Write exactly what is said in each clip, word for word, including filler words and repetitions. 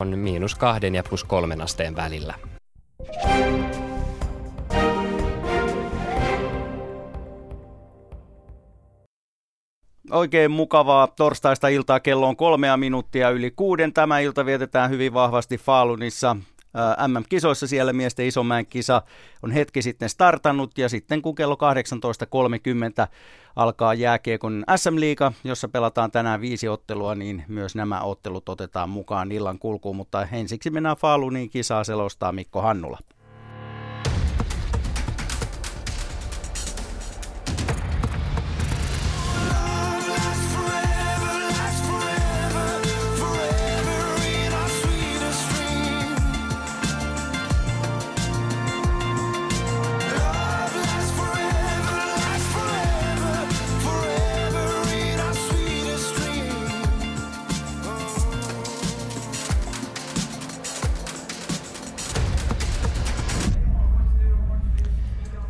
on miinus kahden ja plus kolmen asteen välillä. Oikein mukavaa torstaista iltaa, kello on kolmea minuuttia yli kuuden. Tämä ilta vietetään hyvin vahvasti Falunissa. äm äm-kisoissa siellä miesten Isomäen kisa on hetki sitten startannut ja sitten kun kello kahdeksantoista kolmekymmentä alkaa jääkiekon äs äm-liiga, jossa pelataan tänään viisi ottelua, niin myös nämä ottelut otetaan mukaan illan kulkuun, mutta ensiksi mennään Faluniin, kisaa selostaa Mikko Hannula.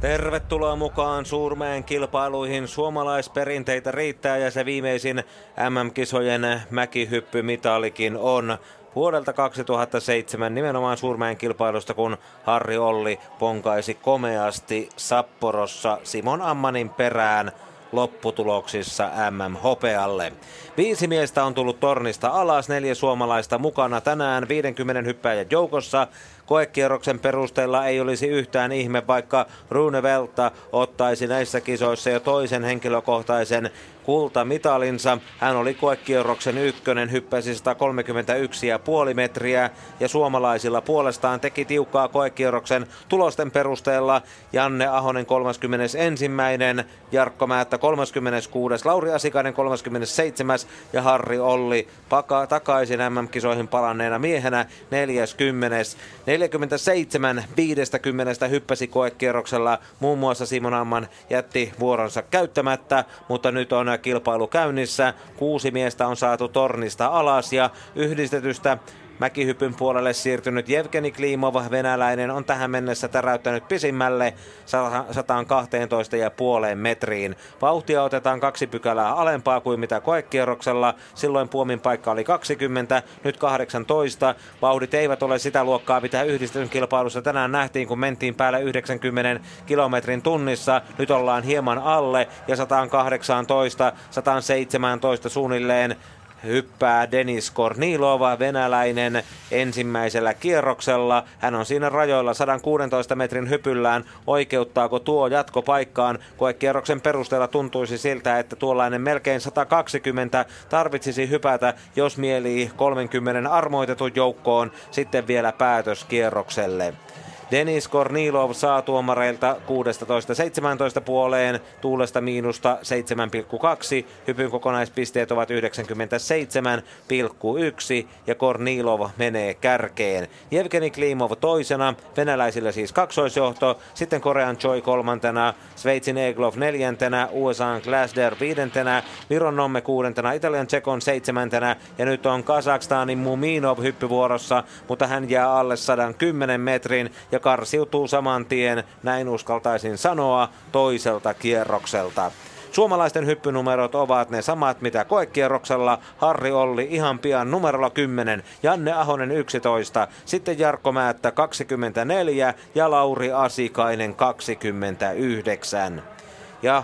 Tervetuloa mukaan Suurmäen kilpailuihin. Suomalaisperinteitä riittää ja se viimeisin äm äm-kisojen mäkihyppymitalikin on vuodelta kaksituhattaseitsemän nimenomaan Suurmäen kilpailusta, kun Harri Olli ponkaisi komeasti Sapporossa Simon Ammanin perään lopputuloksissa äm äm-hopealle. Viisi miestä on tullut tornista alas, neljä suomalaista mukana tänään viidenkymmenen hyppääjän joukossa. Koekierroksen perusteella ei olisi yhtään ihme, vaikka Rune Velta ottaisi näissä kisoissa jo toisen henkilökohtaisen kultamitalinsa. Hän oli koekierroksen ykkönen, hyppäsi sata kolmekymmentäyksi pilkku viisi metriä ja suomalaisilla puolestaan teki tiukkaa koekierroksen tulosten perusteella. Janne Ahonen kolmaskymmenesensimmäinen, Jarkko Määttä kolmaskymmeneskuudes, Lauri Asikainen kolmaskymmenesseitsemäs ja Harri Olli paka- takaisin äm äm-kisoihin palanneena miehenä neljäskymmenes. neljäkymmentäseitsemän viisikymmentä hyppäsi koekierroksella. Muun muassa Simon Ammann jätti vuoronsa käyttämättä, mutta nyt on kilpailu käynnissä. Kuusi miestä on saatu tornista alas ja yhdistetystä mäkihypyn puolelle siirtynyt Jevgeni Klimov, venäläinen, on tähän mennessä täräyttänyt pisimmälle sata kaksitoista pilkku viisi metriin. Vauhtia otetaan kaksi pykälää alempaa kuin mitä koekierroksella. Silloin puomin paikka oli kaksikymmentä, nyt kahdeksantoista. Vauhdit eivät ole sitä luokkaa, mitä yhdistetyn kilpailussa tänään nähtiin, kun mentiin päälle yhdeksänkymmentä kilometrin tunnissa. Nyt ollaan hieman alle ja sata kahdeksantoista sata seitsemäntoista suunnilleen hyppää Denis Kornilov, venäläinen, ensimmäisellä kierroksella. Hän on siinä rajoilla sata kuusitoista metrin hypyllään. Oikeuttaako tuo jatkopaikkaan? Koekierroksen perusteella tuntuisi siltä, että tuollainen melkein sata kaksikymmentä tarvitsisi hypätä, jos mielii kolmekymmentä armoitetun joukkoon, sitten vielä päätöskierrokselle. Denis Kornilov saa tuomareilta kuusitoista seitsemäntoista puoleen, tuulesta miinusta seitsemän pilkku kaksi, hypyn kokonaispisteet ovat yhdeksänkymmentäseitsemän pilkku yksi ja Kornilov menee kärkeen. Jevgeni Klimov toisena, venäläisillä siis kaksoisjohto, sitten Korean Choi kolmantena, Sveitsin Egloff neljäntenä, U S A:n Glasder viidentenä, Viron Nomme kuudentena, Italian Tsekon seitsemäntenä ja nyt on Kazakstanin Muminov hyppyvuorossa, mutta hän jää alle sata kymmenen metrin ja karsiutuu saman tien, näin uskaltaisin sanoa, toiselta kierrokselta. Suomalaisten hyppynumerot ovat ne samat mitä koekierroksella. Harri Olli ihan pian numerolla kymmenen, Janne Ahonen yksitoista, sitten Jarkko Määttä kaksikymmentäneljä ja Lauri Asikainen kaksikymmentäyhdeksän. Ja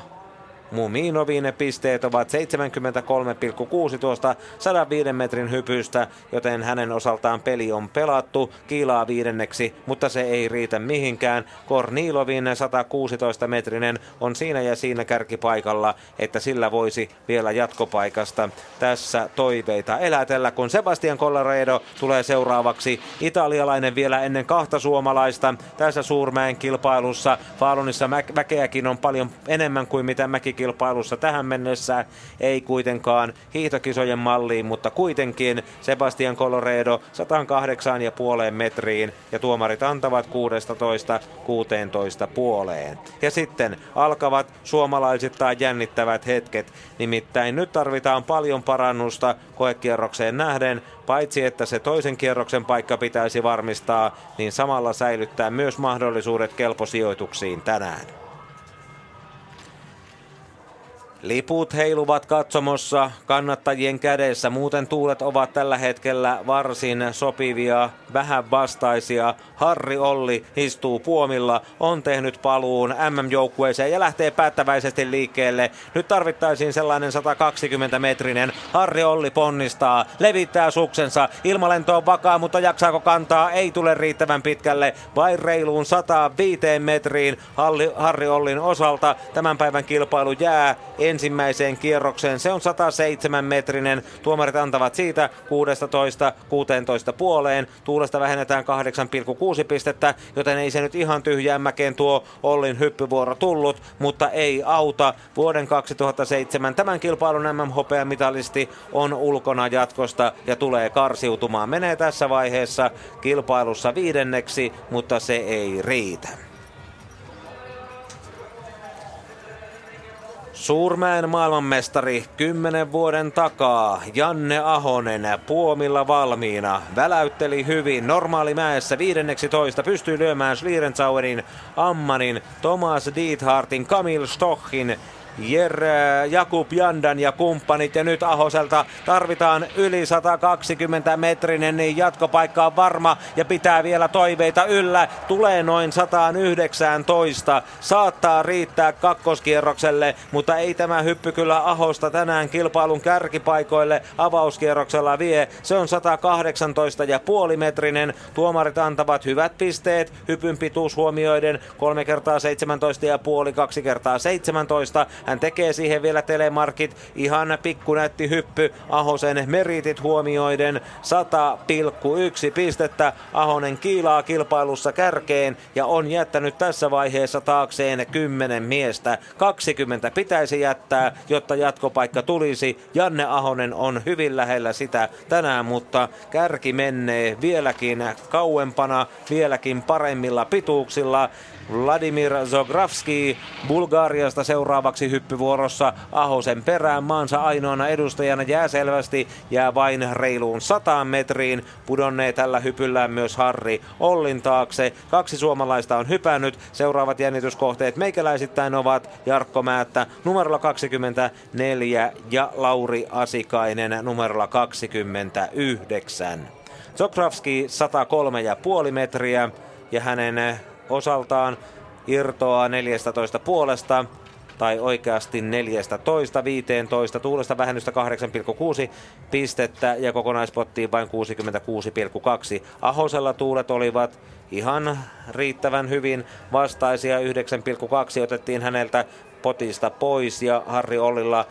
Muminovin pisteet ovat seitsemänkymmentäkolme pilkku kuusi tuosta sata viisi metrin hypystä, joten hänen osaltaan peli on pelattu, kiilaa viidenneksi, mutta se ei riitä mihinkään. Kornilovin sata kuusitoista metrinen on siinä ja siinä kärkipaikalla, että sillä voisi vielä jatkopaikasta tässä toiveita elätellä, kun Sebastian Colleredo tulee seuraavaksi, italialainen vielä ennen kahta suomalaista tässä Suurmäen kilpailussa. Falunissa mä- väkeäkin on paljon enemmän kuin mitä mäki kilpailussa tähän mennessä, ei kuitenkaan hiihtokisojen malliin, mutta kuitenkin Sebastian Colleredo sata kahdeksan pilkku viisi metriin ja tuomarit antavat kuusitoista kuusitoista puoleen. Ja sitten alkavat suomalaisittain jännittävät hetket, nimittäin nyt tarvitaan paljon parannusta koekierrokseen nähden, paitsi että se toisen kierroksen paikka pitäisi varmistaa, niin samalla säilyttää myös mahdollisuudet kelposijoituksiin tänään. Liput heiluvat katsomossa kannattajien kädessä, muuten tuulet ovat tällä hetkellä varsin sopivia, vähän vastaisia. Harri Olli istuu puomilla, on tehnyt paluun M M-joukkueeseen ja lähtee päättäväisesti liikkeelle. Nyt tarvittaisiin sellainen sata kaksikymmentä metrinen. Harri Olli ponnistaa, levittää suksensa, ilmalento on vakaa, mutta jaksaako kantaa? Ei tule riittävän pitkälle, vai reiluun sataanviiteen metriin Harri Ollin osalta. Tämän päivän kilpailu jää ensimmäiseen kierrokseen. Se on sataseitsemän metrinen. Tuomarit antavat siitä kuusitoista kuusitoista puoleen. Tuulesta vähennetään kahdeksan pilkku kuusi pistettä, joten ei se nyt ihan tyhjään mäkeen tuo Ollin hyppyvuoro tullut, mutta ei auta. Vuoden kaksituhattaseitsemän tämän kilpailun M M-hopeamitalisti on ulkona jatkosta ja tulee karsiutumaan. Menee tässä vaiheessa kilpailussa viidenneksi, mutta se ei riitä. Suurmäen maailmanmestari kymmenen vuoden takaa Janne Ahonen puomilla valmiina. Väläytteli hyvin normaalimäessä viidenneksitoista, pystyi lyömään Schlierenzauerin, Ammanin, Thomas Diethartin, Kamil Stochin, Jer, Jakub Jandan ja kumppanit, ja nyt Ahoselta tarvitaan yli sata kaksikymmentä metrinen, niin jatkopaikka on varma ja pitää vielä toiveita yllä. Tulee noin sata yhdeksäntoista, saattaa riittää kakkoskierrokselle, mutta ei tämä hyppy kyllä Ahosta tänään kilpailun kärkipaikoille avauskierroksella vie. Se on sata kahdeksantoista pilkku viisi metrinen. Tuomarit antavat hyvät pisteet hypyn pituus huomioiden, kolme kertaa seitsemäntoista pilkku viisi, kaksi kertaa seitsemäntoista. Hän tekee siihen vielä telemarkit. Ihan pikkunätti hyppy Ahosen meritit huomioiden. sata pilkku yksi pistettä. Ahonen kiilaa kilpailussa kärkeen ja on jättänyt tässä vaiheessa taakseen kymmenen miestä. kaksikymmentä pitäisi jättää, jotta jatkopaikka tulisi. Janne Ahonen on hyvin lähellä sitä tänään, mutta kärki menee vieläkin kauempana, vieläkin paremmilla pituuksilla. Vladimir Zografski Bulgariasta seuraavaksi hyppyvuorossa. Ahosen perään maansa ainoana edustajana jää selvästi, jää vain reiluun sataan metriin. Pudonnee tällä hypyllään myös Harri Ollin taakse. Kaksi suomalaista on hypännyt. Seuraavat jännityskohteet meikäläisittäin ovat Jarkko Määttä numerolla kaksikymmentäneljä ja Lauri Asikainen numerolla kaksikymmentäyhdeksän. Zografski sata kolme pilkku viisi metriä ja hänen osaltaan irtoaa neljästätoista puolesta, tai oikeasti neljästätoista viiteentoista, tuulesta vähennystä kahdeksan pilkku kuusi pistettä ja kokonaispottiin vain kuusikymmentäkuusi pilkku kaksi. Ahosella tuulet olivat ihan riittävän hyvin vastaisia, yhdeksän pilkku kaksi otettiin häneltä potista pois, ja Harri Ollilla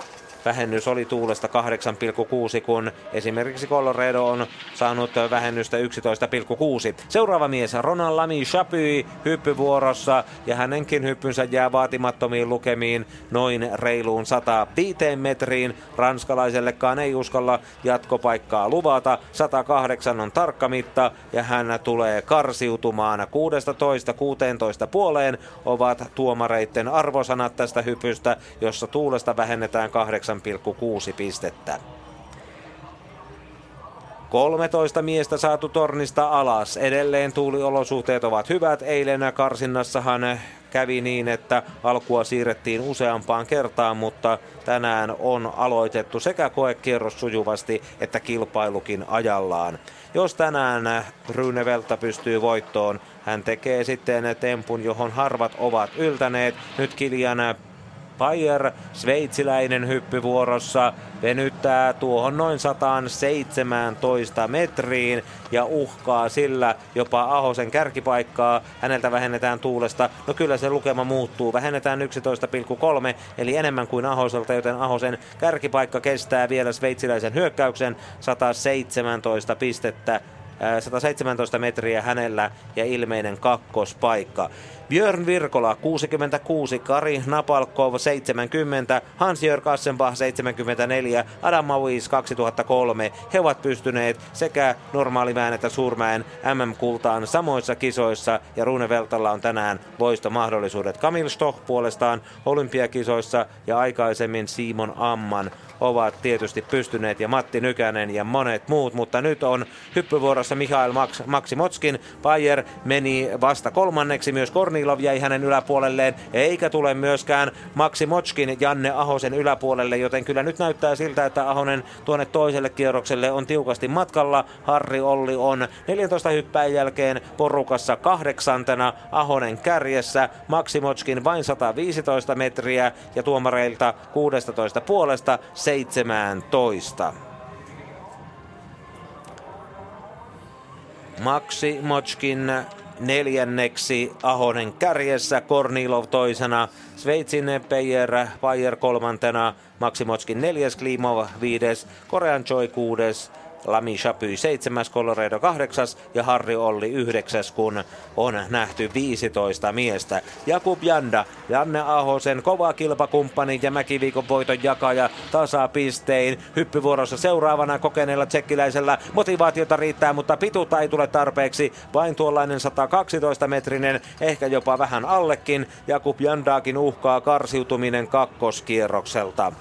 vähennys oli tuulesta kahdeksan pilkku kuusi, kun esimerkiksi Colorado on saanut vähennystä yksitoista pilkku kuusi. Seuraava mies Ronan Lamy Chapy hyppyvuorossa, ja hänenkin hyppynsä jää vaatimattomiin lukemiin, noin reiluun sataanviiteen metriin. Ranskalaisellekaan ei uskalla jatkopaikkaa luvata. sata kahdeksan on tarkka mitta ja hän tulee karsiutumaan. kuusitoista kuusitoista puoleen ovat tuomareitten arvosanat tästä hypystä, jossa tuulesta vähennetään kahdeksan pilkku kuusi pistettä. kolmetoista miestä saatu tornista alas. Edelleen tuuliolosuhteet ovat hyvät. Eilen karsinnassahan kävi niin, että alkua siirrettiin useampaan kertaan, mutta tänään on aloitettu sekä koekierros sujuvasti että kilpailukin ajallaan. Jos tänään Rune Velta pystyy voittoon, hän tekee sitten tempun, johon harvat ovat yltäneet. Nyt Kiljana Payer, sveitsiläinen hyppyvuorossa, venyttää tuohon noin sataanseitsemääntoista metriin ja uhkaa sillä jopa Ahosen kärkipaikkaa. Häneltä vähennetään tuulesta. No kyllä se lukema muuttuu. Vähennetään yksitoista pilkku kolme, eli enemmän kuin Ahoselta, joten Ahosen kärkipaikka kestää vielä sveitsiläisen hyökkäyksen. sataseitsemäntoista pistettä. sataseitsemäntoista metriä hänellä ja ilmeinen kakkospaikka. Björn Virkola kuusikymmentäkuusi, Kari Napalkov seitsemänkymmentä, Hans-Jörg Assenbach seitsemänkymmentäneljä, Adam Mauis kaksituhattakolme. He ovat pystyneet sekä normaalimäen että suurmäen M M-kultaan samoissa kisoissa, ja Rune Veltalla on tänään loistomahdollisuudet. Kamil Stoch puolestaan olympiakisoissa ja aikaisemmin Simon Ammann ovat tietysti pystyneet, ja Matti Nykänen ja monet muut, mutta nyt on hyppyvuorossa Mikhail Maks- Maksimotskin. Bayer meni vasta kolmanneksi, myös Kornilov jäi hänen yläpuolelleen, eikä tule myöskään Maksimotskin Janne Ahosen yläpuolelle, joten kyllä nyt näyttää siltä, että Ahonen tuonne toiselle kierrokselle on tiukasti matkalla. Harri Olli on neljäntoista hyppäin jälkeen porukassa kahdeksantena, Ahonen kärjessä, Maksimotskin vain sata viisitoista metriä ja tuomareilta kuusitoista puolesta seitsemäntoista. Maksimotskin neljänneksi, Ahonen kärjessä, Kornilov toisena, Sveitsin Peyer, Bayer kolmantena, Maksimotskin neljäs, Klimov viides, Korean Choi kuudes, Lami Chapy seitsemäs, Colorado kahdeksas ja Harri Olli yhdeksäs, kun on nähty viisitoista miestä. Jakub Janda, Janne Ahosen kova kilpakumppani ja mäkiviikon voiton jakaja tasapistein. Hyppyvuorossa seuraavana kokeneella tsekkiläisellä motivaatiota riittää, mutta pituutta ei tule tarpeeksi. Vain tuollainen sata kaksitoista metrinen, ehkä jopa vähän allekin. Jakub Jandaakin uhkaa karsiutuminen kakkoskierrokselta.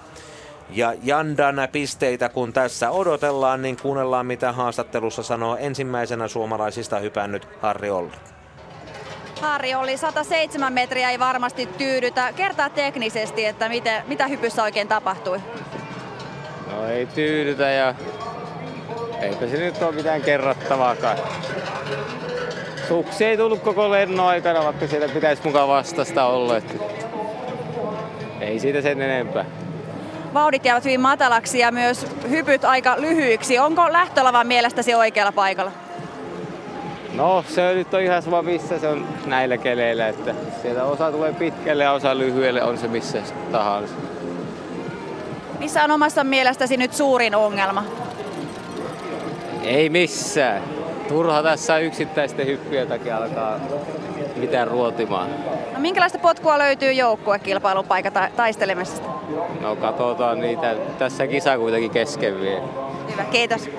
Ja Jandan pisteitä kun tässä odotellaan, niin kuunnellaan mitä haastattelussa sanoo ensimmäisenä suomalaisista hypännyt Harri Olli. Harri Olli, sata seitsemän metriä ei varmasti tyydytä. Kertaa teknisesti, että mitä, mitä hypyssä oikein tapahtui? No ei tyydytä ja eipä se nyt ole mitään kerrattavaakaan. Suksi ei tullut koko lennon aikana, vaikka siellä pitäisi mukaan vastasta olla. Että ei siitä sen enempää. Vauhdit jäävät hyvin matalaksi ja myös hypyt aika lyhyiksi. Onko lähtölavan mielestäsi oikealla paikalla? No se nyt on ihan sama missä se on näillä keleillä. Että sieltä osa tulee pitkälle ja osa lyhyelle, on se missä tahansa. Missä on omassa mielestäsi nyt suurin ongelma? Ei missään. Turha tässä yksittäisten hyppyjen takia alkaa mitään ruotimaan. No, minkälaista potkua löytyy joukkuekilpailupaikka ta- taistelemisesta? No katsotaan niitä. Tässä kisa kuitenkin kesken vielä. Hyvä, kiitos.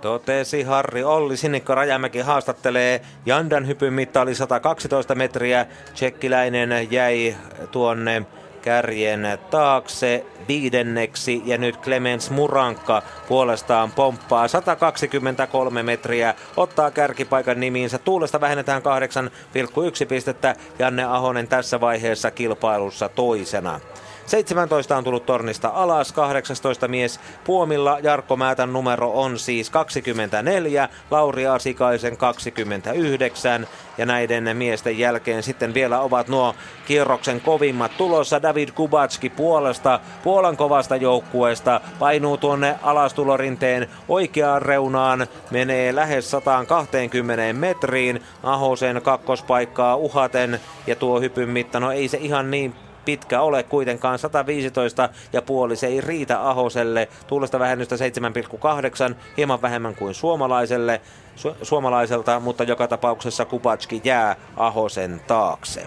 Totesi Harri Olli. Sinikka Rajamäki haastattelee. Jandan hypyn mitta oli sata kaksitoista metriä. Tsekkiläinen jäi tuonne kärjen taakse viidenneksi ja nyt Clemens Muranka puolestaan pomppaa sata kaksikymmentäkolme metriä, ottaa kärkipaikan nimiinsä. Tuulesta vähennetään kahdeksan pilkku yksi pistettä. Janne Ahonen tässä vaiheessa kilpailussa toisena. seitsemäntoista on tullut tornista alas, kahdeksantoista mies puomilla. Jarkko Määtän numero on siis kaksikymmentäneljä, Lauri Asikaisen kaksikymmentäyhdeksän. Ja näiden miesten jälkeen sitten vielä ovat nuo kierroksen kovimmat tulossa. David Kubacki puolesta, Puolan kovasta joukkueesta, painuu tuonne alastulorinteen oikeaan reunaan, menee lähes sata kaksikymmentä metriin Ahosen kakkospaikkaa uhaten. Ja tuo hypyn mitta, no ei se ihan niin pitkä ole kuitenkaan, sata viisitoista pilkku viisi, se ei riitä Ahoselle. Tuulesta vähennystä seitsemän pilkku kahdeksan, hieman vähemmän kuin suomalaiselle, su- suomalaiselta, mutta joka tapauksessa Kubacki jää Ahosen taakse.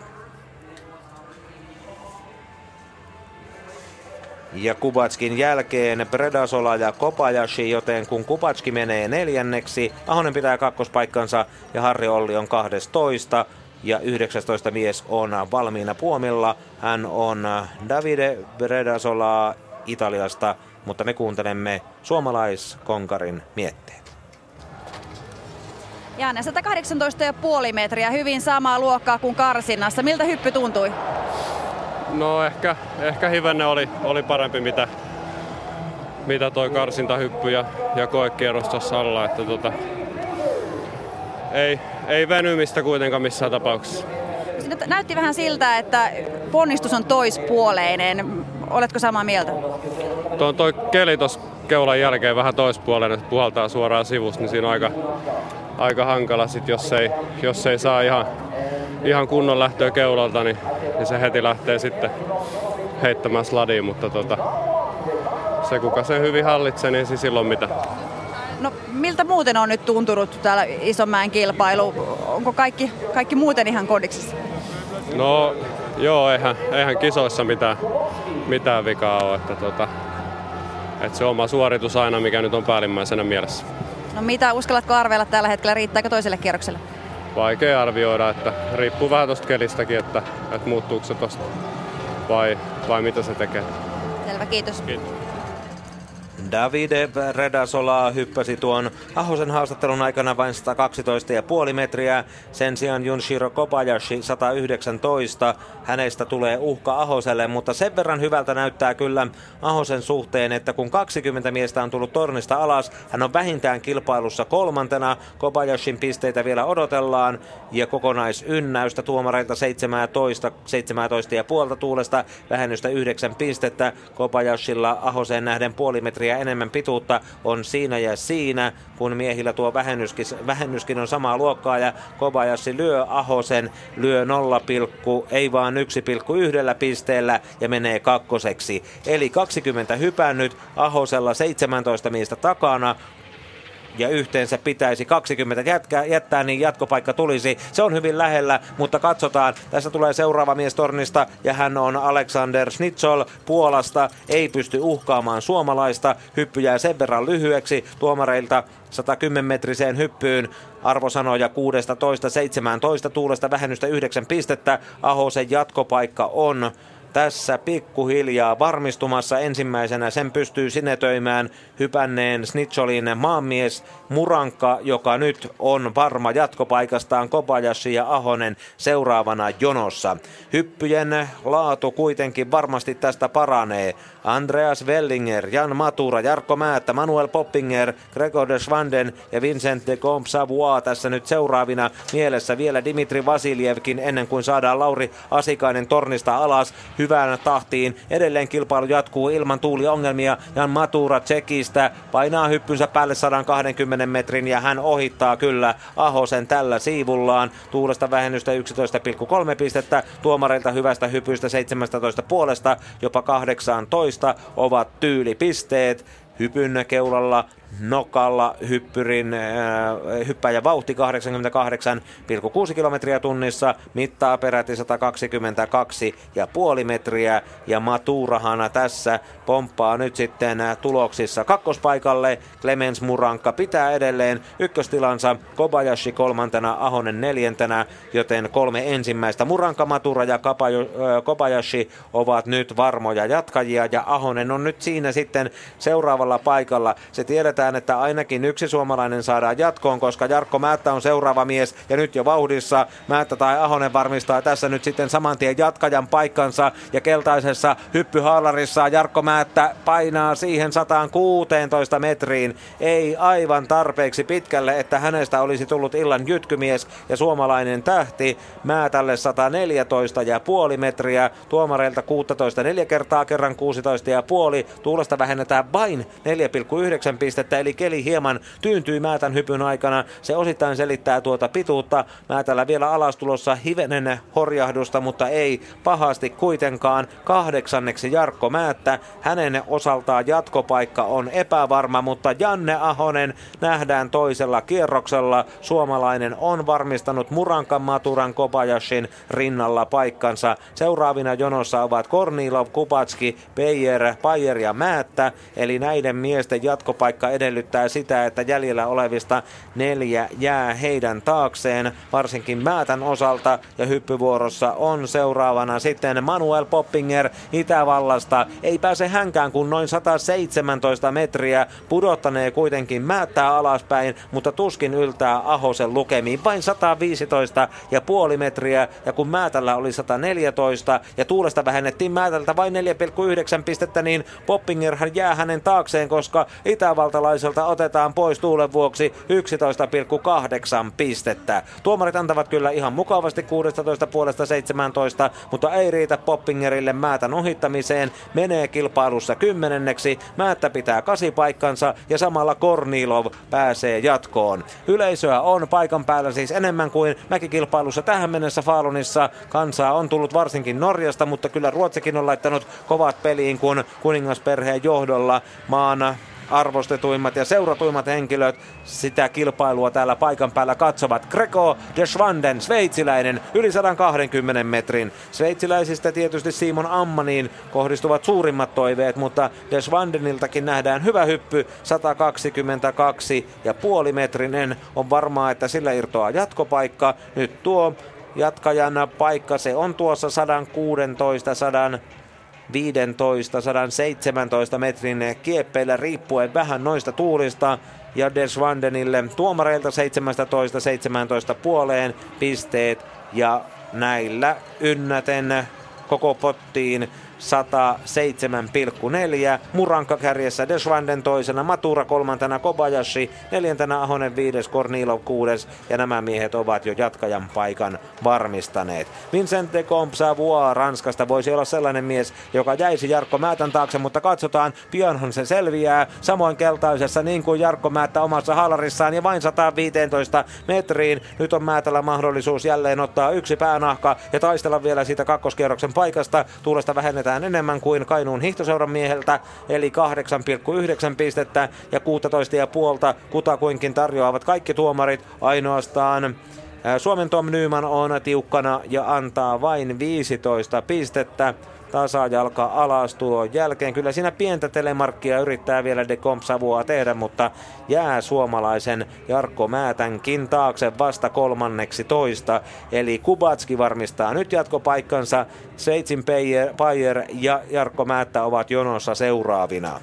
Ja Kubatskin jälkeen Bredasola ja Kobayashi, joten kun Kubacki menee neljänneksi, Ahonen pitää kakkospaikkansa ja Harri Olli on kahdestoista. Ja yhdeksästoista mies on valmiina puomilla. Hän on Davide Bredasola Italiasta, mutta me kuuntelemme suomalaiskonkarin mietteet. Janne, sata kahdeksantoista pilkku viisi metriä, hyvin samaa luokkaa kuin karsinnassa. Miltä hyppy tuntui? No ehkä, ehkä hivenne oli, oli parempi, mitä, mitä toi karsintahyppy ja, ja koekierros tuossa alla. Että tota, ei... Ei venymistä kuitenkaan missään tapauksessa. Näytti vähän siltä, että ponnistus on toispuoleinen. Oletko samaa mieltä? Tuo toi keli tuossa keulan jälkeen vähän toispuoleinen, että puhaltaa suoraan sivusta, niin siinä on aika, aika hankala sit, jos ei, jos ei saa ihan, ihan kunnon lähtöä keulalta, niin, niin se heti lähtee sitten heittämään sladiin, mutta tota, se kuka sen hyvin hallitsee, niin siis silloin mitä. No, miltä muuten on nyt tuntunut täällä Isonmäen kilpailu? Onko kaikki, kaikki muuten ihan kodiksessa? No joo, eihän, eihän kisoissa mitään, mitään vikaa ole. Että, tota, että se oma suoritus aina, mikä nyt on päällimmäisenä mielessä. No mitä uskallatko arvella tällä hetkellä? Riittääkö toiselle kierrokselle? Vaikea arvioida, että riippuu vähän tuosta kelistäkin, että, että muuttuuko se tuosta vai, vai mitä se tekee. Selvä, kiitos. Kiitos. David Predasola hyppäsi tuon Ahosen haastattelun aikana vain sata kaksitoista pilkku viisi metriä. Sen sijaan Junshiro Kobayashi sata yhdeksäntoista. Hänestä tulee uhka Ahoselle, mutta sen verran hyvältä näyttää kyllä Ahosen suhteen, että kun kaksikymmentä miestä on tullut tornista alas, hän on vähintään kilpailussa kolmantena. Kobayashin pisteitä vielä odotellaan ja kokonaisynnäystä tuomareilta seitsemäntoista pilkku viisi tuulesta, vähennystä yhdeksän pistettä. Kobajashilla Ahoseen nähden puoli metriä enemmän pituutta on siinä ja siinä, kun miehillä tuo vähennyskin, vähennyskin on samaa luokkaa, ja Kobayashi lyö Ahosen, lyö nolla pilkku, ei vaan yksi pilkku yhdellä pisteellä ja menee kakkoseksi. Eli kaksikymmentä hypännyt, Ahosella seitsemäntoista miestä takana. Ja yhteensä pitäisi kaksikymmentä jätkää, jättää, niin jatkopaikka tulisi. Se on hyvin lähellä, mutta katsotaan. Tässä tulee seuraava mies tornista, ja hän on Aleksander Schnitzel Puolasta. Ei pysty uhkaamaan suomalaista. Hyppy jää sen verran lyhyeksi tuomareilta sata kymmenen metriseen hyppyyn. Arvosanoja kuusitoista seitsemäntoista, tuulesta vähennystä yhdeksän pistettä. Ahosen jatkopaikka on tässä pikkuhiljaa varmistumassa. Ensimmäisenä sen pystyy sinetöimään hypänneen Snitsolin maanmies Muranka, joka nyt on varma jatkopaikastaan. Kobayashi ja Ahonen seuraavana jonossa. Hyppyjen laatu kuitenkin varmasti tästä paranee. Andreas Wellinger, Jan Matura, Jarkko Määttä, Manuel Poppinger, Gregor Deschwanden ja Vincent de Combe-Savoie tässä nyt seuraavina. Mielessä vielä Dimitri Vasiljevkin ennen kuin saadaan Lauri Asikainen tornista alas hyvään tahtiin. Edelleen kilpailu jatkuu ilman tuuliongelmia. Jan Matura Tsekistä painaa hyppynsä päälle sata kaksikymmentä metrin ja hän ohittaa kyllä Ahosen tällä siivullaan. Tuulesta vähennystä yksitoista pilkku kolme pistettä. Tuomareilta hyvästä hypystä seitsemäntoista puolesta jopa kahdeksantoista ovat tyylipisteet. Hypyn keulalla, nokalla hyppyrin äh, hyppäjä vauhti kahdeksankymmentäkahdeksan pilkku kuusi kilometriä tunnissa, mittaa peräti sata kaksikymmentäkaksi pilkku viisi metriä, ja Maturahana tässä pomppaa nyt sitten tuloksissa kakkospaikalle. Clemens Muranka pitää edelleen ykköstilansa, Kobayashi kolmantena, Ahonen neljäntenä, joten kolme ensimmäistä, Muranka, Matura ja Kobayashi, ovat nyt varmoja jatkajia, ja Ahonen on nyt siinä sitten seuraavalla paikalla. Se tiedetään, että ainakin yksi suomalainen saadaan jatkoon, koska Jarkko Määttä on seuraava mies ja nyt jo vauhdissa. Määttä tai Ahonen varmistaa tässä nyt sitten samantien jatkajan paikkansa, ja keltaisessa hyppyhaalarissa Jarkko Määttä painaa siihen sata kuusitoista metriin. Ei aivan tarpeeksi pitkälle, että hänestä olisi tullut illan jytkymies ja suomalainen tähti. Määtälle sata neljätoista pilkku viisi metriä, tuomareilta kuusitoista neljä kertaa kerran kuusitoista pilkku viisi, tuulesta vähennetään vain neljä pilkku yhdeksän pistettä. Eli keli hieman tyyntyi Määtän hypyn aikana. Se osittain selittää tuota pituutta. Määtällä vielä alastulossa hivenen horjahdusta, mutta ei pahasti kuitenkaan. Kahdeksanneksi Jarkko Määttä. Hänen osaltaan jatkopaikka on epävarma, mutta Janne Ahonen nähdään toisella kierroksella. Suomalainen on varmistanut Murankan, Maturan, Kobayashin rinnalla paikkansa. Seuraavina jonossa ovat Kornilov, Kubacki, Beijer, Beijer ja Määttä. Eli näiden miesten jatkopaikka edellyttää sitä, että jäljellä olevista neljä jää heidän taakseen, varsinkin Määtän osalta, ja hyppyvuorossa on seuraavana sitten Manuel Poppinger Itävallasta. Ei pääse hänkään kuin noin sata seitsemäntoista metriä, pudottanee kuitenkin Määttää alaspäin, mutta tuskin yltää Ahosen lukemiin, vain sata viisitoista pilkku viisi metriä, ja kun Määtällä oli sata neljätoista ja tuulesta vähennettiin Määtältä vain neljä pilkku yhdeksän pistettä, niin Poppingerhan jää hänen taakseen, koska Itävalta otetaan pois tuulen vuoksi yksitoista pilkku kahdeksan pistettä. Tuomarit antavat kyllä ihan mukavasti kuusitoista pilkku viisi seitsemäntoista, mutta ei riitä Poppingerille Määtän ohittamiseen. Menee kilpailussa kymmenenneksi. Määttä pitää kasi paikkansa ja samalla Kornilov pääsee jatkoon. Yleisöä on paikan päällä siis enemmän kuin mäkikilpailussa tähän mennessä Falunissa. Kansaa on tullut varsinkin Norjasta, mutta kyllä Ruotsikin on laittanut kovat peliin, kun kuningasperheen johdolla maana arvostetuimmat ja seuratuimmat henkilöt sitä kilpailua täällä paikan päällä katsovat. Gregor Deschwanden, sveitsiläinen, yli sata kaksikymmentä metrin. Sveitsiläisistä tietysti Simon Ammaniin kohdistuvat suurimmat toiveet, mutta Deschwandeniltakin nähdään hyvä hyppy. sata kaksikymmentäkaksi pilkku viisi metrinen, on varmaa, että sillä irtoaa jatkopaikka. Nyt tuo jatkajan paikka, se on tuossa 116 sadan viisitoista sadanseitsemäntoista metrin kieppeillä riippuen vähän noista tuulista. Ja Deschwandenille tuomareilta seitsemäntoista seitsemäntoista puoleen pisteet ja näillä ynnäten koko pottiin sata seitsemän pilkku neljä. Muranka kärjessä, Deschwanden toisena, Matura kolmantena, Kobayashi neljäntenä, Ahonen viides, Kornilov kuudes. Ja nämä miehet ovat jo jatkajan paikan varmistaneet. Vincent de Compsavoie Ranskasta voisi olla sellainen mies, joka jäisi Jarkko Määtän taakse, mutta katsotaan, pianhan se selviää. Samoin keltaisessa niin kuin Jarkko Määttä omassa haalarissaan ja vain sataanviiteentoista metriin. Nyt on Määtällä mahdollisuus jälleen ottaa yksi päänahka ja taistella vielä siitä kakkoskierroksen paikasta. Tuulesta vähennetään enemmän kuin Kainuun hiihtoseuran mieheltä, eli kahdeksan pilkku yhdeksän pistettä ja kuusitoista pilkku viisi kutakuinkin tarjoavat kaikki tuomarit. Ainoastaan Suomen Tom Nyman on tiukkana ja antaa vain viisitoista pistettä. Tasajalka alastulon jälkeen. Kyllä siinä pientä telemarkkia yrittää vielä de Compsavoie tehdä, mutta jää suomalaisen Jarkko Määtänkin taakse vasta kolmanneksi toista. Eli Kubacki varmistaa nyt jatkopaikkansa. Seitsin Payer ja Jarkko Määttä ovat jonossa seuraavina.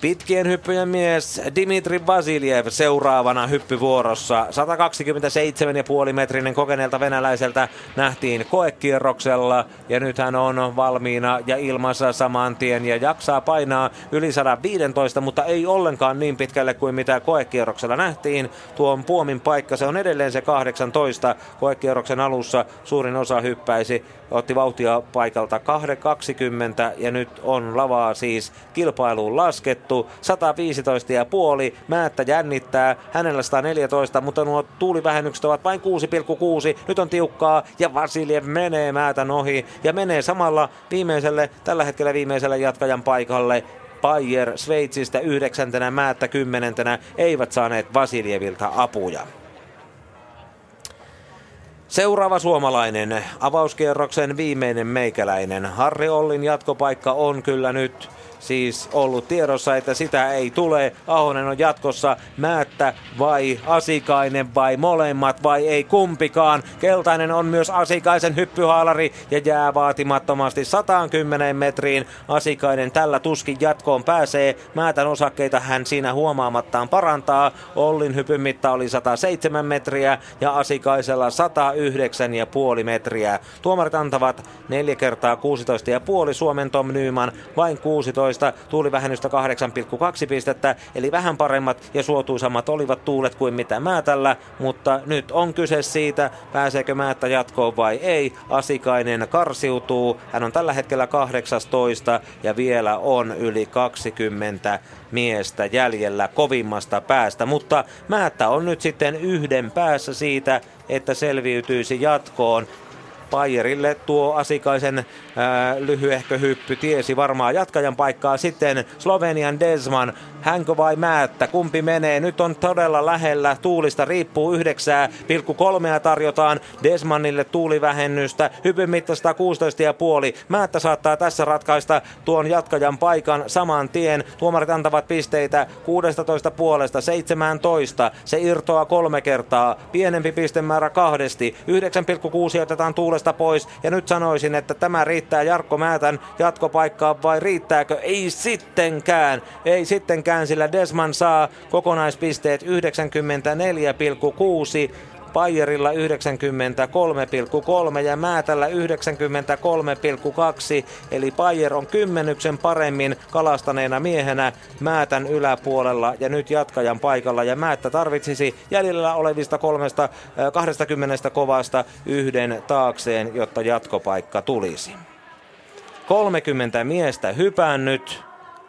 Pitkien hyppyjen mies Dimitri Vasiljev seuraavana hyppyvuorossa. sata kaksikymmentäseitsemän pilkku viisi metrinen kokeneelta venäläiseltä nähtiin koekierroksella. Ja nyt hän on valmiina ja ilmassa saman tien ja jaksaa painaa yli sata viisitoista, mutta ei ollenkaan niin pitkälle kuin mitä koekierroksella nähtiin. Tuon puomin paikka, se on edelleen se kahdeksantoista. Koekierroksen alussa suurin osa hyppäisi. Otti vauhtia paikalta kaksi kaksikymmentä ja nyt on lavaa siis kilpailuun laskettu. sata viisitoista pilkku viisi. Määttä jännittää. Hänellä sata neljätoista, mutta nuo tuulivähennykset ovat vain kuusi pilkku kuusi. Nyt on tiukkaa ja Vasiljev menee Määtän ohi ja menee samalla viimeiselle, tällä hetkellä viimeiselle jatkajan paikalle. Payer Sveitsistä yhdeksäntenä, Määttä kymmenentenä eivät saaneet Vasiljevilta apuja. Seuraava suomalainen, avauskierroksen viimeinen meikäläinen. Harri Ollin jatkopaikka on kyllä nyt siis ollut tiedossa, että sitä ei tule. Ahonen on jatkossa. Määttä vai Asikainen vai molemmat vai ei kumpikaan. Keltainen on myös Asikaisen hyppyhaalari ja jää vaatimattomasti sataankymmenen metriin. Asikainen tällä tuskin jatkoon pääsee. Määtän osakkeita hän siinä huomaamattaan parantaa. Ollin hypyn mitta oli sata seitsemän metriä ja Asikaisella sata yhdeksän pilkku viisi metriä. Tuomarit antavat neljä kertaa kuusitoista pilkku viisi. Suomen Tom Nyman vain kuusitoista. Tuulivähennystä kahdeksan pilkku kaksi pistettä, eli vähän paremmat ja suotuisammat olivat tuulet kuin mitä Määtällä, mutta nyt on kyse siitä, pääseekö Määttä jatkoon vai ei. Asikainen karsiutuu, hän on tällä hetkellä kahdeksantoista ja vielä on yli kaksikymmentä miestä jäljellä kovimmasta päästä, mutta Määttä on nyt sitten yhden päässä siitä, että selviytyisi jatkoon. Paierille tuo Asikaisen ää, lyhyehkö hyppy tiesi varmaan jatkajan paikkaa. Sitten Slovenian Desman, hänkö vai Määttä, kumpi menee? Nyt on todella lähellä, tuulista riippuu, yhdeksän pilkku kolme tarjotaan Desmanille tuulivähennystä, hypyn mitta sata kuusitoista pilkku viisi. Määttä saattaa tässä ratkaista tuon jatkajan paikan saman tien. Tuomarit antavat pisteitä kuusitoista puolesta seitsemäntoista, se irtoaa kolme kertaa, pienempi pistemäärä kahdesti, yhdeksän pilkku kuusi otetaan tuulista pois. Ja nyt sanoisin, että tämä riittää Jarkko Määtän jatkopaikkaan vai riittääkö? Ei sittenkään. Ei sittenkään, sillä Desman saa kokonaispisteet yhdeksänkymmentäneljä pilkku kuusi. Paierilla yhdeksänkymmentäkolme pilkku kolme ja Määtällä yhdeksänkymmentäkolme pilkku kaksi, eli Payer on kymmenyksen paremmin kalastaneena miehenä Määtän yläpuolella ja nyt jatkajan paikalla, ja Määttä tarvitsisi jäljellä olevista kolmesta, kaksikymmentä kovasta yhden taakseen, jotta jatkopaikka tulisi. kolmekymmentä miestä hypännyt.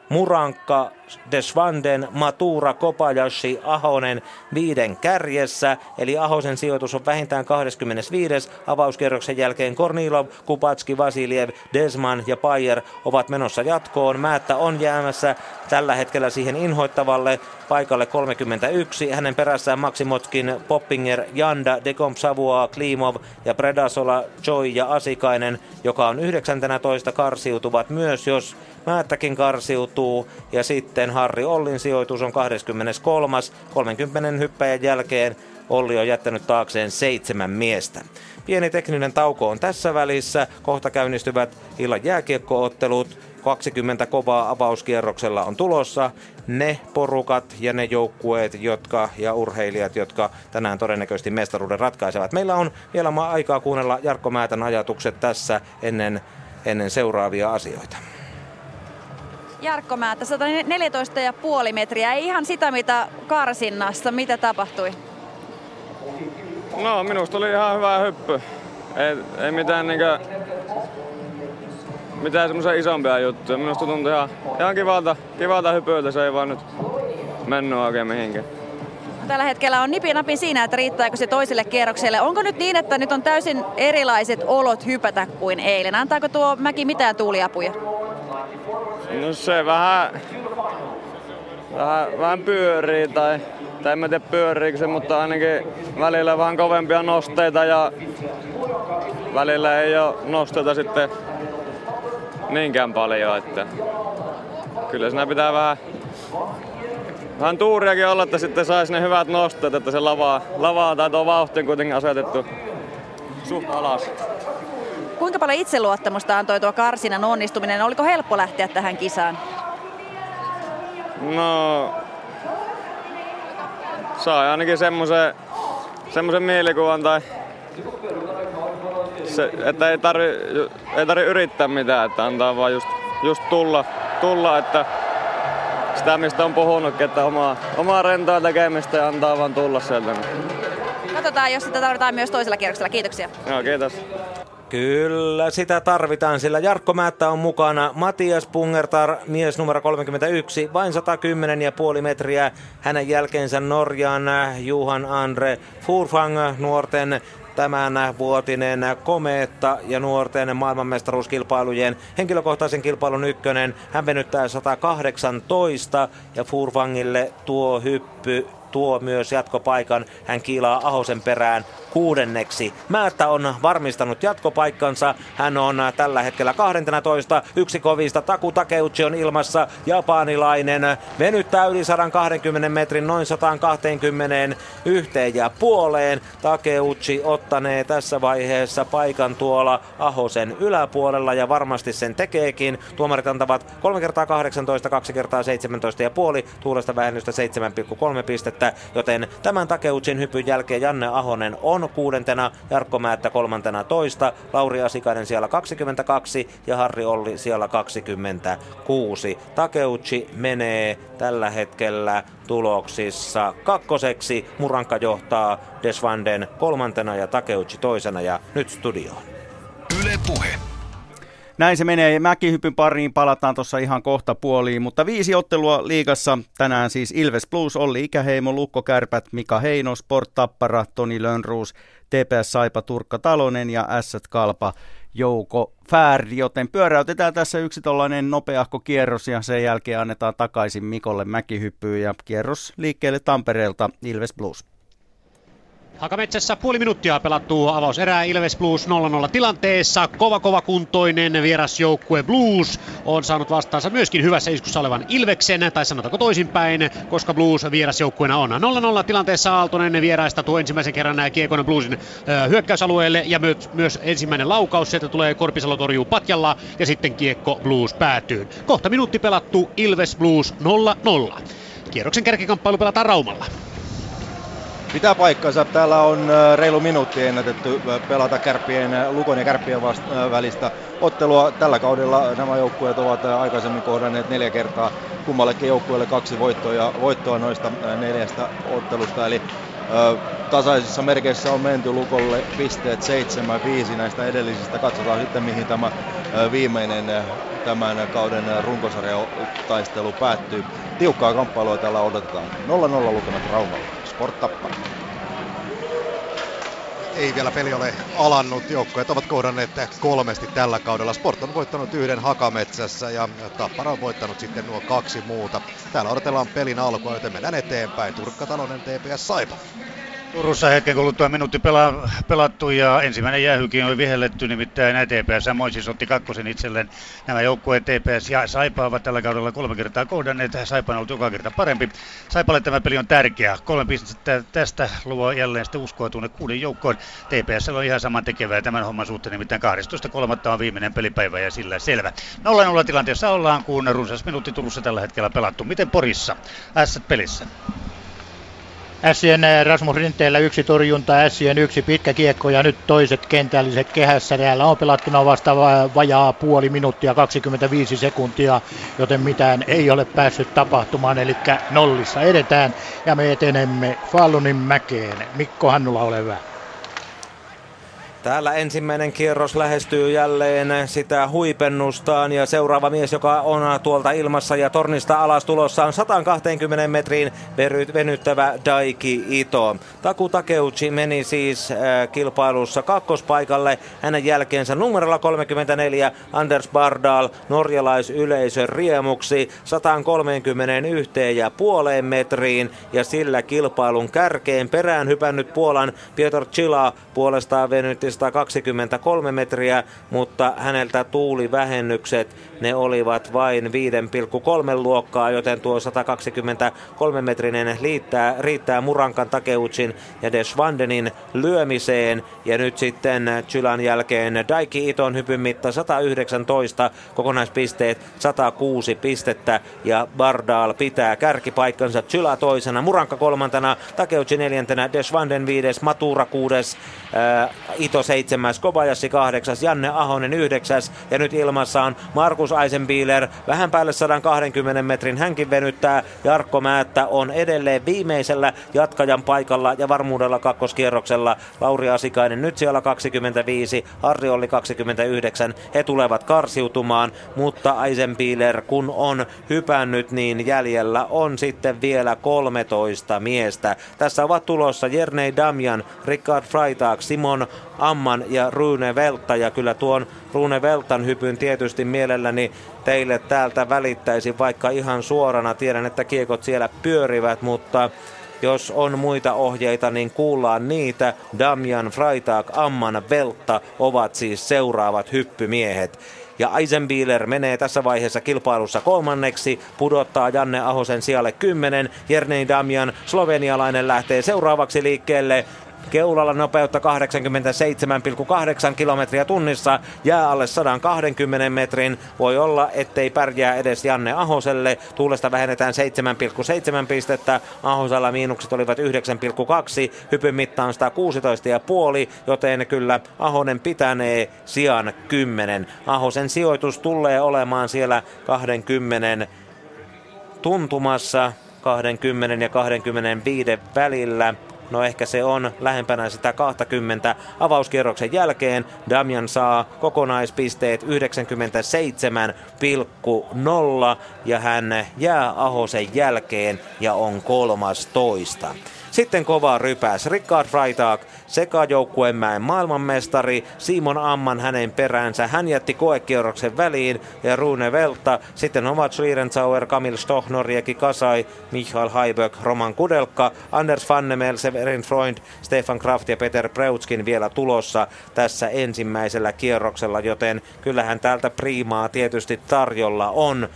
Muranka, Deschwanden, Matura, Kobayashi, Ahonen viiden kärjessä, eli Ahosen sijoitus on vähintään kaksikymmentäviisi. Avauskierroksen jälkeen Kornilov, Kubacki, Vasiljev, Desman ja Payer ovat menossa jatkoon. Määttä on jäämässä tällä hetkellä siihen inhoittavalle paikalle kolmekymmentäyksi. Hänen perässään Maksimotskin, Poppinger, Janda, de Compsavoie, Klimov ja Predasola, Choi ja Asikainen, joka on yhdeksäntoista, karsiutuvat myös, jos Määttäkin karsiutuu, ja sitten sitten Harri Ollin sijoitus on kahdeskymmeneskolmas kolmenkymmenen hyppäjän jälkeen Olli on jättänyt taakseen seitsemän miestä. Pieni tekninen tauko on tässä välissä. Kohta käynnistyvät illan jääkiekko-ottelut. kaksikymmentä kovaa avauskierroksella on tulossa. Ne porukat ja ne joukkueet jotka, ja urheilijat, jotka tänään todennäköisesti mestaruuden ratkaisevat. Meillä on vielä aikaa kuunnella Jarkko Määtän ajatukset tässä ennen, ennen seuraavia asioita. Jarkko Määttä, sata neljätoista pilkku viisi metriä. Ei ihan sitä, mitä karsinnassa. Mitä tapahtui? No, minusta oli ihan hyvä hyppy. Ei, ei mitään niinkö... mitään semmoisia isompia juttuja. Minusta tuntui ihan, ihan kivalta, kivalta hypyltä. Se ei vaan nyt mennyt oikein mihinkään. Tällä hetkellä on nipi napin siinä, että riittääkö se toiselle kierrokselle. Onko nyt niin, että nyt on täysin erilaiset olot hypätä kuin eilen? Antaako tuo mäki mitään tuuliapuja? No se vähän, vähän, vähän pyörii, tai, tai en mä tiedä pyöriikö se, mutta ainakin välillä vähän kovempia nosteita ja välillä ei ole nosteita sitten niinkään paljon. Että kyllä siinä pitää vähän, vähän tuuriakin olla, että sitten saisi ne hyvät nosteet, että se lavaa, lavaa tai tuo vauhti on kuitenkin asetettu suht alas. Kuinka paljon itseluottamusta antoi tuo karsinan onnistuminen? Oliko helppo lähteä tähän kisaan? No, sai ainakin semmoisen, semmoisen mielikuvan, tai se, että ei tarvitse ei tarvi yrittää mitään, että antaa vaan just, just tulla, tulla, että sitä mistä on puhunutkin, että omaa, omaa rentoa tekemistä ja antaa vaan tulla sieltä. Katsotaan, jos sitä tarvitaan myös toisella kierroksella. Kiitoksia. Joo, kiitos. Kyllä, sitä tarvitaan, sillä Jarkko Määttä on mukana. Matias Pungertar, mies numero kolmekymmentäyksi, vain sata kymmenen pilkku viisi metriä. Hänen jälkeensä Norjan Johan Andre Forfang, nuorten tämän vuotinen komeetta ja nuorten maailmanmestaruuskilpailujen henkilökohtaisen kilpailun ykkönen. Hän venyttää sata kahdeksantoista ja Forfangille tuo hyppy tuo myös jatkopaikan. Hän kiilaa Ahosen perään kuudenneksi. Määttä on varmistanut jatkopaikkansa. Hän on tällä hetkellä kahdentenatoista. Yksi kovista Taku Takeuchi on ilmassa. Japanilainen venyttää yli sata kaksikymmentä metrin noin sata kaksikymmentä yhteen ja puoleen. Takeuchi ottanee tässä vaiheessa paikan tuolla Ahosen yläpuolella ja varmasti sen tekeekin. Tuomarit antavat kolme kertaa kahdeksantoista, kaksi kertaa seitsemäntoista ja puoli. Tuulesta vähennystä seitsemän pilkku kolme pistettä, joten tämän Takeuchin hypyn jälkeen Janne Ahonen on kuudentena, Jarkko Määttä kolmantena toista, Lauri Asikainen siellä kaksikymmentäkaksi ja Harri Olli siellä kaksikymmentäkuusi. Takeuchi menee tällä hetkellä tuloksissa kakkoseksi. Muranka johtaa, Deschwanden kolmantena ja Takeuchi toisena, ja nyt studioon. Yle Puhe. Näin se menee. Mäkihypyn pariin palataan tuossa ihan kohta puoliin, mutta viisi ottelua liigassa tänään siis Ilves Plus, Olli Ikäheimo, Lukko Kärpät, Mika Heino, Sport Tappara, Toni Lönnroos, T P S Saipa, Turkka Talonen ja Ässät Kalpa, Jouko Färdi, joten pyöräytetään tässä yksi tollainen nopeahko kierros ja sen jälkeen annetaan takaisin Mikolle mäkihyppyyn ja kierros liikkeelle Tampereelta Ilves Plus. Hakametsässä puoli minuuttia pelattu avauserää Ilves Blues nolla nolla tilanteessa. Kova kova kuntoinen vierasjoukkue Blues on saanut vastaansa myöskin hyvässä iskussa olevan Ilveksen, tai sanotaanko toisinpäin, koska Blues vierasjoukkueena on. nolla nolla tilanteessa Aaltonen vieraista tuo ensimmäisen kerran kiekon Bluesin ö, hyökkäysalueelle ja myös, myös ensimmäinen laukaus, sieltä tulee Korpisalo torjuu patjalla ja sitten kiekko Blues päätyyn. Kohta minuutti pelattu Ilves Blues nolla nolla. Kierroksen kärkikamppailu pelataan Raumalla. Pitää paikkansa. Täällä on reilu minuutti ennätetty pelata kärppien, Lukon ja Kärppien vasta- välistä ottelua. Tällä kaudella nämä joukkueet ovat aikaisemmin kohdanneet neljä kertaa, kummallekin joukkueelle kaksi voittoa, ja voittoa noista neljästä ottelusta. Eli ö, tasaisissa merkeissä on menty Lukolle pisteet seitsemän viisi näistä edellisistä. Katsotaan sitten mihin tämä ö, viimeinen tämän kauden runkosarjataistelu päättyy. Tiukkaa kamppailua täällä odotetaan. nolla nolla lukemat Raumalla. Sport Tappara. Ei vielä peli ole alannut. Joukkueet ovat kohdanneet kolmesti tällä kaudella. Sport on voittanut yhden Hakametsässä ja Tappara on voittanut sitten nuo kaksi muuta. Täällä odotellaan pelin alkua, joten mennään eteenpäin. Turkka Talonen, T P S Saipa. Turussa hetken kuluttua minuutti pela, pelattu ja ensimmäinen jäähykin oli vihelletty, nimittäin E T P S. Samoin siis otti kakkosen itselleen. Nämä joukkueet E T P S ja Saipa ovat tällä kaudella kolme kertaa kohdanneet. Saipa on ollut joka kerta parempi. Saipalle tämä peli on tärkeä. Kolme pistettä tästä luo jälleen sitten uskoa tuonne kuuden joukkoon. T P S on ihan saman tekevää tämän homman suhteen, nimittäin kahdestoista kolmatta on viimeinen pelipäivä ja sillä selvä. nolla nolla tilanteessa ollaan, kun runsas minuutti Turussa tällä hetkellä pelattu. Miten Porissa? Ässät pelissä. Ässien Rasmus Rinteellä yksi torjunta, Ässien yksi pitkä kiekko ja nyt toiset kentälliset kehässä. Täällä on pelattuna vasta vajaa puoli minuuttia, kaksikymmentäviisi sekuntia, joten mitään ei ole päässyt tapahtumaan. Eli nollissa edetään ja me etenemme Fallunin mäkeen. Mikko Hannula, ole hyvä. Täällä ensimmäinen kierros lähestyy jälleen sitä huipennustaan ja seuraava mies, joka on tuolta ilmassa ja tornista alas tulossa, on sata kaksikymmentä metriin venyttävä Daiki Ito. Taku Takeuchi meni siis äh, kilpailussa kakkospaikalle. Hänen jälkeensä numerolla kolmekymmentäneljä Anders Bardal norjalaisyleisön riemuksi sata kolmekymmentäyksi ja puoleen metriin ja sillä kilpailun kärkeen perään hypännyt Puolan Piotr Chila puolestaan venytti sata kaksikymmentäkolme metriä, mutta häneltä tuulivähennykset, ne olivat vain viisi pilkku kolme luokkaa, joten tuo sata kaksikymmentäkolme metrinen liittää, riittää Murankan, Takeuchin ja Deschwandenin lyömiseen. Ja nyt sitten Chylan jälkeen Daiki Iton hypyn mitta sata yhdeksäntoista, kokonaispisteet sata kuusi pistettä ja Bardal pitää kärkipaikkansa, Chyla toisena, Muranka kolmantena, Takeuchi neljäntenä, Deschwanden viides, Matura kuudes, ää, Ito seitsemäs, Kobayashi kahdeksas, Janne Ahonen yhdeksäs ja nyt ilmassa on Markus Eisenbichler. Vähän päälle sata kaksikymmentä metrin hänkin venyttää. Jarkko Määttä on edelleen viimeisellä jatkajan paikalla ja varmuudella kakkoskierroksella. Lauri Asikainen nyt siellä kaksikymmentäviisi, Harri Olli kaksikymmentäyhdeksän. He tulevat karsiutumaan, mutta Eisenbichler kun on hypännyt, niin jäljellä on sitten vielä kolmetoista miestä. Tässä ovat tulossa Jernei Damjan, Richard Freitag, Simon Ammann ja Rune Velta, ja kyllä tuon Rune Veltan hypyn tietysti mielelläni teille täältä välittäisin, vaikka ihan suorana tiedän, että kiekot siellä pyörivät, mutta jos on muita ohjeita, niin kuullaan niitä. Damjan, Freitag, Ammann, Velta ovat siis seuraavat hyppymiehet. Ja Eisenbichler menee tässä vaiheessa kilpailussa kolmanneksi, pudottaa Janne Ahosen sijalle kymmenen. Jernei Damjan, slovenialainen, lähtee seuraavaksi liikkeelle. Keulalla nopeutta kahdeksankymmentäseitsemän pilkku kahdeksan kilometriä tunnissa, jää alle sata kaksikymmentä metrin. Voi olla, ettei pärjää edes Janne Ahoselle. Tuulesta vähennetään seitsemän pilkku seitsemän pistettä. Ahosella miinukset olivat yhdeksän pilkku kaksi. Hypyn mitta on sata kuusitoista pilkku viisi, joten kyllä Ahonen pitänee sijan kymmenen. Ahosen sijoitus tulee olemaan siellä kaksikymmentä tuntumassa, kaksikymmentä ja kaksikymmentäviisi välillä. No ehkä se on lähempänä sitä kaksikymmentä. Avauskierroksen jälkeen Damjan saa kokonaispisteet yhdeksänkymmentäseitsemän pilkku nolla ja hän jää Ahosen jälkeen ja on kolmastoista. Sitten kova rypäs. Richard Freitag, sekajoukkuemäen maailmanmestari, Simon Ammann hänen peräänsä. Hän jätti koekierroksen väliin ja Rune Velta. Sitten ovat Schlierenzauer, Kamil Stoch, Noriaki Kasai, Michael Haiböck, Roman Kudelka, Anders Fannemel, Severin Freund, Stefan Kraft ja Peter Preutzkin vielä tulossa tässä ensimmäisellä kierroksella, joten kyllähän täältä priimaa tietysti tarjolla on.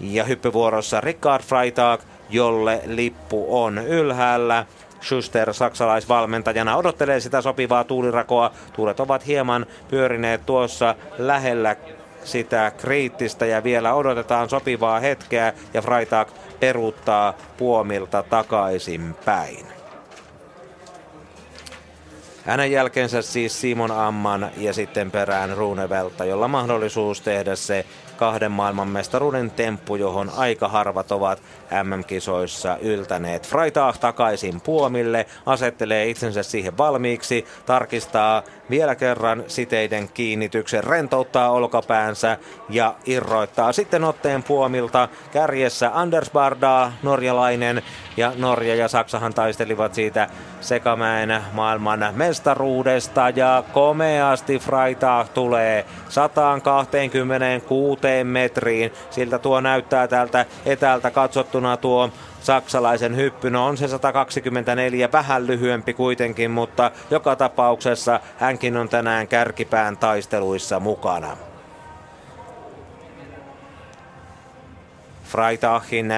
Ja hyppyvuorossa Richard Freitag, jolle lippu on ylhäällä. Schuster saksalaisvalmentajana odottelee sitä sopivaa tuulirakoa. Tuulet ovat hieman pyörineet tuossa lähellä sitä kriittistä ja vielä odotetaan sopivaa hetkeä ja Freitag peruuttaa puomilta takaisinpäin. Hänen jälkeensä siis Simon Ammann ja sitten perään Rune Velta, jolla mahdollisuus tehdä se kahden maailmanmestaruuden temppu, johon aika harvat ovat M M-kisoissa yltäneet. Freitag takaisin puomille, asettelee itsensä siihen valmiiksi, tarkistaa vielä kerran siteiden kiinnityksen, rentouttaa olkapäänsä ja irroittaa sitten otteen puomilta. Kärjessä Anders Bardal, norjalainen, ja Norja ja Saksahan taistelivat siitä sekamäen maailman mestaruudesta ja komeasti Freitag tulee sata kaksikymmentäkuusi kuuteen metriin. Siltä tuo näyttää täältä etäältä katsottuna tuo saksalaisen hyppy. No on se sata kaksikymmentäneljä, vähän lyhyempi kuitenkin, mutta joka tapauksessa hänkin on tänään kärkipään taisteluissa mukana. Freitagin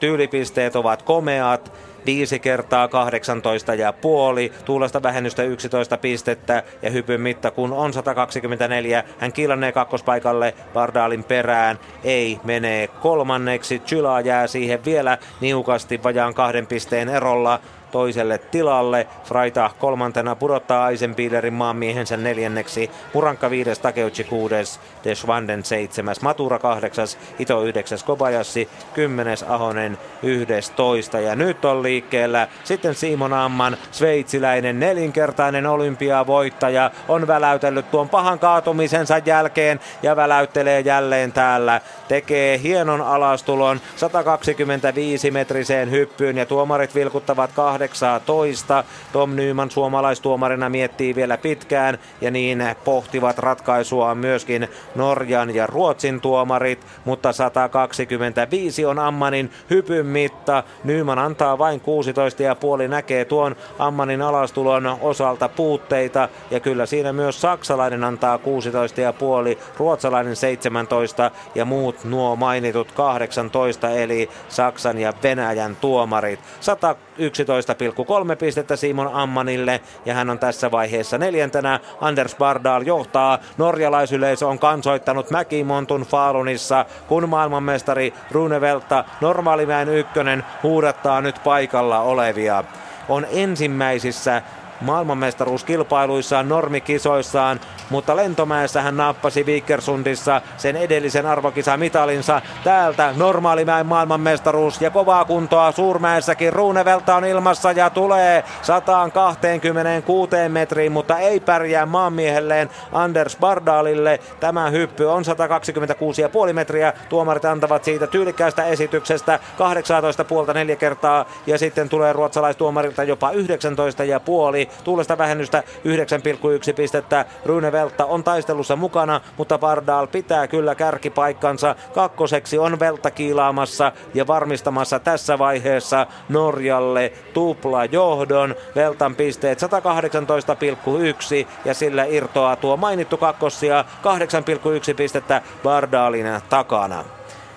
tyylipisteet ovat komeat. viisi kertaa kahdeksantoista pilkku viisi, tuulesta vähennystä yksitoista pistettä ja hypyn mitta kun on sata kaksikymmentäneljä. Hän kiilannee kakkospaikalle Bardalin perään, ei menee kolmanneksi. Chylä jää siihen vielä niukasti vajaan kahden pisteen erolla toiselle tilalle. Freitag kolmantena pudottaa Eisenbichlerin maanmiehensä neljänneksi. Muranka viides, Takeuchi kuudes, Deschwanden seitsemäs, Matura kahdeksas, Ito yhdeksäs, Kobayashi kymmenes, Ahonen yhdestoista. Ja nyt on liikkeellä sitten Simon Ammann, sveitsiläinen nelinkertainen olympiavoittaja, on väläytellyt tuon pahan kaatumisensa jälkeen ja väläyttelee jälleen täällä. Tekee hienon alastulon sata kaksikymmentäviisi metriseen hyppyyn ja tuomarit vilkuttavat kahden. kahdeksantoista. Tom Nyman suomalaistuomarina miettii vielä pitkään ja niin pohtivat ratkaisua myöskin Norjan ja Ruotsin tuomarit, mutta sata kaksikymmentäviisi on Ammanin hypyn mitta. Nyman antaa vain kuusitoista pilkku viisi, näkee tuon Ammanin alastulon osalta puutteita ja kyllä siinä myös saksalainen antaa kuusitoista pilkku viisi, ruotsalainen seitsemäntoista ja muut nuo mainitut kahdeksantoista eli Saksan ja Venäjän tuomarit. sata yksitoista pilkku kolme pistettä Simon Ammanille ja hän on tässä vaiheessa neljäntenä. Anders Bardal johtaa. Norjalaisyleisö on kansoittanut mäkimontun Falunissa, kun maailmanmestari Rune Velta, normaalimäen ykkönen, huudattaa nyt paikalla olevia. On ensimmäisissä maailmanmestaruuskilpailuissaan, normikisoissaan, mutta lentomäessä hän nappasi Vikersundissa sen edellisen arvokisamitalinsa. Täältä normaalimäen maailmanmestaruus ja kovaa kuntoa suurmäessäkin. Rune Velta on ilmassa ja tulee sata kaksikymmentäkuusi metriin, mutta ei pärjää maanmiehelleen Anders Bardalille. Tämä hyppy on sata kaksikymmentäkuusi pilkku viisi metriä. Tuomarit antavat siitä tyylikkäistä esityksestä kahdeksantoista pilkku viisi neljä kertaa ja sitten tulee ruotsalaistuomarilta jopa yhdeksäntoista pilkku viisi. Tuulesta vähennystä yhdeksän pilkku yksi pistettä. Rune Velta on taistelussa mukana, mutta Bardal pitää kyllä kärkipaikkansa. Kakkoseksi on Velta kiilaamassa ja varmistamassa tässä vaiheessa Norjalle tuplajohdon. Veltan pisteet sata kahdeksantoista pilkku yksi ja sillä irtoaa tuo mainittu kakkossija kahdeksan pilkku yksi pistettä Bardalin takana.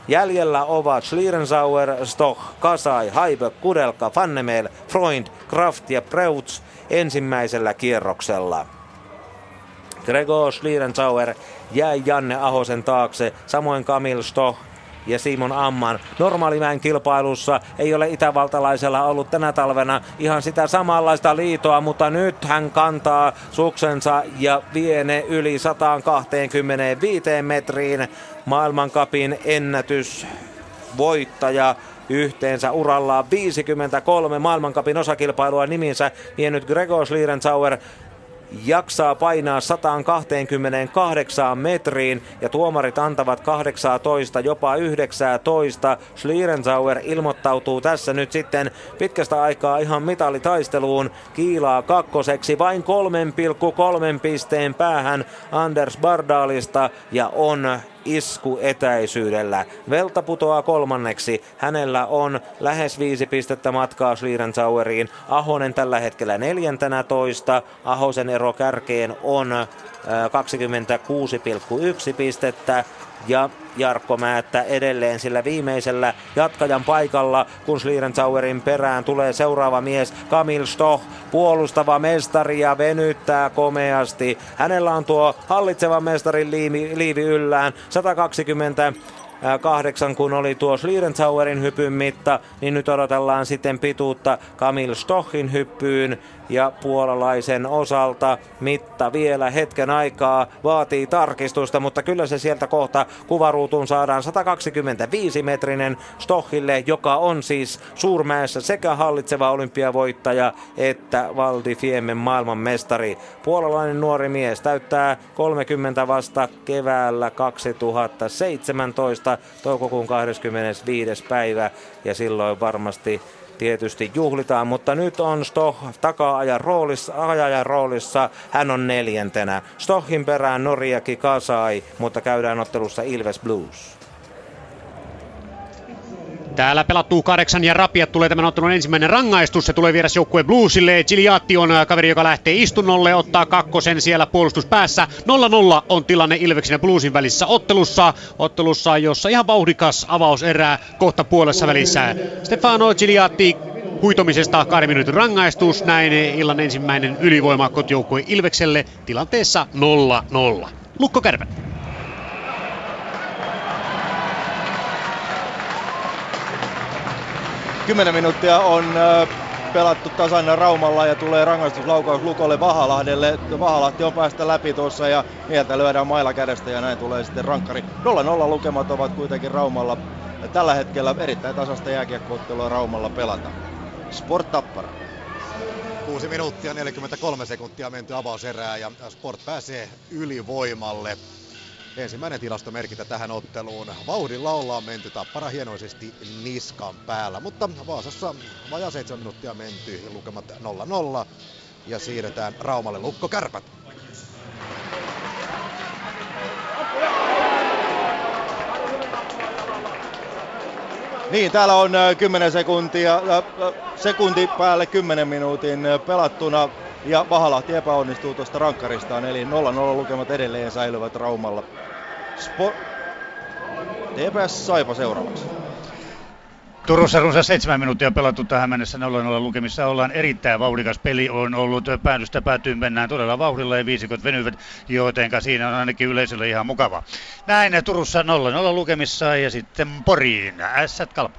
Jäljellä ovat Schlierenzauer, Stoch, Kasai, Heiberg, Kudelka, Fannemel, Freund, Kraft ja Preutz ensimmäisellä kierroksella. Gregor Schlierenzauer jäi Janne Ahosen taakse, samoin Kamil Stoch ja Simon Ammann. Normaalimäen kilpailussa ei ole itävaltalaisella ollut tänä talvena ihan sitä samanlaista liitoa, mutta nyt hän kantaa suksensa ja vie ne yli sata kaksikymmentäviisi metriin. Maailmankapin ennätysvoittaja, yhteensä urallaan viisikymmentäkolme maailmankapin osakilpailua niminsä vienyt Gregor Schlierenzauer jaksaa painaa sata kaksikymmentäkahdeksan metriin ja tuomarit antavat kahdeksantoista, jopa yhdeksäntoista. Schlierenzauer ilmoittautuu tässä nyt sitten pitkästä aikaa ihan mitalitaisteluun. Kiilaa kakkoseksi vain kolme pilkku kolme pisteen päähän Anders Bardalista ja on isku etäisyydellä. Velta putoaa kolmanneksi. Hänellä on lähes viisi pistettä matkaa Schlierenzaueriin. Ahonen tällä hetkellä neljäntenä toista. Ahosen ero kärkeen on kaksikymmentäkuusi pilkku yksi pistettä. Ja Jarkko Määttä edelleen sillä viimeisellä jatkajan paikalla, kun Schlierenzauerin perään tulee seuraava mies Kamil Stoch, puolustava mestari ja venyttää komeasti. Hänellä on tuo hallitsevan mestarin liivi, liivi yllään. sata kaksikymmentäkahdeksan kun oli tuo Schlierenzauerin hypyn mitta, niin nyt odotellaan sitten pituutta Kamil Stochin hyppyyn ja puolalaisen osalta mitta vielä hetken aikaa vaatii tarkistusta, mutta kyllä se sieltä kohta kuvaruutuun saadaan. Sata kaksikymmentäviisi metrinen Stochille, joka on siis suurmäessä sekä hallitseva olympiavoittaja että Val di Fiemmen maailmanmestari. Puolalainen nuori mies täyttää kolmekymmentä vasta keväällä kaksituhattaseitsemäntoista toukokuun kahdeskymmenesviides päivä ja silloin varmasti tietysti juhlitaan, mutta nyt on Stoch taka-ajan roolissa, ajajan roolissa, hän on neljäntenä. Stochin perään Noriaki Kasai, mutta käydään ottelussa Ilves Blues. Täällä pelattuu kahdeksan ja rapiat tulee tämän ottelun ensimmäinen rangaistus. Se tulee vierasjoukkue Bluesille. Giliatti on kaveri, joka lähtee istunnolle, ottaa kakkosen siellä puolustuspäässä. nolla nolla on tilanne Ilveksen ja Bluesin välissä ottelussa. Ottelussa, jossa ihan vauhdikas avauserää kohta puolessa välissä. Stefano Giliatti huitomisesta kahden minuutin rangaistus. Näin illan ensimmäinen ylivoima kotijoukkue Ilvekselle tilanteessa nolla nolla. Lukko Kärpät. Kymmenen minuuttia on pelattu tasan Raumalla ja tulee rangaistuslaukaus Lukolle Vahalahdelle. Vahalahti on päästä läpi tuossa ja mieltä lyödään mailla kädestä ja näin tulee sitten rankkari. nolla nolla lukemat ovat kuitenkin Raumalla. Tällä hetkellä erittäin tasasta jääkiekko-ottelua Raumalla pelata. Sport Tappara. kuusi minuuttia neljäkymmentäkolme sekuntia menty avauserää ja Sport pääsee ylivoimalle. Ensimmäinen tilastomerkintä tähän otteluun. Vauhdilla ollaan menty Tappara hienoisesti niskan päällä, mutta Vaasassa vajaa seitsemän minuuttia menty, lukemat nolla nolla ja siirretään Raumalle. Lukko Kärpät. Niin, täällä on kymmenen sekuntia, sekunti päälle kymmenen minuutin pelattuna. Ja Vahalahti epäonnistuu tuosta rankkaristaan, eli nolla nolla lukemat edelleen säilyvät Raumalla. Sport... T P S Saipa seuraavaksi. Turussa runsa seitsemän minuuttia pelattu tähän mennessä, nolla nolla lukemissa ollaan. Erittäin vauhdikas peli on ollut, päädystä päätyyn mennään todella vauhdilla ja viisikot venyvät, jotenka siinä on ainakin yleisölle ihan mukava. Näin Turussa nolla nolla lukemissa ja sitten Poriin, Ässät Kalpa.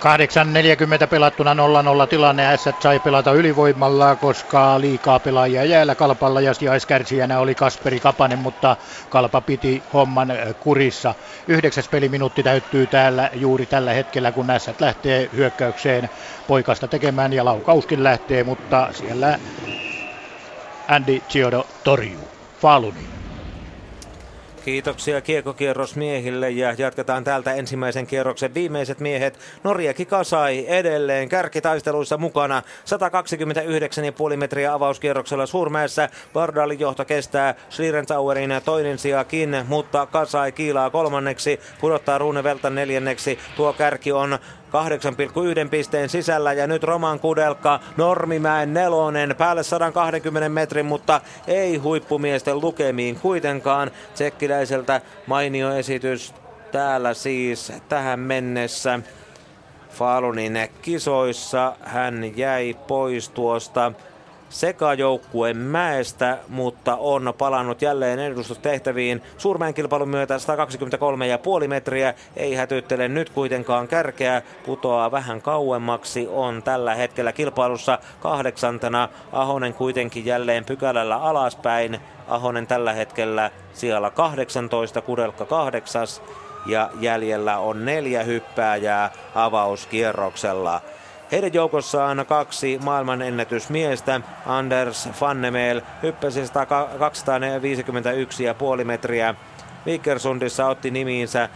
kahdeksan neljäkymmentä pelattuna nolla nolla tilanne. Ässät sai pelata ylivoimalla, koska liikaa pelaajia jäällä Kalpalla ja sijaiskärsijänä oli Kasperi Kapanen, mutta Kalpa piti homman kurissa. Yhdeksäs peliminuutti täyttyy täällä juuri tällä hetkellä, kun Ässät lähtee hyökkäykseen poikasta tekemään ja laukauskin lähtee, mutta siellä Andy Chiodo torjuu. Faluni. Kiitoksia kiekkokierros miehille ja jatketaan täältä ensimmäisen kierroksen viimeiset miehet. Noriaki Kasai edelleen kärkitaisteluissa mukana. sata kaksikymmentäyhdeksän pilkku viisi metriä avauskierroksella Suurmäessä. Bardalin johto kestää Schlierenzauerin toinen sijakin, mutta Kasai kiilaa kolmanneksi, pudottaa Rune Veltan neljänneksi. Tuo kärki on kahdeksan pilkku yksi pisteen sisällä ja nyt Roman Kudelka, Normimäen nelonen, päälle sata kaksikymmentä metrin, mutta ei huippumiesten lukemiin kuitenkaan. Tsekkiläiseltä mainio esitys täällä siis tähän mennessä. Falunin kisoissa hän jäi pois tuosta sekajoukkueen mäestä, mutta on palannut jälleen edustustehtäviin. Suurmäen kilpailun myötä sata kaksikymmentäkolme pilkku viisi metriä, ei hätyttele nyt kuitenkaan kärkeä, putoaa vähän kauemmaksi, on tällä hetkellä kilpailussa kahdeksantena. Ahonen kuitenkin jälleen pykälällä alaspäin, Ahonen tällä hetkellä sijalla kahdeksantoista, Kudelka kahdeksas ja jäljellä on neljä hyppääjää avauskierroksella. Heidän joukossaan kaksi maailmanennätysmiestä. Anders Fannemel hyppäsi kaksisataaviisikymmentäyksi pilkku viisi metriä. Vikersundissa otti nimiinsä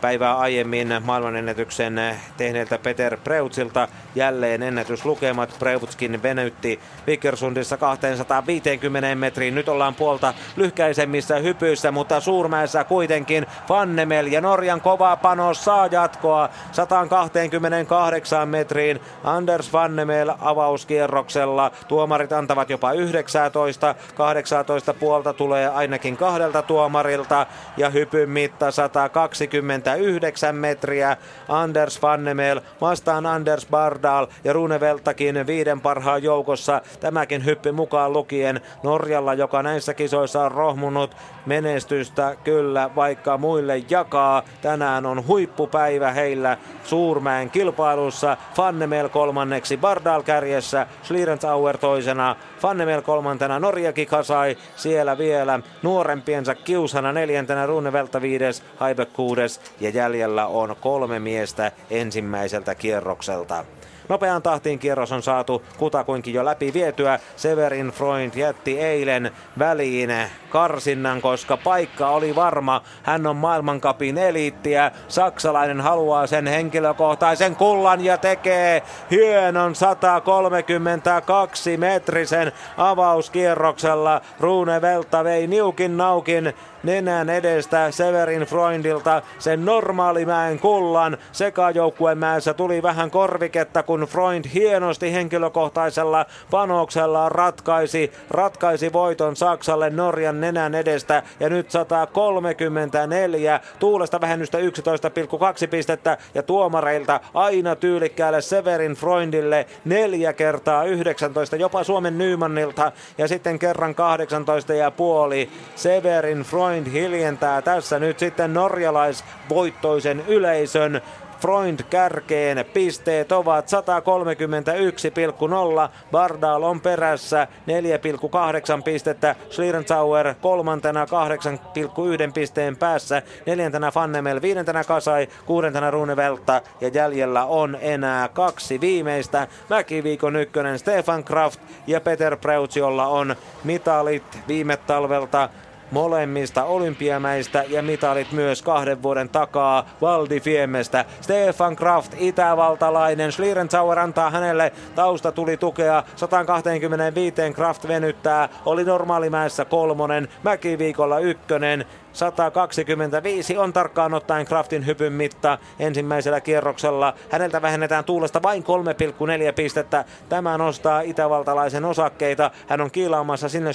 päivää aiemmin maailmanennätyksen tehneeltä Peter Preutzilta jälleen ennätyslukemat. Preutskin venytti Vikersundissa kaksisataaviisikymmentä metriin. Nyt ollaan puolta lyhkäisemmissä hypyissä, mutta Suurmäessä kuitenkin Fannemel ja Norjan kova panos saa jatkoa sata kaksikymmentäkahdeksan metriin. Anders Fannemel avauskierroksella. Tuomarit antavat jopa yhdeksäntoista. kahdeksantoista puolta tulee ainakin kahdelta tuomarilta ja hypyn mitta sata kaksikymmentä. yhdeksän metriä. Anders Fannemel vastaan Anders Bardal ja Rune Veltakin viiden parhaan joukossa. Tämäkin hyppi mukaan lukien Norjalla, joka näissä kisoissa on rohmunut menestystä kyllä vaikka muille jakaa. Tänään on huippupäivä heillä Suurmäen kilpailussa. Fannemel kolmanneksi, Bardal kärjessä, Schlierenzauer toisena, Fannemel kolmantena, Noriaki Kasai siellä vielä nuorempiensa kiusana neljäntenä, Rune Velta viides, Haibek kuudes. Ja jäljellä on kolme miestä ensimmäiseltä kierrokselta. Nopeaan tahtiin kierros on saatu kutakuinkin jo läpi vietyä. Severin Freund jätti eilen väliin karsinnan, koska paikka oli varma. Hän on maailmancupin eliittiä. Saksalainen haluaa sen henkilökohtaisen kullan ja tekee hienon satakolmekymmentäkaksi metrisen avauskierroksella. Rune Velta vei niukin naukin nenän edestä Severin Freundilta sen normaalimäen kullan. Sekajoukkuemäessä tuli vähän korviketta, kun Freund hienosti henkilökohtaisella panoksella ratkaisi, ratkaisi voiton Saksalle Norjan nenän edestä. Ja nyt sata kolmekymmentäneljä, tuulesta vähennystä yksitoista pilkku kaksi pistettä ja tuomareilta aina tyylikkäälle Severin Freundille neljä kertaa yhdeksäntoista, jopa Suomen Nymannilta, ja sitten kerran kahdeksantoista pilkku viisi. Severin Freund hiljentää tässä nyt sitten norjalaisvoittoisen yleisön. Freund kärkeen, pisteet ovat sata kolmekymmentäyksi pilkku nolla, Bardal on perässä neljä pilkku kahdeksan pistettä, Schlierenzauer kolmantena kahdeksan pilkku yksi pisteen päässä, neljäntenä Fannemel, viidentenä Kasai, kuudentena Rune Velta ja jäljellä on enää kaksi viimeistä, väkiviikon ykkönen Stefan Kraft ja Peter Preutz, jolla on mitalit viime talvelta molemmista olympiamäistä ja mitalit myös kahden vuoden takaa Valdifiemestä. Stefan Kraft, itävaltalainen. Schlierenzauer antaa hänelle taustatuli-tukea. sata kaksikymmentäviisi Kraft venyttää. Oli normaalimäessä kolmonen, mäkiviikolla ykkönen. sata kaksikymmentäviisi on tarkkaan ottaen Kraftin hypyn mitta ensimmäisellä kierroksella. Häneltä vähennetään tuulesta vain kolme pilkku neljä pistettä. Tämä nostaa itävaltalaisen osakkeita. Hän on kiilaamassa sinne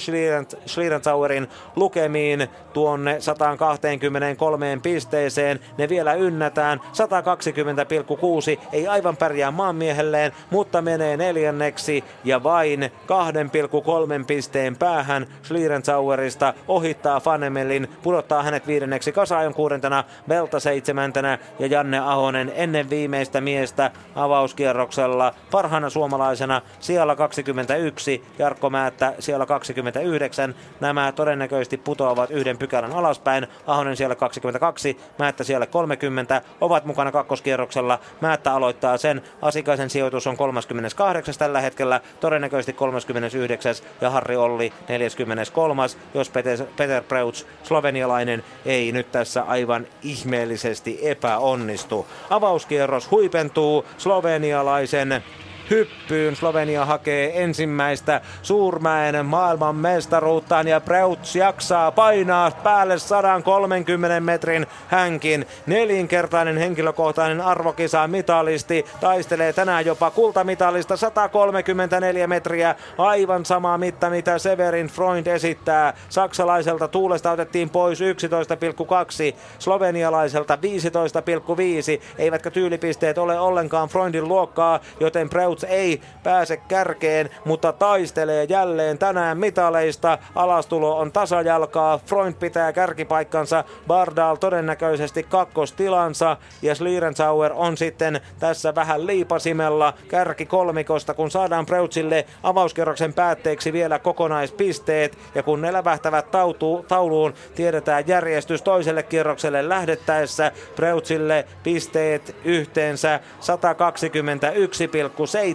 Schlierenzauerin lukemiin tuonne sataankahteenkymmeneenkolmeen pisteeseen. Ne vielä ynnätään. sata kaksikymmentä pilkku kuusi ei aivan pärjää maanmiehelleen, mutta menee neljänneksi ja vain kaksi pilkku kolme pisteen päähän Schlierenzauerista, ohittaa Fannemelin, pudottaa hänet viidenneksi, Kasai on kuudentena, Velta seitsemäntenä ja Janne Ahonen ennen viimeistä miestä avauskierroksella parhaana suomalaisena sijalla kaksikymmentäyksi, Jarkko Määttä sijalla kaksikymmentäyhdeksän. Nämä todennäköisesti putoavat yhden pykälän alaspäin. Ahonen sijalla kaksikymmentäkaksi, Määttä sijalla kolmekymmentä, ovat mukana kakkoskierroksella. Määttä aloittaa sen, Asikaisen sijoitus on kolmaskymmeneskahdeksas tällä hetkellä, todennäköisesti kolmaskymmenesyhdeksäs ja Harri Olli neljäskymmeneskolmas, jos Peter, Peter Preutz Slovenia ei nyt tässä aivan ihmeellisesti epäonnistu. Avauskierros huipentuu slovenialaisen hyppyyn. Slovenia hakee ensimmäistä suurmäen maailman mestaruuttaan ja Preutz jaksaa painaa päälle satakolmenkymmenen metrin hänkin. Nelinkertainen henkilökohtainen arvokisa mitalisti taistelee tänään jopa kultamitalista. Satakolmekymmentäneljä metriä, aivan sama mitta mitä Severin Freund esittää. Saksalaiselta tuulesta otettiin pois yksitoista pilkku kaksi, slovenialaiselta viisitoista pilkku viisi. Eivätkä tyylipisteet ole ollenkaan Freundin luokkaa, joten Preutz ei pääse kärkeen, mutta taistelee jälleen tänään mitaleista. Alastulo on tasajalkaa. Freund pitää kärkipaikkansa, Bardal todennäköisesti kakkostilansa ja Schlierenzauer on sitten tässä vähän liipasimella kärkikolmikosta, kun saadaan Preutzille avauskerroksen päätteeksi vielä kokonaispisteet ja kun ne lävähtävät tautu, tauluun, tiedetään järjestys toiselle kierrokselle lähdettäessä. Preutzille pisteet yhteensä sata kaksikymmentäyksi pilkku seitsemän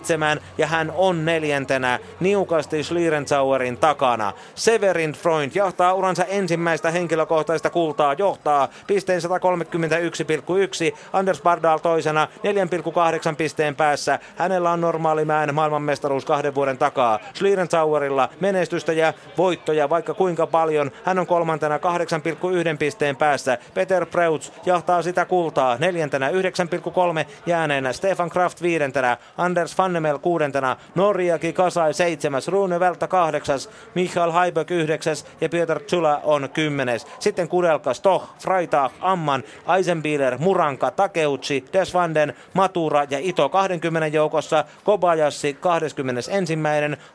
ja hän on neljäntenä niukasti Schlierenzauerin takana. Severin Freund jahtaa uransa ensimmäistä henkilökohtaista kultaa, johtaa pisteen sata kolmekymmentäyksi pilkku yksi, Anders Bardal toisena neljä pilkku kahdeksan pisteen päässä. Hänellä on normaalimäen maailmanmestaruus kahden vuoden takaa. Schlierenzauerilla menestystä ja voittoja vaikka kuinka paljon. Hän on kolmantena kahdeksan pilkku yksi pisteen päässä. Peter Preutz jahtaa sitä kultaa neljäntenä, yhdeksän pilkku kolme jääneenä, Stefan Kraft viidentenä, Anders Fannemel kuudentena, Noriaki Kasai seitsemäs, Rune Velta kahdeksas, Michael Haiböck yhdeksäs ja Peter Zula on kymmenes. Sitten Kudelka, Stoch, Freitag, Ammann, Eisenbichler, Muranka, Takeuchi, Deschwanden, Matura ja Ito kaksikymmentä joukossa, Kobayashi kaksikymmentäyksi,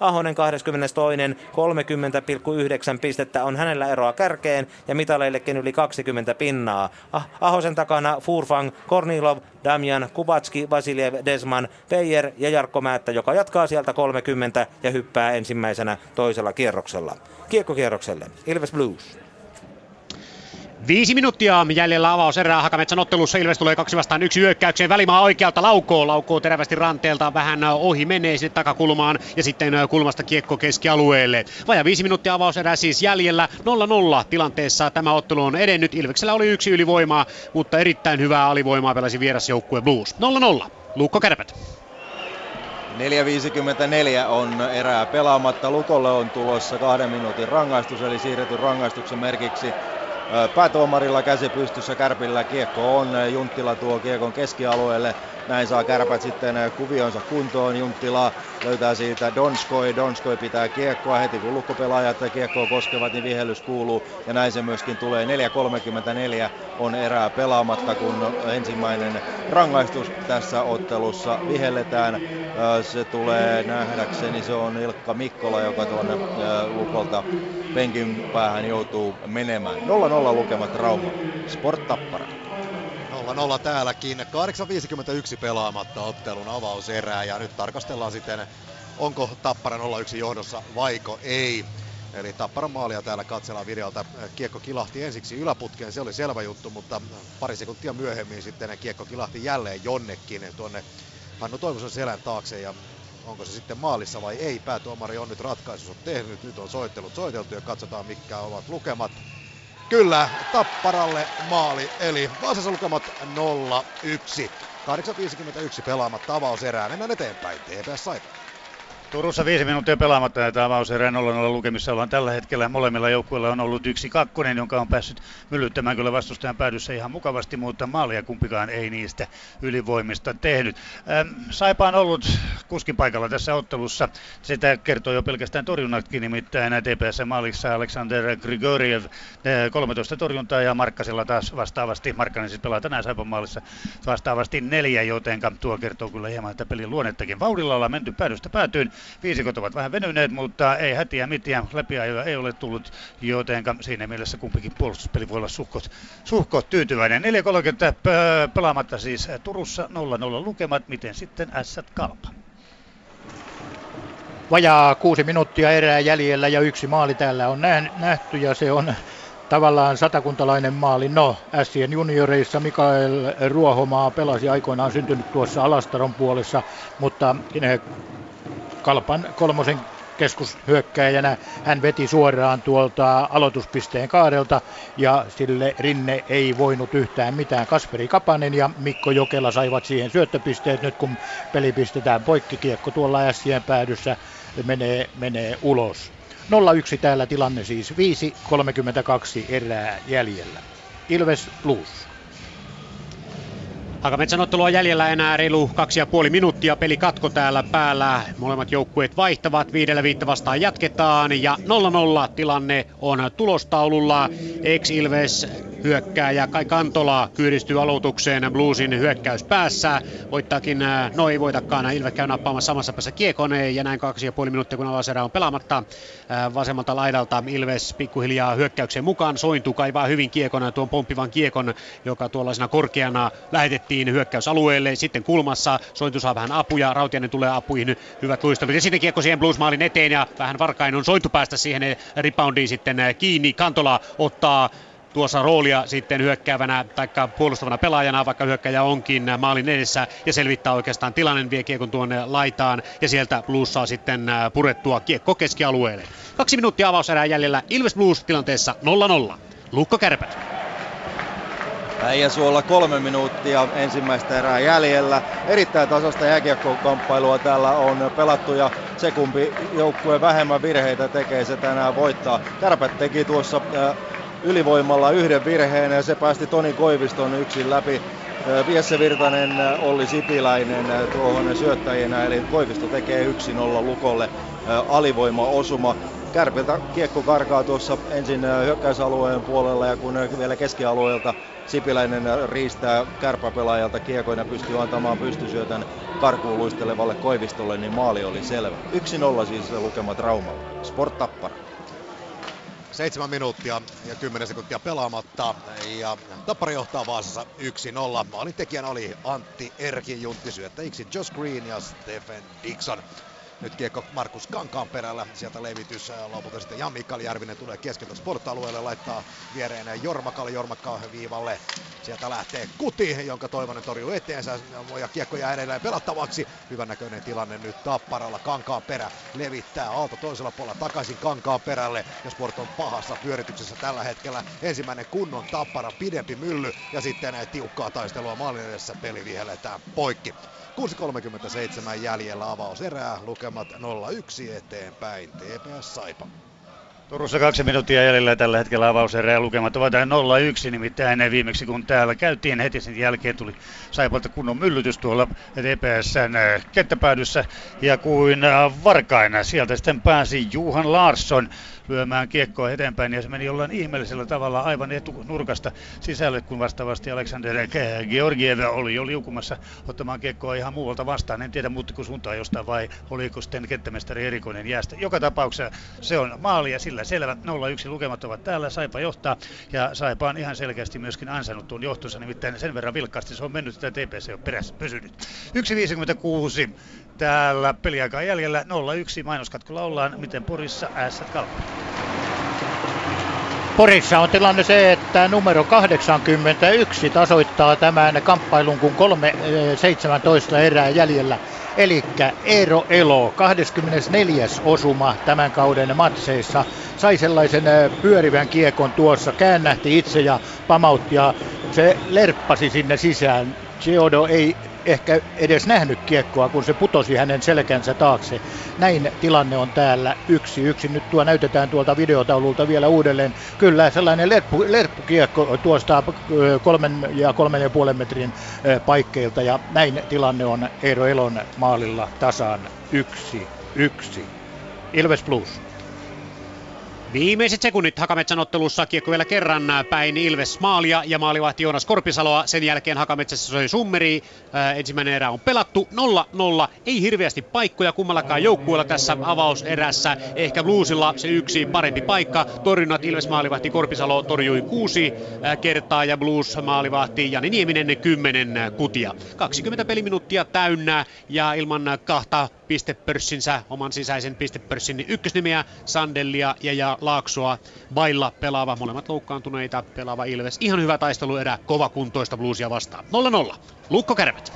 Ahonen kaksikymmentäkaksi, kolmekymmentä pilkku yhdeksän pistettä on hänellä eroa kärkeen ja mitaleillekin yli kaksikymmentä pinnaa. Ah, Ahosen takana Forfang, Kornilov, Damian, Kubacki, Vasiljev, Desman, Peijer ja Jarkko Määttä, joka jatkaa sieltä kolmekymmentä ja hyppää ensimmäisenä toisella kierroksella. Kiekkokierrokselle Ilves Blues. Viisi minuuttia jäljellä avauserää Hakametsän ottelussa. Ilves tulee kaksi vastaan yksi hyökkäykseen. Välimaa oikealta laukoo. Laukoo terävästi ranteelta. Vähän ohi menee sinne takakulmaan. Ja sitten kulmasta kiekko keskialueelle. Vajaa viisi minuuttia avauserää siis jäljellä. nolla nolla tilanteessa tämä ottelu on edennyt. Ilveksellä oli yksi ylivoimaa, mutta erittäin hyvää alivoimaa pelasi vierasjoukkue Blues. nolla nolla. Lukko Kärpät. neljä viisikymmentäneljä on erää pelaamatta. Lukolle on tulossa kahden minuutin rangaistus, eli siirretty rangaistuksen merkiksi. Päätuomarilla käsi pystyssä, Kärpillä kiekko on, Junttila tuo kiekon keskialueelle, näin saa Kärpät sitten kuvionsa kuntoon, Junttila löytää siitä Donskoi, Donskoi pitää kiekkoa, heti kun lukkopelaajat kiekkoa koskevat, niin vihellys kuuluu ja näin se myöskin tulee. Neljä kolmekymmentäneljä on erää pelaamatta, kun ensimmäinen rangaistus tässä ottelussa vihelletään, se tulee nähdäkseni, se on Ilkka Mikkola, joka tuonne Lukolta penkin päähän joutuu menemään. nolla nolla lukemat Rauma. Sport Tappara. nolla nolla täälläkin. kahdeksan viisikymmentäyksi pelaamatta ottelun avauserää ja nyt tarkastellaan sitten, onko Tappara nolla yksi johdossa vaiko ei. Eli Tapparan maalia täällä katsellaan videolta. Kiekko kilahti ensiksi yläputkeen, se oli selvä juttu, mutta pari sekuntia myöhemmin sitten kiekko kilahti jälleen jonnekin tuonne Hannu Toivosen selän taakse ja onko se sitten maalissa vai ei. Päätuomari on nyt ratkaisussa tehnyt, nyt on soittelut soiteltu ja katsotaan mitkä ovat lukemat. Kyllä, Tapparalle maali, eli Vaasassa lukemat nolla yksi. kahdeksan viisikymmentäyksi pelaamatta avauserää, mennään eteenpäin, T P S Saipa. Turussa viisi minuuttia pelaamatta näitä avauserää nolla nolla lukemissa ollaan tällä hetkellä. Molemmilla joukkueilla on ollut yksi kakkonen, jonka on päässyt myllyttämään kyllä vastustajan päädyssä ihan mukavasti, mutta maalia kumpikaan ei niistä ylivoimista tehnyt. Ähm, Saipa on ollut kuskin paikalla tässä ottelussa. Sitä kertoo jo pelkästään torjunnatkin, nimittäin T P S-maalissa Aleksander Grigoriev kolmetoista torjuntaa ja Markkasella taas vastaavasti. Markkanen siis pelaa tänään Saipan maalissa vastaavasti neljä, jotenka tuo kertoo kyllä hieman, että pelin luonnettakin. Vauhdilla ollaan menty päädystä päätyyn. Viisikot ovat vähän venyneet, mutta ei hätiä mitään. Läpiajoja ei ole tullut, jotenka siinä mielessä kumpikin puolustuspeli voi olla suhkot, suhkot tyytyväinen. neljä kolmekymmentä pelaamatta siis Turussa, nolla nolla lukemat. Miten sitten Ässät Kalpa? Vajaa kuusi minuuttia erää jäljellä ja yksi maali täällä on nähty ja se on tavallaan satakuntalainen maali. No, Ässien junioreissa Mikael Ruohomaa pelasi aikoinaan, syntynyt tuossa Alastaron puolessa, mutta ne Kalpan kolmosen keskushyökkäjänä hän veti suoraan tuolta aloituspisteen kaarelta ja sille Rinne ei voinut yhtään mitään. Kasperi Kapanen ja Mikko Jokela saivat siihen syöttöpisteet nyt kun peli pistetään poikki. Kiekko tuolla Ässien päädyssä menee, menee ulos. nolla yksi täällä tilanne siis, viisi kolmekymmentäkaksi erää jäljellä. Ilves Plus. Hakametsän ottelua jäljellä enää reilu kaksi pilkku viisi minuuttia. Peli katko täällä päällä. Molemmat joukkueet vaihtavat. Viidellä viittä vastaan jatketaan. Ja nolla nolla tilanne on tulostaululla. Ex-Ilves hyökkääjä Kai Kantola kyydistyy aloitukseen Bluesin hyökkäys päässä. Voittaakin, no ei voitakaan. Ilves käy nappaamassa samassa päässä kiekon. Ja näin kaksi pilkku viisi minuuttia kun avauserä on pelaamatta. Vasemmalta laidalta Ilves pikkuhiljaa hyökkäyksen mukaan. Sointuu kaivaa hyvin kiekon, tuon pomppivan kiekon, joka tuollaisena korkeana lähetettiin hyökkäysalueelle, sitten kulmassa Sointu saa vähän apuja, Rautiainen tulee apuihin, hyvät luistelut ja sitten kiekko siihen Blues-maalin eteen ja vähän varkain on Sointu päästä siihen reboundiin sitten kiinni, Kantola ottaa tuossa roolia sitten hyökkäävänä tai puolustavana pelaajana, vaikka hyökkäjä onkin maalin edessä ja selvittää oikeastaan tilanne, vie kiekon tuonne laitaan ja sieltä Blues saa sitten purettua kiekko keskialueelle. Kaksi minuuttia avauserää jäljellä, Ilves Blues tilanteessa nolla nolla, Lukko Kärpät. Äijäsuolla kolme minuuttia ensimmäistä erää jäljellä. Erittäin tasasta jääkiekkokamppailua täällä on pelattu ja se kumpi joukkue vähemmän virheitä tekee, se tänään voittaa. Kärpät teki tuossa äh, ylivoimalla yhden virheen ja se päästi Toni Koiviston yksin läpi. Viesse Virtanen, Olli Sipiläinen tuohon syöttäjinä, eli Koivisto tekee yksi nolla Lukolle alivoimaosuma. Kärpiltä kiekko karkaa tuossa ensin hyökkäysalueen puolella ja kun vielä keskialueelta Sipiläinen riistää kärpäpelaajalta kiekon ja pystyy antamaan pystysyötön karkuun luistelevalle Koivistolle, niin maali oli selvä. yksi nolla siis lukemat Raumalla. Sport Tappara. Seitsemän minuuttia ja kymmenen sekuntia pelaamatta ja Tappara johtaa Vaasassa yksi nolla. Maalin tekijänä oli Antti Erki, junttisyöttäjiksi Josh Green ja Stephen Dixon. Nyt kiekko Markus Kankaan perällä. Sieltä levitys lopulta sitten Jan Mikael Järvinen tulee keskeltä sporttalueelle. Laittaa viereen Jormakalle. Jormakka viivalle. Sieltä lähtee Kuti, jonka Toivonen torjuu eteensä. Ja kiekko jää edelleen pelattavaksi. Hyvännäköinen tilanne nyt Tapparalla. Kankaan perä levittää. Aalto toisella puolella takaisin Kankaan perälle. Ja Sport on pahassa pyörityksessä tällä hetkellä. Ensimmäinen kunnon Tappara, pidempi mylly. Ja sitten tiukkaa taistelua maalin edessä. Peli viheletään poikki. kuusi kolmekymmentäseitsemän jäljellä avauserää, lukemat nolla yksi eteenpäin, T P S Saipa. Turussa kaksi minuuttia jäljellä tällä hetkellä avauserää, lukemat ovat nolla yksi, nimittäin viimeksi kun täällä käytiin heti sen jälkeen tuli Saipalta kunnon myllytys tuolla T P S:n kenttäpäädyssä ja kuin varkaina sieltä sitten pääsi Johan Larsson lyömään kiekkoa eteenpäin ja se meni jollain ihmeellisellä tavalla aivan etunurkasta sisälle, kun vastaavasti Aleksander Georgiev oli jo liukumassa ottamaan kiekkoa ihan muualta vastaan. En tiedä muuttiko suuntaan jostain vai oliko sitten kenttämestari erikoinen jäästä. Joka tapauksessa se on maali ja sillä selvä. nolla yksi lukemat ovat täällä. Saipa johtaa ja Saipa on ihan selkeästi myöskin ansainnut tuon johtonsa, nimittäin sen verran vilkkaasti se on mennyt, että T P S on perässä pysynyt. yksi viisikymmentäkuusi täällä peliaikaa jäljellä. nolla yksi mainoskatkolla ollaan. Miten Porissa ässät-kalppi? Porissa on tilanne se, että numero kahdeksankymmentäyksi tasoittaa tämän kamppailun, kun kolme seitsemäntoista erää jäljellä. Elikkä Eero Elo, kaksikymmentäneljäs osuma tämän kauden matseissa, sai sellaisen pyörivän kiekon tuossa, käännähti itse ja pamautti ja se lerppasi sinne sisään. Giodo ei ehkä edes nähnyt kiekkoa, kun se putosi hänen selkänsä taakse. Näin tilanne on täällä yksi yksi. Nyt tuo näytetään tuolta videotaululta vielä uudelleen. Kyllä sellainen lerppu, lerppukiekko tuosta kolmen ja kolmen ja puolen metrin paikkeilta. Ja näin tilanne on Eero Elon maalilla tasan yksi yksi. Ilves Plus. Viimeiset sekunnit Hakametsän ottelussa, kiekko vielä kerran päin Ilves maalia ja maalivahti Joonas Korpisaloa. Sen jälkeen Hakametsässä soi summeri. Äh, ensimmäinen erä on pelattu nolla nolla. Ei hirveästi paikkoja kummallakaan joukkueella tässä avauserässä. Ehkä Bluesilla se yksi parempi paikka. Torjunnat Ilves maalivahti Korpisalo torjui kuusi äh, kertaa ja Blues maalivahti Jani Nieminen kymmenen kutia. kaksikymmentä peliminuuttia täynnä ja ilman kahta pistepörssinsä, oman sisäisen pistepörssin ykkösnimeä Sandellia ja, ja Laaksoa vailla pelaava, molemmat loukkaantuneita pelaava Ilves. Ihan hyvä taisteluerä, kovakuntoista Bluesia vastaan. nolla nolla. Lukko-Kärpät.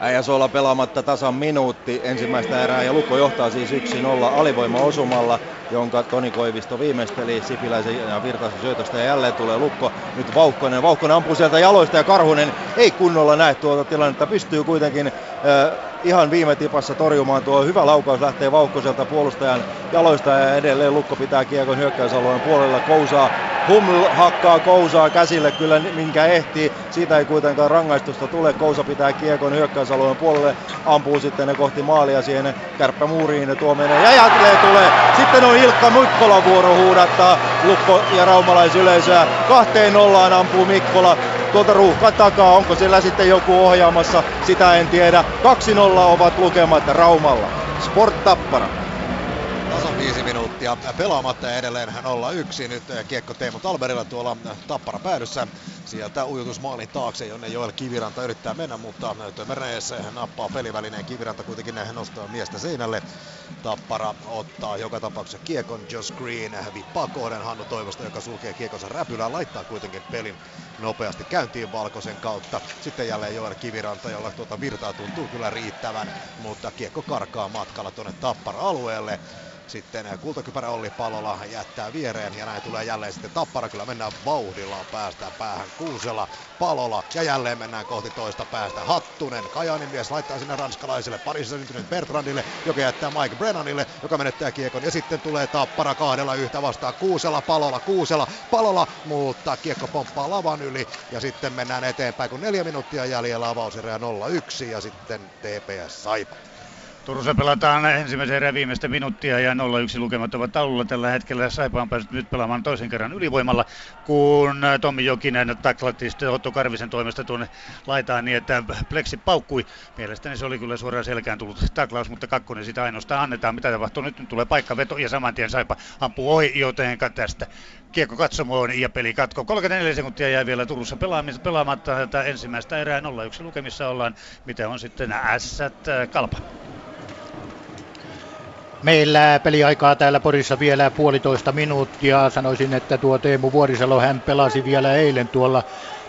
Äijäsuola pelaamatta tasan minuutti ensimmäistä erää ja Lukko johtaa siis yksi nolla alivoimaosumalla, jonka Toni Koivisto viimeisteli Sipiläisen ja Virtasen syötöstä ja jälleen tulee Lukko. Nyt Vauhkonen. Vauhkonen ampuu sieltä jaloista ja Karhunen ei kunnolla näe tuota tilannetta. Pystyy kuitenkin äh, ihan viime tipassa torjumaan. Tuo hyvä laukaus lähtee Vauhkoselta puolustajan jaloista ja edelleen Lukko pitää kiekon hyökkäysalueen puolella. Kousaa. Huml hakkaa Kousaa käsille kyllä minkä ehtii. Siitä ei kuitenkaan rangaistusta tule. Kousa pitää kiekon hyökkäysalueen puolelle. Ampuu sitten ne kohti maalia siihen kärppämuuriin ja tuo menee. Ja jälleen tulee. Sitten on Ilkka Mikkola vuoro huudattaa Lukko ja raumalaisyleisöä. Kahteen nollaan ampuu Mikkola. Tuolta ruuhka takaa, onko siellä sitten joku ohjaamassa, sitä en tiedä. kaksi nolla ovat lukemat Raumalla. Sport Tappara. Tasan viisi minuuttia pelaamatta ja edelleen nolla yksi. Nyt kiekko Teemu Talberilla tuolla Tappara päädyssä. Sieltä ujutus maalin taakse, jonne Joel Kiviranta yrittää mennä, mutta tömereessä nappaa pelivälineen. Kiviranta kuitenkin nostaa miestä seinälle. Tappara ottaa joka tapauksessa kiekon. Josh Green vippaa kohden Hannu Toivosta, joka sulkee kiekonsa räpylään. Laittaa kuitenkin pelin nopeasti käyntiin Valkosen kautta. Sitten jälleen Joel Kiviranta, jolla tuota virtaa tuntuu kyllä riittävän, mutta kiekko karkaa matkalla tuonne Tappara-alueelle. Sitten Kultakypärä Olli Palola jättää viereen ja näin tulee jälleen sitten Tappara. Kyllä mennään vauhdilla, päästään päähän Kuusela, Palola ja jälleen mennään kohti toista päästä. Hattunen, Kajaanin mies laittaa sinne ranskalaiselle, Pariisissa syntynyt Bertrandille, joka jättää Mike Brennanille, joka menettää kiekon. Ja sitten tulee Tappara kahdella yhtä vastaan Kuusela, Palola, Kuusela, Palola, mutta kiekko pomppaa lavan yli. Ja sitten mennään eteenpäin, kun neljä minuuttia jäljellä avauserää nolla yksi ja sitten T P S Saipa. Turussa pelataan ensimmäisen erään viimeistä minuuttia ja nolla yksi lukemat ovat taululla tällä hetkellä. Saipa on päässyt nyt pelaamaan toisen kerran ylivoimalla, kun Tommi Jokinen taklatti Otto Karvisen toimesta tuonne laitaan niin, että pleksi paukkui. Mielestäni se oli kyllä suoraan selkään tullut taklaus, mutta kakkonen sitä ainoastaan annetaan. Mitä tapahtuu? Nyt, nyt tulee paikkaveto ja saman tien Saipa ampuu ohi, jotenka tästä kiekko katsomoon ja peli katko. kolmekymmentäneljä sekuntia jää vielä Turussa pelaamista, pelaamatta tätä ensimmäistä erää. nolla yksi lukemissa ollaan. Mitä on sitten ässät Kalpa? Meillä peliaikaa täällä Porissa vielä puolitoista minuuttia. Sanoisin, että tuo Teemu Vuorisalo, hän pelasi vielä eilen tuolla,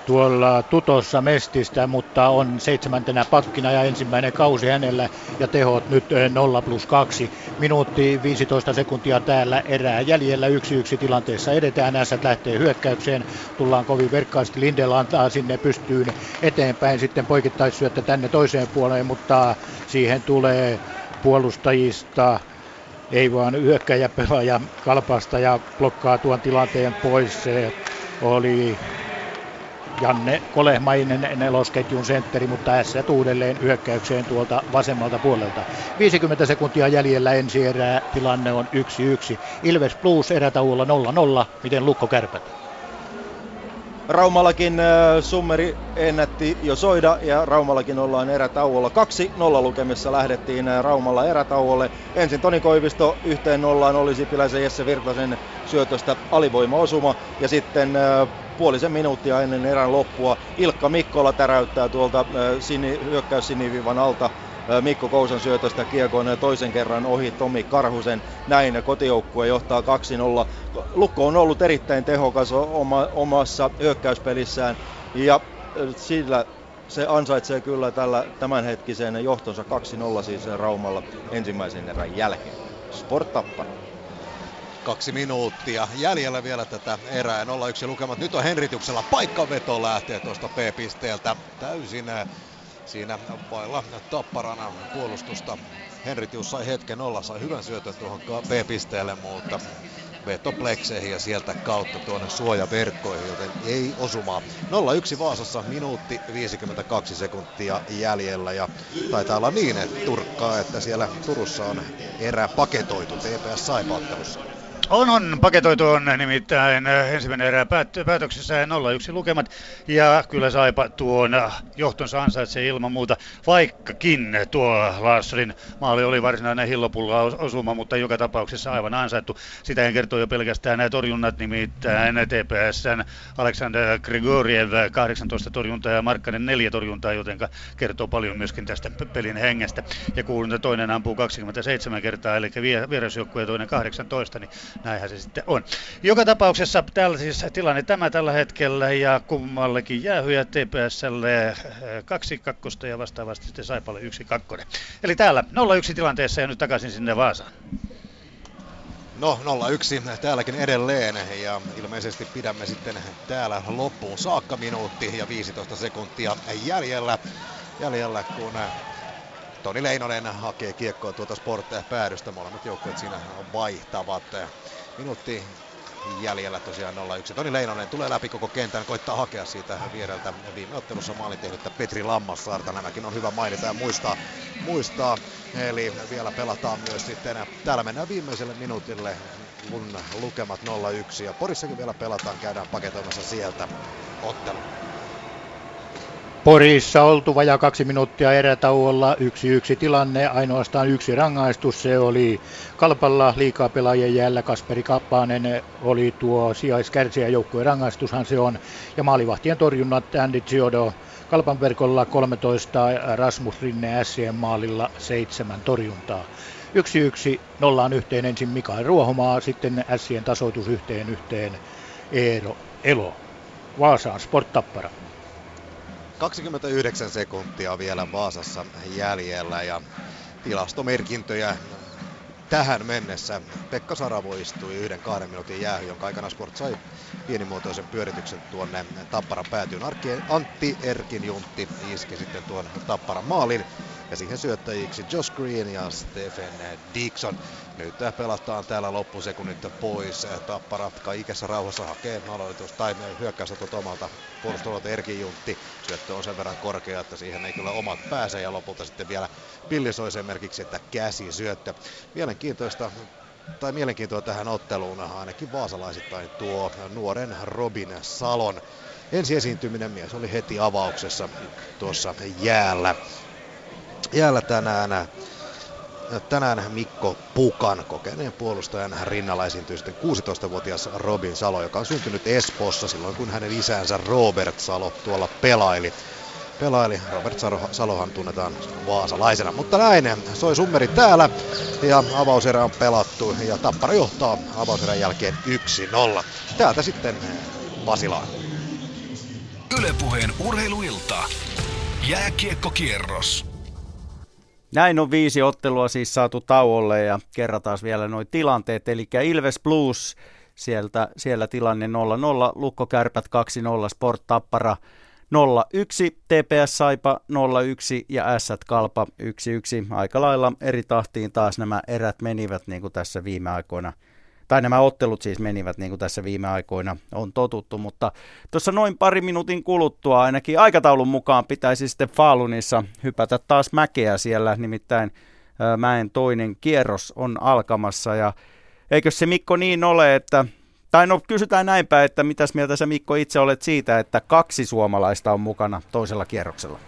tuolla Tutossa Mestistä, mutta on seitsemäntenä pakkina ja ensimmäinen kausi hänellä ja tehot nyt nolla plus kaksi. Minuutti viisitoista sekuntia täällä erää jäljellä. yksi yksi tilanteessa edetään. Ässät lähtee hyökkäykseen. Tullaan kovin verkkaasti. Lindell antaa sinne pystyyn eteenpäin. Sitten poikittaisyöttä tänne toiseen puoleen, mutta siihen tulee puolustajista. Ei vaan hyökkäjä pelaaja Kalpasta ja blokkaa tuon tilanteen pois. Se oli Janne Kolehmainen nelosketjun sentteri, mutta ässät uudelleen hyökkäykseen tuolta vasemmalta puolelta. viisikymmentä sekuntia jäljellä ensi erää. Tilanne on yksi yksi. Ilves Plus erätaululla nolla nolla. Miten Lukko Kärpät? Raumallakin äh, summeri ennätti jo soida ja Raumallakin ollaan erätauolla. kaksi nolla lukemissa lähdettiin äh, Raumalla erätauolle. Ensin Toni Koivisto yhteen nollaan oli Sipiläisen Jesse Virtasen syötöstä alivoimaosuma ja sitten äh, puolisen minuuttia ennen erän loppua Ilkka Mikkola täräyttää tuolta äh, sini, hyökkäys sinivivan alta. Mikko Kousan syötöstä kiekon toisen kerran ohi Tomi Karhusen. Näin kotijoukkue johtaa kaksi nolla. Lukko on ollut erittäin tehokas oma, omassa hyökkäyspelissään ja sillä se ansaitsee kyllä tällä tämänhetkisen johtonsa kaksi nolla siis Raumalla ensimmäisen erän jälkeen. Sport Tappara. Kaksi minuuttia jäljellä vielä tätä erää. nolla yksi lukemat. Nyt on Henrityksellä paikkaveto, lähtee tuosta P-pisteeltä täysin. Siinä vailla Tapparana puolustusta. Henritius sai hetken olla, sai hyvän syötön tuohon B-pisteelle, mutta veto plekseihin ja sieltä kautta tuonne suojaverkkoihin, joten ei osumaan. nolla yksi Vaasassa, minuutti viisikymmentäkaksi sekuntia jäljellä ja taitaa olla niin, että turkkaa, että siellä Turussa on erä paketoitu T P S Saipa-ottelussa. On, on. Paketoitu on nimittäin ensimmäinen erä päätty, päätöksessä nolla yksi lukemat. Ja kyllä Saipa tuon johtonsa ansaitsee ilman muuta, vaikkakin tuo Larssonin maali oli varsinainen hillopulla osuma, mutta joka tapauksessa aivan ansaittu. Sitähän kertoo jo pelkästään nämä torjunnat, nimittäin T P S:n Alexander Grigoriev kahdeksantoista torjuntaa ja Markkanen neljä torjuntaa, jotenka kertoo paljon myöskin tästä pelin hengestä. Ja kun toinen ampuu kaksikymmentäseitsemän kertaa, eli vierasjoukkue ja toinen kahdeksantoista, niin näinhän se sitten on. Joka tapauksessa täällä siis tilanne tämä tällä hetkellä ja kummallekin jäähyjä T P S:lle kaksi kakkosta ja vastaavasti sitten Saipalle yksi kakkonen. Eli täällä nolla yksi tilanteessa ja nyt takaisin sinne Vaasaan. No nolla yksi täälläkin edelleen ja ilmeisesti pidämme sitten täällä loppuun saakka minuutti ja viisitoista sekuntia jäljellä, jäljellä kun Toni Leinonen hakee kiekkoa tuota sportteja päädystä. Molemmat joukkueet siinä vaihtavat. Minuutti jäljellä tosiaan nolla yksi. Toni Leinonen tulee läpi koko kentän, koittaa hakea siitä viereltä viime ottelussa maalin tehdyttä Petri Lammassaarta. Nämäkin on hyvä mainita ja muistaa. muistaa. Eli vielä pelataan myös sitten. Täällä mennään viimeiselle minuutille, kun lukemat nolla yksi. Ja Porissakin vielä pelataan, käydään paketoimassa sieltä ottelu. Porissa oltu vajaa kaksi minuuttia erätauolla, yksi yksi tilanne, ainoastaan yksi rangaistus, se oli Kalpalla liikaa pelaajien jäällä, Kasperi Kappanen oli tuo sijaiskärsijä, joukkueen rangaistushan se on, ja maalivahtien torjunnat Andy Ciodo Kalpan verkolla kolmetoista, Rasmus Rinne S C maalilla seitsemän torjuntaa. yksi yksi, nollaan yhteen ensin Mikael Ruohomaa, sitten S C:n tasoitus yhteen yhteen Eero Elo. Vaasaan Sport Tappara. kaksikymmentäyhdeksän sekuntia vielä Vaasassa jäljellä ja tilastomerkintöjä tähän mennessä. Pekka Saravo istui yhden kahden minuutin jäähy, jonka aikana Sport sai pienimuotoisen pyörityksen tuonne Tapparan päätyyn. Antti Erkin Juntti iski sitten tuon Tapparan maalin ja siihen syöttäjiksi Josh Green ja Stephen Dixon. Nyt pelataan täällä loppusekunnit pois. Tappara kaikessa rauhassa hakee aloitus tai hyökkäystä tuolta omalta puolustavalta Erkin Juntti. Syöttö on sen verran korkea, että siihen ei kyllä omat pääse ja lopulta sitten vielä pillisoi sen merkiksi, että käsisyöttö. Mielenkiintoista tai mielenkiintoa tähän otteluun ainakin vaasalaisittain tuo nuoren Robin Salon ensi esiintyminen. Mies oli heti avauksessa tuossa jäällä. Jäällä tänään. Tänään Mikko Pukan kokeneen puolustajan rinnalla esiintyy sitten kuusitoistavuotias Robin Salo, joka on syntynyt Espoossa silloin, kun hänen isänsä Robert Salo tuolla pelaili. pelaili. Robert Salohan tunnetaan vaasalaisena, mutta näin soi summeri täällä ja avauserä on pelattu ja Tappara johtaa avauserän jälkeen yksi nolla. Täältä sitten Vasilaan. Yle Puheen urheiluilta. Jääkiekkokierros. Näin on viisi ottelua siis saatu tauolle ja kerrataan vielä nuo tilanteet. Eli Ilves Blues, sieltä, siellä tilanne nolla nolla, Lukko Kärpät kaksi nolla, Sport Tappara nolla yksi, T P S Saipa nolla yksi ja Ässät Kalpa yksi yksi. Aika lailla eri tahtiin taas nämä erät menivät niin kuin tässä viime aikoina. Tai nämä ottelut siis menivät niin kuin tässä viime aikoina on totuttu, mutta tuossa noin pari minuutin kuluttua ainakin aikataulun mukaan pitäisi sitten Falunissa hypätä taas mäkeä siellä, nimittäin ää, mäen toinen kierros on alkamassa ja eikö se Mikko niin ole, että, tai no kysytään näinpä, että mitäs mieltä sä Mikko itse olet siitä, että kaksi suomalaista on mukana toisella kierroksella?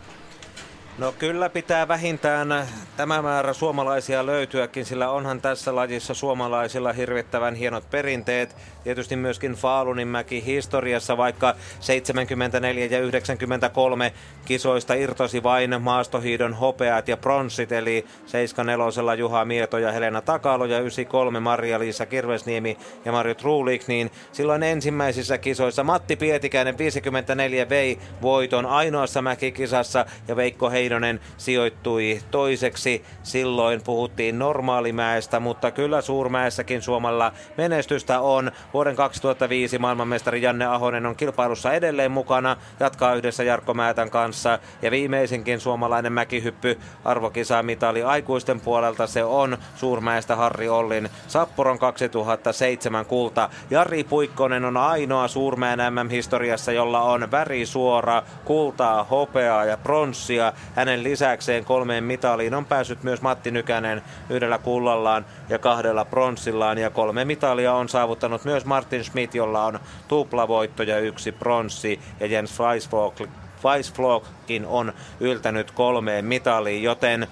No kyllä pitää vähintään tämä määrä suomalaisia löytyäkin, sillä onhan tässä lajissa suomalaisilla hirvittävän hienot perinteet. Tietysti myöskin Falunmäki historiassa, vaikka seitsemänkymmentäneljä ja yhdeksänkymmentäkolme kisoista irtosi vain maastohiidon hopeat ja pronssit, eli seitsemänneljä Juha Mieto ja Helena Takalo ja yhdeksänkymmentäkolme Maria-Liisa Kirvesniemi ja Marjo Truulik, niin silloin ensimmäisissä kisoissa Matti Pietikäinen viisikymmentäneljä vei voiton ainoassa mäkikisassa ja Veikko Heinonen sijoittui toiseksi. Silloin puhuttiin normaalimäestä, mutta kyllä suurmäessäkin Suomella menestystä on. Vuoden kaksituhattaviisi maailmanmestari Janne Ahonen on kilpailussa edelleen mukana, jatkaa yhdessä Jarkko Määtän kanssa. Ja viimeisinkin suomalainen mäkihyppy arvokisamitali aikuisten puolelta, se on suurmäestä Harri Ollin Sapporon kaksituhattaseitsemän kulta. Jari Puikkonen on ainoa suurmäen M M-historiassa, jolla on värisuora kultaa, hopeaa ja pronssia. Hänen lisäkseen kolmeen mitaliin on päässyt myös Matti Nykänen yhdellä kullallaan ja kahdella pronssillaan. Ja kolme mitalia on saavuttanut myös Martin Schmidt, jolla on tuplavoitto ja yksi pronssi. Ja Jens Weissflogkin on yltänyt kolmeen mitaliin, joten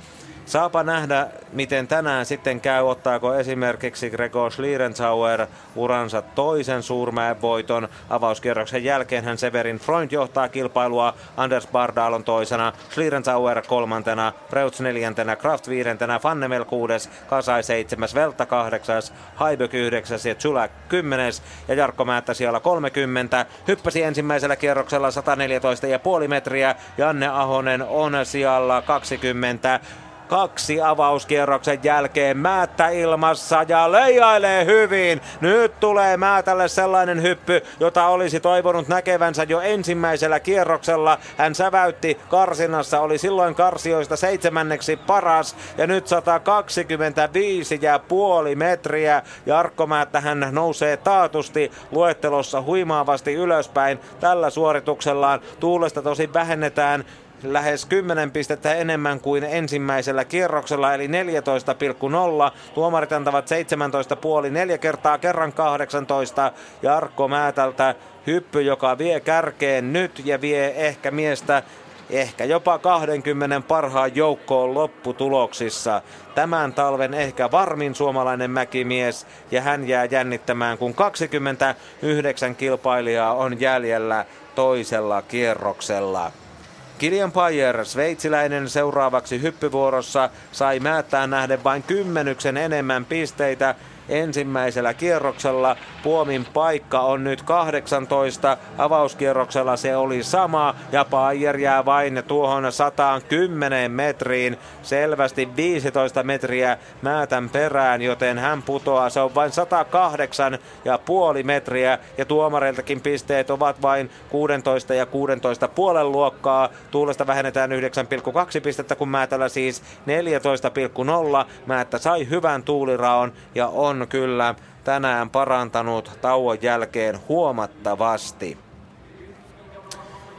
saapa nähdä, miten tänään sitten käy, ottaako esimerkiksi Gregor Schlierenzauer uransa toisen suurmäen voiton. Avauskierroksen jälkeenhän Severin Freund johtaa kilpailua, Anders Bardal on toisena, Schlierenzauer kolmantena, Preutz neljäntenä, Kraft viidentenä, Fannemel kuudes, Kasai seitsemäs, Velta kahdeksas, Haibök yhdeksäs ja Zylä kymmenes ja Jarkko Määttä siellä kolmekymmentä. Hyppäsi ensimmäisellä kierroksella sata neljätoista pilkku viisi metriä, Janne Ahonen on siellä kaksikymmentä. Kaksi avauskierroksen jälkeen Määttä ilmassa ja leijailee hyvin. Nyt tulee Määtälle sellainen hyppy, jota olisi toivonut näkevänsä jo ensimmäisellä kierroksella. Hän säväytti karsinassa, oli silloin karsioista seitsemänneksi paras ja nyt sata kaksikymmentäviisi pilkku viisi metriä. Jarkko Määttä hän nousee taatusti luettelossa huimaavasti ylöspäin tällä suorituksellaan. Tuulesta tosin vähennetään lähes kymmenen pistettä enemmän kuin ensimmäisellä kierroksella, eli neljätoista pilkku nolla. Tuomarit antavat seitsemäntoista pilkku viisi, neljä kertaa kerran kahdeksantoista. Jarkko Määtältä hyppy, joka vie kärkeen nyt ja vie ehkä miestä ehkä jopa kaksikymmentä parhaan joukkoon lopputuloksissa. Tämän talven ehkä varmin suomalainen mäkimies ja hän jää jännittämään, kun kaksikymmentäyhdeksän kilpailijaa on jäljellä toisella kierroksella. Kilian Pajer, sveitsiläinen, seuraavaksi hyppyvuorossa sai Määttään nähden vain kymmenyksen enemmän pisteitä ensimmäisellä kierroksella. Puomin paikka on nyt kahdeksantoista, avauskierroksella se oli sama ja Pajer jää vain tuohon sataankymmeneen metriin, selvästi viisitoista metriä Määtän perään, joten hän putoaa, se on vain sata kahdeksan pilkku viisi metriä ja tuomareiltakin pisteet ovat vain kuusitoista ja kuusitoista puolen luokkaa. Tuulesta vähennetään yhdeksän pilkku kaksi pistettä, kun Määtällä siis neljätoista pilkku nolla. Määttä sai hyvän tuuliraon ja on On kyllä tänään parantanut tauon jälkeen huomattavasti.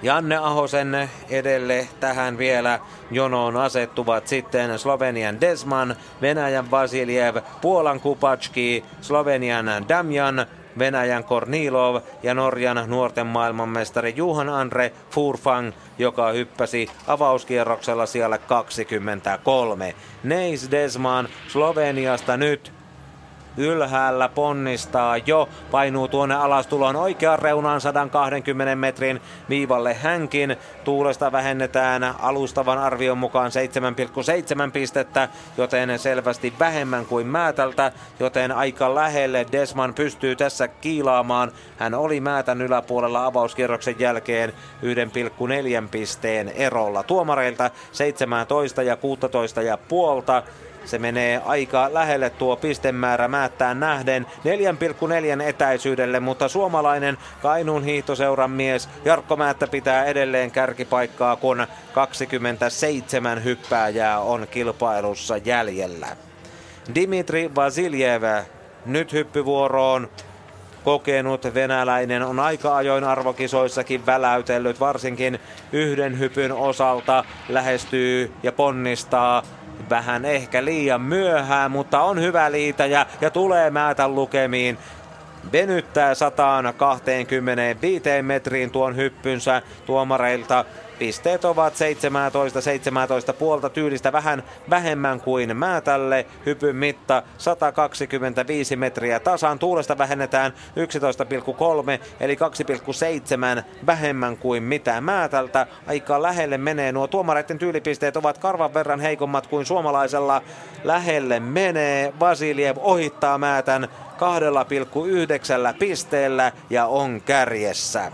Janne Ahosen edelle tähän vielä jonoon asettuvat sitten Slovenian Desman, Venäjän Vasiljev, Puolan Kubacki, Slovenian Damjan, Venäjän Kornilov ja Norjan nuorten maailmanmestari Johan Andre Forfang, joka hyppäsi avauskierroksella siellä kaksikymmentäkolme. Neis Desman Sloveniasta nyt ylhäällä ponnistaa jo, painuu tuonne alas, tulon oikean reunaan sata kaksikymmentä metrin viivalle hänkin. Tuulesta vähennetään alustavan arvion mukaan seitsemän pilkku seitsemän pistettä, joten selvästi vähemmän kuin Määtältä, joten aika lähelle Desman pystyy tässä kiilaamaan. Hän oli Määtän yläpuolella avauskierroksen jälkeen yksi pilkku neljä pisteen erolla tuomareilta seitsemäntoista ja kuusitoista ja puolta. Se menee aika lähelle tuo pistemäärä Määttään nähden neljä pilkku neljä etäisyydelle, mutta suomalainen Kainuun hiihtoseuran mies Jarkko Määttä pitää edelleen kärkipaikkaa, kun kaksikymmentäseitsemän hyppääjää on kilpailussa jäljellä. Dimitri Vasiljev nyt hyppyvuoroon. Kokenut venäläinen on aika ajoin arvokisoissakin väläytellyt, varsinkin yhden hypyn osalta lähestyy ja ponnistaa vähän ehkä liian myöhään, mutta on hyvä liitäjä ja tulee Määtän lukemiin. Venyttää sata kaksikymmentäviisi metriin tuon hyppynsä tuomareilta. Pisteet ovat seitsemäntoista seitsemäntoista puolta, tyylistä vähän vähemmän kuin Määtälle. Hypyn mitta sata kaksikymmentäviisi metriä tasan. Tuulesta vähennetään yksitoista pilkku kolme eli kaksi pilkku seitsemän vähemmän kuin mitä Määtältä. Aika lähelle menee. Nuo tuomareiden tyylipisteet ovat karvan verran heikommat kuin suomalaisella. Lähelle menee. Vasiljev ohittaa Määtän kahdella pilkku yhdeksällä pisteellä ja on kärjessä.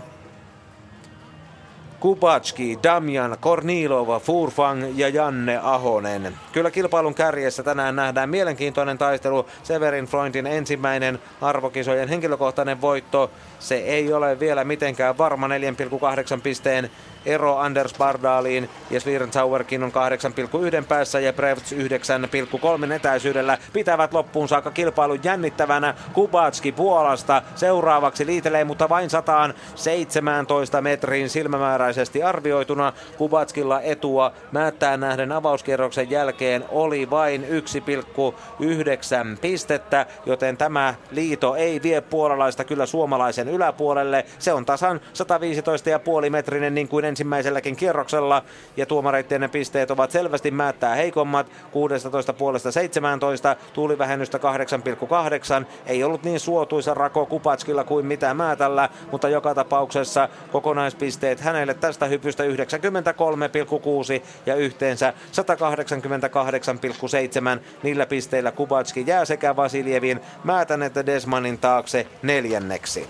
Kubacki, Damjan, Kornilov, Forfang ja Janne Ahonen. Kyllä kilpailun kärjessä tänään nähdään mielenkiintoinen taistelu. Severin Freundin ensimmäinen arvokisojen henkilökohtainen voitto. Se ei ole vielä mitenkään varma, neljä pilkku kahdeksan pisteen ero Anders Bardaliin, ja Schlierenzauerkin on kahdeksan pilkku yksi päässä ja Preutz yhdeksän pilkku kolme etäisyydellä. Pitävät loppuun saakka kilpailun jännittävänä. Kubacki Puolasta seuraavaksi liitelee, mutta vain sata seitsemäntoista metriin silmämääräisesti arvioituna. Kubacilla etua Määttään nähden avauskierroksen jälkeen oli vain yksi pilkku yhdeksän pistettä, joten tämä liito ei vie puolalaista kyllä suomalaisen yläpuolelle. Se on tasan sata viisitoista pilkku viisi metrinen niin kuin ensimmäiselläkin kierroksella, ja tuomareiden pisteet ovat selvästi Määttää heikommat, kuusitoista pilkku viisi seitsemäntoista, tuulivähennystä kahdeksan pilkku kahdeksan. Ei ollut niin suotuisa rako Kubacilla kuin mitä Määtällä, mutta joka tapauksessa kokonaispisteet hänelle tästä hypystä yhdeksänkymmentäkolme pilkku kuusi ja yhteensä sata kahdeksankymmentäkahdeksan pilkku seitsemän. Niillä pisteillä Kubacki jää sekä Vasiljevin, Määtän että Desmanin taakse neljänneksi.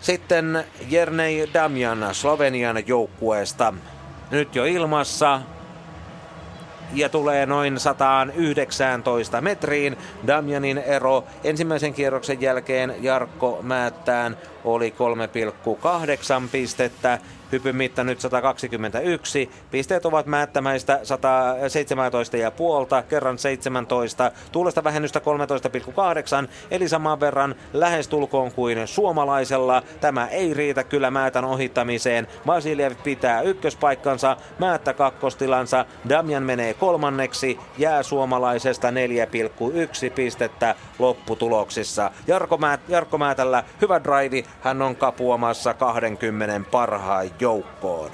Sitten Jernej Damjan Slovenian joukkueesta. Nyt jo ilmassa ja tulee noin sata yhdeksäntoista metriin. Damjanin ero ensimmäisen kierroksen jälkeen Jarkko Määttään oli kolme pilkku kahdeksan pistettä. Hypyn mitta nyt sata kaksikymmentäyksi. Pisteet ovat Määttämäistä sata seitsemäntoista pilkku viisi kerran seitsemäntoista. Tuulesta vähennystä kolmetoista pilkku kahdeksan eli saman verran lähestulkoon kuin suomalaisella. Tämä ei riitä kyllä Määtän ohittamiseen. Vasiljev pitää ykköspaikkansa, Määttä kakkostilansa. Damjan menee kolmanneksi. Jää suomalaisesta neljä pilkku yksi pistettä lopputuloksissa. Jarkko, Määt- Jarkko Määtällä hyvä drive. Hän on kapuamassa kaksikymmentä parhaan joukkoon.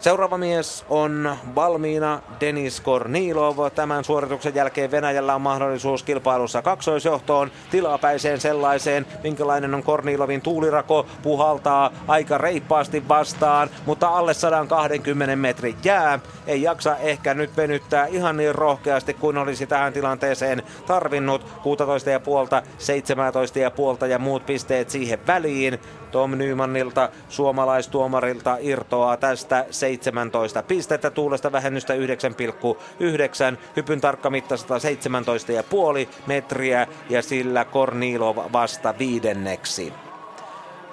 Seuraava mies on valmiina Denis Kornilov. Tämän suorituksen jälkeen Venäjällä on mahdollisuus kilpailussa kaksoisjohtoon, tilapäiseen sellaiseen. Minkälainen on Kornilovin tuulirako? Puhaltaa aika reippaasti vastaan, mutta alle sata kaksikymmentä metrin jää. Ei jaksa ehkä nyt venyttää ihan niin rohkeasti kuin olisi tähän tilanteeseen tarvinnut. kuusitoista pilkku viisi, seitsemäntoista pilkku viisi ja muut pisteet siihen väliin. Tom Nymannilta, suomalaistuomarilta, irtoaa tästä seitsemäntoista pistettä, tuulesta vähennystä yhdeksän pilkku yhdeksän, hypyn tarkka mitta sata seitsemäntoista pilkku viisi metriä ja sillä Kornilov vasta viidenneksi.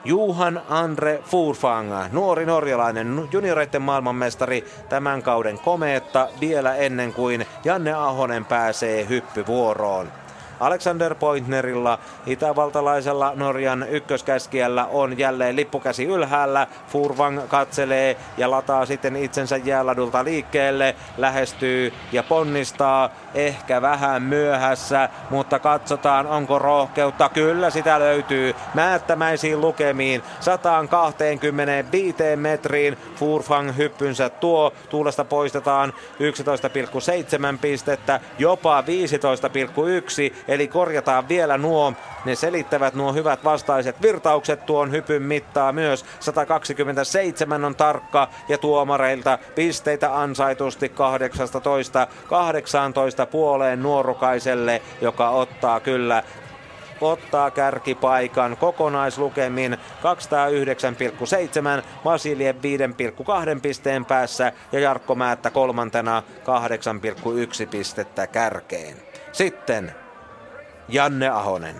Johan Andre Forfang, nuori norjalainen junioreiden maailmanmestari, tämän kauden komeetta vielä ennen kuin Janne Ahonen pääsee hyppyvuoroon. Alexander Pointnerilla. Itävaltalaisella Norjan ykköskäskijällä on jälleen lippukäsi ylhäällä. Furvang katselee ja lataa sitten itsensä jääladulta liikkeelle. Lähestyy ja ponnistaa. Ehkä vähän myöhässä, mutta katsotaan onko rohkeutta. Kyllä sitä löytyy. Määttämäisiin lukemiin. sata kaksikymmentäviisi metriin Furfang hyppynsä tuo. Tuulesta poistetaan yksitoista pilkku seitsemän pistettä, jopa viisitoista pilkku yksi, eli korjataan vielä nuo. Ne selittävät nuo hyvät vastaiset virtaukset tuon hypyn mittaa myös. sata kaksikymmentäseitsemän on tarkka ja tuomareilta pisteitä ansaitusti kahdeksantoista kahdeksantoista puoleen nuorukaiselle, joka ottaa kyllä ottaa kärkipaikan kokonaislukemin kaksisataayhdeksän pilkku seitsemän, Vasiljev viisi pilkku kaksi pisteen päässä ja Jarkko Määttä kolmantena kahdeksan pilkku yksi pistettä kärkeen. Sitten Janne Ahonen.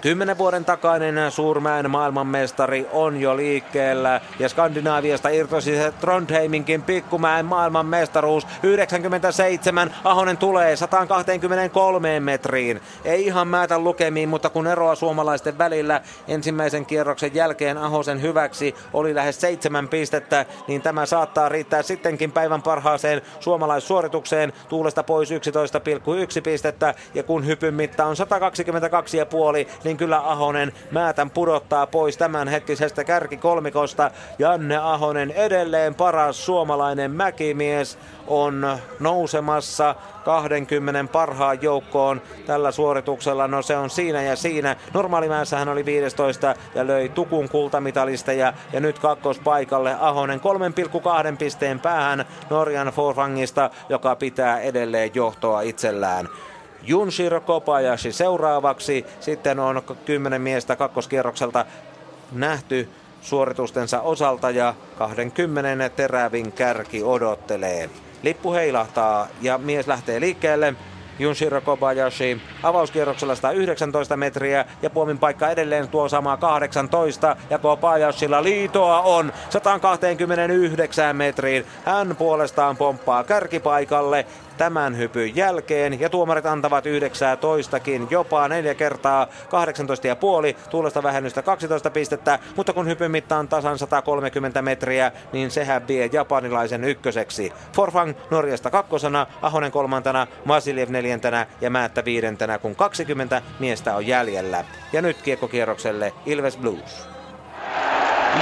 Kymmenen vuoden takainen Suurmäen maailmanmestari on jo liikkeellä ja Skandinaaviasta irtosi se Trondheiminkin Pikkumäen maailmanmestaruus. yhdeksänkymmentäseitsemän Ahonen tulee sata kaksikymmentäkolme metriin. Ei ihan määtä lukemiin, mutta kun eroa suomalaisten välillä ensimmäisen kierroksen jälkeen Ahosen hyväksi oli lähes seitsemän pistettä, niin tämä saattaa riittää sittenkin päivän parhaaseen suomalaissuoritukseen. Tuulesta pois yksitoista pilkku yksi pistettä ja kun hypyn mitta on sata kaksikymmentäkaksi pilkku viisi, niin kyllä Ahonen Määtän pudottaa pois tämänhetkisestä kärkikolmikosta. Janne Ahonen edelleen paras suomalainen mäkimies on nousemassa kaksikymmentä parhaan joukkoon tällä suorituksella. No se on siinä ja siinä. Normaalimäessä hän oli viidestoista ja löi Tukun kultamitalisteja ja nyt kakkospaikalle Ahonen kolme pilkku kaksi pisteen päähän Norjan Forfangista, joka pitää edelleen johtoa itsellään. Junshiro Kobayashi seuraavaksi. Sitten on kymmenen miestä kakkoskierrokselta nähty suoritustensa osalta ja kaksikymmentä terävin kärki odottelee. Lippu heilahtaa ja mies lähtee liikkeelle. Junshiro Kobayashi avauskierroksella sata yhdeksäntoista metriä ja puomin paikka edelleen tuo samaa kahdeksantoista ja Kobayashilla liitoa on sata kaksikymmentäyhdeksän metriin. Hän puolestaan pomppaa kärkipaikalle tämän hypyn jälkeen ja tuomarit antavat yhdeksäntoistakin jopa neljä kertaa kahdeksantoista pilkku viisi, tuulesta vähennystä kaksitoista pistettä, mutta kun hypyn mitta on tasan sata kolmekymmentä metriä, niin sehän vie japanilaisen ykköseksi. Forfang Norjasta kakkosena, Ahonen kolmantena, Vasiljev neljäntenä ja Määttä viidentenä, kun kaksikymmentä miestä on jäljellä. Ja nyt kiekkokierrokselle Ilves Blues.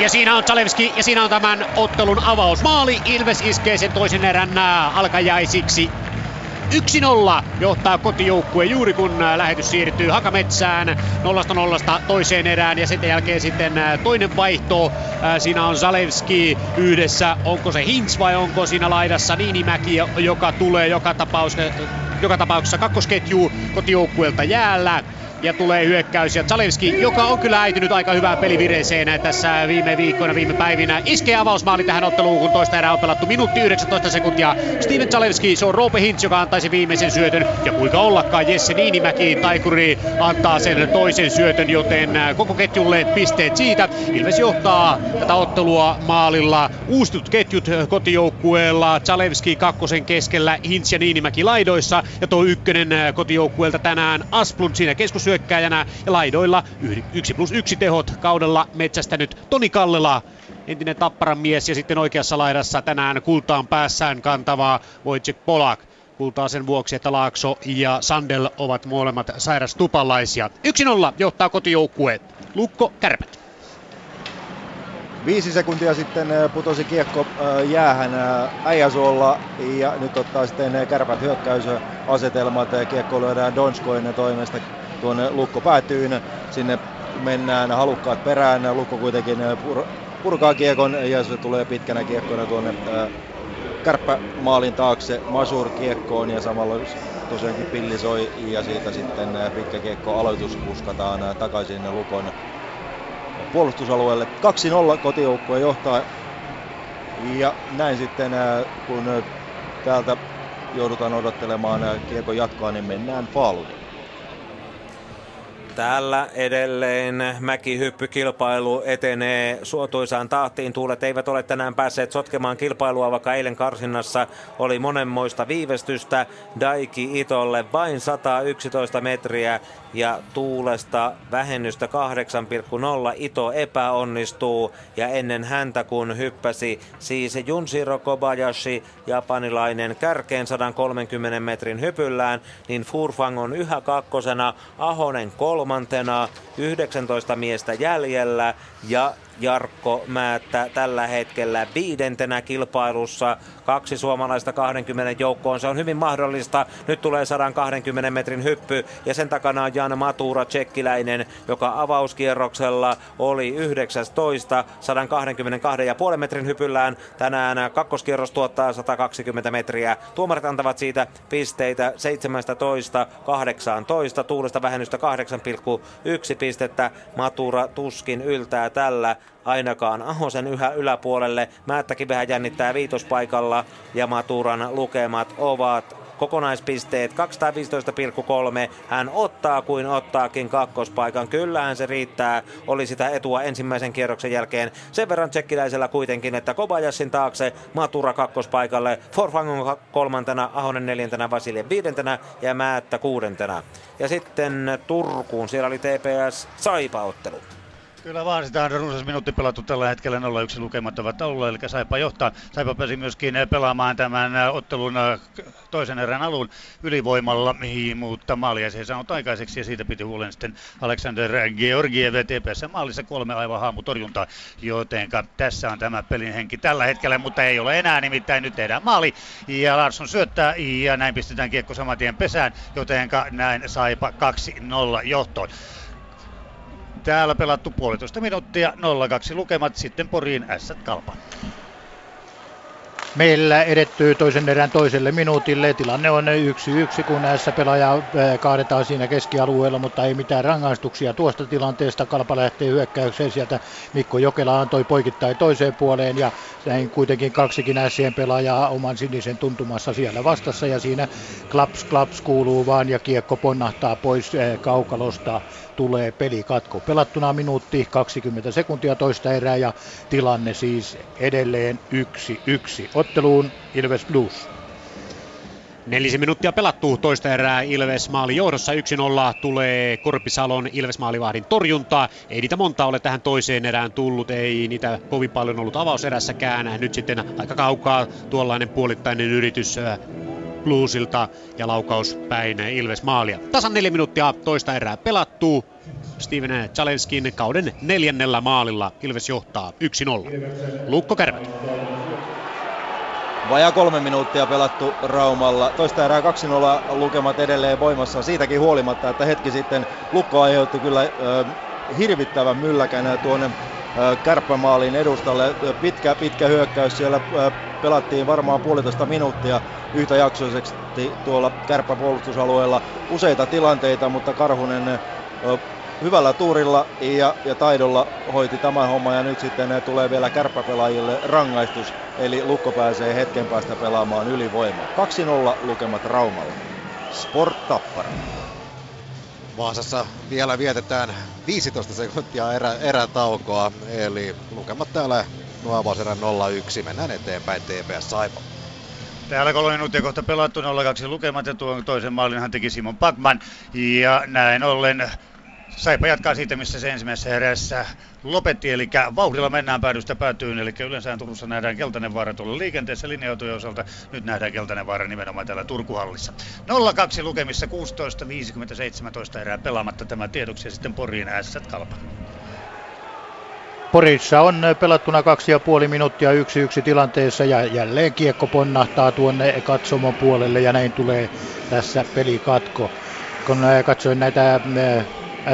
Ja siinä on Zalewski ja siinä on tämän ottelun avausmaali. Ilves iskee sen toisen erän alkajaisiksi. yksi nolla johtaa kotijoukkue juuri kun lähetys siirtyy Hakametsään nolla nolla toiseen erään ja sen jälkeen sitten toinen vaihto. Siinä on Zalewski yhdessä, onko se Hintz vai onko siinä laidassa Niinimäki, joka tulee joka tapauksessa, joka tapauksessa kakkosketju kotijoukkueelta jäällä. Ja tulee hyökkäys ja Zalewski, joka on kyllä äitynyt aika hyvään pelivireeseen tässä viime viikkoina, viime päivinä. Iskee avausmaali tähän otteluun, kun toista erää on pelattu minuutti yhdeksäntoista sekuntia. Steven Zalewski, se on Roope Hintz, joka antaisi viimeisen syötön. Ja kuinka ollakaan Jesse Niinimäki, taikuri, antaa sen toisen syötön, joten koko ketjulle pisteet siitä. Ilves johtaa tätä ottelua maalilla. Uustut ketjut kotijoukkueella. Zalewski kakkosen keskellä, Hintz ja Niinimäki laidoissa. Ja tuo ykkönen kotijoukkueelta tänään Asplund siinä keskusyössä. Ja laidoilla yksi plus yksi tehot kaudella metsästänyt Toni Kallela, entinen Tapparan mies, ja sitten oikeassa laidassa tänään kultaan päässään kantavaa Wojciech Polak. Kultaa sen vuoksi, että Laakso ja Sandel ovat molemmat sairastupalaisia. yksi nolla johtaa kotijoukkueet. Lukko Kärpät. Viisi sekuntia sitten putosi kiekko jäähän Äijäsuolla ja nyt ottaa sitten Kärpät hyökkäysasetelmat. Kiekko lyödään Donskoin toimesta tuonne Lukko päätyyn. Sinne mennään halukkaat perään. Lukko kuitenkin pur- purkaa kiekon ja se tulee pitkänä kiekkona tuonne kärppämaalin taakse Masur kiekkoon ja samalla tosiaankin pilli soi ja siitä sitten pitkä kiekko aloitus kuskataan takaisin Lukon puolustusalueelle. kaksi nolla kotijoukkue johtaa ja näin sitten kun täältä joudutaan odottelemaan kiekon jatkoa, niin mennään Faaluun. Täällä edelleen mäkihyppykilpailu etenee suotuisaan tahtiin. Tuulet eivät ole tänään päässeet sotkemaan kilpailua, vaikka eilen karsinnassa oli monenmoista viivästystä. Daiki Itolle vain sata yksitoista metriä ja tuulesta vähennystä kahdeksan pilkku nolla. Ito epäonnistuu ja ennen häntä kun hyppäsi siis Junshiro Kobayashi, japanilainen kärkeen sata kolmekymmentä metrin hypyllään, niin Forfang on yhä kakkosena, Ahonen kolmantena, yhdeksäntoista miestä jäljellä ja Jarkko Määttä tällä hetkellä viidentenä kilpailussa. Kaksi suomalaista kahdenkymmenen joukkoon. Se on hyvin mahdollista. Nyt tulee sata kaksikymmentä metrin hyppy ja sen takana on Jan Matura, tsekkiläinen, joka avauskierroksella oli yhdeksästoista sata kaksikymmentäkaksi pilkku viisi metrin hypyllään. Tänään kakkoskierros tuottaa sata kaksikymmentä metriä. Tuomarit antavat siitä pisteitä seitsemäntoista kahdeksantoista. Tuulesta vähennystä kahdeksan pilkku yksi pistettä. Matura tuskin yltää tällä ainakaan Ahosen yhä yläpuolelle. Määttäkin vähän jännittää viitospaikalla ja Maturan lukemat ovat kokonaispisteet kaksisataaviisitoista pilkku kolme. Hän ottaa kuin ottaakin kakkospaikan. Kyllähän se riittää. Oli sitä etua ensimmäisen kierroksen jälkeen. Sen verran tsekkiläisellä kuitenkin, että Kobayashin taakse, Matura kakkospaikalle, Forfang kolmantena, Ahonen neljäntenä, Vasiljev viidentenä ja Määttä kuudentena. Ja sitten Turkuun. Siellä oli T P S Saipa-ottelu. Kyllä vaan, sitä on runsas minuutti pelattu tällä hetkellä, nolla yksi lukemat ovat taululla, eli Saipa johtaa. Saipa pääsi myöskin pelaamaan tämän ottelun toisen erän alun ylivoimalla, mutta maalia se ei saanut aikaiseksi ja siitä piti huolen sitten Aleksander Georgiev. T P S maalissa kolme aivan haamutorjuntaa, jotenka tässä on tämä pelin henki tällä hetkellä, mutta ei ole enää, nimittäin nyt tehdään maali ja Larsson syöttää ja näin pistetään kiekko saman tien pesään, jotenka näin Saipa kaksi nolla johtoon. Täällä pelattu puolitoista minuuttia, nolla kaksi lukemat, sitten Poriin S-Kalpa. Meillä edettyy toisen erän toiselle minuutille. Tilanne on yksi yksi, kun S-pelaaja kaadetaan siinä keskialueella, mutta ei mitään rangaistuksia tuosta tilanteesta. Kalpa lähtee hyökkäykseen, sieltä Mikko Jokela antoi poikittain toiseen puoleen ja näin kuitenkin kaksikin S-pelaajaa oman sinisen tuntumassa siellä vastassa ja siinä klaps klaps kuuluu vaan ja kiekko ponnahtaa pois kaukalosta. Tulee pelikatko. Pelattuna minuutti kaksikymmentä sekuntia toista erää ja tilanne siis edelleen yksi yksi. Otteluun Ilves Blues. Nelisen minuuttia pelattuu toista erää. Ilves maali johdossa yksi nolla. Tulee Korpisalon Ilves maalivahdin torjuntaa. Ei niitä monta ole tähän toiseen erään tullut. Ei niitä kovin paljon ollut avauserässäkään. Nyt sitten aika kaukaa tuollainen puolittainen yritys Bluesilta ja laukaus päin Ilves maalia. Tasan neljä minuuttia toista erää pelattuu. Steven Chalenskin kauden neljännellä maalilla Ilves johtaa yksi nolla. Lukko Kärpät. Vajaa kolme minuuttia pelattu Raumalla. Toista erää kaksi nolla lukemat edelleen voimassa. Siitäkin huolimatta, että hetki sitten Lukko aiheutti kyllä äh, hirvittävän mylläkänä tuonne äh, Kärppämaalin edustalle. Pitkä, pitkä hyökkäys siellä äh, pelattiin varmaan puolitoista minuuttia yhtäjaksoisesti tuolla kärppäpuolustusalueella. Useita tilanteita, mutta Karhunen ö, hyvällä tuurilla ja, ja taidolla hoiti tämän homman. Ja nyt sitten tulee vielä kärppäpelaajille rangaistus. Eli Lukko pääsee hetken päästä pelaamaan ylivoimaa. kaksi nolla lukemat Raumalla. Sport Tappara. Vaasassa vielä vietetään viisitoista sekuntia erä, erätaukoa. Eli lukemat täällä nuo avauserän nolla yksi. Mennään eteenpäin T P S Saipa. Täällä kolme minuuttia kohta pelattu, nolla kaksi lukemat ja tuon toisen maalinhan teki Simon Backman. Ja näin ollen Saipa jatkaa siitä, missä se ensimmäisessä erässä lopetti, eli vauhdilla mennään päädystä päätyyn, eli yleensä Turussa nähdään keltainen vaara tuolla liikenteessä linja-autojen osalta, nyt nähdään keltainen vaara nimenomaan täällä Turkuhallissa. nolla kaksi lukemissa, kuusitoista viisikymmentäseitsemän erää pelaamatta, tämä tiedoksi ja sitten Poriin S-Kalpa. Porissa on pelattuna kaksi ja puoli minuuttia yksi yksi tilanteessa ja jälleen kiekko ponnahtaa tuonne katsomon puolelle ja näin tulee tässä pelikatko. Kun katsoin näitä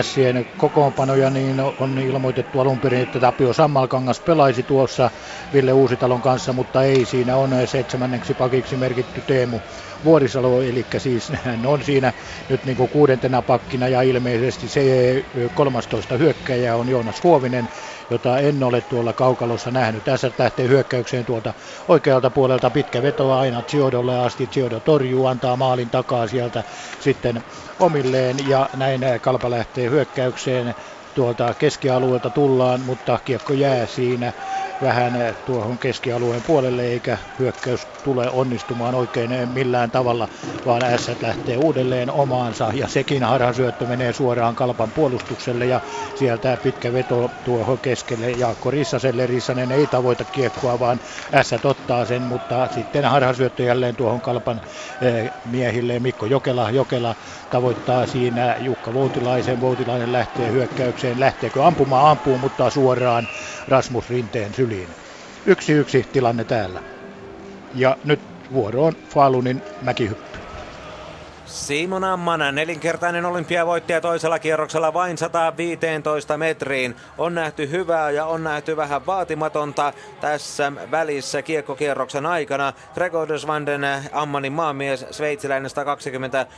Sien kokoonpanoja, niin on ilmoitettu alun perin, että Tapio Sammalkangas pelaisi tuossa Ville Uusitalon kanssa, mutta ei, siinä on seitsemänneksi pakiksi merkitty Teemu Vuorisalo, eli siis hän on siinä nyt niin kuin kuudentena pakkina ja ilmeisesti se kolmastoista hyökkäjä on Joonas Huovinen, jota en ole tuolla kaukalossa nähnyt. Tässä lähtee hyökkäykseen tuolta oikealta puolelta, pitkä veto aina Ziodolle asti. Ziodo torjuu, antaa maalin takaa sieltä sitten omilleen ja näin Kalpa lähtee hyökkäykseen. Tuolta keskialueelta tullaan, mutta kiekko jää siinä vähän tuohon keskialueen puolelle, eikä hyökkäys tule onnistumaan oikein millään tavalla, vaan ässät lähtee uudelleen omaansa, ja sekin harhasyöttö menee suoraan Kalpan puolustukselle, ja sieltä pitkä veto tuohon keskelle Jaakko Rissaselle. Rissanen ei tavoita kiekkoa, vaan ässät ottaa sen, mutta sitten harhasyöttö jälleen tuohon Kalpan miehille. Mikko Jokela, Jokela tavoittaa siinä Jukka Voutilaisen, Voutilainen lähtee hyökkäykseen, lähteekö ampumaan, ampuu, mutta suoraan Rasmus Rinteen syliin. Yksi yksi tilanne täällä. Ja nyt vuoroon Falunin mäkihyppy. Simon Ammann, nelinkertainen olympiavoittaja toisella kierroksella vain sataanviiteentoista metriin. On nähty hyvää ja on nähty vähän vaatimatonta tässä välissä kiekkokierroksen aikana. Gregor Deschwanden, Ammanin maamies, sveitsiläinen sata kaksikymmentäyksi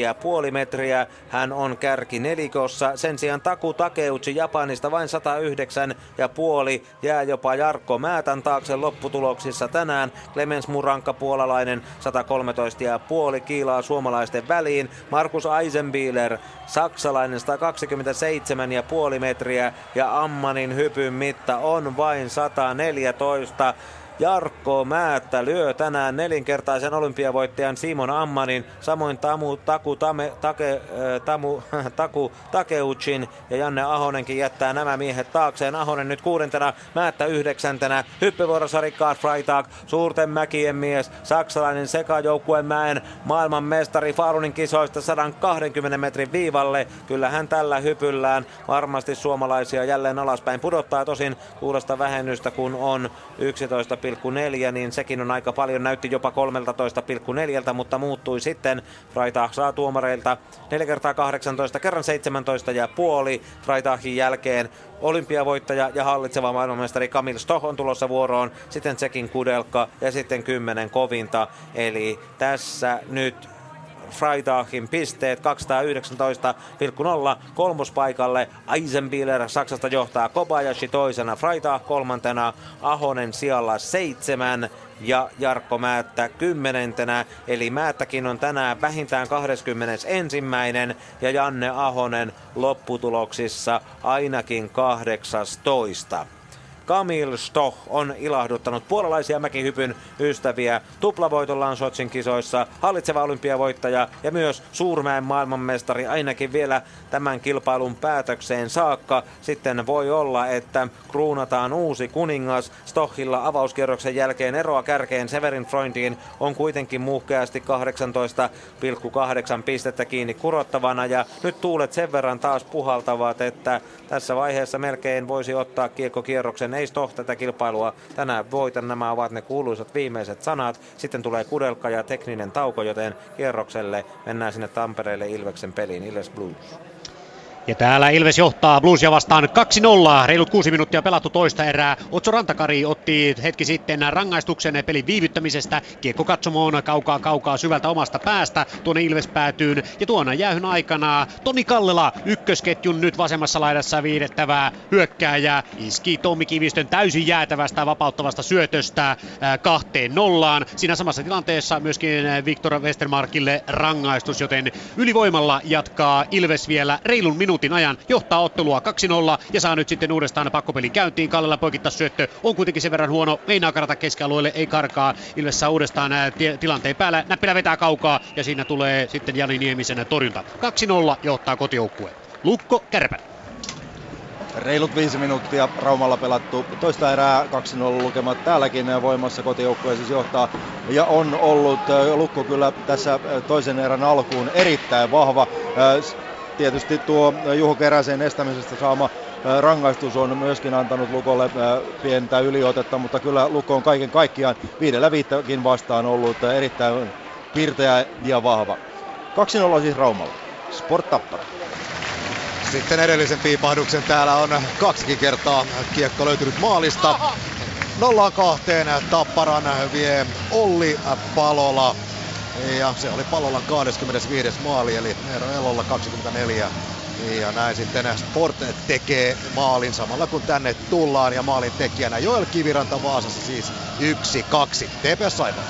pilkku viisi metriä. Hän on kärki nelikossa. Sen sijaan Taku Takeuchi Japanista vain sata yhdeksän pilkku viisi jää jopa Jarkko Määtän taakse lopputuloksissa tänään. Clemens Muranka puolalainen sata kolmetoista pilkku viisi kiilaa suomalaista väliin. Markus Eisenbichler, saksalainen sata kaksikymmentäseitsemän pilkku viisi metriä ja Ammanin hypyn mitta on vain sata neljätoista. Jarkko Määttä lyö tänään nelinkertaisen olympiavoittajan Simon Ammanin, samoin Tamu, Taku, Tame, Take, Tamu, Taku Takeuchin, ja Janne Ahonenkin jättää nämä miehet taakseen. Ahonen nyt kuudentena, Määttä yhdeksäntenä. Hyppyvuorossa Richard Freitag, suurten mäkien mies, saksalainen sekajoukkueen mäen maailman mestari Falunin kisoista satankahdenkymmenen metrin viivalle. Kyllä hän tällä hypyllään varmasti suomalaisia jälleen alaspäin pudottaa, tosin uudesta vähennystä kun on yksitoista neljä, niin sekin on aika paljon, näytti jopa kolmetoista pilkku neljä, mutta muuttui sitten. Freitag saa tuomareilta neljä kertaa kahdeksantoista, kerran seitsemäntoista ja puoli. Freitagin jälkeen olympiavoittaja ja hallitseva maailmanmestari Kamil Stoch on tulossa vuoroon, sitten sekin Kudelka ja sitten kymmenen kovinta. Eli tässä nyt Freitagin pisteet kaksisataayhdeksäntoista pilkku nolla kolmospaikalle. Eisenbichler Saksasta johtaa, Kobayashi toisena, Freitag kolmantena, Ahonen sijalla seitsemän ja Jarkko Määttä kymmenentenä. Eli Määttäkin on tänään vähintään kahdeskymmenesensimmäinen ja Janne Ahonen lopputuloksissa ainakin kahdeksastoista. Kamil Stoch on ilahduttanut puolalaisia mäkihypyn ystäviä tuplavoitollaan Sotsin kisoissa, hallitseva olympiavoittaja ja myös suurmäen maailmanmestari ainakin vielä tämän kilpailun päätökseen saakka. Sitten voi olla, että kruunataan uusi kuningas. Stochilla avauskierroksen jälkeen eroa kärkeen Severin Freundiin on kuitenkin muhkeasti kahdeksantoista pilkku kahdeksan pistettä kiinni kurottavana, ja nyt tuulet sen verran taas puhaltavat, että tässä vaiheessa melkein voisi ottaa kiekkokierroksen. Ei Stoch tätä kilpailua tänään voita. Nämä ovat ne kuuluisat viimeiset sanat. Sitten tulee Kudelka ja tekninen tauko, joten kierrokselle mennään sinne Tampereelle Ilveksen peliin. Ilves Blues. Ja täällä Ilves johtaa Bluesia vastaan kaksi nolla. Reilut kuusi minuuttia pelattu toista erää. Otso Rantakari otti hetki sitten rangaistuksen pelin viivyttämisestä. Kiekko katsomoon kaukaa kaukaa syvältä omasta päästä tuonne Ilves päätyyn. Ja tuona jäähyn aikana Toni Kallela ykkösketjun nyt vasemmassa laidassa viidettävää hyökkääjää iski Tommi Kivistön täysin jäätävästä vapauttavasta syötöstä kahteen nollaan. Siinä samassa tilanteessa myöskin Viktor Westermarkille rangaistus, joten ylivoimalla jatkaa Ilves vielä reilun minuutin. Minuutin ajan johtaa ottelua kaksi nolla ja saa nyt sitten uudestaan pakkopelin käyntiin. Kallela poikittais syöttö on kuitenkin sen verran huono. Meinaa karata keskialueelle, ei karkaa. Ilves saa uudestaan t- tilanteen päällä. Näppilä vetää kaukaa ja siinä tulee sitten Jani Niemisen torjunta. kaksi nolla johtaa kotijoukkue. Lukko Kärpät. Reilut viisi minuuttia Raumalla pelattu toista erää, kaksi nolla lukemat täälläkin voimassa, kotijoukkue siis johtaa ja on ollut Lukko kyllä tässä toisen erän alkuun erittäin vahva. Tietysti tuo Juho Keräsen estämisestä saama rangaistus on myöskin antanut Lukolle pientä yliotetta, mutta kyllä Lukko on kaiken kaikkiaan viidellä viittäkin vastaan ollut erittäin pirteä ja vahva. kaksi nolla siis Raumalla. Sport Tappara. Sitten edellisen piipahduksen täällä on kaksikin kertaa kiekko löytynyt maalista. nolla kahteen Tapparan vie Olli Palola. Ja se oli Palolan kaksikymmentäviisi maali, eli Eero Elolla kaksikymmentäneljä Ja näin sitten Sport tekee maalin samalla kun tänne tullaan. Ja maalin tekijänä Joel Kiviranta Vaasassa siis yksi kaksi. T P S Saipa.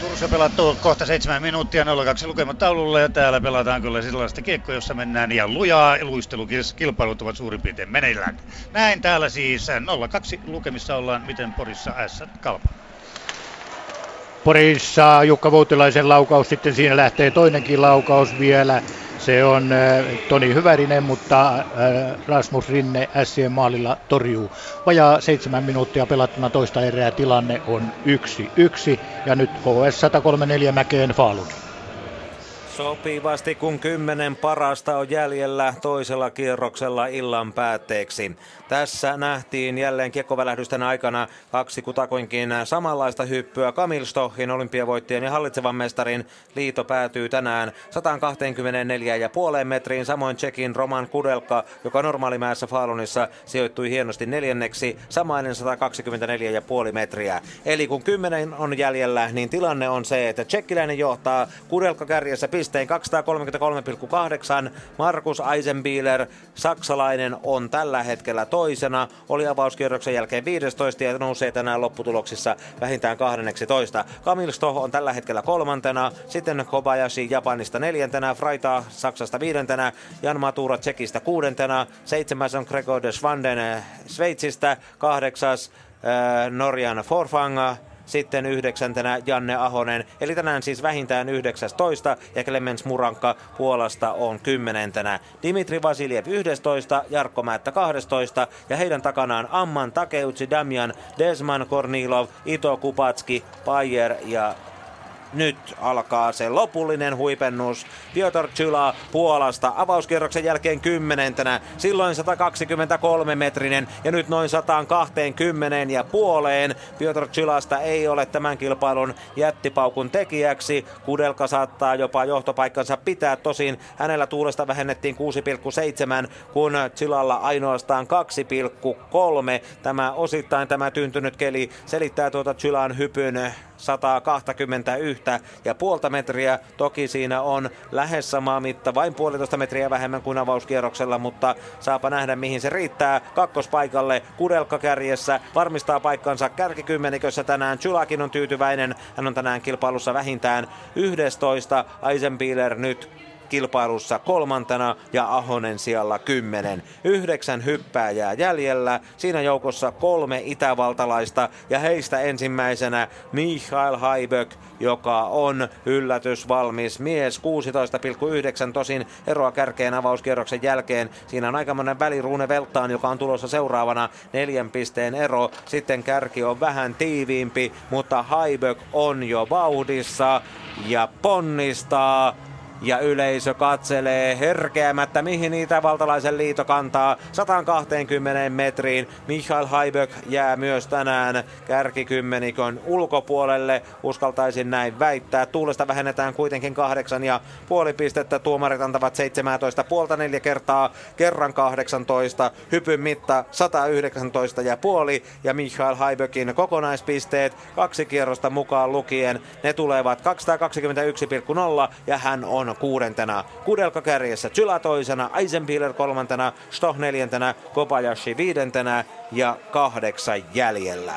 Turussa pelattu kohta seitsemän minuuttia nolla kaksi lukemat taululla, ja täällä pelataan kyllä sellaista kiekkoa, jossa mennään ja lujaa. Luistelukilpailut ovat suurin piirtein meneillään. Näin täällä siis nolla kaksi lukemissa ollaan, miten Porissa ässä Kalpa. Porissa Jukka Voutilaisen laukaus, sitten siinä lähtee toinenkin laukaus vielä. Se on Toni Hyvärinen, mutta Rasmus Rinne ässien maalilla torjuu. Vajaa seitsemän minuuttia pelattuna toista erää, tilanne on yksi yksi. Ja nyt H S sata kolmekymmentäneljä Mäkeen Falun. Sopivasti kun kymmenen parasta on jäljellä toisella kierroksella illan päätteeksi. Tässä nähtiin jälleen kiekkovälähdysten aikana kaksi kutakuinkin samanlaista hyppyä. Kamil Stochin olympiavoittajan ja hallitsevan mestarin liito päätyy tänään sata kaksikymmentäneljä pilkku viisi metriin. Samoin Tšekin Roman Kudelka, joka normaalimäässä Falunissa sijoittui hienosti neljänneksi, samainen sata kaksikymmentäneljä pilkku viisi metriä. Eli kun kymmenen on jäljellä, niin tilanne on se, että tšekkiläinen johtaa, Kudelka kärjessä pisteen kaksisataakolmekymmentäkolme pilkku kahdeksan. Markus Eisenbichler, saksalainen, on tällä hetkellä toisena. Oli avauskierroksen jälkeen viidestoista ja nousee tänään lopputuloksissa vähintään kahdennentoista. Kamil Stoch on tällä hetkellä kolmantena. Sitten Kobayashi Japanista neljäntenä. Freitag Saksasta viidentenä. Jan Matura Tsekistä kuudentena. Seitsemäs on Gregor Deschwanden Sveitsistä. Kahdeksas äh, Norjan Forfang. Sitten yhdeksäntenä Janne Ahonen, eli tänään siis vähintään yhdeksästoista, ja Clemens Muranka Puolasta on kymmenentenä. Dimitri Vasiljev yhdestoista, Jarkko Määttä kahdestoista, ja heidän takanaan Ammann, Takeuchi, Damian, Desman, Kornilov, Ito, Kubacki, Payer ja... Nyt alkaa se lopullinen huipennus. Piotr Chyla Puolasta avauskierroksen jälkeen kymmenentenä. Silloin sata kaksikymmentäkolme metrinen ja nyt noin sata kaksikymmentä ja puoleen. Piotr Chylasta ei ole tämän kilpailun jättipaukun tekijäksi. Kudelka saattaa jopa johtopaikkansa pitää. Tosin hänellä tuulesta vähennettiin kuusi pilkku seitsemän, kun Chylalla ainoastaan kaksi pilkku kolme. Tämä osittain tämä tyyntynyt keli selittää tuota Chylan hypyn sata kaksikymmentäyksi ja puolta metriä. Toki siinä on lähes sama mitta, vain puolitoista metriä vähemmän kuin avauskierroksella, mutta saapa nähdä mihin se riittää. Kakkospaikalle Kudelka kärjessä varmistaa paikkansa kärkikymmenikössä tänään. Chulakin on tyytyväinen, hän on tänään kilpailussa vähintään yksitoista. Eisenbichler nyt kilpailussa kolmantena ja Ahonen sijalla kymmenen. Yhdeksän hyppääjää jäljellä. Siinä joukossa kolme itävaltalaista ja heistä ensimmäisenä Michael Haiböck, joka on yllätysvalmis mies. kuusitoista pilkku yhdeksän tosin eroa kärkeen avauskierroksen jälkeen. Siinä on aikamoinen väli Rune Veltaan, joka on tulossa seuraavana, neljän pisteen ero. Sitten kärki on vähän tiiviimpi, mutta Haiböck on jo vauhdissa ja ponnistaa. Ja yleisö katselee herkeämättä, mihin itävaltalaisen liito kantaa sataankahteenkymmeneen metriin. Michael Haiböck jää myös tänään kärkikymmenikön ulkopuolelle. Uskaltaisin näin väittää. Tuulesta vähennetään kuitenkin kahdeksan ja puoli pistettä. Tuomarit antavat seitsemäntoista puolta neljä kertaa, kerran kahdeksantoista. Hypyn mitta sata yhdeksäntoista ja puoli. Ja Michael Haiböckin kokonaispisteet kaksi kierrosta mukaan lukien. Ne tulevat kaksisataakaksikymmentäyksi pilkku nolla ja hän on kuudentena. Kudelka kärjessä, Chyla toisena, Eisenbichler kolmantena, Stoch neljäntenä, Kobayashi viidentenä ja kahdeksan jäljellä.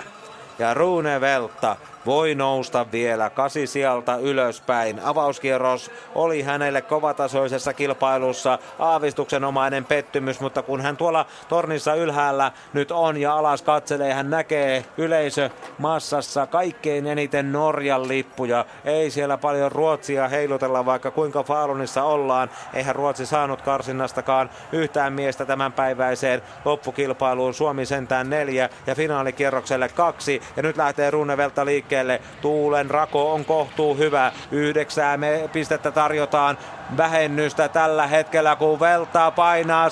Ja Rune Velta voi nousta vielä kasi sieltä ylöspäin. Avauskierros oli hänelle kovatasoisessa kilpailussa aavistuksenomainen pettymys, mutta kun hän tuolla tornissa ylhäällä nyt on ja alas katselee, hän näkee yleisö massassa kaikkein eniten Norjan lippuja. Ei siellä paljon Ruotsia heilutella, vaikka kuinka Falunissa ollaan. Eihän Ruotsi saanut karsinnastakaan yhtään miestä tämänpäiväiseen loppukilpailuun. Suomi sentään neljä ja finaalikierrokselle kaksi. Ja nyt lähtee Rune Velta liikkeelle. Tuulen rako on kohtuu hyvä. Yhdeksää pistettä tarjotaan vähennystä tällä hetkellä, kun Velta painaa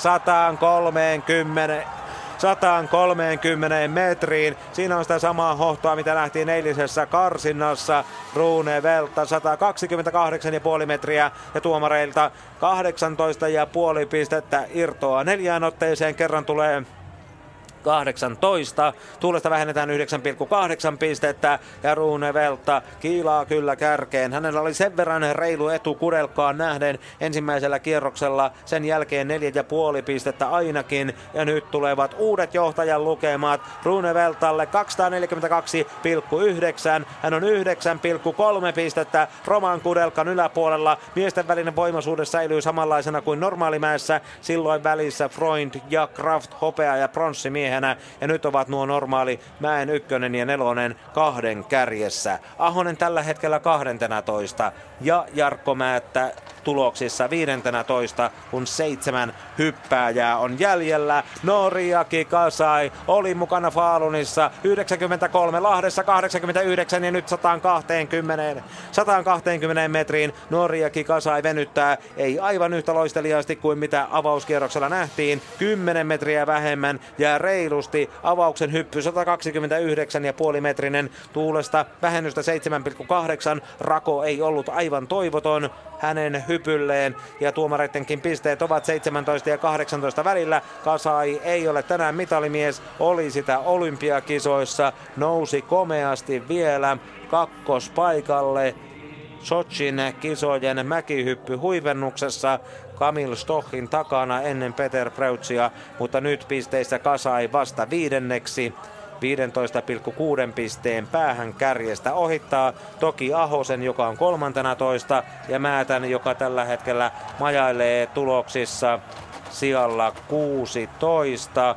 sataankolmeenkymmeneen metriin. Siinä on sitä samaa hohtoa, mitä nähtiin eilisessä karsinnassa. Rune Velta sata kaksikymmentäkahdeksan pilkku viisi metriä ja tuomareilta kahdeksantoista pilkku viisi pistettä irtoa neljään otteeseen. Kerran tulee kahdeksantoista. Tuulesta vähennetään yhdeksän pilkku kahdeksan pistettä ja Rune Velta kiilaa kyllä kärkeen. Hänellä oli sen verran reilu etu Kudelkaan nähden ensimmäisellä kierroksella, sen jälkeen neljä pilkku viisi pistettä ainakin. Ja nyt tulevat uudet johtajan lukemat Rune Veltalle kaksisataaneljäkymmentäkaksi pilkku yhdeksän. Hän on yhdeksän pilkku kolme pistettä Roman Kudelkan yläpuolella. Miesten välinen voimaisuude säilyy samanlaisena kuin normaalimäessä. Silloin välissä Freund ja Kraft hopea- ja pronssimiehenä. Ja nyt ovat nuo normaali mäen ykkönen ja nelonen kahden kärjessä. Ahonen tällä hetkellä kahdentenatoista ja Jarkko Määttä tuloksissa viidentenätoista, kun seitsemän hyppääjää on jäljellä. Noriaki Kasai oli mukana Falunissa yhdeksänkymmentäkolme, Lahdessa kahdeksankymmentäyhdeksän ja nyt sataakaksikymmentä, sataakaksikymmentä metriin. Noriaki Kasai venyttää ei aivan yhtä loisteliaasti kuin mitä avauskierroksella nähtiin. kymmenen metriä vähemmän ja reilusti avauksen hyppy sataakaksikymmentäyhdeksän pilkku viisi metrinen tuulesta. Vähennystä seitsemän pilkku kahdeksan. Rako ei ollut aivan toivoton hänen hypylleen ja tuomareittenkin pisteet ovat seitsemäntoista ja kahdeksantoista välillä. Kasai ei ole tänään mitalimies, oli sitä olympiakisoissa, nousi komeasti vielä kakkospaikalle Sotsin kisojen mäkihyppyhuivennuksessa Kamil Stochin takana ennen Peter Preutzia, mutta nyt pisteissä Kasai vasta viidenneksi. viisitoista pilkku kuusi pisteen päähän kärjestä ohittaa toki Ahosen, joka on kolmantenatoista, ja Määtän, joka tällä hetkellä majailee tuloksissa sijalla kuusitoista.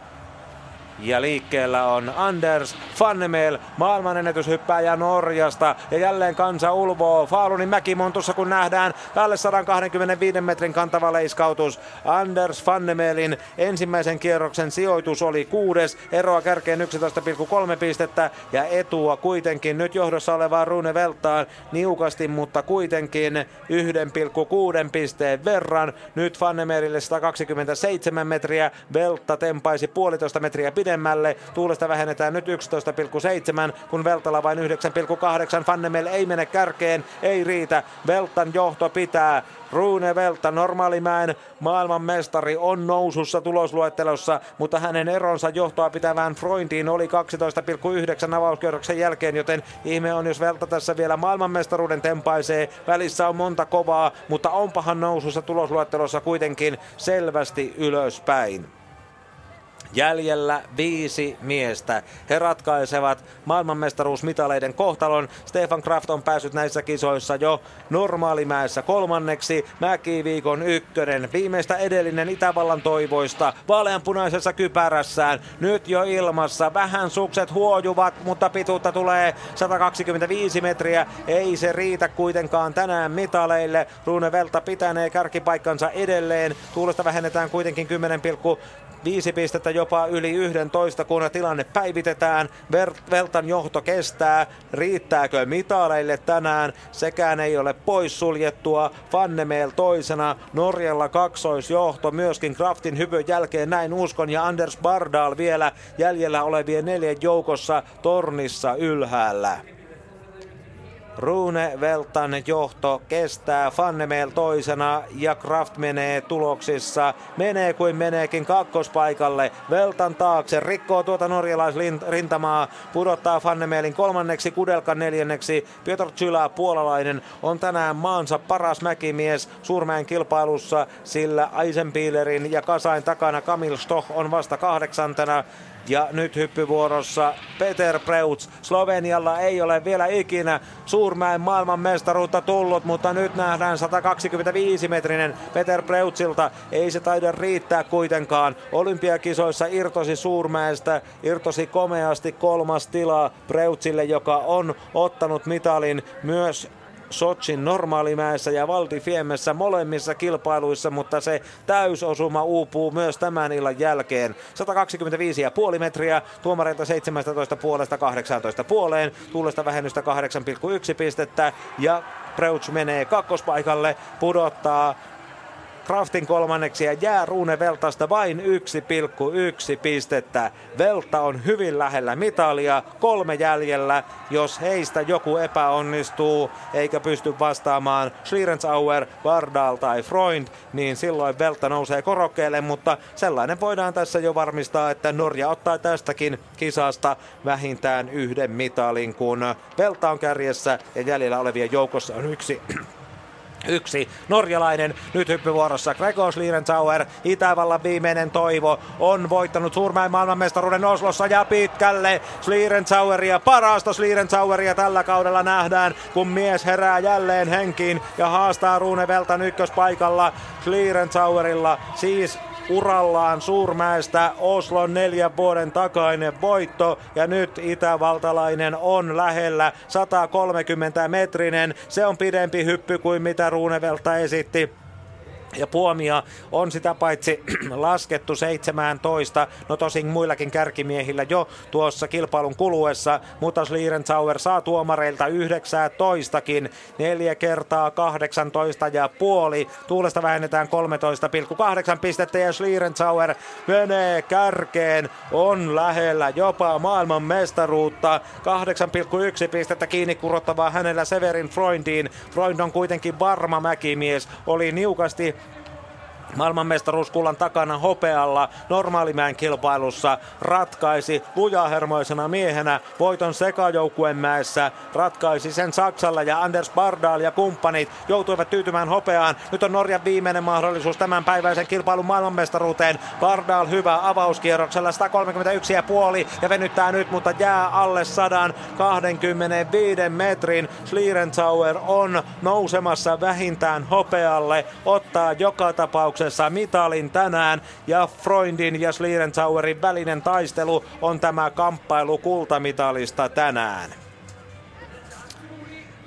Ja liikkeellä on Anders Fannemel, maailmanennätyshyppääjä Norjasta. Ja jälleen kansa ulvoo Falunin mäkimontussa, kun nähdään päälle sataakahdenkymmenenviiden metrin kantava leiskautus. Anders Fannemelin ensimmäisen kierroksen sijoitus oli kuudes. Eroa kärkeen yksitoista pilkku kolme pistettä ja etua kuitenkin nyt johdossa olevaan Rune Veltaan niukasti, mutta kuitenkin yksi pilkku kuusi pisteen verran. Nyt Fannemelille sataakaksikymmentäseitsemän metriä. Velta tempaisi puolitoista metriä pidemmälle. Tuulesta vähennetään nyt yksitoista pilkku seitsemän, kun Veltalla vain yhdeksän pilkku kahdeksan. Fannemel ei mene kärkeen, ei riitä. Veltan johto pitää. Rune Velta, normaalimäen maailmanmestari, on nousussa tulosluettelossa, mutta hänen eronsa johtoa pitävään Freundiin oli kaksitoista pilkku yhdeksän avauskierroksen jälkeen, joten ihme on, jos Velta tässä vielä maailmanmestaruuden tempaisee. Välissä on monta kovaa, mutta onpahan nousussa tulosluettelossa kuitenkin selvästi ylöspäin. Jäljellä viisi miestä. He ratkaisevat maailmanmestaruusmitaleiden kohtalon. Stefan Kraft on päässyt näissä kisoissa jo normaalimäessä kolmanneksi. Mäkiviikon ykkönen. Viimeistä edellinen Itävallan toivoista. Vaaleanpunaisessa kypärässään. Nyt jo ilmassa. Vähän sukset huojuvat, mutta pituutta tulee sataakaksikymmentäviisi metriä. Ei se riitä kuitenkaan tänään mitaleille. Rune Velta pitänee kärkipaikkansa edelleen. Tuulesta vähennetään kuitenkin kymmenen pilkku viisi pistettä jopa yli yksitoista, kun tilanne päivitetään. Veltan johto kestää. Riittääkö mitaleille tänään? Sekään ei ole poissuljettua. Fannemel toisena. Norjalla kaksoisjohto myöskin Kraftin hypyn jälkeen, näin uskon. Ja Anders Bardal vielä jäljellä olevien neljän joukossa tornissa ylhäällä. Rune Veltan johto kestää, Fannemel toisena ja Kraft menee tuloksissa. Menee kuin meneekin kakkospaikalle. Veltan taakse rikkoo tuota norjalaisrintamaa. Pudottaa Fannemelin kolmanneksi, Kudelkan neljänneksi. Piotr Czylä, puolalainen, on tänään maansa paras mäkimies suurmäen kilpailussa, sillä Eisenbichlerin ja Kasain takana Kamil Stoch on vasta kahdeksantena. Ja nyt hyppyvuorossa Peter Preutz. Slovenialla ei ole vielä ikinä suurmäen maailmanmestaruutta tullut, mutta nyt nähdään sataakaksikymmentäviisi metrinen Peter Preutzilta. Ei se taida riittää kuitenkaan. Olympiakisoissa irtosi suurmäestä, irtosi komeasti kolmas tila Preutzille, joka on ottanut mitalin myös Sotsin normaalimäessä ja Valdifiemessä molemmissa kilpailuissa, mutta se täysosuma uupuu myös tämän illan jälkeen. sataakaksikymmentäviisi pilkku viisi metriä, tuomareilta seitsemäntoista puolesta kahdeksantoista puoleen, tuulesta vähennystä kahdeksan pilkku yksi pistettä ja Preutz menee kakkospaikalle, pudottaa Kraftin kolmanneksi ja jää Rune Veltasta vain yksi pilkku yksi pistettä. Velta on hyvin lähellä mitalia, kolme jäljellä. Jos heistä joku epäonnistuu eikä pysty vastaamaan Schlierenzauer, Bardal tai Freund, niin silloin Velta nousee korokkeelle, mutta sellainen voidaan tässä jo varmistaa, että Norja ottaa tästäkin kisasta vähintään yhden mitalin, kun Velta on kärjessä ja jäljellä olevien joukossa on yksi. Yksi norjalainen. Nyt hyppyvuorossa Gregor Schlierenzauer, Itävallan viimeinen toivo, on voittanut Suurmäen maailmanmestaruuden Oslossa ja pitkälle. Schlierenzaueria, parasta Schlierenzaueria tällä kaudella nähdään, kun mies herää jälleen henkiin ja haastaa Rune Veltan ykköspaikalla. Schlierenzauerilla siis urallaan Suurmäestä Oslon neljän vuoden takainen voitto, ja nyt itävaltalainen on lähellä. Satakolmekymmentä metrinen, se on pidempi hyppy kuin mitä Rune Velta esitti. Ja puomia on sitä paitsi laskettu seitsemäntoista, no tosin muillakin kärkimiehillä jo tuossa kilpailun kuluessa, mutta Schlierenzauer saa tuomareilta yhdeksäntoistakin, neljä kertaa kahdeksantoista ja puoli, tuulesta vähennetään kolmetoista pilkku kahdeksan pistettä ja Schlierenzauer menee kärkeen, on lähellä jopa maailman mestaruutta, kahdeksan pilkku yksi pistettä kiinni kurottavaa hänellä Severin Freundiin. Freund on kuitenkin varma mäkimies, oli niukasti maailmanmestaruuskullan takana hopealla normaalimäen kilpailussa, ratkaisi lujahermoisena miehenä voiton sekajoukkueen mäessä, ratkaisi sen Saksalla ja Anders Bardal ja kumppanit joutuivat tyytymään hopeaan. Nyt on Norjan viimeinen mahdollisuus tämänpäiväisen kilpailun maailmanmestaruuteen. Bardal hyvä avauskierroksella, sata kolmekymmentäyksi pilkku viisi ja venyttää nyt, mutta jää alle sata kaksikymmentäviisi metrin. Schlierenzauer on nousemassa vähintään hopealle, ottaa joka tapauksessa mitalin tänään, ja Freundin ja Schlierenzauerin välinen taistelu on tämä kamppailu kultamitalista tänään.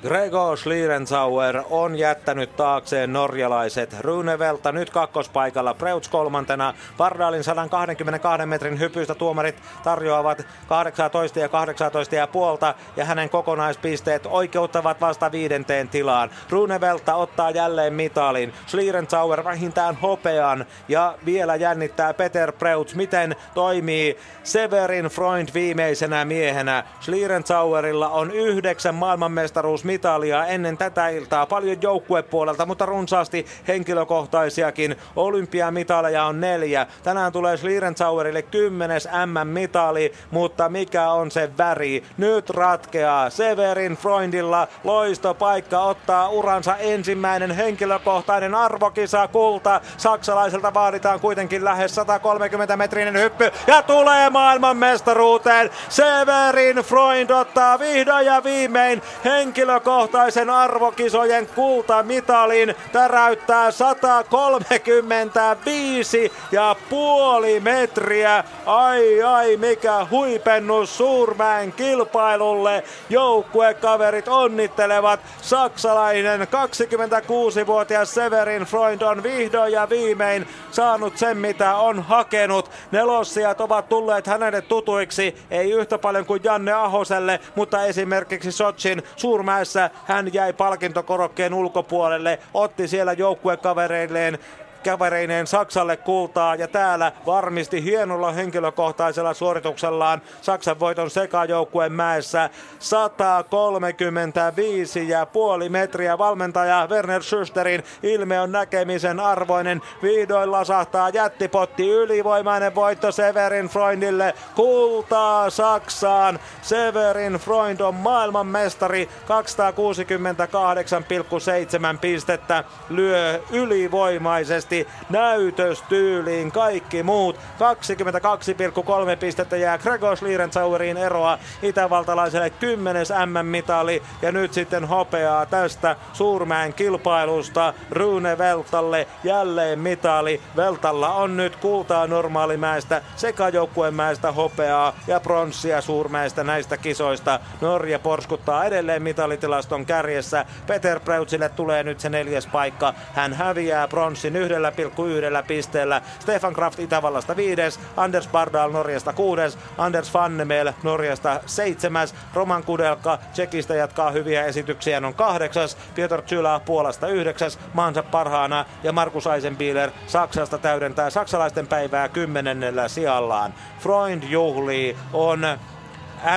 Gregor Schlierenzauer on jättänyt taakseen norjalaiset. Rune Velta nyt kakkospaikalla, Preutz kolmantena. Bardalin sata kaksikymmentäkaksi metrin hypystä tuomarit tarjoavat kahdeksantoista ja kahdeksantoista ja puolta, ja hänen kokonaispisteet oikeuttavat vasta viidenteen tilaan. Rune Velta ottaa jälleen mitalin, Schlierenzauer vähintään hopean, ja vielä jännittää Peter Preutz, miten toimii Severin Freund viimeisenä miehenä. Schlierenzauerilla on yhdeksän maailmanmestaruus mitalia ennen tätä iltaa, paljon joukkuepuolelta, mutta runsaasti henkilökohtaisiakin. Olympiamitaleja on neljä. Tänään tulee Schlierenzauerille kymmenes M M-mitali, mutta mikä on se väri? Nyt ratkeaa. Severin Freundilla loistopaikka ottaa uransa ensimmäinen henkilökohtainen arvokisa kulta. Saksalaiselta vaaditaan kuitenkin lähes satakolmekymmentä metrinen hyppy ja tulee maailmanmestaruuteen. Severin Freund ottaa vihdoin ja viimein henkilökohtaisen Henkilökohtaisen arvokisojen kultamitalin, täräyttää sata kolmekymmentäviisi pilkku viisi metriä. Ai ai, mikä huipennus Suurmäen kilpailulle. Joukkuekaverit onnittelevat. Saksalainen kaksikymmentäkuusivuotias Severin Freund on vihdoin ja viimein saanut sen, mitä on hakenut. Nelossijat ovat tulleet hänelle tutuiksi, ei yhtä paljon kuin Janne Ahoselle, mutta esimerkiksi Sotsin Suurmäen hän jäi palkintokorokkeen ulkopuolelle, otti siellä joukkuekavereilleen kävereineen Saksalle kultaa ja täällä varmisti hienolla henkilökohtaisella suorituksellaan Saksan voiton sekajoukkueen mäessä. Sata kolmekymmentäviisi pilkku viisi metriä. Valmentaja Werner Schusterin ilme on näkemisen arvoinen. Vihdoin lasahtaa jättipotti, ylivoimainen voitto Severin Freundille, kultaa Saksaan. Severin Freund on maailmanmestari, kaksisataakuusikymmentäkahdeksan pilkku seitsemän pistettä lyö ylivoimaisesti näytöstyyliin kaikki muut. kaksikymmentäkaksi pilkku kolme pistettä jää Gregor Schlierenzauerin eroa, itävaltalaiselle kymmenes M M-mitali ja nyt sitten hopeaa tästä Suurmäen kilpailusta. Rune Veltalle jälleen mitali. Veltalla on nyt kultaa normaalimäestä, sekajoukkuemäestä hopeaa ja pronssia Suurmäestä näistä kisoista. Norja porskuttaa edelleen mitalitilaston kärjessä. Peter Preutzille tulee nyt se neljäs paikka. Hän häviää pronssin yhdessä yhdellä pilkku yhdellä pisteellä. Stefan Kraft Itävallasta viides, Anders Bardal Norjasta kuudes, Anders Fannemel Norjasta seitsemäs, Roman Kudelka Tsekistä jatkaa hyviä esityksiä, on kahdeksas, Piotr Czula Puolasta yhdeksäs, maansa parhaana, ja Markus Eisenbichler Saksasta täydentää saksalaisten päivää kymmenennellä sijallaan. Freund juhlii, on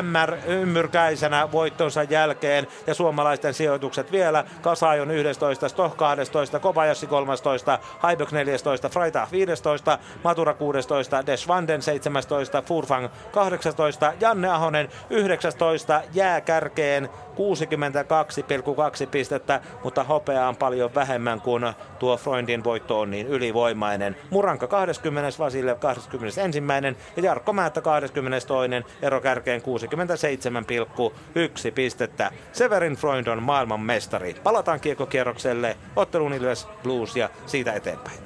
M R-ymmyrkäisenä voittonsa jälkeen, ja suomalaisten sijoitukset vielä. Kasai on yksitoista, Stoch kaksitoista, Kobayashi kolmetoista, Haibök neljätoista, Freitag viisitoista, Matura kuusitoista, Deschwanden seitsemäntoista, Forfang kahdeksantoista, Janne Ahonen yhdeksäntoista, jää kärkeen kuusikymmentäkaksi pilkku kaksi pistettä, mutta hopeaa on paljon vähemmän, kun tuo Freundin voitto on niin ylivoimainen. Muranka kaksikymmentä, Vasiljev kaksikymmentäyksi ja Jarkko Määttä kaksikymmentäkaksi, ero kärkeen kuusikymmentäseitsemän pilkku yksi pistettä. Severin Freund on maailman mestari. Palataan kiekkokierrokselle, ottelun Ilves Blues ja siitä eteenpäin.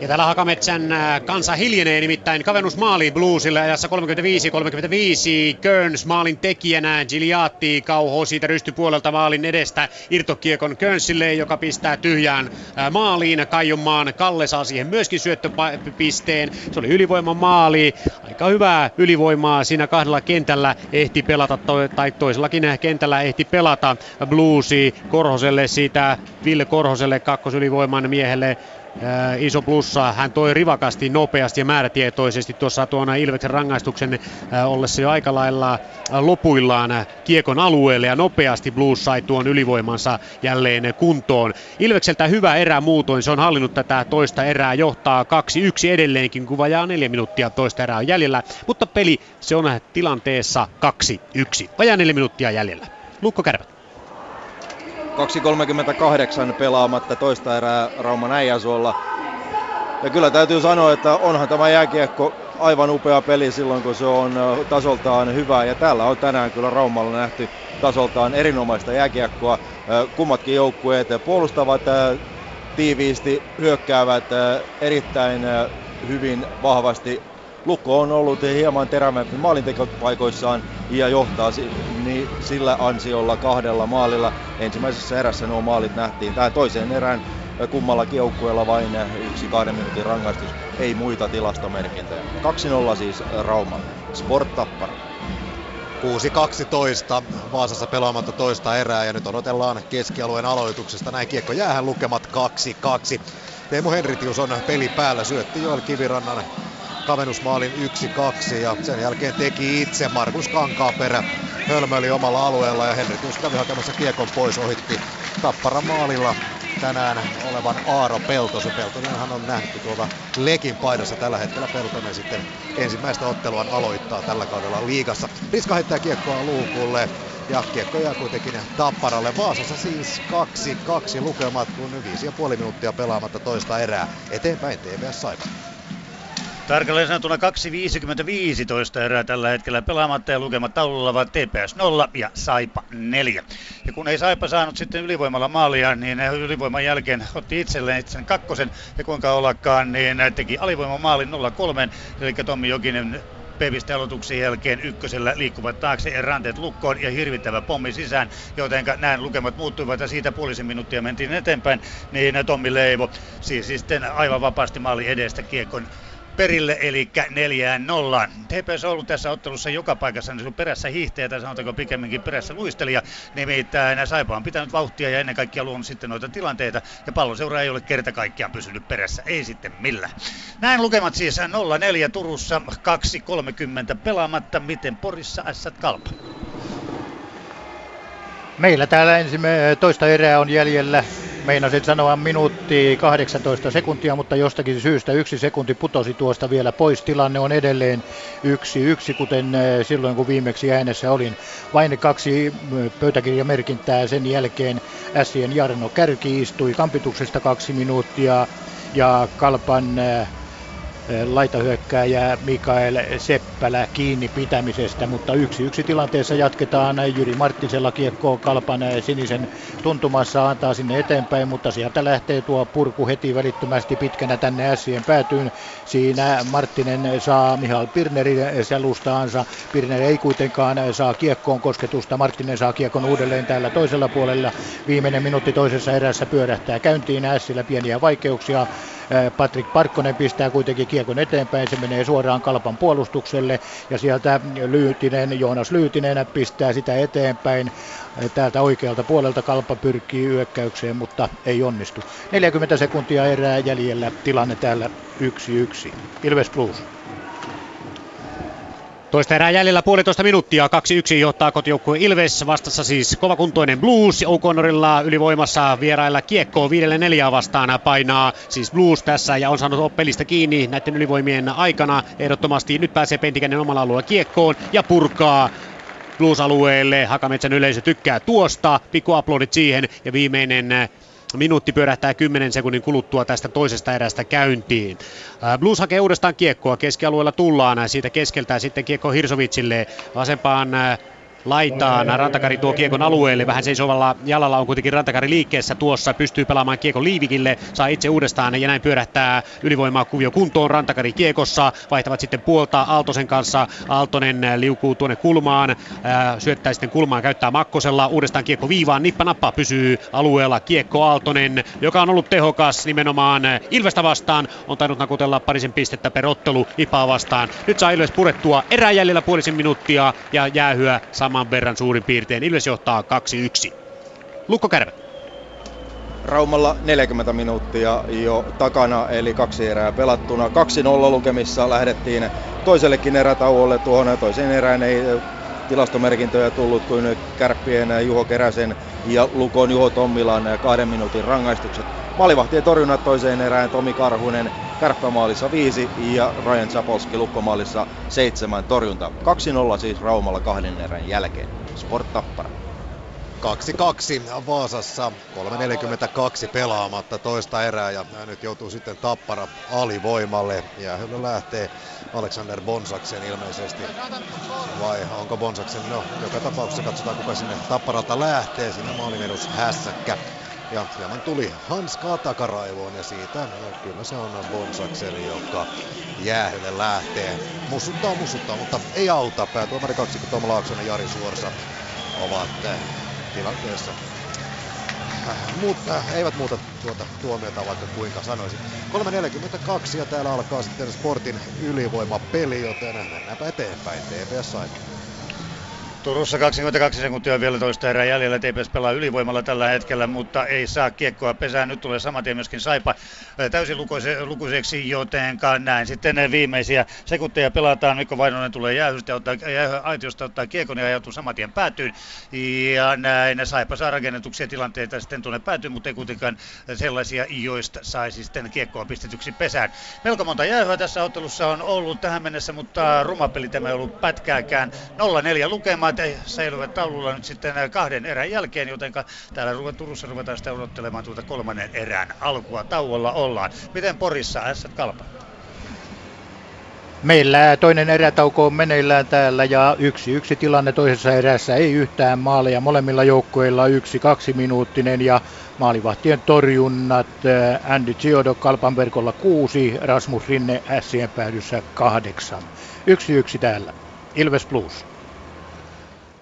Ja täällä Hakametsän kansa hiljenee, nimittäin kavennus maali Bluesille ajassa kolmekymmentäviisi kolmekymmentäviisi. Köns maalin tekijänä, Giliatti kauhoo siitä rystypuolelta maalin edestä irtokiekon Könsille, joka pistää tyhjään maaliin. Kaijonmaan Kalle saa siihen myöskin syöttöpisteen. Se oli ylivoiman maali. Aika hyvää ylivoimaa siinä kahdella kentällä ehti pelata, tai toisellakin kentällä ehti pelata Bluesi. Korhoselle siitä, Ville Korhoselle kakkosylivoiman miehelle. Äh, iso plussa. Hän toi rivakasti, nopeasti ja määrätietoisesti tuossa tuona Ilveksen rangaistuksen äh, ollessa jo aika lailla äh, lopuillaan äh, kiekon alueelle, ja nopeasti Blues sai tuon ylivoimansa jälleen äh, kuntoon. Ilvekseltä hyvä erä muutoin. Se on hallinnut tätä toista erää, johtaa kaksi yksi edelleenkin, kun vajaa neljä minuuttia toista erää on jäljellä, mutta peli se on tilanteessa kaksi yksi. Vajaa neljä minuuttia jäljellä. Lukko-Kärpät. kaksi kolmekymmentäkahdeksan pelaamatta toista erää Rauman Äijäsuolla. Ja kyllä täytyy sanoa, että onhan tämä jääkiekko aivan upea peli silloin, kun se on tasoltaan hyvä. Ja täällä on tänään kyllä Raumalla nähty tasoltaan erinomaista jääkiekkoa. Kummatkin joukkueet puolustavat tiiviisti, hyökkäävät erittäin hyvin vahvasti. Lukko on ollut hieman terävämpi maalintekopaikoissaan ja johtaa sillä ansiolla kahdella maalilla. Ensimmäisessä erässä nuo maalit nähtiin. Tähän toiseen erään kummallakin joukkueella vain yksi kahden minuutin rangaistus. Ei muita tilastomerkintöjä. kaksi nolla siis Rauma. Sport Tappara. kuusi kaksitoista Vaasassa pelaamatta toista erää, ja nyt odotellaan keskialueen aloituksesta. Näin kiekko jäähän, lukemat kaksi kaksi. Teemu Henritius on peli päällä. Syötti Joel Kivirannan kavennusmaalin yksi kaksi, ja sen jälkeen teki itse Markus Kankaanperä, hölmöili omalla alueella, ja Henritius kävi hakemassa kiekon pois, ohitti Tapparan maalilla tänään olevan Aaro Peltosen. Peltonenhan on nähty tuolla Lekin paidassa tällä hetkellä. Peltonen sitten ensimmäistä otteluaan aloittaa tällä kaudella liigassa. Riska heittää kiekkoa luukulle, ja kiekko jää kuitenkin Tapparalle. Vaasassa siis kaksi kaksi lukemat, kun viisi pilkku viisi minuuttia pelaamatta toista erää. Eteenpäin T V S Saipa. Tarkalleen sanotuna kaksi viisikymmentäviisi toista erää tällä hetkellä pelaamatta, ja lukemat taululla ovat T P S nolla ja Saipa neljä. Ja kun ei Saipa saanut sitten ylivoimalla maalia, niin ylivoiman jälkeen otti itselleen sen kakkosen, ja kuinka ollakaan, niin teki alivoimamaalin nolla kolme, eli Tommi Jokinen pevistä aloituksen jälkeen ykkösellä liikkuvat taakse ja ranteet lukkoon ja hirvittävä pommi sisään, jotenka näin lukemat muuttuivat, ja siitä puolisen minuuttia mentiin eteenpäin, niin Tommi Leivo siis sitten aivan vapaasti maali edestä kiekon perille, eli neljään nollaan. T P S on ollut tässä ottelussa joka paikassa, niin perässä hiihtäjä, tai sanotaanko pikemminkin perässä luistelija, nimittäin Saipa on pitänyt vauhtia ja ennen kaikkea luonut sitten noita tilanteita, ja palloseura ei ole kerta kaikkiaan pysynyt perässä, ei sitten millään. Näin lukemat siis nolla neljä Turussa, kaksi kolmekymmentä pelaamatta, miten Porissa ässät Kalpa? Meillä täällä ensimmäinen toista erää on jäljellä. Meinasin sanoa minuutti kahdeksantoista sekuntia, mutta jostakin syystä yksi sekunti putosi tuosta vielä pois. Tilanne on edelleen yksi yksi, kuten silloin kun viimeksi äänessä olin. Vain kaksi pöytäkirjamerkintää sen jälkeen. Ässien Jarno Kärki istui kampituksesta kaksi minuuttia ja Kalpan laitahyökkääjää Mikael Seppälä kiinni pitämisestä, mutta yksi yksi tilanteessa jatketaan. Jyri Marttisella kiekko kalpan sinisen tuntumassa antaa sinne eteenpäin, mutta sieltä lähtee tuo purku heti välittömästi pitkänä tänne ässien päätyyn. Siinä Marttinen saa Mihail Pirnerin selustaansa. Pirner ei kuitenkaan saa kiekkoon kosketusta. Marttinen saa kiekon uudelleen täällä toisella puolella. Viimeinen minuutti toisessa erässä pyörähtää käyntiin ässillä pieniä vaikeuksia. Patrik Parkkonen pistää kuitenkin kiekon eteenpäin, se menee suoraan Kalpan puolustukselle ja sieltä Lyytinen, Joonas Lyytinen pistää sitä eteenpäin. Täältä oikealta puolelta Kalpa pyrkii hyökkäykseen, mutta ei onnistu. neljäkymmentä sekuntia erää jäljellä, tilanne täällä yksi yksi. Ilves Plus. Toista erää jäljellä puolitoista minuuttia, kaksi yksi johtaa kotijoukkue Ilves, vastassa siis kovakuntoinen Blues, O'Connorilla ylivoimassa vierailla kiekkoa viidelle neljää vastaan painaa, siis Blues tässä ja on saanut pelistä kiinni näiden ylivoimien aikana, ehdottomasti nyt pääsee Pentikäinen omalla alueella kiekkoon ja purkaa Blues-alueelle, Hakametsän yleisö tykkää tuosta, pikku aplodit siihen ja viimeinen minuutti pyörähtää kymmenen sekunnin kuluttua tästä toisesta erästä käyntiin. Blues hakee uudestaan kiekkoa. Keskialueella tullaan. Siitä keskeltää sitten kiekko Hirsovitsille. Vasempaan laitaan. Rantakari tuo kiekon alueelle. Vähän seisovalla jalalla on kuitenkin Rantakari liikkeessä tuossa. Pystyy pelaamaan kiekon Liivikille. Saa itse uudestaan ja näin pyörähtää ylivoimaa kuvio kuntoon. Rantakari kiekossa. Vaihtavat sitten puolta Aaltosen kanssa. Aaltonen liukuu tuonne kulmaan. Syöttää sitten kulmaan. Käyttää Makkosella. Uudestaan kiekko viivaan. Nippanappa pysyy alueella. Kiekko Aaltonen, joka on ollut tehokas nimenomaan Ilvestä vastaan. On tainnut nakutella parisen pistettä per ottelu Ipaa vastaan. Nyt saa Ilves purettua erää jäljellä puolisen minuuttia ja jäähyä sama verran suurin piirtein. Ilves johtaa kaksi yksi. Lukko-Kärpät. Raumalla neljäkymmentä minuuttia jo takana, eli kaksi erää pelattuna. kaksi nolla lukemissa lähdettiin toisellekin erätauolle. Tuohon toiseen erään ei tilastomerkintöjä tullut kuin Kärppien Juho Keräsen ja Lukon Juho Tommilan kahden minuutin rangaistukset. Maalivahtien torjunnat toiseen erään Tomi Karhunen, Kärppämaalissa viisi ja Ryan Sapolski Lukkomaalissa seitsemän torjunta. kaksi nolla siis Raumalla kahden erän jälkeen. Sport Tappara. kaksi kaksi Vaasassa, kolme neljäkymmentäkaksi pelaamatta toista erää ja nyt joutuu sitten Tappara alivoimalle. Jäähylle lähtee Alexander Bonsaksen ilmeisesti, vai onko Bonsaksen? No, joka tapauksessa katsotaan kuka sinne Tapparalta lähtee, siinä maalinedus hässäkkä. Ja hieman tuli hanskaa takaraivoon ja siitä no, kyllä se on Bonsakseli, joka jäähylle lähtee. Mussuttaa, mussuttaa, mutta ei auta. Päätuomari kaksikko Tom Laaksonen ja Jari Suorsa ovat eh, tilanteessa. Muut, äh, eivät muuta tuota tuomiota, vaikka kuinka sanoisin. kolme neljäkymmentäkaksi ja täällä alkaa sitten Sportin ylivoimapeli, joten mennäänpä eteenpäin. T P S Saipaa. Turussa kaksikymmentäkaksi sekuntia vielä toista erää jäljellä. T P S pelaa ylivoimalla tällä hetkellä, mutta ei saa kiekkoa pesään. Nyt tulee samatien myöskin Saipa täysin lukuiseksi, jotenka näin sitten viimeisiä sekunteja pelataan. Mikko Vainonen tulee jäähystä, ottaa, aitiosta ottaa kiekon ja ajautuu samatien päätyyn. Ja näin Saipa saa rakennetuksia tilanteita sitten tuonne päätyyn, mutta ei kuitenkaan sellaisia, joista saisi sitten kiekkoa pistetyksi pesään. Melko monta jäähyä tässä ottelussa on ollut tähän mennessä, mutta rumapeli tämä ei ollut pätkääkään. nolla neljä lukemaa. Säilyvät taululla nyt sitten kahden erän jälkeen, jotenka täällä Turussa ruvetaan sitä odottelemaan tuota kolmannen erään alkua. Tauolla ollaan. Miten Porissa S Kalpa? Meillä toinen erätauko on meneillään täällä ja yksi yksi tilanne toisessa erässä, ei yhtään maaleja. Molemmilla joukkueilla yksi kaksi minuuttinen ja maalivahtien torjunnat Andy Giodo Kalpan verkolla kuusi, Rasmus Rinne Sien päädyssä kahdeksan. Yksi yksi täällä. Ilves Plus.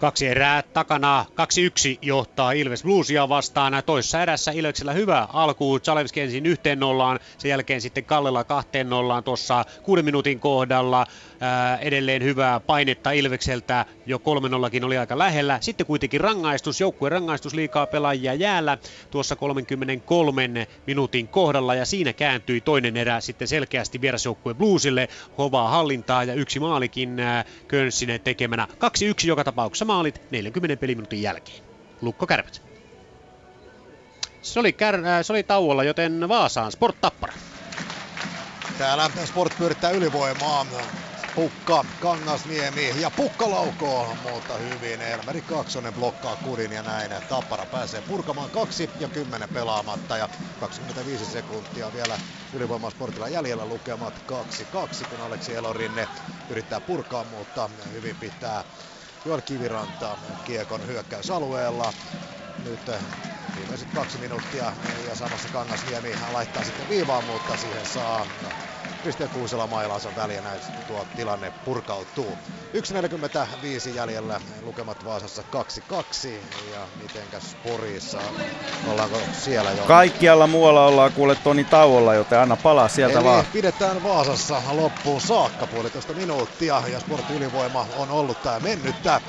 Kaksi erää takana, kaksi yksi johtaa Ilves Bluesia vastaan. Toisessa erässä Ilveksellä hyvä alku. Zalewski ensin yhteen nollaan, sen jälkeen sitten Kallela kahteen nollaan tuossa kuuden minuutin kohdalla. Ää, edelleen hyvää painetta Ilvekseltä, jo kolme nollakin oli aika lähellä. Sitten kuitenkin rangaistus, joukkueen rangaistus, liikaa pelaajia jäällä tuossa kolmekymmentäkolme minuutin kohdalla. Ja siinä kääntyi toinen erä sitten selkeästi vierasjoukkueen Bluesille. Hovaa hallintaa ja yksi maalikin ää, Könssinen tekemänä. kaksi yksi joka tapauksessa. Maalit neljänkymmenen peliminuutin jälkeen. Lukko-Kärpät. Se oli, kär, äh, se oli tauolla, joten Vaasaan Sport Tappara. Täällä Sport pyörittää ylivoimaa. Pukka, Kangasniemi ja Pukka laukoo, mutta hyvin. Elmeri Kaksonen blokkaa kurin ja näin Tappara pääsee purkamaan kaksi ja kymmenen pelaamatta. Ja kaksikymmentäviisi sekuntia vielä Ylivoimasportilla jäljellä lukemat kaksi kaksi, kun Aleksi Elorinne yrittää purkaa, mutta hyvin pitää Joel Kiviranta kiekon hyökkäysalueella. Nyt viimeiset kaksi minuuttia ja samassa Kangasniemi laittaa sitten viivaan, mutta siihen saa Kristian Kuusela mailansa väliä, näin tuo tilanne purkautuu. yksi neljäkymmentäviisi jäljellä, lukemat Vaasassa kaksi kaksi, ja mitenkäs Porissa, ollaanko siellä jo? Kaikkialla muualla ollaan kuule Toni tauolla, joten anna palaa sieltä. Eli vaan. Pidetään Vaasassa loppuun saakka puolitoista minuuttia, ja Sportin ylivoima on ollut tää mennyttä,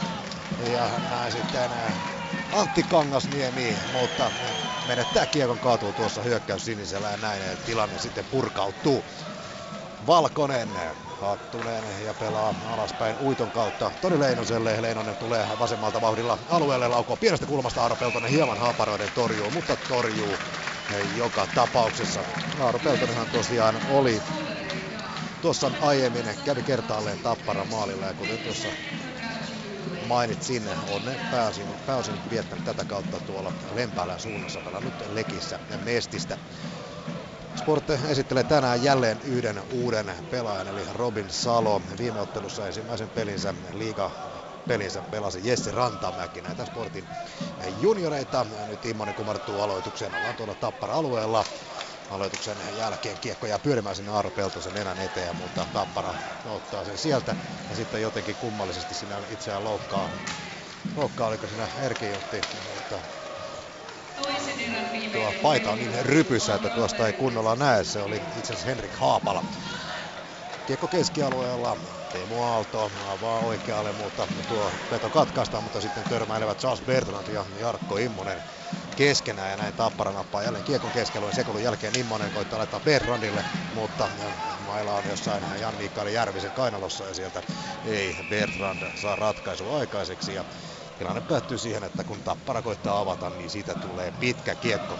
ja näin sitten Antti Kangasniemi, mutta menettää kiekon, kaatuu tuossa hyökkäys sinisellä, ja näin tilanne sitten purkautuu. Valkonen, Hattunen ja pelaa alaspäin Uiton kautta Toni Leinoselle. Leinonen tulee vasemmalta vauhdilla alueelle, laukoo pienestä kulmasta. Aaro Peltonen hieman haaparoiden torjuu, mutta torjuu joka tapauksessa. Aaro Peltonenhan tosiaan oli tuossa aiemmin, kävi kertaalleen Tappara maalilla ja kuten tuossa mainitsin, on ne pääosin, pääosin viettänyt tätä kautta tuolla Lempäälän suunnassa, nyt Lekissä ja Mestistä. Sport esittelee tänään jälleen yhden uuden pelaajan, eli Robin Salo. Viime ottelussa ensimmäisen pelinsä, liigapelinsä pelasi Jesse Rantamäki, näitä Sportin junioreita. Nyt Immonen kumartuu aloitukseen, ollaan tuolla Tappara-alueella. Aloituksen jälkeen kiekko jää pyörimään sinne Aaro Peltosen nenän eteen, mutta Tappara ottaa sen sieltä. Ja sitten jotenkin kummallisesti sinä itseään loukkaa. Loukkaa, oliko siinä Erkijotti, mutta tuo paita on niin rypyssä, että tuosta ei kunnolla näe. Se oli itse asiassa Henrik Haapala. Kiekko keskialueella. Teemu Aalto avaa oikealle, mutta tuo veto katkaistaan, mutta sitten törmäilevät Charles Bertrand ja Jarkko Immonen keskenään. Ja näin Tappara nappaa jälleen kiekon keskialueen. Sekoilun jälkeen Immonen koittaa laittaa Bertrandille, mutta maila on jossain Jan-Mikael Järvisen kainalossa ja sieltä ei Bertrand saa ratkaisua aikaiseksi. Ja tilanne päättyy siihen, että kun Tappara koittaa avata, niin siitä tulee pitkä kiekko.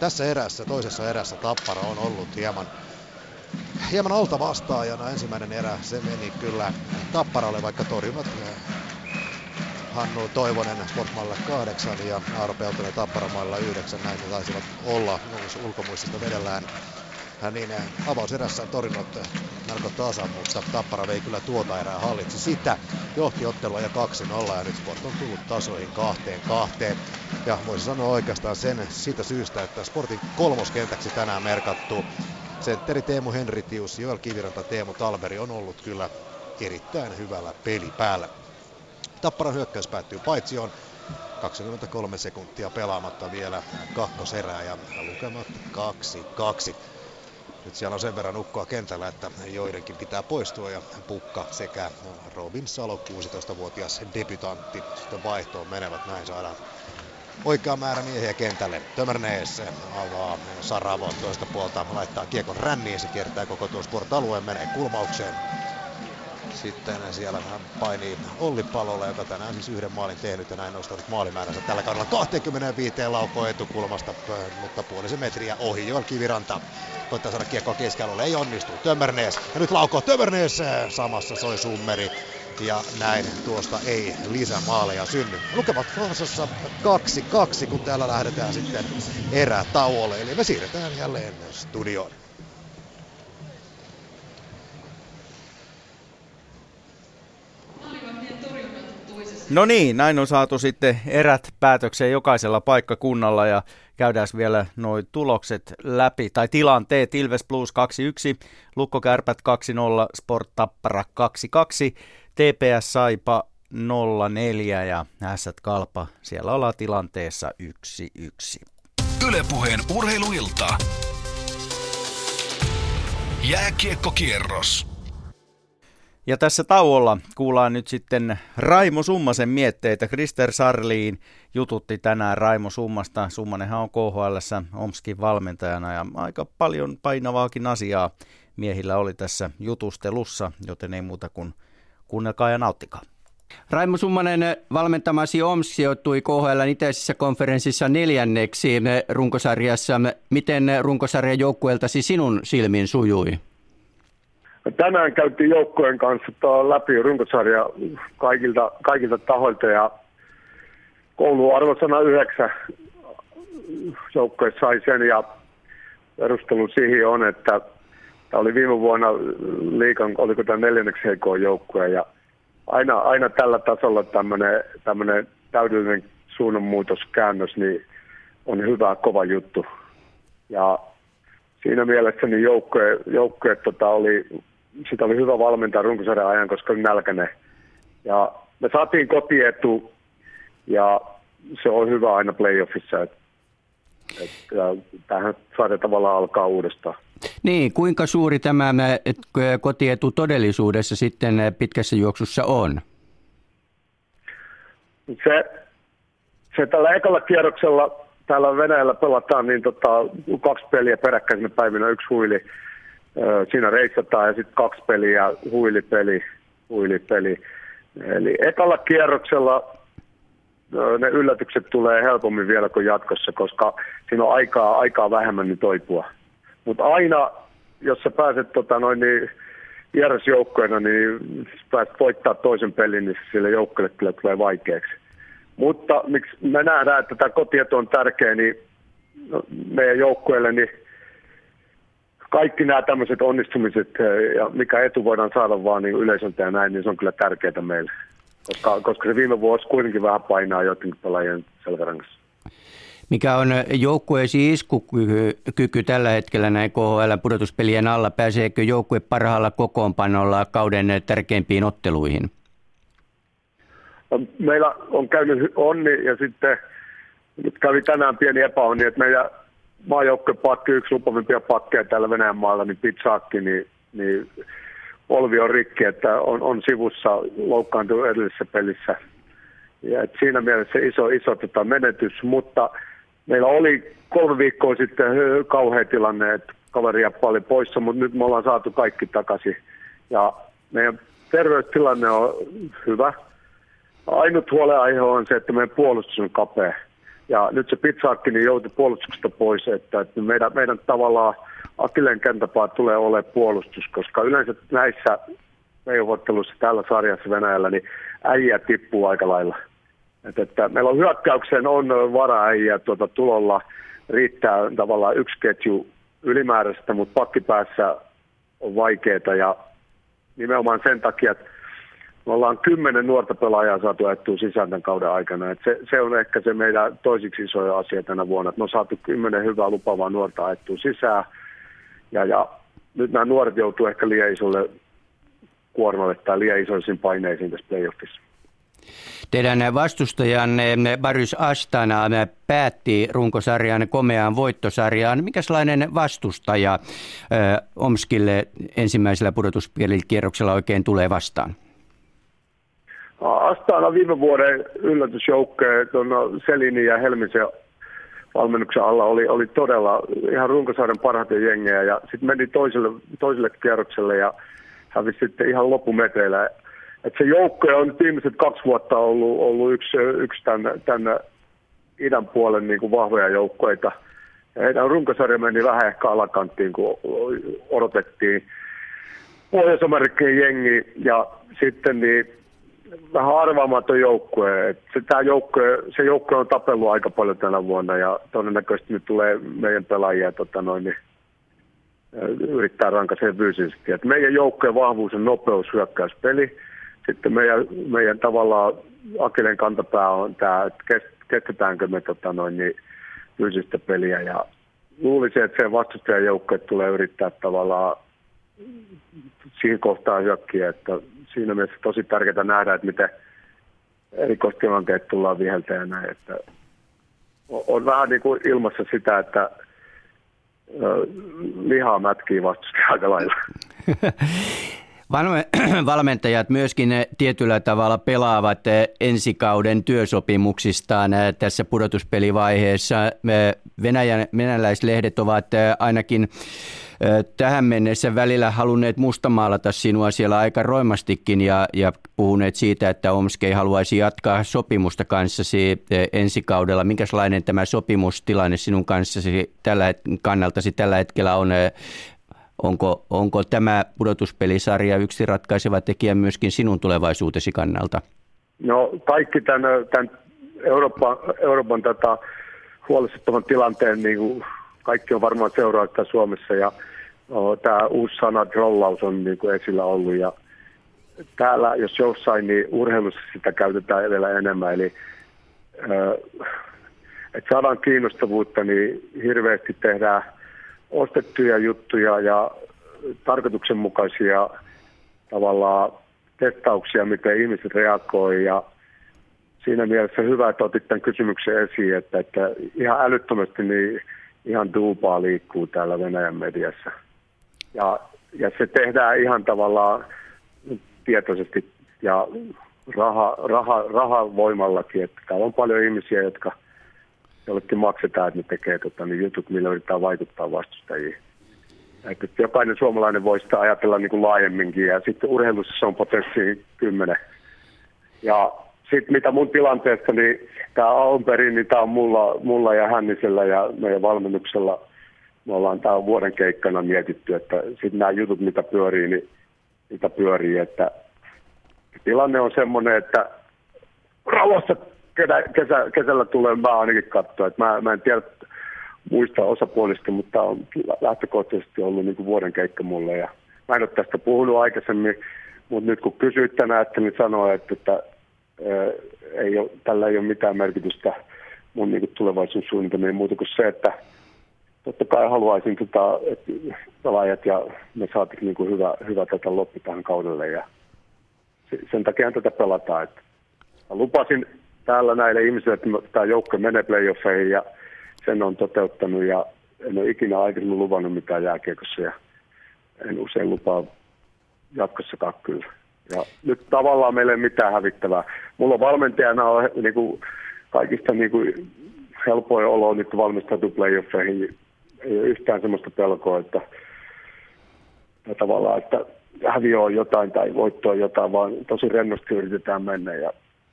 Tässä erässä, toisessa erässä Tappara on ollut hieman, hieman alta vastaajana. Ensimmäinen erä, se meni kyllä Tapparalle, vaikka torjumat Hannu Toivonen Sportmailla kahdeksan ja Aaro Peltonen Tapparamailla yhdeksän. Näin ne taisivat olla ulkomuistista vedellään. Niin avauserässä torjunut Narko Tasa, mutta Tappara vei kyllä tuota erää, hallitsi sitä. Johti ottelua ja kaksi nolla ja nyt Sport on tullut tasoihin kahteen kahteen. Ja voisi sanoa oikeastaan sen siitä syystä, että Sportin kolmoskentäksi tänään merkattu sentteri Teemu Henritius, Joel Kiviranta, Teemu Talveri on ollut kyllä erittäin hyvällä pelipäällä. Tapparan hyökkäys päättyy paitsioon. kaksikymmentäkolme sekuntia pelaamatta vielä kakkoserää ja lukemat kaksi kaksi. Nyt siellä on sen verran ukkoa kentällä, että joidenkin pitää poistua ja Pukka sekä Robin Salo, kuusitoistavuotias debutantti, sitten vaihtoon menevät. Näin saadaan oikea määrä miehiä kentälle. Tömärnees avaa Saravon toista puolta, laittaa kiekon ränniin, se kiertää koko tuon Sport-alueen, menee kulmaukseen. Sitten siellä painii Olli Palola, joka tänään siis yhden maalin tehnyt ja näin nostanut maalimääränsä tällä kaudella kaksikymmentäviisi laukoo etukulmasta, mutta puolisen metriä ohi. Joel Kiviranta koittaa saada kiekkoa keskialueelle, ei onnistu. Tömärnees ja nyt laukoo Tömärnees, samassa soi summeri ja näin tuosta ei lisämaaleja synny. Lukevat Vaasassa kaksi kaksi, kun täällä lähdetään sitten erätauolle, eli me siirretään jälleen studioon. No niin, näin on saatu sitten erät päätökseen jokaisella paikkakunnalla ja käydään vielä noi tulokset läpi. Tai tilanteet: Ilves Blues kaksi yksi, Lukko Kärpät kaksi nolla, Sport Tappara kaksi kaksi, T P S Saipa nolla neljä ja Ässät Kalpa siellä ollaan tilanteessa yksi yksi. Yle Puheen urheiluilta. Jääkiekkokierros. Ja tässä tauolla kuullaan nyt sitten Raimo Summasen mietteitä. Krister Sarliin jututti tänään Raimo Summasta. Summanenhan on K H L:ssä Omskin valmentajana ja aika paljon painavaakin asiaa miehillä oli tässä jutustelussa, joten ei muuta kuin kuunnelkaa ja nauttikaa. Raimo Summanen, valmentamasi Omsk sijoittui K H L:n itäisessä konferenssissa neljänneksi runkosarjassa. Miten runkosarjan joukkueeltasi sinun silmiin sujui? Tänään käytiin joukkojen kanssa läpi runkosarja kaikilta, kaikilta tahoilta ja koulun arvosana yhdeksän joukkoja sai sen ja perustelu siihen on, että tämä oli viime vuonna liikan, oliko tämä neljänneksi heikoin joukkue ja aina, aina tällä tasolla tämmöinen täydellinen suunnanmuutoskäännös niin on hyvä, kova juttu. Ja siinä mielessä niin joukkue, joukkue tota oli, sitä oli hyvä valmentaa runkosarjan ajan, koska oli nälkäinen. Ja me saatiin kotietu ja se on hyvä aina playoffissa, että et, tämähän sarja tavallaan alkaa uudestaan. Niin, kuinka suuri tämä kotietu todellisuudessa sitten pitkässä juoksussa on? Se, se tällä ekalla kierroksella täällä Venäjällä pelataan niin tota, kaksi peliä peräkkäisenä päivinä, yksi huili. Siinä reissataan ja sitten kaksi peliä, huilipeli, huilipeli. Eli ekalla kierroksella ne yllätykset tulee helpommin vielä kuin jatkossa, koska siinä on aikaa, aikaa vähemmän niin toipua. Mutta aina, jos sä pääset tota, noin niin vierasjoukkoina, niin pääset voittaa toisen pelin, niin sille joukkoille kyllä tulee vaikeaksi. Mutta miksi me nähdään, että tämä kotietu on tärkeä, niin meidän joukkoille niin kaikki nämä tämmöiset onnistumiset ja mikä etu voidaan saada vaan niin yleisöltä ja näin, niin se on kyllä tärkeää meille. Koska, koska se viime vuosi kuitenkin vähän painaa jotenkin pelaajien selkärangassa. Mikä on joukkueesi iskukyky tällä hetkellä näin K H L-pudotuspelien alla? Pääseekö joukkue parhaalla kokoonpanolla kauden tärkeimpiin otteluihin? Meillä on käynyt onni ja sitten nyt kävi tänään pieni epäonni, että meidän maajoukkuepakki, yksi lupavimpia pakkeja täällä Venäjän maalla, niin Pitsaakki, niin, niin polvi on rikki, että on, on sivussa loukkaantunut edellisessä pelissä. Ja et siinä mielessä iso, iso tota menetys, mutta meillä oli kolme viikkoa sitten kauhea tilanne, että kaveri jäppä oli poissa, mutta nyt me ollaan saatu kaikki takaisin. Ja meidän terveystilanne on hyvä. Ainut huolenaihe on se, että meidän puolustus on kapea. Ja nyt se Pitsaakki niin joutui puolustuksesta pois, että, että meidän, meidän tavallaan akilleen käntäpää tulee olemaan puolustus, koska yleensä näissä meijuhotteluissa täällä sarjassa Venäjällä niin äijä tippuu aika lailla. Et, että meillä on hyökkäykseen on varaäijä tuota, tulolla, riittää tavallaan yksi ketju ylimääräistä, mutta pakkipäässä on vaikeaa ja nimenomaan sen takia, että me ollaan kymmenen nuorta pelaajaa saatu ajettua sisään tämän kauden aikana. Et se, se on ehkä se meidän toisiksi isoja asia tänä vuonna. Et me on saatu kymmenen hyvää lupaavaa nuorta ajettua sisään. Ja, ja nyt nämä nuoret joutuu ehkä liian isolle kuormalle tai liian isoisiin paineisiin tässä playoffissa. Teidän vastustajanne Barys Astana päätti runkosarjan komeaan voittosarjaan. Mikäslainen vastustaja ö, Omskille ensimmäisellä pudotuspielikierroksella oikein tulee vastaan? Astana viime vuoden yllätysjoukkoja Selinin ja Helmisen valmennuksen alla oli, oli todella ihan runkosarjan parhaita jengejä. Ja sitten meni toiselle, toiselle kierrokselle ja hävisi sitten ihan loppumetreillä. Et se joukkoja on viimeiset kaksi vuotta ollut, ollut yksi, yksi tämän, tämän idän puolen niin kuin vahvoja joukkoita. Ja heidän runkosarja meni vähän ehkä alakanttiin, kun odotettiin Pohjois-Amerikkiin jengi ja sitten niin vähän arvaamaton joukkue. Se, se joukkue on tapellut aika paljon tänä vuonna ja todennäköisesti nyt tulee meidän pelaajia tota noin, niin, yrittää rankaiseen fyysisesti. Et meidän joukkueen vahvuus on nopeus, hyökkäys, peli. Sitten meidän, meidän tavallaan akilleen kantapää on tämä, että kestetäänkö me tota noin, niin, fyysistä peliä. Ja luulisin, että se vastustajan joukkue tulee yrittää tavallaan siihen kohtaan hyökkiä, että siinä mielessä tosi tärkeää nähdä, että miten erikoistilanteet tullaan viheltä ja näin. Että on vähän niin kuin ilmassa sitä, että lihaa mätkii vastustaja aika lailla. Valmentajat myöskin tietyllä tavalla pelaavat ensikauden työsopimuksistaan tässä pudotuspelivaiheessa. Venäjän, venäläislehdet ovat ainakin tähän mennessä välillä halunneet mustamaalata sinua siellä aika roimastikin ja, ja puhuneet siitä, että Omsk ei haluaisi jatkaa sopimusta kanssasi ensi kaudella. Minkälainen tämä sopimustilanne sinun kanssasi tällä, kannaltasi tällä hetkellä on Onko, onko tämä pudotuspelisarja yksi ratkaiseva tekijä myöskin sinun tulevaisuutesi kannalta? No kaikki tämän, tämän Euroopan, Euroopan tätä huolestuttavan tilanteen, niin kuin kaikki on varmaan seurausta Suomessa ja oh, tämä uusi sana trollaus on niin kuin esillä ollut ja täällä jos jossain, niin urheilussa sitä käytetään vielä enemmän, eli äh, että saadaan kiinnostavuutta, niin hirveästi tehdään ostettuja juttuja ja tarkoituksenmukaisia tavallaan testauksia, miten ihmiset reagoi. Ja siinä mielessä hyvä, että otit tämän kysymyksen esiin, että, että ihan älyttömästi niin ihan duupaa liikkuu täällä Venäjän mediassa. Ja, ja se tehdään ihan tavallaan tietoisesti ja raha, raha, rahan voimallakin, että täällä on paljon ihmisiä, jotka jollekin maksetaan, että ne tekee tota, niin jutut, millä yritetään vaikuttaa vastustajiin. Että jokainen suomalainen voi sitä ajatella niin kuin laajemminkin, ja sitten urheilussa se on potenssiin kymmenen. Ja sitten mitä mun tilanteesta, niin tämä alun perin, niin tämä on mulla, mulla ja Hännisellä ja meidän valmennuksella, me ollaan tämä vuoden keikkana mietitty, että sitten nämä jutut, mitä pyörii, niin mitä pyörii, että tilanne on semmoinen, että rauhassa Kesä, kesällä tulee, mä ainakin katsoa. Et mä, mä en tiedä muista osapuolista, mutta on lähtökohtaisesti ollut niin kuin vuoden keikka mulle. Ja mä en ole tästä puhunut aikaisemmin, mutta nyt kun kysyit tänään, että niin sanoin, että, että ää, ei ole, tällä ei ole mitään merkitystä mun niin kuin tulevaisuussuunnitelmiin muuta kuin se, että totta kai haluaisin, tota, että pelaajat ja me saataisiin niin kuin hyvä, hyvä tätä loppu tähän kaudelle. Ja sen takia tätä pelataan. Et mä lupasin täällä näille ihmisille, että tämä joukko menee playoffeihin ja sen on toteuttanut ja en ole ikinä aikaisemmin luvannut mitään jääkiekossa ja en usein lupaa jatkossakaan kyllä. Ja nyt tavallaan meillä ei ole mitään hävittävää. Mulla valmentajana on niin kuin, kaikista niin kuin, helpoin olo nyt valmistautua playoffeihin. Ei ole yhtään sellaista pelkoa, että, että tavallaan että häviö on jotain tai voitto on jotain, vaan tosi rennosti yritetään mennä ja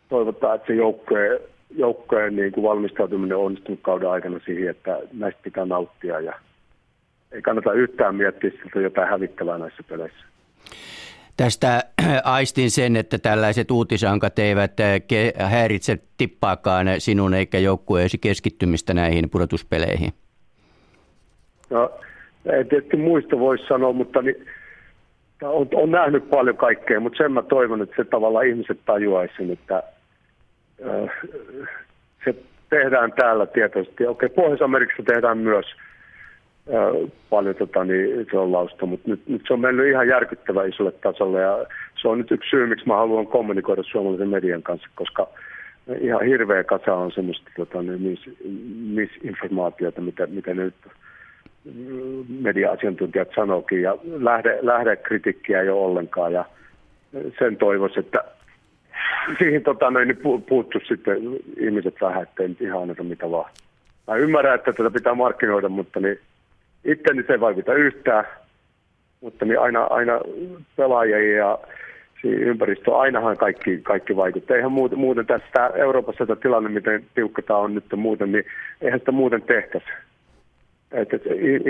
toivotaan, että se joukkojen, joukkojen niin kuin valmistautuminen on onnistunut kauden aikana siihen, että näistä pitää nauttia ja ei kannata yhtään miettiä siltä jotain hävittävää näissä peleissä. Tästä aistin sen, että tällaiset uutisankat eivät häiritse tippaakaan sinun eikä joukkueesi keskittymistä näihin pudotuspeleihin. No, en tietysti muista voisi sanoa, mutta niin, on, on nähnyt paljon kaikkea, mutta sen mä toivon, että se tavallaan ihmiset tajuaisin, että se tehdään täällä tietoisesti. Okei, Pohjois-Amerikassa tehdään myös paljon tota, niin, trollausta, mutta nyt, nyt se on mennyt ihan järkyttävän isolle tasolle. Ja se on nyt yksi syy, miksi mä haluan kommunikoida suomalaisen median kanssa, koska ihan hirveä kasa on semmoista tota, niin, mis, misinformaatiota, mitä, mitä nyt media-asiantuntijat sanoikin, ja lähde, lähde kritiikkiä ei ole ollenkaan, ja sen toivoisi, että siihen tota, noin, puuttuisi sitten ihmiset vähän, ettei nyt ihan anneta mitä vaan. Mä ymmärrän, että tätä pitää markkinoida, mutta niin, itteni se ei vaikuta yhtään, mutta niin aina, aina pelaajia ja ympäristö, ainahan kaikki, kaikki vaikuttaa. Eihän muuten, muuten tässä Euroopassa tämä tilanne, miten tiukka tämä on nyt muuten, niin eihän sitä muuten tehtäisi. Että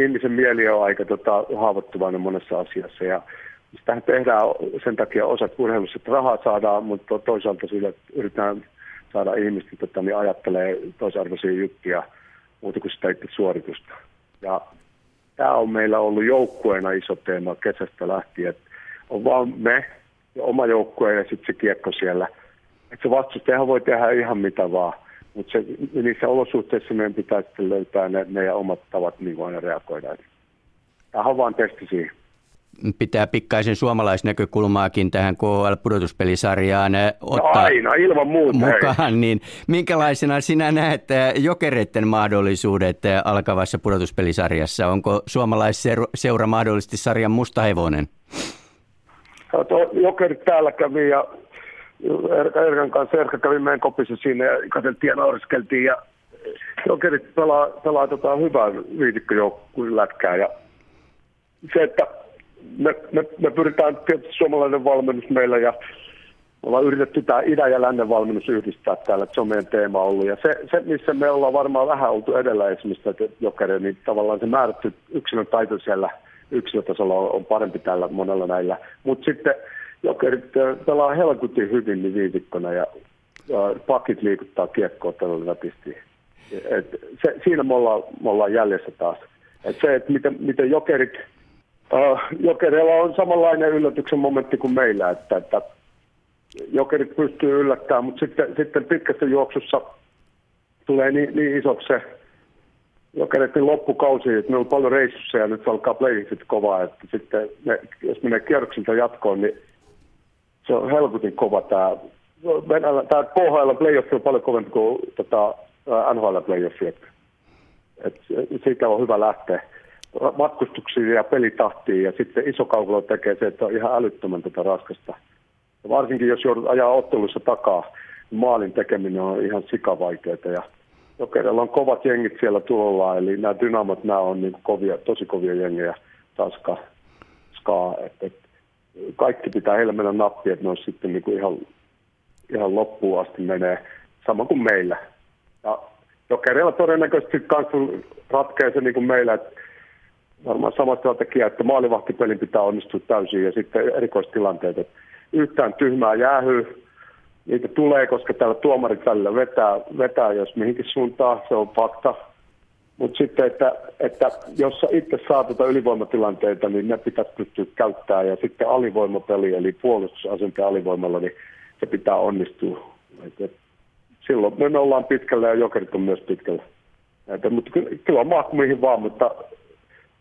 ihmisen mieli on aika tota, haavoittuvainen monessa asiassa ja sitähän tehdään sen takia osat urheilussa, että rahaa saadaan, mutta toisaalta sillä yritetään saada ihmistä tota, niin ajattelee toisarvoisia juttuja muuta kuin sitä itse suoritusta. Ja tämä on meillä ollut joukkueena iso teema kesästä lähtien, että on vaan me ja oma joukkue ja sitten se kiekko siellä. Että se vastustajahan voi tehdä ihan mitä vaan. Mutta niissä olosuhteissa meidän pitää sitten löytää ne meidän omat tavat, niin kuin aina reagoidaan. Tämähän on vaan testi siihen. Pitää pikkaisen suomalaisnäkökulmaakin tähän K H L-pudotuspelisarjaan ottaa no aina, ilman muuta, mukaan. Niin minkälaisena sinä näet jokereiden mahdollisuudet alkavassa pudotuspelisarjassa? Onko suomalaisseura mahdollisesti sarjan musta hevonen? Jokerit täällä kävi ja Erkan kanssa Erkka kävi meidän kopissa siinä ja katseltiin ja nauriskeltiin ja jokerit pelaa, pelaa tota hyvää viitikköjoukkuelätkää ja se, että me, me, me pyritään tietysti suomalainen valmennus meillä ja me ollaan yritetty tämä idän ja lännen valmennus yhdistää täällä, että se on meidän teema ollut ja se, se missä me ollaan varmaan vähän oltu edellä esimerkiksi jokereja, niin tavallaan se määrätty yksilön taito siellä yksilötasolla on parempi tällä monella näillä. Mutta sitten jokerit pelaa helkutin hyvin niin viisikkona ja, ja pakit liikuttaa kiekkoa tällä nätisti. Siinä me ollaan, me ollaan jäljessä taas. Et se, että miten, miten jokerit, äh, jokerilla on samanlainen yllätyksen momentti kuin meillä, että, että jokerit pystyy yllättämään, mutta sitten, sitten pitkässä juoksussa tulee niin, niin isoksi se jokereiden loppukausi, että meillä on paljon reissussa ja nyt alkaa playoffit kovaa, että sitten ne, jos menee kierroksilta jatkoon, niin se on helkutin kova tämä. Tämä K H L playoffi on paljon kovempi kuin tota, N H L playoffi. Siitä on hyvä lähteä matkustuksiin ja pelitahtiin ja sitten iso kaukalo tekee se, että on ihan älyttömän tätä raskasta. Ja varsinkin jos joudut ajaa ottelussa takaa, maalin tekeminen on ihan sikavaikeaa ja jokerilla on kovat jengit siellä tuolla, eli nämä dynamat, nämä on niin kovia, tosi kovia jengejä taas ska, ska et, et, kaikki pitää heillä mennä nappiin, että ne on sitten niin ihan, ihan loppuun asti menee, sama kuin meillä. Ja jokerilla todennäköisesti kanssa ratkee se niin kuin meillä, että varmaan sama strategia, että maalivahtipelin pitää onnistua täysin ja sitten erikoistilanteet, että yhtään tyhmää jäähyy. Niitä tulee, koska täällä tuomarit välillä vetää, vetää jos mihinkin suuntaan, se on fakta. Mutta sitten, että, että jos itse saa tuota ylivoimatilanteita, niin ne pitäisi pystyä käyttämään. Ja sitten alivoimapeli, eli puolustusasenteen alivoimalla, niin se pitää onnistua. Et, et, silloin me ollaan pitkällä ja jokerit on myös pitkällä. Et, mutta kyllä, kyllä on mahtu mihin vaan, mutta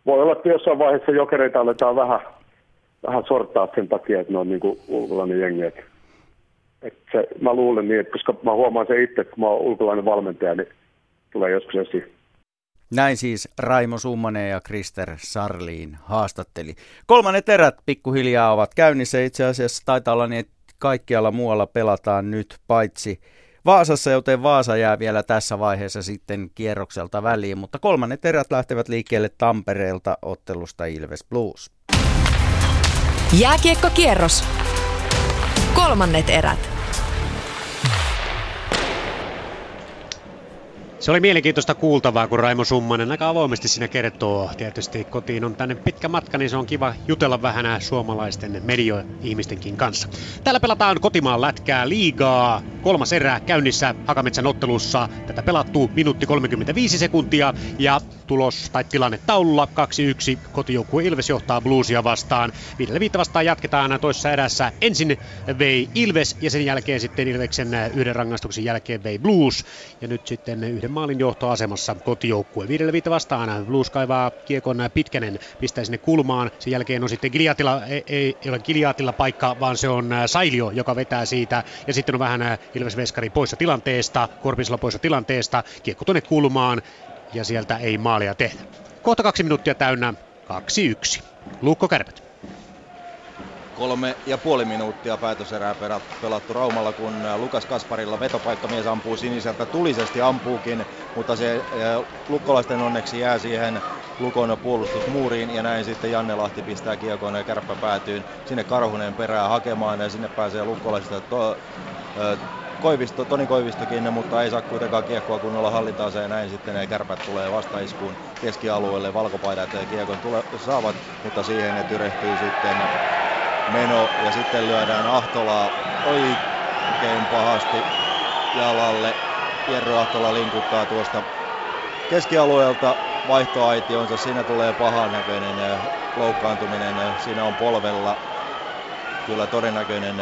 voi olla, että jossain vaiheessa jokereita aletaan vähän, vähän sortaa sen takia, että ne on niin kuin ulkolainen jengeet. Se, mä luulen niin, että koska mä huomaan se itse, että kun mä oon ulkolainen valmentaja, niin tulee joskus esiin. Näin siis Raimo Summanen ja Krister Sarliin haastatteli. Kolmannet erät pikkuhiljaa ovat käynnissä. Itse asiassa taitaa olla niin, että kaikkialla muualla pelataan nyt paitsi Vaasassa, joten Vaasa jää vielä tässä vaiheessa sitten kierrokselta väliin. Mutta kolmannet erät lähtevät liikkeelle Tampereelta ottelusta Ilves Blues. Jääkiekkokierros. Kolmannet erät. Se oli mielenkiintoista kuultavaa, kun Raimo Summanen aika avoimesti siinä kertoo. Tietysti kotiin on tänne pitkä matka, niin se on kiva jutella vähän suomalaisten medio-ihmistenkin kanssa. Täällä pelataan kotimaan lätkää liigaa. Kolmas erä käynnissä Hakametsän ottelussa. Tätä pelattu minuutti kolmekymmentäviisi sekuntia ja tulos tai tilanne taululla kaksi yksi. Kotijoukkue Ilves johtaa Bluesia vastaan. Viidelle viittä vastaan jatketaan toisessa erässä. Ensin vei Ilves ja sen jälkeen sitten Ilveksen yhden rangaistuksen jälkeen vei Blues. Ja nyt sitten yhden maalin johtoasemassa kotijoukkue. Viidelle viittä vastaan. Blues kaivaa kiekon, Pitkänen pistää sinne kulmaan. Sen jälkeen on sitten Giliatilla, ei, ei, ei ole Giliatilla paikka, vaan se on Sailio, joka vetää siitä. Ja sitten on vähän Ilves Veskari poissa tilanteesta, Korpisalo poissa tilanteesta. Kiekko tuonne kulmaan ja sieltä ei maalia tehdä. Kohta kaksi minuuttia täynnä. kaksi yksi. Lukko Kärpät. Kolme ja puoli minuuttia päätöserää pelattu Raumalla, kun Lukas Kasparilla vetopaikkamies ampuu siniseltä, tulisesti ampuukin, mutta se lukkolaisten onneksi jää siihen Lukon puolustusmuuriin ja näin sitten Janne Lahti pistää kiekon ja Kärppä päätyyn sinne Karhunen perää hakemaan ja sinne pääsee lukkolaisista to- Koivisto, Toni Koivistokin, mutta ei saa kuitenkaan kiekkoa kunnolla hallintaansa ja näin sitten Kärpät tulee vastaiskuun keskialueelle, valkopaidat kiekon tule- saavat, mutta siihen ne tyrehtyy sitten meno ja sitten lyödään Ahtolaa oikein pahasti jalalle. Jerry Ahtola linkuttaa tuosta keskialueelta vaihtoaitionsa. Siinä tulee pahan näköinen loukkaantuminen. Siinä on polvella kyllä todennäköinen,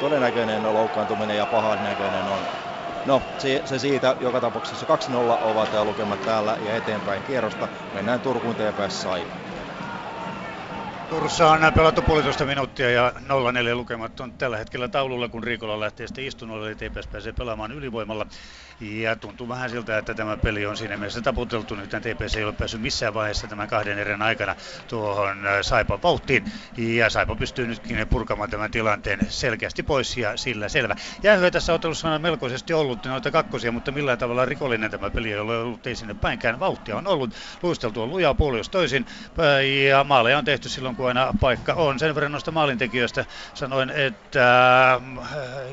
todennäköinen loukkaantuminen ja pahan näköinen on. No se, se siitä joka tapauksessa kaksi nolla ovat lukemat täällä ja eteenpäin kierrosta. Mennään Turkuun T P S Saipa. Turussa on pelattu puolitoista minuuttia ja nolla neljä lukemat on tällä hetkellä taululla, kun Riikola lähtee sitten istunnolle, eli T P S pääsee pelaamaan ylivoimalla. Ja tuntuu vähän siltä, että tämä peli on siinä mielessä taputeltu. Nyt T P S ei ole päässyt missään vaiheessa tämän kahden erän aikana tuohon Saipan vauhtiin. Ja Saipa pystyy nytkin purkamaan tämän tilanteen selkeästi pois ja sillä selvä. Jäähyä tässä ottelussa on melkoisesti ollut noita kakkosia, mutta millään tavalla rikollinen tämä peli ei ole ollut, ei sinne päinkään. Vauhtia on ollut, luisteltu on lujaa puoli jos toisin ja maaleja on tehty silloin aina paikka on. Sen verran noista maalintekijöistä sanoin, että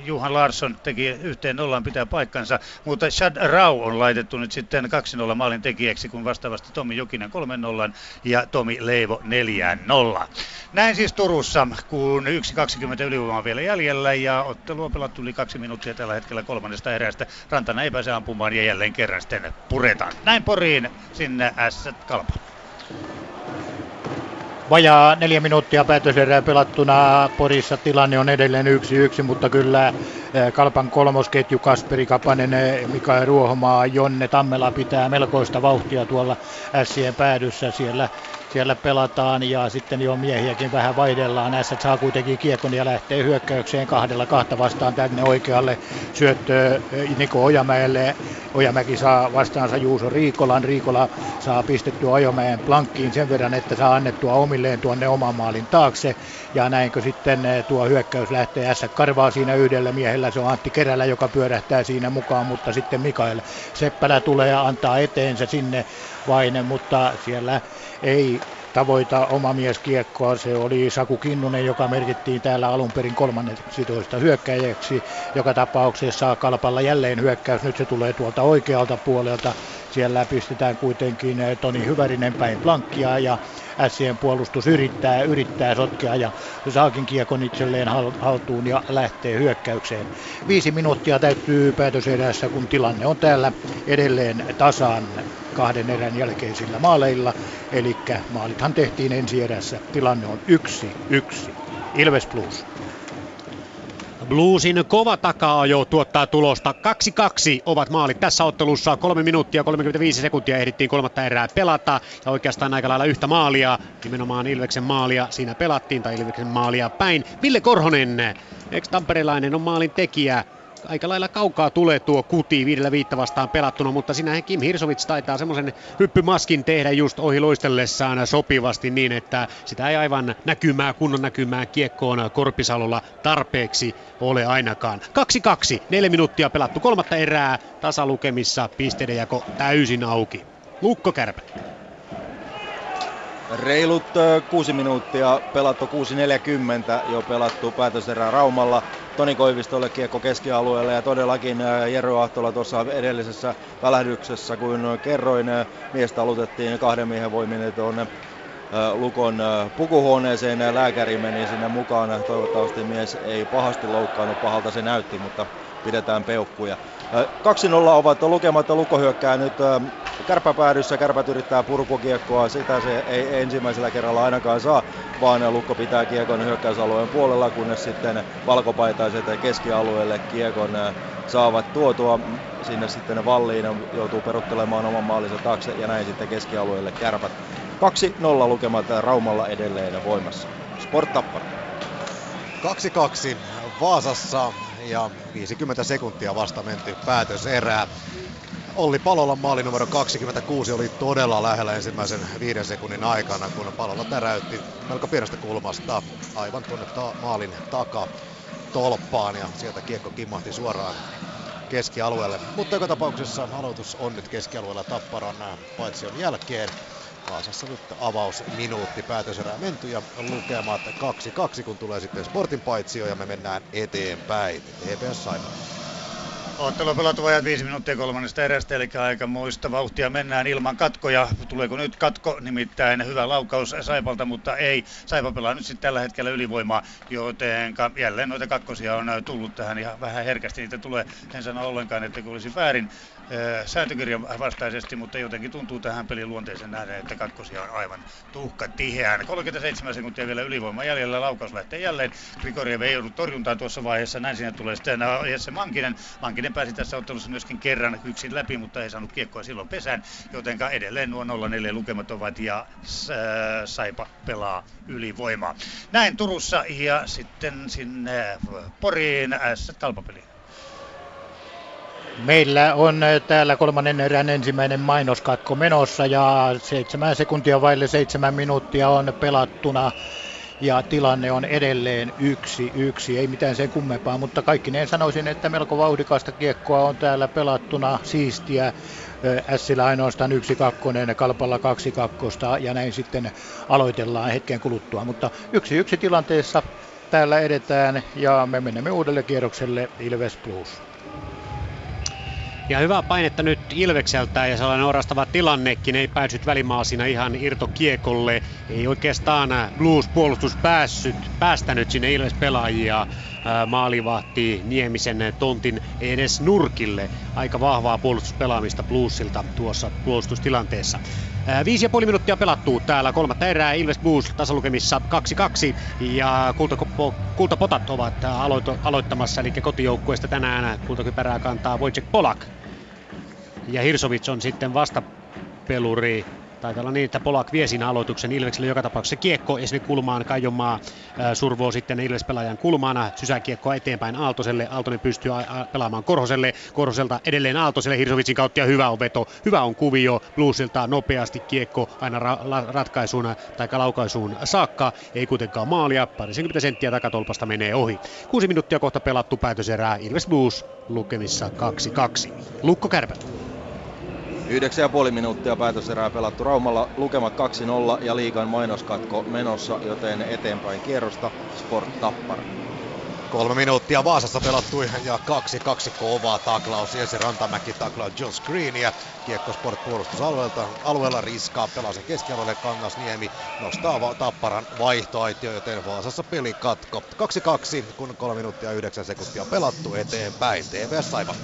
Johan Larsson teki yhteen nollaan pitää paikkansa, mutta Chad Rau on laitettu nyt sitten kaksi nolla maalintekijäksi, kun vastaavasti Tomi Jokinen kolme nolla ja Tomi Leivo neljä nolla. Näin siis Turussa, kun yksi kaksikymmentä ylivoimaa vielä jäljellä ja ottelua pelattu yli kaksi minuuttia tällä hetkellä kolmannesta erästä. Rantana ei pääse ampumaan ja jälleen kerran sitten puretaan. Näin Poriin sinne S-Kalpa. Vajaa neljä minuuttia päätöserää pelattuna. Porissa tilanne on edelleen yksi yksi, mutta kyllä Kalpan kolmosketju Kasperi Kapanen, Mika Ruohomaa, Jonne Tammela pitää melkoista vauhtia tuolla Sien päädyssä. Siellä, siellä pelataan ja sitten jo miehiäkin vähän vaihdellaan. Ässät saa kuitenkin kiekon ja lähtee hyökkäykseen kahdella kahta vastaan tänne oikealle. Syöttö Niko Ojamäelle. Ojamäki saa vastaansa Juuso Riikolan. Riikola saa pistettyä Ojamäen plankkiin sen verran, että saa annettua omilleen tuonne oman maalin taakse. Ja näinkö sitten tuo hyökkäys lähtee. Ässät karvaa siinä yhdellä miehellä. Se on Antti Kerälä, joka pyörähtää siinä mukaan, mutta sitten Mikael Seppälä tulee ja antaa eteensä sinne vain, mutta siellä ei tavoita oma mies kiekkoa. Se oli Saku Kinnunen, joka merkittiin täällä alun perin kolmannentoista hyökkäjäksi. Joka tapauksessa Kalpalla jälleen hyökkäys. Nyt se tulee tuolta oikealta puolelta. Siellä pistetään kuitenkin Toni Hyvärinen päin plankkia ja Ässien puolustus yrittää, yrittää sotkea ja saakin kiekon itselleen haltuun ja lähtee hyökkäykseen. Viisi minuuttia täyttyy päätöserässä, kun tilanne on täällä edelleen tasan kahden erän jälkeisillä maaleilla. Eli maalithan tehtiin ensi erässä. Tilanne on yksi yksi. Ilves Blues. Bluesin kova taka-ajo tuottaa tulosta. kaksi kaksi ovat maalit tässä ottelussa. kolme minuuttia kolmekymmentäviisi sekuntia ehdittiin kolmatta erää pelata. Ja oikeastaan aika lailla yhtä maalia, nimenomaan Ilveksen maalia siinä pelattiin, tai Ilveksen maalia päin. Ville Korhonen, ex-tamperelainen, on maalin tekijä. Aika lailla kaukaa tulee tuo kuti viidellä viittä vastaan pelattuna, mutta sinähän Kim Hirsovits taitaa semmoisen hyppymaskin tehdä just ohi loistellessaan sopivasti niin, että sitä ei aivan näkymää, kunnon näkymää kiekkoon Korpisalolla tarpeeksi ole ainakaan. kaksi kaksi, neljä minuuttia pelattu kolmatta erää, tasalukemissa, pisteiden jako täysin auki. Lukko Kärpät. Reilut kuusi minuuttia pelattu, kuusi neljäkymmentä jo pelattu päätöserää Raumalla. Toni Koivistolle kiekko keskialueelle ja todellakin Jero Ahtola tuossa edellisessä välähdyksessä, kun kerroin, miestä alutettiin kahden miehen voimin tuonne Lukon pukuhuoneeseen. Lääkäri meni sinne mukaan. Toivottavasti mies ei pahasti loukkaannut, pahalta se näytti, mutta pidetään peukkuja. kaksi nolla ovat lukemat, Lukko hyökkää nyt kärppäpäädyssä. Kärpät yrittää purkukiekkoa, sitä se ei ensimmäisellä kerralla ainakaan saa, vaan Lukko pitää kiekon hyökkäysalueen puolella, kunnes sitten valkopaitaiset keskialueelle kiekon saavat tuotua. Sinne sitten Valliin joutuu peruttelemaan oman maalinsa taakse ja näin sitten keskialueelle Kärpät. kaksi nolla lukemat Raumalla edelleen voimassa. Sport Tappara. kaksi kaksi Vaasassa. Ja viisikymmentä sekuntia vasta menty päätöserää. Olli Palolan maali numero kaksikymmentäkuusi oli todella lähellä ensimmäisen viiden sekunnin aikana, kun Palola täräytti melko pienestä kulmasta aivan tuonne ta- maalin takatolppaan ja sieltä kiekko kimmahti suoraan keskialueelle. Mutta joka tapauksessa aloitus on nyt keskialueella Tapparan paitsion jälkeen. Vaasassa nyt avaus minuutti päätöserää menty ja lukemat kaksi kaksi, kun tulee sitten Sportin paitsio ja me mennään eteenpäin. E P S Saipa. Ottelu pelattu vajat viisi minuuttia kolmannesta erästä, eli aika muista vauhtia mennään ilman katkoja. Tuleeko nyt katko? Nimittäin hyvä laukaus Saipalta, mutta ei. Saipa pelaa nyt sitten tällä hetkellä ylivoimaa, joten jälleen noita kakkosia on tullut tähän ja vähän herkästi niitä tulee. En sano ollenkaan, että kun olisi väärin sääntökirjan vastaisesti, mutta jotenkin tuntuu tähän pelin luonteeseen nähden, että kakkosia on aivan tuhka tiheään. kolmekymmentäseitsemän sekuntia vielä ylivoimaa jäljellä, laukaus lähtee jälleen. Grigoriev ei joudu torjuntaan tuossa vaiheessa, näin siinä tulee sitten Jesse Mankinen. Mankinen pääsi tässä ottelussa myöskin kerran yksin läpi, mutta ei saanut kiekkoa silloin pesään, jotenka edelleen nuo nolla neljä lukemat ovat ja Saipa pelaa ylivoimaa. Näin Turussa ja sitten sinne Poriin S-Kalpapeliin. Meillä on täällä kolmannen erään ensimmäinen mainoskatko menossa ja seitsemän sekuntia vaille seitsemän minuuttia on pelattuna. ja tilanne on edelleen yksi yksi, ei mitään sen kummempaa, mutta kaikkineen sanoisin, että melko vauhdikasta kiekkoa on täällä pelattuna, siistiä. Ässillä ainoastaan yksi kakkonen, Kalpalla kaksi kakkosta ja näin sitten aloitellaan hetken kuluttua, mutta yksi yksi tilanteessa täällä edetään ja me menemme uudelle kierrokselle Ilves Plus. Ja hyvää painetta nyt Ilvekseltä ja sellainen orastava tilannekin, ei päässyt välimaasina ihan irtokiekolle. Ei oikeastaan Blues-puolustus päässyt, päästänyt sinne Ilves-pelaajia maalivahti Niemisen tontin edes nurkille. Aika vahvaa puolustuspelaamista Bluesilta tuossa puolustustilanteessa. Viisi ja puoli minuuttia pelattu täällä kolmatta erää. Ilves Blues tasalukemissa kaksi kaksi ja kultakopo, kultapotat ovat aloito, aloittamassa, eli kotijoukkueesta tänään kultakypärää kantaa Wojciech Polak. Ja Hirsovits on sitten vastapeluri. Taitaa olla niin, että Polak vie siinä aloituksen Ilvekselle joka tapauksessa kiekko ja sinne kulmaan Kajomaa survoo sitten Ilves-pelaajan kulmaana. Sysäkiekko eteenpäin Aaltoselle. Aaltonen pystyy pelaamaan Korhoselle. Korhoselta edelleen Aaltoselle. Hirsovitsin kautta ja hyvä on veto. Hyvä on kuvio. Bluesilta nopeasti kiekko aina ra- ratkaisuun tai laukaisuun saakka. Ei kuitenkaan maalia. Parisenkymmentä senttiä takatolpasta menee ohi. Kuusi minuuttia kohta pelattu päätöserää. Ilves Blues lukemissa kaksi kaksi. Lukko Kärpät. yhdeksän pilkku viisi minuuttia päätöserää pelattu Raumalla, lukemat kaksi nolla ja liigan mainoskatko menossa, joten eteenpäin kierrosta Sport Tappara. Kolme minuuttia Vaasassa pelattu ja kaksi kaksi kovaa taklaus, Jesse Rantamäki taklaa John Screeniä, kiekko Sport puolustusalueelta, alueella riskaa, pelaa sen keskialueelle, Kangasniemi nostaa va- Tapparan vaihtoaitio, joten Vaasassa pelikatko. kaksi kaksi, kun kolme minuuttia yhdeksän sekuntia pelattu eteenpäin, T P S Saipa.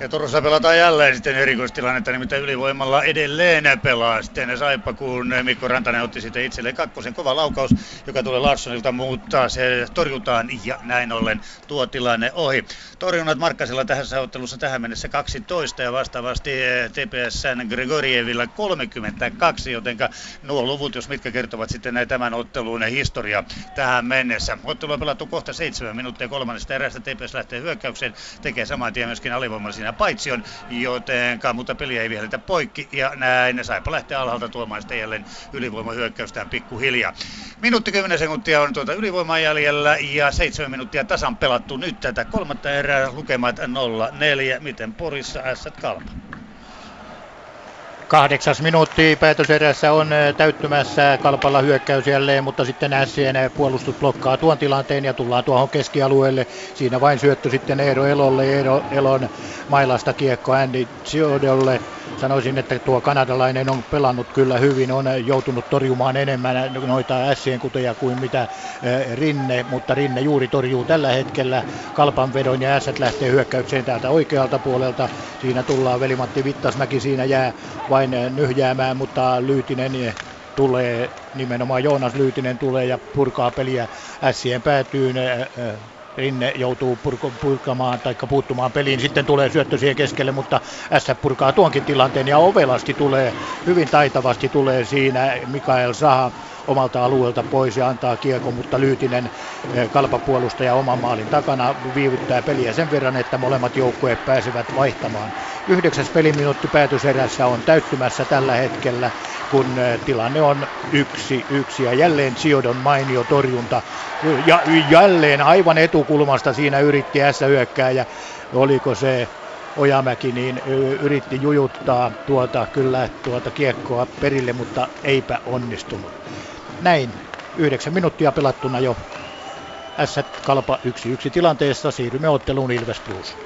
Ja Turussa pelataan jälleen sitten erikoistilannetta, nimittäin ylivoimalla edelleen pelaa sitten Saipa, kun Mikko Rantanen otti sitten itselleen kakkosen, kova laukaus, joka tulee Larssonilta, mutta se torjutaan ja näin ollen tuo tilanne ohi. Torjunnat Markkasella tässä ottelussa tähän mennessä kaksitoista ja vastaavasti T P S:n Gregorievilla kolmekymmentäkaksi, jotenka nuo luvut, jos mitkä kertovat sitten tämän ottelun historia tähän mennessä. Ottelu on pelattu kohta seitsemän minuuttia kolmannesta erästä, T P S lähtee hyökkäykseen, tekee saman tien myöskin alivoimallisen paitsion, jotenka, mutta peliä ei vihelletä poikki ja näin Saipa lähtee alhaalta tuomaan sitten jälleen ylivoimahyökkäystään pikkuhiljaa. Minuutti kymmenen sekuntia on tuota ylivoimaa jäljellä ja seitsemän minuuttia tasan pelattu nyt tätä kolmatta erää, lukemat nolla neljä, miten Porissa ässät Kalpa. Kahdeksas minuutti päätöserässä on täyttymässä, Kalpalla hyökkäys jälleen, mutta sitten Ässien puolustus blokkaa tuon tilanteen ja tullaan tuohon keskialueelle. Siinä vain syöttö sitten Eero Elolle, Eero Elon mailasta kiekko Andy Ciodolle. Sanoisin, että tuo kanadalainen on pelannut kyllä hyvin, on joutunut torjumaan enemmän noita Ässien kuteja kuin mitä Rinne, mutta Rinne juuri torjuu tällä hetkellä Kalpan vedon ja Ässät lähtee hyökkäykseen täältä oikealta puolelta. Siinä tullaan Veli-Matti Vittasmäki, siinä jää vain nyhjäämään, mutta Lyytinen tulee, nimenomaan Joonas Lyytinen tulee ja purkaa peliä Ässien päätyyn. Rinne joutuu purko, purkamaan tai puuttumaan peliin, sitten tulee syöttö siihen keskelle, mutta Ässät purkaa tuonkin tilanteen ja ovelasti tulee, hyvin taitavasti tulee siinä Mikael Saha omalta alueelta pois ja antaa kiekon, mutta Lyytinen kalpapuolustaja oman maalin takana viivyttää peliä sen verran, että molemmat joukkueet pääsevät vaihtamaan. Yhdeksäs peliminuutti päätöserässä on täyttymässä tällä hetkellä, kun tilanne on yksi yksi ja jälleen Ciodon mainio torjunta ja jälleen aivan etukulmasta siinä yritti S-hyökkää ja oliko se Ojamäki, niin yritti jujuttaa tuota, kyllä tuota kiekkoa perille, mutta eipä onnistunut. Näin, yhdeksän minuuttia pelattuna jo Ässät Kalpa yksi yksi tilanteessa, siirrymme otteluun Ilves Plus.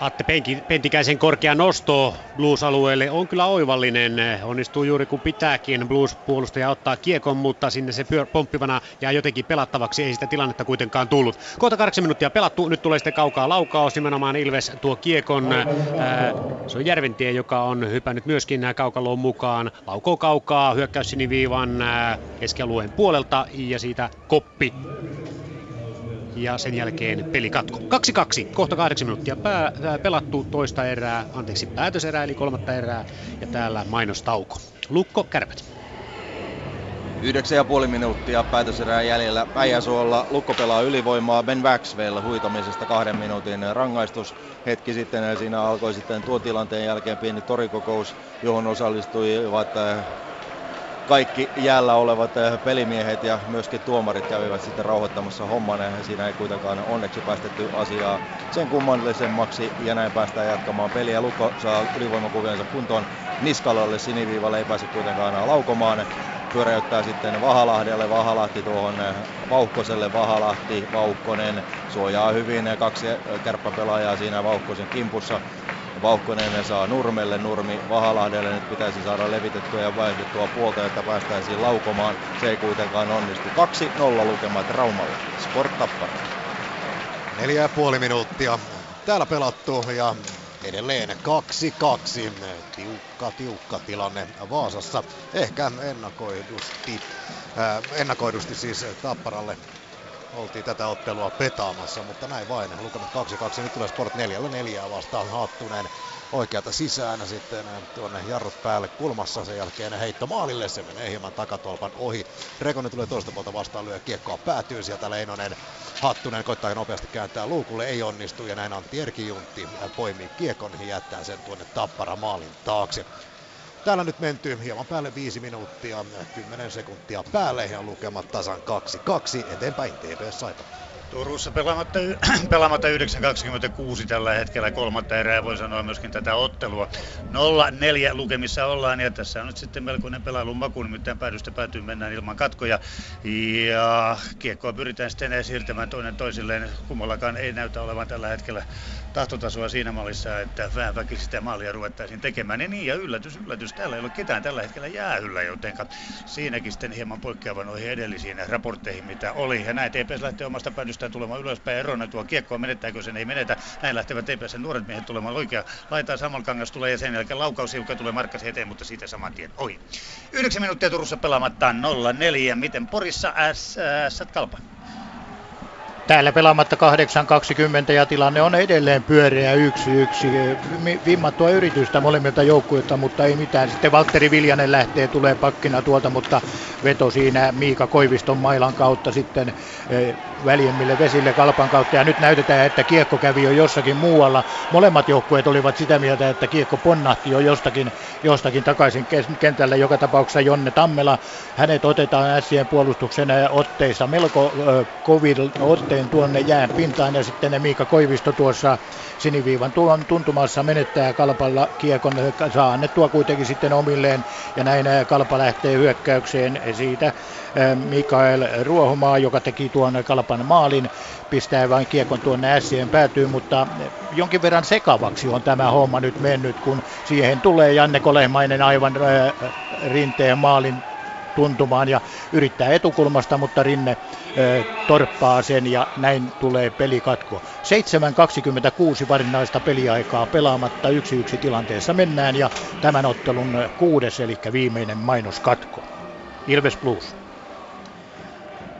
Atte Pentikäisen korkea nosto Blues-alueelle on kyllä oivallinen. Onnistuu juuri kun pitääkin. Blues-puolustaja ottaa kiekon, mutta sinne se pyör- pomppivana jää jotenkin pelattavaksi. Ei sitä tilannetta kuitenkaan tullut. Kohta kahdeksan minuuttia pelattu. Nyt tulee sitten kaukaa laukaus. Nimenomaan Ilves tuo kiekon. Ää, se on Järventie, joka on hypännyt myöskin kaukaloon mukaan. Laukoo kaukaa. Hyökkäys siniviivan ää, keskialueen puolelta ja siitä koppi. Ja sen jälkeen pelikatko. kaksi kaksi, kohta kahdeksan minuuttia pää, pää, pelattu toista erää, anteeksi päätöserää eli kolmatta erää. Ja täällä mainostauko. Lukko Kärpät. yhdeksän pilkku viisi minuuttia päätöserää jäljellä Päijäsuolla. Lukko pelaa ylivoimaa Ben Waxwell huitamisesta kahden minuutin rangaistus. Hetki sitten siinä alkoi sitten tuo tilanteen jälkeen pieni torikokous, johon osallistuivat kaikki jäällä olevat pelimiehet ja myöskin tuomarit kävivät sitten rauhoittamassa homman. Siinä ei kuitenkaan onneksi päästetty asiaa sen kummallisemmaksi ja näin päästään jatkamaan peliä. Lukko saa ylivoimakuviansa kuntoon Niskalalle, siniviivalle ei pääse kuitenkaan laukomaan. Pyöräyttää sitten Vahalahdelle, Vahalahti tuohon Vauhkoselle, Vahalahti, Vauhkonen suojaa hyvin, kaksi kärppäpelaajaa siinä Vauhkosen kimpussa. Vauhkonen saa Nurmelle, Nurmi Vahalahdelle, nyt pitäisi saada levitettyä ja vaihdettua puolta, että päästäisiin laukomaan. Se ei kuitenkaan onnistu. kaksi nolla lukemat Raumalle. Sport Tappara. Neljä ja puoli minuuttia täällä pelattu ja edelleen kaksi kaksi. Tiukka, tiukka tilanne Vaasassa. Ehkä ennakoidusti, ää, ennakoidusti siis Tapparalle oltiin tätä ottelua petaamassa, mutta näin vain. Lukemat kaksi kaksi. Nyt tulee Sport neljä neljä vastaan Haattunen oikealta sisään. Sitten tuonne jarrut päälle kulmassa. Sen jälkeen heitto maalille. Se menee hieman takatolpan ohi. Rekonen tulee toista puolta vastaan. Lyö kiekkoa päätyy sieltä Leinonen. Hattunen koittaa nopeasti kääntää luukulle. Ei onnistu. Ja näin Antti Erkijuntti poimii kiekon. Jättää sen tuonne Tappara maalin taakse. Täällä nyt menty hieman päälle viisi minuuttia, kymmenen sekuntia päälle ja lukemat tasan kaksi kaksi eteenpäin T P S Saipa. Turussa pelaamatta, pelaamatta yhdeksän kaksikymmentäkuusi tällä hetkellä kolmatta erää, voi sanoa myöskin tätä ottelua. nolla neljä lukemissa ollaan ja tässä on nyt sitten melkoinen pelailun maku, nimittäin päädystä päätyy mennään ilman katkoja. Ja kiekkoa pyritään sitten siirtämään toinen toisilleen, kummallakaan ei näytä olevan tällä hetkellä tahtotasoa siinä mallissa, että vähän väki sitä maalia ruvettaisiin tekemään. Ja niin, ja yllätys, yllätys, täällä ei ole ketään tällä hetkellä jäähyllä, jotenka siinäkin sitten hieman poikkeava noihin edellisiin raportteihin, mitä oli. Ja näin T P S lähtee omasta päädystä tulemaan ylöspäin erona tuo kiekkoa, menettääkö sen, ei menetä. Näin lähtevät T P S:n nuoret miehet tulemaan oikea laitaa, samalla Kangas tulee ja sen jälkeen laukaus, joka tulee Markkasi eteen, mutta siitä saman tien ohi. Yhdeksän minuuttia Turussa pelaamatta nolla neljä, miten Porissa S S Kalpa? Täällä pelaamatta kahdeksan kaksikymmentä ja tilanne on edelleen pyöreä yksi yksi. Vimmattua yritystä molemmilta joukkueilta, mutta ei mitään. Sitten Valtteri Viljanen lähtee, tulee pakkina tuolta, mutta veto siinä Miika Koiviston mailan kautta sitten väljemmille vesille Kalpan kautta. Ja nyt näytetään, että kiekko kävi jo jossakin muualla. Molemmat joukkueet olivat sitä mieltä, että kiekko ponnahti jo jostakin, jostakin takaisin kentälle. Joka tapauksessa Jonne Tammela, hänet otetaan Sien puolustuksen otteissa melko äh, kovin otteissa. Tuonne jään pintaan ja sitten Miika Koivisto tuossa siniviivan tuntumassa menettää Kalpalla kiekon, saa annettua kuitenkin sitten omilleen ja näin Kalpa lähtee hyökkäykseen siitä Mikael Ruohomaa, joka teki tuon Kalpan maalin, pistää vain kiekon tuonne Sien päätyyn, mutta jonkin verran sekavaksi on tämä homma nyt mennyt, kun siihen tulee Janne Kolehmainen aivan Rinteen maalin tuntumaan ja yrittää etukulmasta, mutta Rinne ö, torppaa sen ja näin tulee pelikatko. seitsemän kaksikymmentäkuusi varsinaista peliaikaa pelaamatta, yksi yksi tilanteessa mennään ja tämän ottelun kuudes eli viimeinen mainoskatko. Ilves Plus.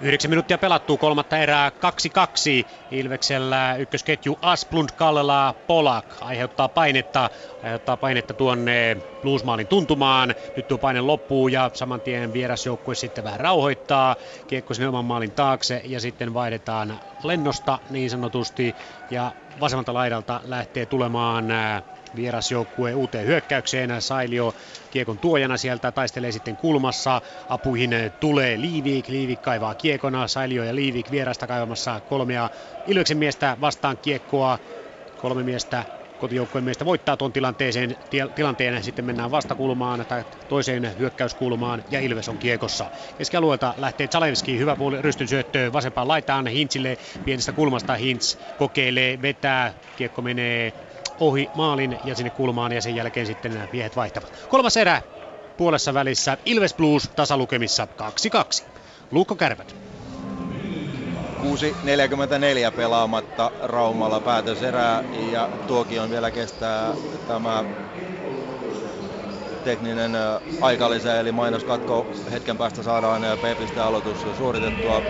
Yhdeksän minuuttia pelattuu, kolmatta erää kaksi kaksi. Ilveksellä ykkösketju Asplund, Kallelaa, Polak aiheuttaa painetta, aiheuttaa painetta tuonne Bluesmaalin tuntumaan. Nyt tuo paine loppuu ja saman tien vierasjoukkue sitten vähän rauhoittaa. Kiekko sinne oman maalin taakse ja sitten vaihdetaan lennosta niin sanotusti. Ja vasemmalta laidalta lähtee tulemaan vierasjoukkue uuteen hyökkäykseen. Sailio kiekon tuojana sieltä taistelee sitten kulmassa. Apuihin tulee Liivik. Liivik kaivaa kiekona. Sailio ja Liivik vierasta kaivamassa kolmea Ilveksen miestä vastaan kiekkoa. Kolme miestä kotijoukkueen miestä voittaa tuon tilanteeseen, til- tilanteen. Sitten mennään vastakulmaan tai toiseen hyökkäyskulmaan ja Ilves on kiekossa. Keskialueelta lähtee Zalewski. Hyvä puoli rystyn syöttöön vasempaan laitaan Hintzille. Pienestä kulmasta Hintz kokeilee, vetää. Kiekko menee ohi maalin ja sinne kulmaan ja sen jälkeen sitten nämä miehet vaihtavat. Kolmas erä puolessa välissä. Ilves Plus tasalukemissa kaksi kaksi. Luukko Kärpät. kuusi neljäkymmentäneljä pelaamatta Raumalla päätöserää ja tuokion vielä kestää tämä tekninen aikalisä eli mainoskatko. Hetken päästä saadaan P-piste aloitus suoritettua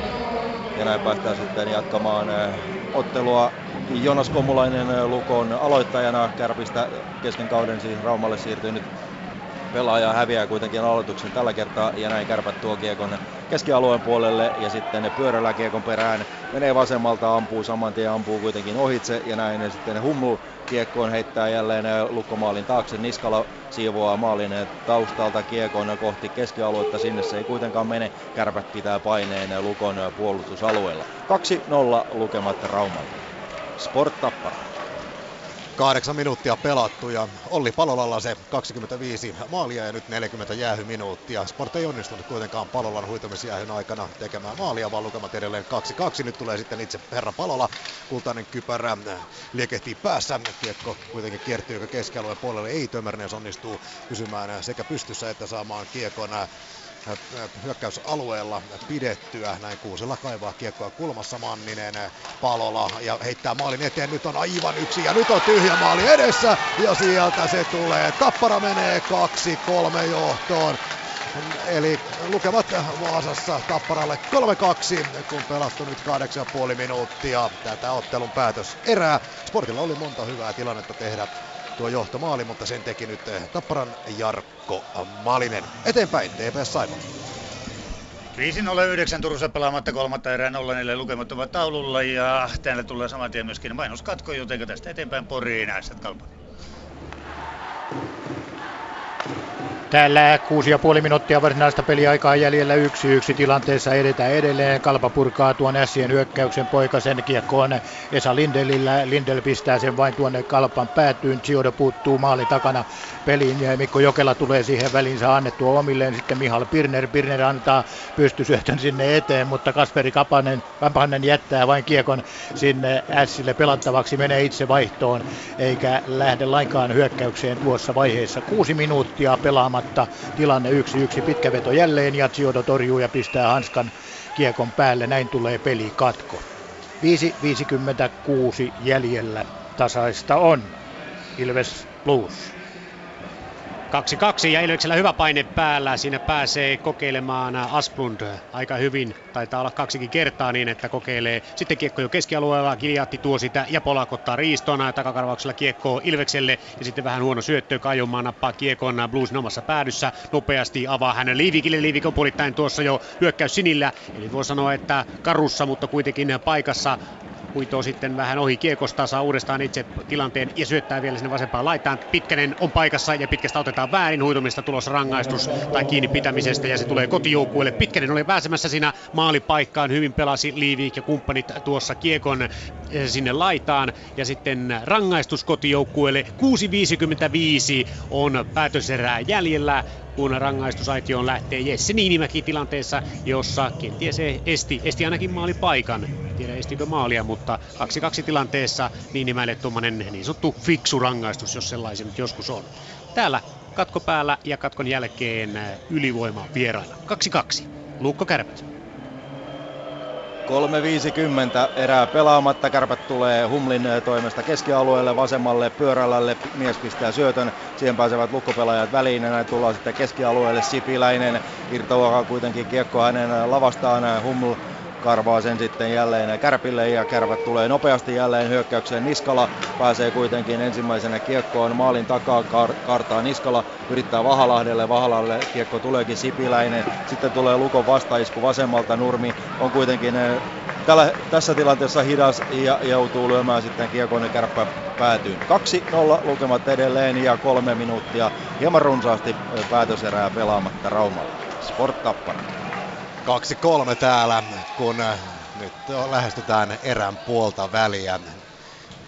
ja näin päästään sitten jatkamaan ottelua. Jonas Komulainen Lukon aloittajana Kärpistä kesken kauden, siis Raumalle siirtynyt pelaajaa häviää kuitenkin aloituksen tällä kertaa, ja näin Kärpät tuo kiekon keskialueen puolelle, ja sitten pyörällä kiekon perään menee vasemmalta, ampuu saman tien, ampuu kuitenkin ohitse, ja näin sitten Humlu kiekkoon heittää jälleen lukkomaalin taakse. Niskala siivoaa maalin taustalta kiekon kohti keskialuetta, sinne se ei kuitenkaan mene. Kärpät pitää paineen Lukon puolustusalueella. kaksi nolla lukemat Raumalta. Sport Tappara. Kahdeksan minuuttia pelattu ja Olli Palolalla se kaksikymmentäviisi maalia ja nyt neljäkymmentä jäähyminuuttia. Sport ei onnistunut kuitenkaan Palolan huitamisjäähyn aikana tekemään maalia, vaan lukemat edelleen kaksi kaksi. Nyt tulee sitten itse herra Palola. Kultainen kypärä liekehtii päässä. Kiekko kuitenkin kiertyy, joka keskialueen puolelle ei Tömärnes onnistuu pysymään sekä pystyssä että saamaan kiekon hyökkäysalueella pidettyä. Näin Kuusela kaivaa kiekkoa kulmassa. Manninen, Palola ja heittää maalin eteen. Nyt on aivan yksi ja nyt on tyhjä maali edessä ja sieltä se tulee. Tappara menee kaksi kolme johtoon. Eli lukevat Vaasassa Tapparalle kolme kaksi, kun pelastui nyt kahdeksan pilkku viisi minuuttia tätä ottelun päätöserää. Sportilla oli monta hyvää tilannetta tehdä tuo johtomaali, mutta sen teki nyt Tapparan Jarkko Malinen. Eteenpäin T P S Saimaa. viisi nolla yhdeksän Turussa pelaamatta kolmatta erää, nolla neljä lukemattomat taululla ja täällä tulee saman tien myöskin mainoskatko, joten tästä eteenpäin Poriin ässät Kalpa. Täällä kuusi pilkku viisi minuuttia varsinaista peliaikaa jäljellä, yksi yksi tilanteessa edetään edelleen. Kalpa purkaa tuon ässien hyökkäyksen, Poikasen kiekkoon Esa Lindelillä. Lindel pistää sen vain tuonne Kalpan päätyyn. Chiodo puuttuu maali takana peliin ja Mikko Jokela tulee siihen välinsä annettua omilleen. Sitten Mihal Pirner. Pirner antaa pystysyötön sinne eteen, mutta Kasperi Kapanen, Kapanen jättää vain kiekon sinne ässille pelattavaksi. Menee itse vaihtoon eikä lähde lainkaan hyökkäykseen tuossa vaiheessa. Kuusi minuuttia pelaamaan. Tilanne yksi yksi, pitkä veto jälleen ja Chiodo torjuu ja pistää hanskan kiekon päälle. Näin tulee peli katko. viisi viisikymmentäkuusi jäljellä, tasaista on Ilves Blues. kaksi kaksi ja Ilveksellä hyvä paine päällä. Siinä pääsee kokeilemaan Asplund aika hyvin. Taitaa olla kaksikin kertaa niin, että kokeilee. Sitten kiekko jo keskialueella. Kiljaatti tuo sitä ja polakottaa riistona. Takakarvauksella kiekkoa Ilvekselle. Ja sitten vähän huono syöttö. Kaijumaa nappaa kiekon Bluesin omassa päädyssä. Nopeasti avaa hänen Liivikille. Liivik on puolittain tuossa jo hyökkäys sinillä. Eli voi sanoa, että karussa, mutta kuitenkin paikassa. Huitoo sitten vähän ohi kiekosta, saa uudestaan itse tilanteen ja syöttää vielä sinne vasempaan laitaan. Pitkänen on paikassa ja pitkästä otetaan väärin. Huitumista tulossa rangaistus tai kiinni pitämisestä ja se tulee kotijoukkueelle. Pitkänen oli pääsemässä siinä maalipaikkaan. Hyvin pelasi Liivik ja kumppanit tuossa kiekon sinne laitaan. Ja sitten rangaistus kotijoukkueelle. kuusi viisikymmentäviisi on päätöserää jäljellä, kun rangaistusaitioon lähtee Jesse Niinimäki tilanteessa, jossa kenties esti, esti ainakin maalipaikan. En tiedä estikö maalia, mutta kaksi kaksi tilanteessa Niinimäelle tuommoinen niin sanottu fiksu rangaistus, jos sellaisen nyt joskus on. Täällä katko päällä ja katkon jälkeen ylivoima vierailla. kaksi kaksi. Luukko Kärpät. kolme viisikymmentä erää pelaamatta. Kärpät tulee Humlin toimesta keskialueelle, vasemmalle Pyörälälle, mies pistää syötön, siihen pääsevät lukkopelaajat väliin ja näin tullaan sitten keskialueelle. Sipiläinen irtoaa kuitenkin kiekko hänen lavastaan, Huml karvaa sen sitten jälleen Kärpille ja Kärpät tulee nopeasti jälleen hyökkäykseen. Niskala pääsee kuitenkin ensimmäisenä kiekkoon maalin takaa, kar- kartaa Niskala, yrittää Vahalahdelle, Vahalalle kiekko tuleekin Sipiläinen. Sitten tulee Lukon vastaisku vasemmalta, Nurmi on kuitenkin tällä, tässä tilanteessa hidas ja joutuu lyömään sitten kiekon Kärppä päätyyn. kaksi nolla lukemat edelleen ja kolme minuuttia hieman runsaasti päätöserää pelaamatta Raumalla. Sport Tappara. kaksi kolme täällä, kun nyt lähestytään erän puolta väliä.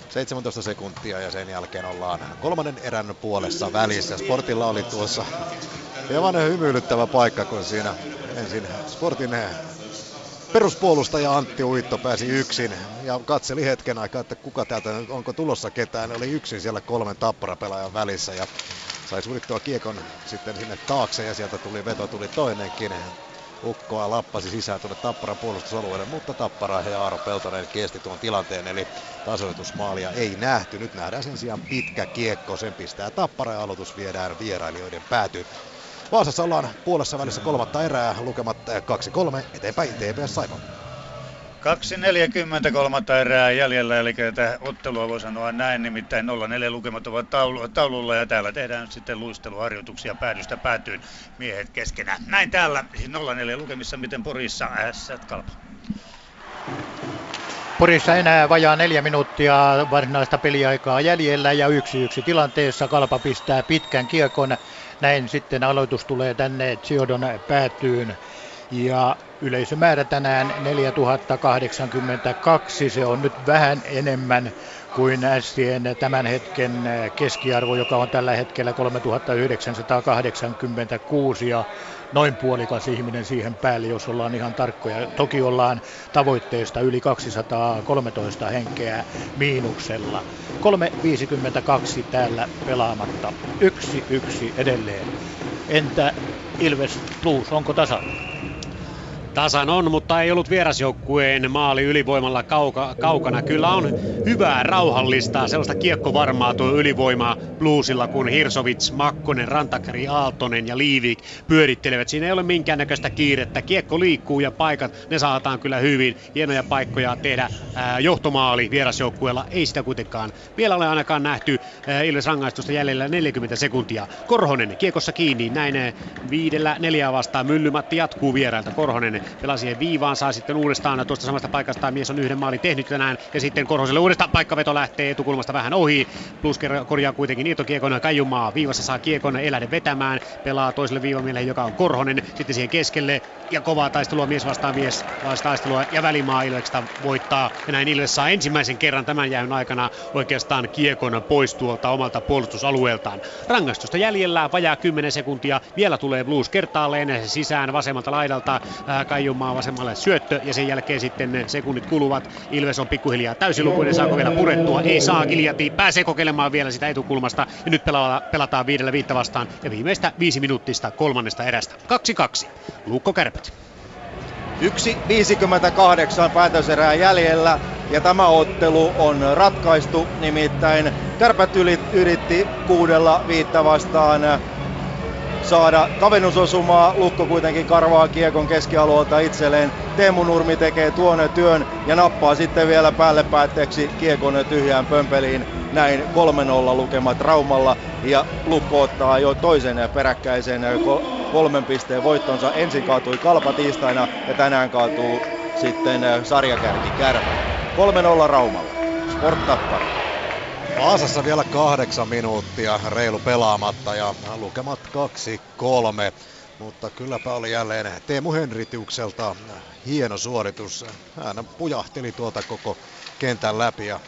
seitsemäntoista sekuntia ja sen jälkeen ollaan kolmannen erän puolessa välissä. Sportilla oli tuossa hieman hymyilyttävä paikka, kun siinä ensin Sportin peruspuolustaja Antti Uitto pääsi yksin ja katseli hetken aikaa, että kuka täältä, onko tulossa ketään. Oli yksin siellä kolmen Tappara-pelaajan välissä ja sai suunnittua kiekon sitten sinne taakse ja sieltä tuli veto, tuli toinenkin. Ukkoa lappasi sisään tuonne Tapparan puolustusalueelle, mutta Tappara ja Aaro Peltonen kesti tuon tilanteen, eli tasoitusmaalia ei nähty. Nyt nähdään sen sijaan pitkä kiekko, sen pistää Tappara ja aloitus viedään vierailijoiden päätyyn. Vaasassa ollaan puolessa välissä kolmatta erää, lukemat kaksi kolme, eteenpäin T P S Saimaa. kaksi neljäkymmentäkolme erää jäljellä, eli tätä ottelua voi sanoa näin, nimittäin nolla neljä lukemat ovat taulu, taululla ja täällä tehdään sitten luisteluharjoituksia päädystä päätyyn miehet keskenään. Näin täällä nolla neljä lukemissa, miten Porissa S-Kalpa. Porissa enää vajaa neljä minuuttia varsinaista peliaikaa jäljellä ja yksi yksi tilanteessa. Kalpa pistää pitkän kiekon, näin sitten aloitus tulee tänne Chiodon päätyyn. Ja yleisömäärä tänään neljätuhatta kahdeksankymmentäkaksi, se on nyt vähän enemmän kuin ässien tämän hetken keskiarvo, joka on tällä hetkellä kolmetuhattayhdeksänsataakahdeksankymmentäkuusi ja noin puolikas ihminen siihen päälle, jos ollaan ihan tarkkoja. Toki ollaan tavoitteesta yli kaksisataakolmetoista henkeä miinuksella. kolme viisikymmentäkaksi täällä pelaamatta. yksi yksi edelleen. Entä Ilves Plus, onko tasan? Tasan on, mutta ei ollut vierasjoukkueen maali ylivoimalla kauka, kaukana. Kyllä on hyvää, rauhallista, sellaista kiekkovarmaa tuo ylivoimaa Bluesilla, kun Hirsovits, Makkonen, Rantakari, Aaltonen ja Liivik pyörittelevät. Siinä ei ole minkäännäköistä kiirettä. Kiekko liikkuu ja paikat, ne saataan kyllä hyvin. Hienoja paikkoja tehdä ää, johtomaali vierasjoukkueella. Ei sitä kuitenkaan vielä ole ainakaan nähty. Ää, Ilves rangaistusta jäljellä neljäkymmentä sekuntia. Korhonen kiekossa kiinni. Näin viidellä neljää vastaan. Myllymatti jatkuu vierailta. Korhonen pelaa siihen viivaan, saa sitten uudestaan tuosta samasta paikasta, mies on yhden maalin tehnyt tänään ja sitten Korhoselle uudestaan paikkaveto lähtee etukulmasta vähän ohi, Plus korjaa kuitenkin irtokiekon, Kajumaa viivassa saa kiekon, ei lähde vetämään, pelaa toiselle viivamiehelle, joka on Korhonen, sitten siihen keskelle ja kovaa taistelua mies vastaan mies vastaan taistelua ja välimaa Ilveksestä voittaa ja näin Ilves saa ensimmäisen kerran tämän jäyn aikana oikeastaan kiekon pois tuolta omalta puolustusalueeltaan. Rangaistusta jäljellä vajaa kymmenen sekuntia, vielä tulee Blues kertaalleen sisään vasemmalta laidalta, Kaijumaa vasemmalle syöttö ja sen jälkeen sitten sekunnit kuluvat. Ilves on pikkuhiljaa täysilukuinen, saako vielä purettua? Ei saa, Kiljati pääsee kokeilemaan vielä sitä etukulmasta ja nyt pelaa, pelataan viidellä viittä vastaan ja viimeistä viisi minuuttista kolmannesta erästä. kaksi kaksi, Lukko-Kärpät. yksi viisikymmentäkahdeksan päätöserää jäljellä ja tämä ottelu on ratkaistu, nimittäin Kärpät yritti kuudella viittä vastaan saada kavennusosumaa, Lukko kuitenkin karvaa kiekon keskialueelta itselleen. Teemu Nurmi tekee tuon työn ja nappaa sitten vielä päälle päätteeksi kiekon tyhjään pömpeliin. Näin kolme nolla lukemat Raumalla ja Lukko ottaa jo toisen peräkkäisen kolmen pisteen voittonsa. Ensin kaatui Kalpa tiistaina ja tänään kaatuu sitten sarjakärki Kärpä. kolme nolla Raumalla. Sport Tappara. Vaasassa vielä kahdeksan minuuttia reilu pelaamatta ja lukemat kaksi kolme, mutta kylläpä oli jälleen Teemu Henritykselta hieno suoritus. Hän pujahteli tuota koko kentän läpi ja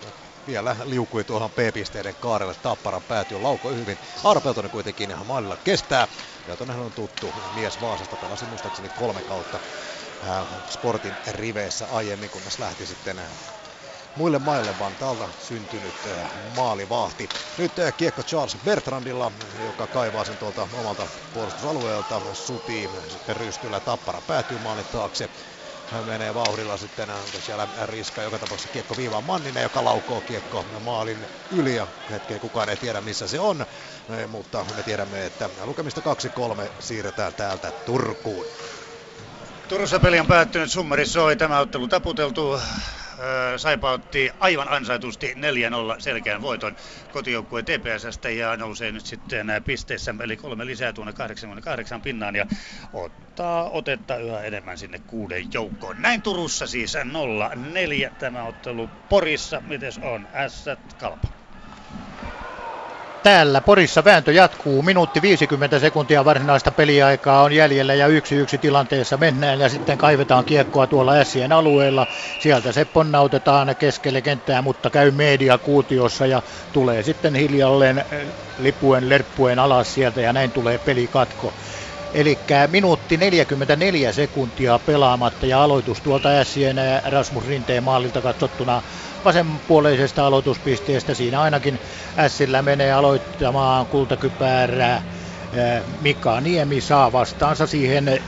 vielä liukui tuohon P-pisteiden kaarelle. Tapparan päätyy laukoi hyvin. Aaro Peltonen kuitenkin maalilla kestää. Peltonenhan on tuttu mies Vaasasta, pelasi muistaakseni kolme kautta Sportin riveissä aiemmin, kunnes lähti sitten muille maille. Vantaalta syntynyt maalivahti. Nyt kiekko Charles Bertrandilla, joka kaivaa sen tuolta omalta puolustusalueelta. Sutii sitten rystyllä, Tappara päätyy maalin taakse. Hän menee vauhdilla sitten siellä Riska, joka tapauksessa kiekko viivaan Manninen, joka laukoo kiekko maalin yli ja hetken kukaan ei tiedä missä se on, mutta me tiedämme, että lukemista kaksi kolme siirretään täältä Turkuun. Turussa peli on päättynyt, summeri soi, tämä ottelu taputeltu. Saipa otti aivan ansaitusti neljä nolla selkeän voiton kotijoukkueen T P S:stä ja nousee nyt sitten pisteissä, eli kolme lisää tuonne kahdeksankymmentäkahdeksan pinnaan ja ottaa otetta yhä enemmän sinne kuuden joukkoon. Näin Turussa siis nolla neljä tämä ottelu. Porissa mites on Ässät Kalpa? Täällä Porissa vääntö jatkuu. Minuutti viisikymmentä sekuntia varsinaista peliaikaa on jäljellä ja yksi yksi tilanteessa mennään ja sitten kaivetaan kiekkoa tuolla ässien alueella. Sieltä se ponnautetaan keskelle kenttää, mutta käy mediakuutiossa ja tulee sitten hiljalleen lipuen lerppuen alas sieltä ja näin tulee pelikatko. Eli minuutti neljäkymmentäneljä sekuntia pelaamatta ja aloitus tuolta ässien Rasmus Rinteen maalilta katsottuna vasenpuoleisesta aloituspisteestä. Siinä ainakin ässillä menee aloittamaan kultakypärää Mika Niemi, saa vastaansa siihen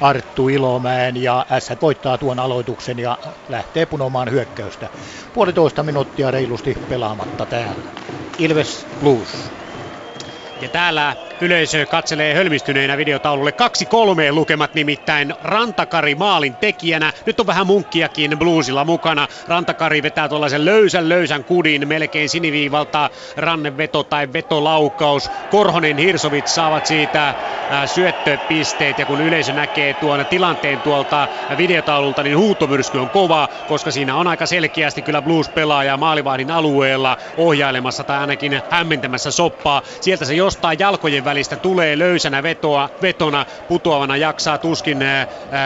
Arttu Ilomäen ja ässät voittaa tuon aloituksen ja lähtee punomaan hyökkäystä. Puolitoista minuuttia reilusti pelaamatta täällä. Ilves Plus. Ja täällä Yleisö katselee hölmistyneenä videotaululle. kaksi kolme lukemat nimittäin. Rantakari maalin tekijänä. Nyt on vähän munkkiakin Bluesilla mukana. Rantakari vetää tuollaisen löysän löysän kudin. Melkein siniviivalta ranneveto tai vetolaukaus. Korhonen, Hirsovit saavat siitä syöttöpisteet. Ja kun yleisö näkee tuon tilanteen tuolta videotaululta, niin huutomyrsky on kova, koska siinä on aika selkeästi kyllä Blues-pelaaja maalivahdin alueella ohjailemassa tai ainakin hämmentämässä soppaa. Sieltä se jostain jalkojen välistä tulee löysänä vetoa, vetona putoavana, jaksaa tuskin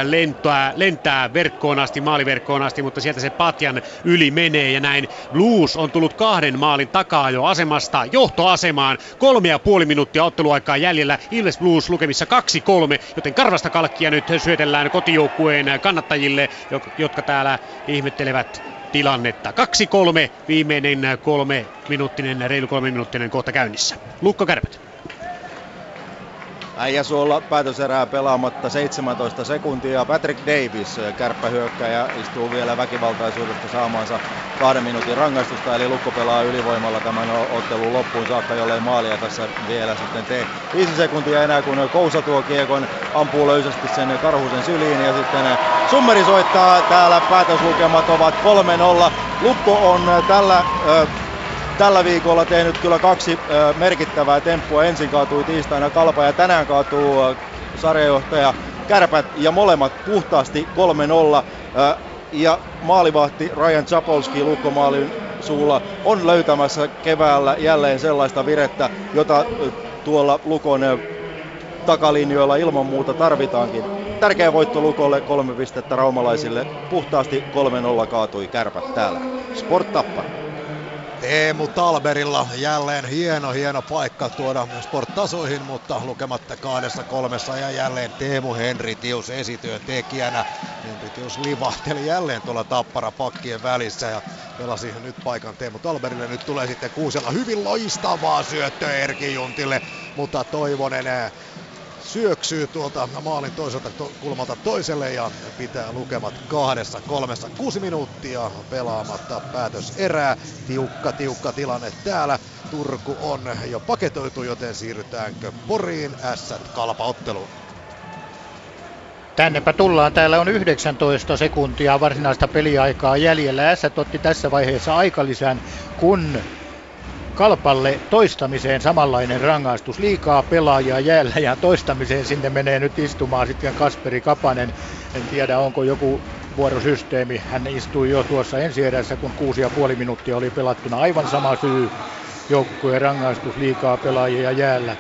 lentää, lentää verkkoon asti, maaliverkkoon asti, mutta sieltä se patjan yli menee ja näin Blues on tullut kahden maalin takaa jo asemasta johtoasemaan. Kolme ja puoli minuuttia otteluaikaa jäljellä, Ilves Blues lukemissa kaksi kolme, joten karvasta kalkkia nyt syötellään kotijoukkueen kannattajille, jotka täällä ihmettelevät tilannetta. kaksi kolme, viimeinen kolme minuuttinen, reilu kolme minuuttinen kohta käynnissä. Lukko-Kärpät. Äijäsuolla päätöserää pelaamatta seitsemäntoista sekuntia. Patrick Davis, kärppähyökkäjä, istuu vielä väkivaltaisuudesta saamaansa kahden minuutin rangaistusta, eli Lukko pelaa ylivoimalla tämän ottelun loppuun saakka, jollei maalia tässä vielä sitten tee. Viisi sekuntia enää, kun Kousa tuo kiekon, ampuu löysästi sen Karhusen syliin ja sitten summeri soittaa. Täällä päätöslukemat ovat kolme nolla. Lukko on tällä... Ö, Tällä viikolla tehnyt kyllä kaksi ö, merkittävää temppua. Ensin kaatui tiistaina Kalpa ja tänään kaatuu ö, sarjajohtaja Kärpät ja molemmat puhtaasti kolme nolla. Ö, ja maalivahti Ryan Czapolski Lukkomaalin suulla on löytämässä keväällä jälleen sellaista virettä, jota ö, tuolla Lukon ö, takalinjoilla ilman muuta tarvitaankin. Tärkeä voitto Lukolle, kolme pistettä raumalaisille. Puhtaasti kolme nolla kaatui Kärpät täällä. Sport Tappara. Teemu Talberilla jälleen hieno, hieno paikka tuoda sporttasoihin, mutta lukematta kahdessa kolmessa ja jälleen Teemu Henri Tius esityön tekijänä. Henri Tius livahteli jälleen tuolla Tappara pakkien välissä ja pelasi nyt paikan Teemu Talberille. Nyt tulee sitten Kuusela hyvin loistavaa syöttöä Erki Juntille, mutta Toivonen syöksyy tuolta maalin toiselta kulmalta toiselle ja pitää lukemat kahdessa kolmessa. Kuusi minuuttia pelaamatta päätös erää. Tiukka, tiukka tilanne täällä. Turku on jo paketoitu, joten siirrytäänkö Poriin Ässät-Kalpa-otteluun? Tännepä tullaan. Täällä on yhdeksäntoista sekuntia varsinaista peliaikaa jäljellä. Ässät otti tässä vaiheessa aikalisän, kun Kalpalle toistamiseen samanlainen rangaistus. Liikaa pelaajia jäällä ja toistamiseen sinne menee nyt istumaan sitten Kasperi Kapanen. En tiedä, onko joku vuorosysteemi. Hän istui jo tuossa ensi erässä, kun kuusi ja puoli minuuttia oli pelattuna. Aivan sama syy, joukkueen rangaistus, liikaa pelaajia jäällä.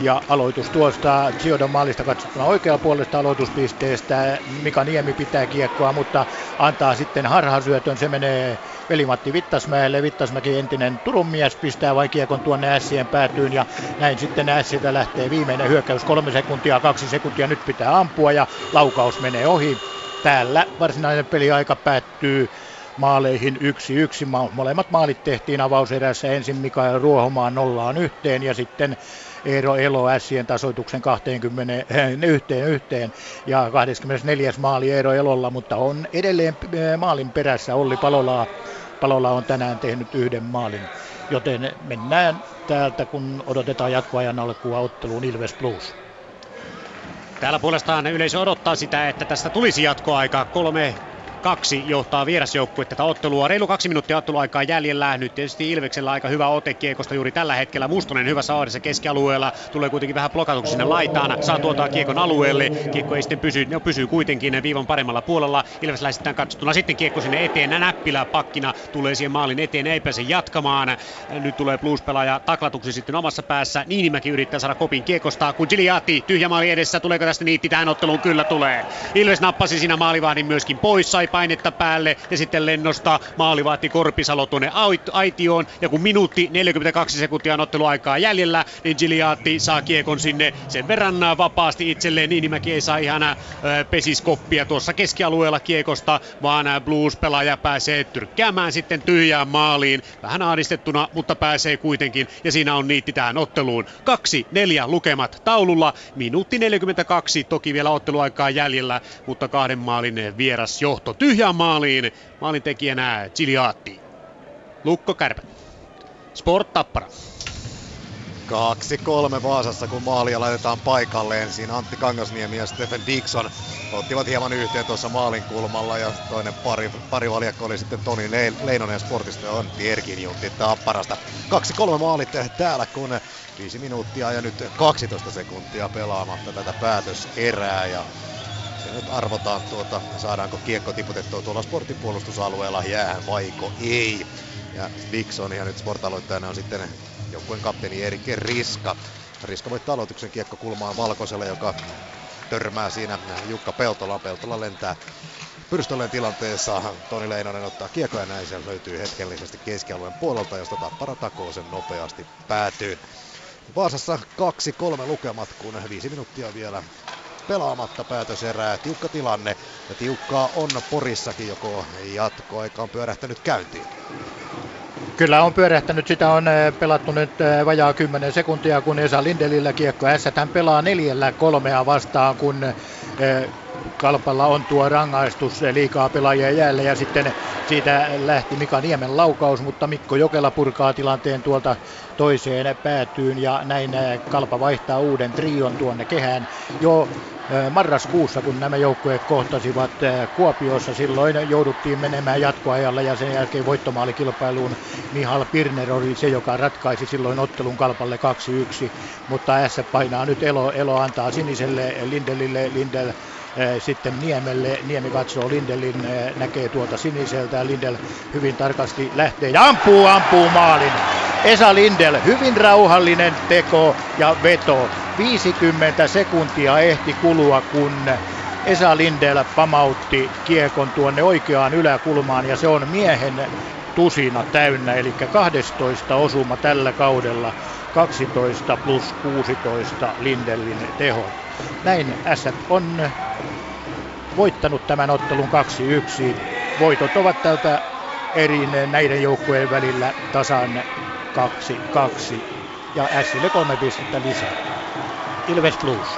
Ja aloitus tuosta Chiodon maalista katsottuna oikealla puolesta aloituspisteestä. Mika Niemi pitää kiekkoa, mutta antaa sitten harhasyötön. Se menee Veli-Matti Vittasmäelle. Vittasmäki, entinen Turun mies, pistää vain kiekon tuonne Ässien päätyyn. Ja näin sitten Ässiltä lähtee viimeinen hyökkäys. Kolme sekuntia, kaksi sekuntia. Nyt pitää ampua ja laukaus menee ohi. Täällä varsinainen peliaika päättyy maaleihin yksi yksi. Molemmat maalit tehtiin avauserässä. Ensin Mikael Ruohomaan nollaan yhteen ja sitten Eero Elo Ässien tasoituksen kaksikymmentäyksi yhteen ja kaksikymmentäneljäs maali Eero Elolla, mutta on edelleen maalin perässä Olli Palolaa. Palola on tänään tehnyt yhden maalin, joten mennään täältä, kun odotetaan jatkoajan alkua otteluun Ilves Blues. Täällä puolestaan yleisö odottaa sitä, että tästä tulisi jatkoaika. Kolme kaksi johtaa vierasjoukkue tätä ottelua. Reilu kaksi minuuttia otteluaikaa jäljellä. Nyt tietysti Ilveksellä aika hyvä ote kiekosta juuri tällä hetkellä. Mustonen hyvässä ahdessa keskialueella. Tulee kuitenkin vähän blokatuksi sinne laitaan. Saa tuota kiekon alueelle. Kiekko ei sitten pysy. Ne pysyy kuitenkin viivan paremmalla puolella. Ilvesläisittain katsottuna sitten kiekko sinne eteen. Näppilä pakkina tulee siihen maalin eteen. Ei pääse jatkamaan. Nyt tulee Blues-pelaaja taklatuksi sitten omassa päässä. Niinimäki yrittää saada kopin kiekosta. Kun Giliati tyhjä maali edessä. Tuleeko tästä niitti tähän otteluun? Kyllä tulee. Ilves nappasi siinä maalivahdin myöskin pois. Sai painetta päälle ja sitten lennosta maalivahti Korpisalo tuonne aitioon. Ja kun minuutti neljäkymmentäkaksi sekuntia on otteluaikaa jäljellä, niin Giliatti saa kiekon sinne sen verran vapaasti itselleen. Niinimäki ei saa ihan äh, pesiskoppia tuossa keskialueella kiekosta, vaan äh, Blues-pelaaja pääsee tyrkkäämään sitten tyhjään maaliin. Vähän ahdistettuna, mutta pääsee kuitenkin. Ja siinä on niitti tähän otteluun. kaksi neljä lukemat taululla. Minuutti neljäkymmentäkaksi, toki vielä otteluaikaa jäljellä, mutta kahden maalin vieras johto. Tyhjään maaliin. Maalintekijänä Giliatti. Lukko Kärpät. Sport Tappara. kaksi kolme Vaasassa, kun maalia laitetaan paikalleen. Siinä Antti Kangasniemi ja Stephen Dixon ottivat hieman yhteen tuossa maalin kulmalla. Ja toinen pari, pari valjakko oli sitten Toni Leinonen Sportista ja Antti Erkinjuntti Tapparasta. kaksi kolme maalit täällä, kun viisi minuuttia ja nyt kaksitoista sekuntia pelaamatta tätä päätöserää. Ja se nyt arvotaan, tuota, saadaanko kiekko tiputettua tuolla Sportin puolustusalueella jäähän vaiko ei. Ja Dixon ja nyt Sport-aloittajana on sitten joukkueen kapteeni Erik Riska. Riska voittaa aloituksen kiekkokulmaan Valkoselle, joka törmää siinä Jukka Peltola. Peltola lentää pyrstöllään tilanteessa. Toni Leinonen ottaa kiekkoa ja näin se löytyy hetkellisesti keskialueen puolelta, josta Tappara takoo sen nopeasti päätyyn. Vaasassa kaksi kolme lukemat, kun viisi minuuttia vielä pelaamatta päätöserää. Tiukka tilanne ja tiukkaa on Porissakin, joko jatkoaika on pyörähtänyt käyntiin. Kyllä on pyörähtänyt, sitä on pelattu nyt vajaa kymmenen sekuntia, kun Esa Lindelillä kiekko ässäthän pelaa neljällä kolmea vastaan, kun Kalpalla on tuo rangaistus, liikaa pelaajia jäällä ja sitten siitä lähti Mika Niemen laukaus, mutta Mikko Jokela purkaa tilanteen tuolta toiseen päätyyn ja näin Kalpa vaihtaa uuden trion tuonne kehään jo marraskuussa, kun nämä joukkueet kohtasivat Kuopiossa. Silloin jouduttiin menemään jatkoajalla ja sen jälkeen voittomaalikilpailuun Mihal Pirner oli se, joka ratkaisi silloin ottelun Kalpalle kaksi yksi, mutta S painaa nyt elo, elo antaa siniselle Lindelille, Lindel sitten Niemelle. Niemi katsoo Lindelin, näkee tuolta siniseltä. Lindel hyvin tarkasti lähtee ja ampuu, ampuu maalin. Esa Lindel, hyvin rauhallinen teko ja veto. viisikymmentä sekuntia ehti kulua, kun Esa Lindel pamautti kiekon tuonne oikeaan yläkulmaan ja se on miehen tusina täynnä, eli kahdestoista osuma tällä kaudella, kaksitoista plus kuusitoista Lindelin teho. Näin Ässät on voittanut tämän ottelun kaksi yksi. Voitot ovat tältä eri näiden joukkueen välillä tasan kaksi kaksi ja Ässille kolme pistettä lisää. Ilves Blues.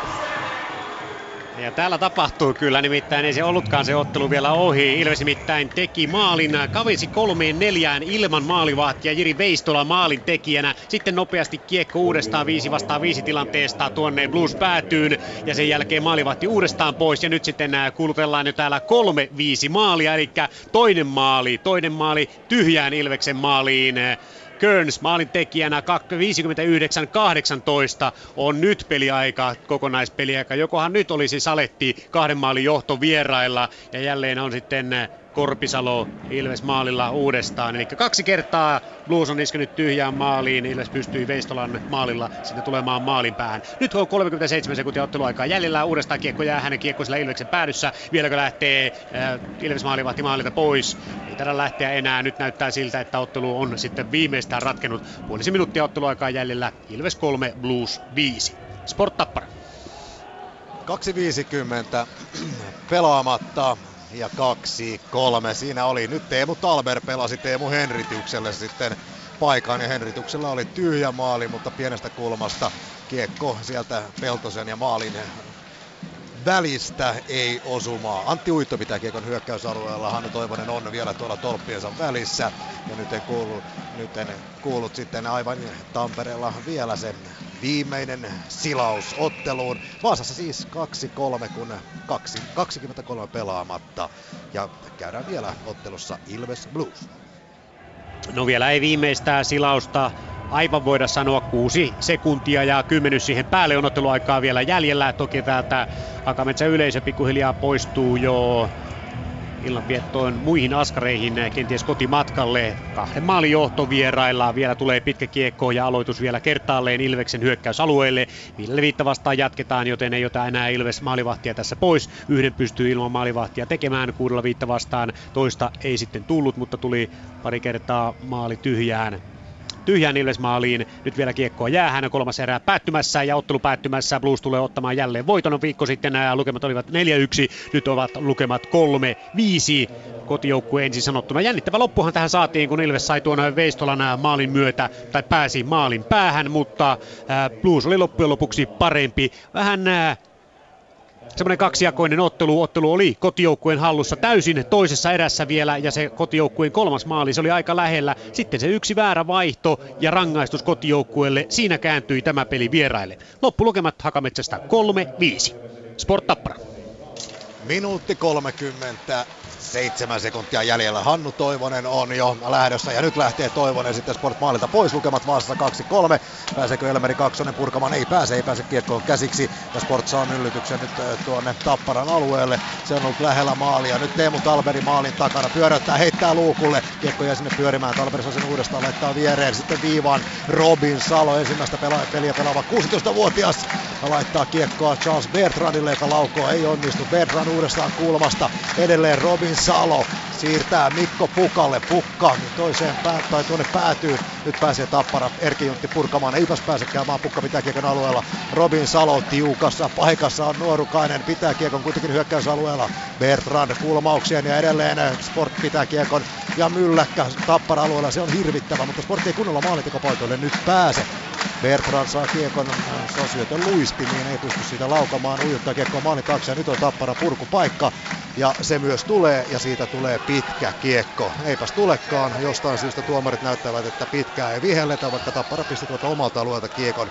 Ja täällä tapahtui kyllä, nimittäin ei se ollutkaan se ottelu vielä ohi. Ilves nimittäin teki maalin, kavensi kolmeen neljään ilman maalivahtia Jiri Veistola maalin tekijänä. Sitten nopeasti kiekko uudestaan viisi vastaan viisi tilanteesta tuonne Blues päätyyn ja sen jälkeen maalivahti uudestaan pois. Ja nyt sitten kulutellaan jo täällä kolme viisi maalia, eli toinen maali, toinen maali tyhjään Ilveksen maaliin. Kearns maalin tekijänä viisikymmentäyhdeksän kahdeksantoista on nyt peliaika, kokonaispeliaika. Jokohan nyt olisi Saletti kahden maalin johto vierailla ja jälleen on sitten Korpisalo Ilves maalilla uudestaan. Eli kaksi kertaa Blues on iskenyt tyhjään maaliin. Ilves pystyi Veistolan maalilla sitten tulemaan maalin päähän. Nyt on kolmekymmentäseitsemän sekuntia otteluaikaa jäljellä. Uudestaan kiekko jää hänen kiekko sillä Ilveksen päädyssä. Vieläkö lähtee äh, Ilves maalivahti maalilta pois? Ei taida lähteä enää. Nyt näyttää siltä, että ottelu on sitten viimeistään ratkennut. Puolisen minuuttia otteluaikaa jäljellä. Ilves kolme, Blues viisi. Sport Tappara. kaksi viisikymmentä pelaamatta. Ja kaksi, kolme. Siinä oli nyt Teemu Talber pelasi Teemu Henritykselle sitten paikan ja Henrityksellä oli tyhjä maali, mutta pienestä kulmasta kiekko sieltä Peltosen ja maalin välistä ei osumaa. Antti Uitto pitää kiekon hyökkäysalueella, Hannu Toivonen on vielä tuolla tolppiensa välissä ja nyt en kuullut, nyt en kuullut sitten aivan Tampereella vielä sen viimeinen silaus otteluun. Vaasassa siis kaksi kolme, kun kaksikymmentäkolme pelaamatta ja käydään vielä ottelussa Ilves Blues. No vielä ei viimeistää silausta aivan voida sanoa, kuusi sekuntia ja kymmenys siihen päälle on otteluaikaa vielä jäljellä. Toki täältä Hakametsän yleisö pikkuhiljaa poistuu jo illanviettoon muihin askareihin, kenties kotimatkalle. Kahden maalin johto vieraillaan. Vielä tulee pitkä kiekko ja aloitus vielä kertaalleen Ilveksen hyökkäysalueelle. Ville Viitta vastaan jatketaan, joten ei ota enää Ilves maalivahtia tässä pois. Yhden pystyy ilman maalivahtia tekemään. Kuudella Viitta vastaan toista ei sitten tullut, mutta tuli pari kertaa maali tyhjään. Tyhjään Ilves maaliin. Nyt vielä kiekkoa jäähän. Kolmas erää päättymässä ja ottelu päättymässä. Blues tulee ottamaan jälleen voiton. Viikko sitten nämä lukemat olivat neljä yksi. Nyt ovat lukemat kolme viisi. Kotijoukkue ensin sanottuna. Jännittävä loppuhan tähän saatiin, kun Ilves sai tuon Veistolan maalin myötä tai pääsi maalin päähän, mutta Blues oli loppujen lopuksi parempi. Vähän semmoinen kaksijakoinen ottelu. Ottelu oli kotijoukkueen hallussa täysin toisessa erässä vielä, ja se kotijoukkueen kolmas maali, se oli aika lähellä. Sitten se yksi väärä vaihto ja rangaistus kotijoukkueelle. Siinä kääntyi tämä peli vieraille. Loppulukemat Hakametsästä kolme viisi. Sport Tappara. Minuutti kolmekymmentä. Seitsemän sekuntia jäljellä. Hannu Toivonen on jo lähdössä ja nyt lähtee Toivonen sitten Sportmaalilta pois. Lukemat Vaasassa kaksi kolme. Pääseekö Elmeri Kaksonen purkamaan? Ei pääse, ei pääse kiekkoon käsiksi. Ja Sport saa yllytyksen nyt tuonne Tapparan alueelle. Se on ollut lähellä maalia. Nyt Teemu Talberi maalin takana pyöräyttää, heittää luukulle. Kiekko jää sinne pyörimään. Talberi saa sen uudestaan, laittaa viereen. Sitten viivaan Robin Salo, ensimmäistä pela- peliä pelaava kuusitoistavuotias. Laittaa kiekkoa Charles Bertrandille, joka laukoo. Ei onnistu. Bertrand uudestaan kulmasta. Edelleen Robin Salo siirtää Mikko Pukalle. Pukka toiseen pää- tai tuonne päätyy. Nyt pääsee Tappara Erkki Juntti purkamaan. Eipäs pääsekään, vaan Pukka pitää kiekon alueella. Robin Salo tiukassa paikassa on nuorukainen. Pitää kiekon kuitenkin hyökkäysalueella. Bertrand kulmaukseen ja edelleen Sport pitää kiekon. Ja mylläkkä Tappara-alueella. Se on hirvittävä, mutta Sport ei kunnolla maalintekopaikoille nyt pääse. Bertrand saa kiekon, se on syötön luistimiin, ei pysty siitä laukamaan, ujuttaa kiekkoa maalin taakse ja nyt on Tappara purkupaikka ja se myös tulee ja siitä tulee pitkä kiekko. Eipäs tulekaan, jostain syystä tuomarit näyttävät, että pitkää ei vihelletä, vaikka Tappara pisti tuolta omalta alueelta kiekon.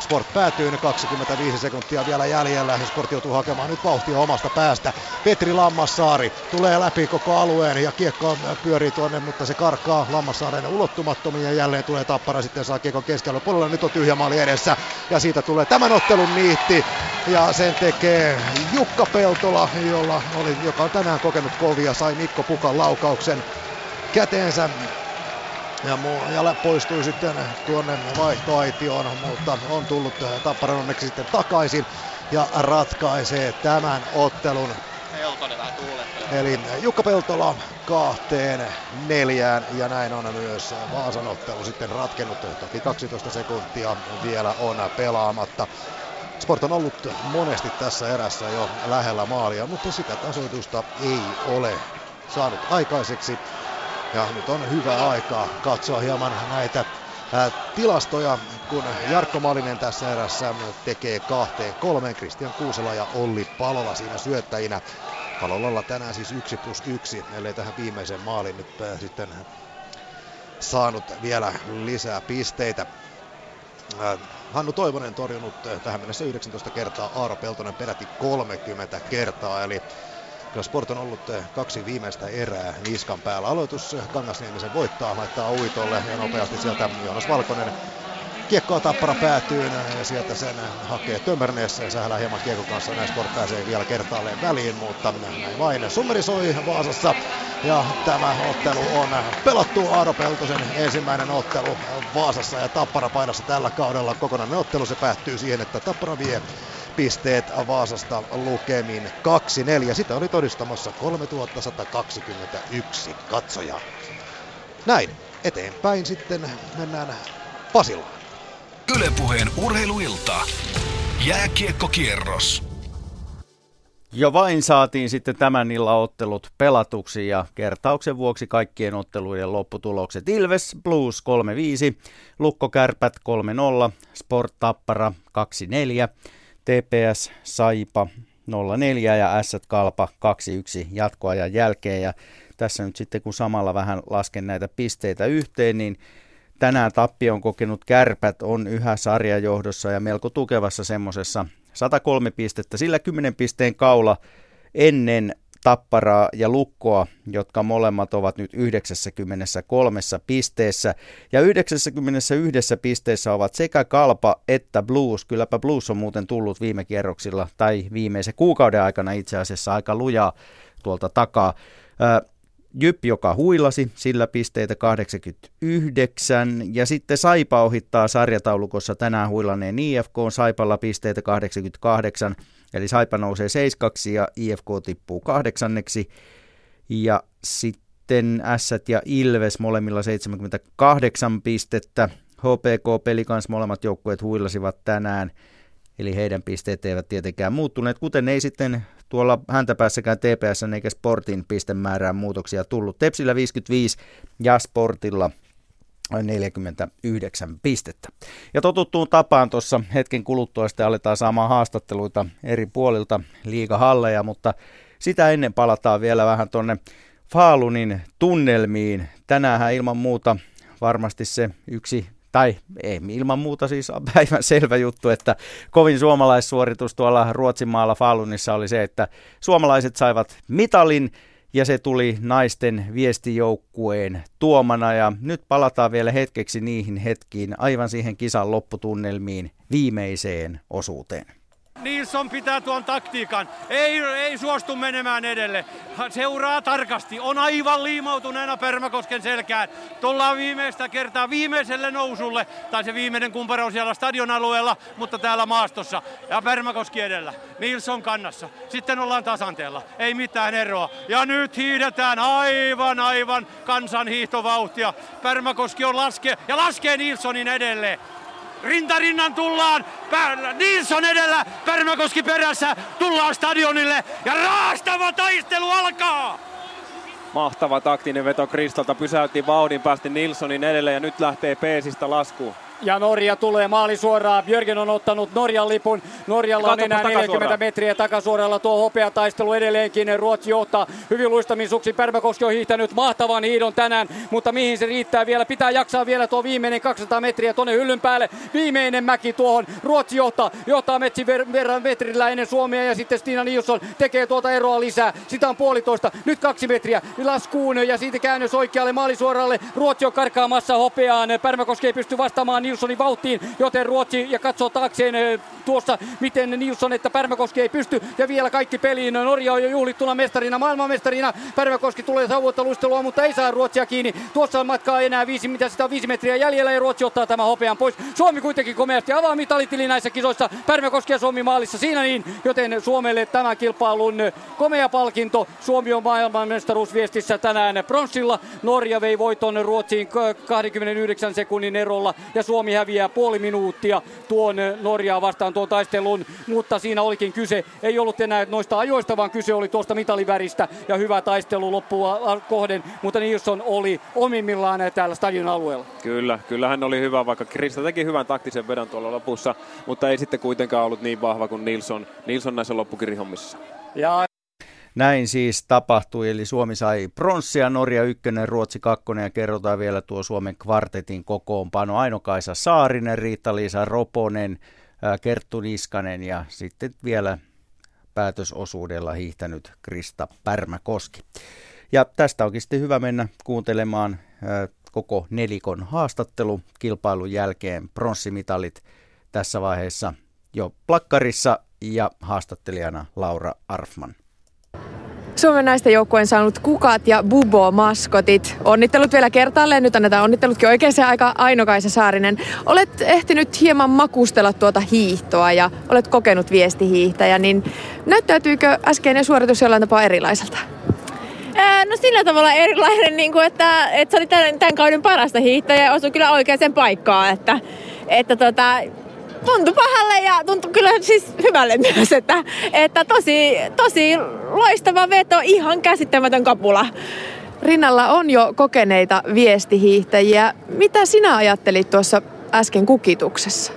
Sport päätyy, kaksikymmentäviisi sekuntia vielä jäljellä. Sport joutuu hakemaan nyt vauhtia omasta päästä. Petri Lammassaari tulee läpi koko alueen ja kiekko pyörii tuonne, mutta se karkaa Lammassaaren ulottumattomiin ja jälleen tulee Tappara. Sitten saa kiekon keskellä puolella. Nyt on tyhjä maali edessä ja siitä tulee tämän ottelun niitti. Ja sen tekee Jukka Peltola, jolla oli, joka on tänään kokenut kovia. Sai Mikko Pukan laukauksen käteensä. Ja, mu- ja poistui sitten tuonne vaihtoaitioon, mutta on tullut Tapparan onneksi sitten takaisin ja ratkaisee tämän ottelun. Eli Jukka Peltola kahteen neljään ja näin on myös Vaasan ottelu sitten ratkennut. Toki kaksitoista sekuntia vielä on pelaamatta. Sport on ollut monesti tässä erässä jo lähellä maalia, mutta sitä tasoitusta ei ole saanut aikaiseksi. Ja nyt on hyvä aikaa katsoa hieman näitä ää, tilastoja, kun Jarkko Malinen tässä erässä tekee kahteen kolmeen. Kristian Kuusela ja Olli Palola siinä syöttäjinä. Palolalla tänään siis yksi plus yksi, ellei tähän viimeisen maalin nyt ää, sitten saanut vielä lisää pisteitä. Ää, Hannu Toivonen torjunut ää, tähän mennessä yhdeksäntoista kertaa, Aaro Peltonen peräti kolmekymmentä kertaa, eli Sport on ollut kaksi viimeistä erää niskan päällä. Aloitus Kangasniemisen voittaa, laittaa uitolle ja nopeasti sieltä Joonas Valkonen. Kiekkoa Tappara päätyyn ja sieltä sen hakee Tömmernes. Sähälä hieman kiekon kanssa, näin Sport pääsee vielä kertaalleen väliin, mutta näin vain. Summeri soi Vaasassa ja tämä ottelu on pelattu. Aaro Peltosen ensimmäinen ottelu Vaasassa ja Tappara paidassa tällä kaudella. Kokonainen ottelu, se päättyy siihen, että Tappara vie pisteet Vaasasta lukemin kaksi neljä. Sitä oli todistamassa kolmetuhattasata kaksikymmentäyksi katsojaa. Näin, eteenpäin sitten mennään Pasilaan. Yle Puheen urheiluilta. Jääkiekkokierros. Ja vain saatiin sitten tämän illan ottelut pelatuksi ja kertauksen vuoksi kaikkien otteluiden lopputulokset. Ilves Blues kolme viisi, Lukko Kärpät kolme nolla, Sport Tappara kaksi neljä, T P S Saipa nolla neljä ja Ässät Kalpa kaksi yksi jatkoajan jälkeen. Ja tässä nyt sitten kun samalla vähän lasken näitä pisteitä yhteen, niin tänään tappion kokenut Kärpät on yhä sarjajohdossa ja melko tukevassa semmoisessa satakolme pistettä. Sillä kymmenen pisteen kaula ennen Tapparaa ja Lukkoa, jotka molemmat ovat nyt yhdeksänkymmentäkolme pisteessä. Ja yhdeksänkymmentäyksi pisteessä ovat sekä Kalpa että Blues. Kylläpä Blues on muuten tullut viime kierroksilla tai viimeisen kuukauden aikana itse asiassa aika lujaa tuolta takaa. Jyp, joka huilasi, sillä pisteitä kahdeksankymmentäyhdeksän, ja sitten Saipa ohittaa sarjataulukossa tänään huillaneen I F K, Saipalla pisteitä kahdeksankymmentäkahdeksan, eli Saipa nousee seiskaksi ja I F K tippuu kahdeksanneksi, ja sitten Ässät ja Ilves molemmilla seitsemänkymmentäkahdeksan pistettä, H P K Pelikans, molemmat joukkueet huillasivat tänään, eli heidän pisteet eivät tietenkään muuttuneet, kuten ei sitten tuolla häntäpäässäkään T P S:n eikä Sportin pistemäärään muutoksia tullut. Tepsillä viisikymmentäviisi ja Sportilla neljäkymmentäyhdeksän pistettä. Ja totuttuun tapaan tuossa hetken kuluttua sitten aletaan saamaan haastatteluita eri puolilta liigahalleja, mutta sitä ennen palataan vielä vähän tuonne Falunin tunnelmiin. Tänäänhän ilman muuta varmasti se yksi, tai ei ilman muuta siis päivän selvä juttu, että kovin suomalaissuoritus tuolla Ruotsimaalla Falunissa oli se, että suomalaiset saivat mitalin, ja se tuli naisten viestijoukkueen tuomana, ja nyt palataan vielä hetkeksi niihin hetkiin, aivan siihen kisan lopputunnelmiin, viimeiseen osuuteen. Nilsson pitää tuon taktiikan, ei, ei suostu menemään edelle, seuraa tarkasti, on aivan liimautuneena Pärmäkosken selkään. Tullaan viimeistä kertaa viimeiselle nousulle, tai se viimeinen kumparo siellä stadion alueella, mutta täällä maastossa. Ja Pärmäkoski edellä, Nilsson kannassa, sitten ollaan tasanteella, ei mitään eroa. Ja nyt hiihdetään aivan aivan kansan hiihtovauhtia, Pärmäkoski on laske ja laskee Nilssonin edelleen. Rintarinnan tullaan, Nilsson edellä, Pärmäkoski perässä, tullaan stadionille ja raastava taistelu alkaa! Mahtava taktinen veto Kristalta, pysäytti vauhdin, päästi Nilssonin edelle ja nyt lähtee Peesistä laskuun. Ja Norja tulee maali suoraan. Björgen on ottanut Norjan lipun. Norjalla on enää neljäkymmentä metriä takasuoralla. Tuo hopeataistelu edelleenkin. Ruotsi johtaa hyvin luistamissuksi. Pärmäkoski on hiihtänyt mahtavan hiidon tänään, mutta mihin se riittää vielä? Pitää jaksaa vielä tuo viimeinen kaksisataa metriä tuonne hyllyn päälle. Viimeinen mäki tuohon. Ruotsi johtaa. Johtaa metsin verran metrillä ennen Suomea ja sitten Stina Nilsson tekee tuota eroa lisää. Sitä on puolitoista. Nyt kaksi metriä. Laskuun ja siitä käännös oikealle maalisuoralle. Ruotsi on karkaamassa hopeaan. Pärmäkoski ei pysty vastaamaan Nilssonin vauhtiin, joten Ruotsi ja katsoo taakseen tuossa, miten Nilsson että Pärmäkoski ei pysty, ja vielä kaikki peliin. Norja on jo juhlittuna mestarina, maailmanmestarina. Pärmäkoski tulee sauvoitteluistelua, mutta ei saa Ruotsia kiinni. Tuossa on matkaa enää viisi, mitä sitä on viisi metriä jäljellä, ja Ruotsi ottaa tämän hopean pois. Suomi kuitenkin komeasti avaa mitalitili näissä kisoissa. Pärmäkoski ja Suomi maalissa siinä niin, joten Suomelle tämän kilpailun komea palkinto. Suomi on maailmanmestaruusviestissä tänään pronssilla. Norja vei voiton Ruotsiin kaksikymmentäyhdeksän sekunnin erolla, ja Suomi häviää puoli minuuttia tuon Norjaa vastaan tuon taistelun, mutta siinä olikin kyse. Ei ollut enää noista ajoista, vaan kyse oli tuosta mitaliväristä ja hyvä taistelu loppua kohden, mutta Nilsson oli omimmillaan täällä stadion alueella. Kyllä, kyllä hän oli hyvä, vaikka Krista teki hyvän taktisen vedon tuolla lopussa, mutta ei sitten kuitenkaan ollut niin vahva kuin Nilsson, Nilsson näissä loppukirihommissa. Ja... Näin siis tapahtui, eli Suomi sai pronssia, Norja ykkönen, Ruotsi kakkonen ja kerrotaan vielä tuo Suomen kvartetin kokoonpano. Aino-Kaisa Saarinen, Riitta-Liisa Roponen, Kerttu Niskanen ja sitten vielä päätösosuudella hiihtänyt Krista Pärmäkoski. Ja tästä onkin sitten hyvä mennä kuuntelemaan koko nelikon haastattelu kilpailun jälkeen. Pronssimitalit tässä vaiheessa jo plakkarissa ja haastattelijana Laura Arfman. Suomen naisten joukkueen saanut kukat ja bubo-maskotit. Onnittelut vielä kertaalleen. Nyt annetaan onnittelutkin oikeaan aikaan. Aino-Kaisa Saarinen, olet ehtinyt hieman makustella tuota hiihtoa ja olet kokenut viestihiihtäjä, niin näyttäytyykö äskeinen suoritus jollain tapaa erilaiselta? Ää, no sillä tavalla erilainen, niin kuin että, että se oli tämän, tämän kauden parasta hiihtäjä ja osui kyllä oikeaan paikkaan. Että, että tota, tuntui pahalle ja tuntui kyllä siis hyvälle myös, että, että tosi, tosi loistava veto, ihan käsittämätön kapula. Rinnalla on jo kokeneita viestihiihtäjiä. Mitä sinä ajattelit tuossa äsken kukituksessa?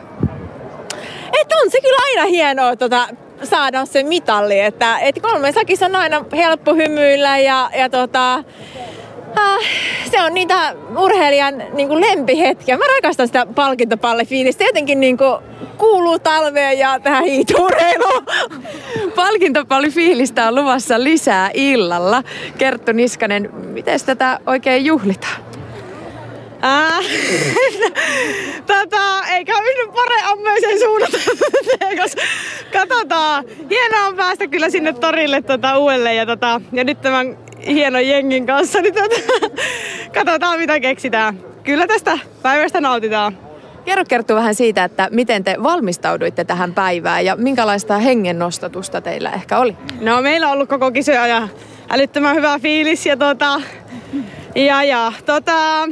Et on se kyllä aina hienoa tota, saada se mitalli, että et kolmen sakissa on aina helppo hymyillä ja, ja tota... Se on niitä urheilijan niin kuin lempihetkiä. Mä rakastan sitä palkintopalle-fiilistä. Jotenkin niin kuin kuuluu talveen ja tähän hiihtourheiluun. Palkintopalle-fiilistä on luvassa lisää illalla. Kerttu Niskanen, miten tätä oikein juhlitaan? Ää, tota, eikä minun pare ammeeseen suunnata, koska katsotaan. Hienoa on päästä kyllä sinne torille tota, uudelleen ja, tota, ja nyt tämän hienon jengin kanssa, niin tota, katsotaan mitä keksitään. Kyllä tästä päivästä nautitaan. Kerro Kerttu vähän siitä, että miten te valmistauduitte tähän päivään ja minkälaista hengennostatusta teillä ehkä oli? No meillä on ollut koko kisoja ja älyttömän hyvä fiilis ja tota... Ja, ja, tota...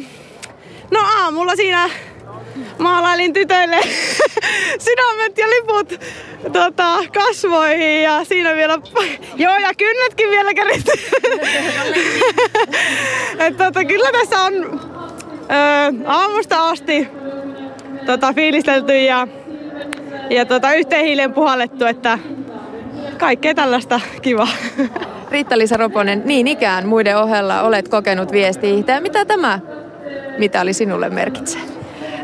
No aamulla siinä maalailin tytöille sydämet ja liput tota, kasvoihin ja siinä vielä... Joo, ja kynnätkin vielä kärittiin. Tota, kyllä tässä on öö, aamusta asti tota, fiilistelty ja, ja tota, yhteen hiileen puhallettu, että kaikkea tällaista kivaa. Riitta-Liisa Roponen, niin ikään muiden ohella olet kokenut viestihiihtäjä. Mitä tämä mitali sinulle merkitsee?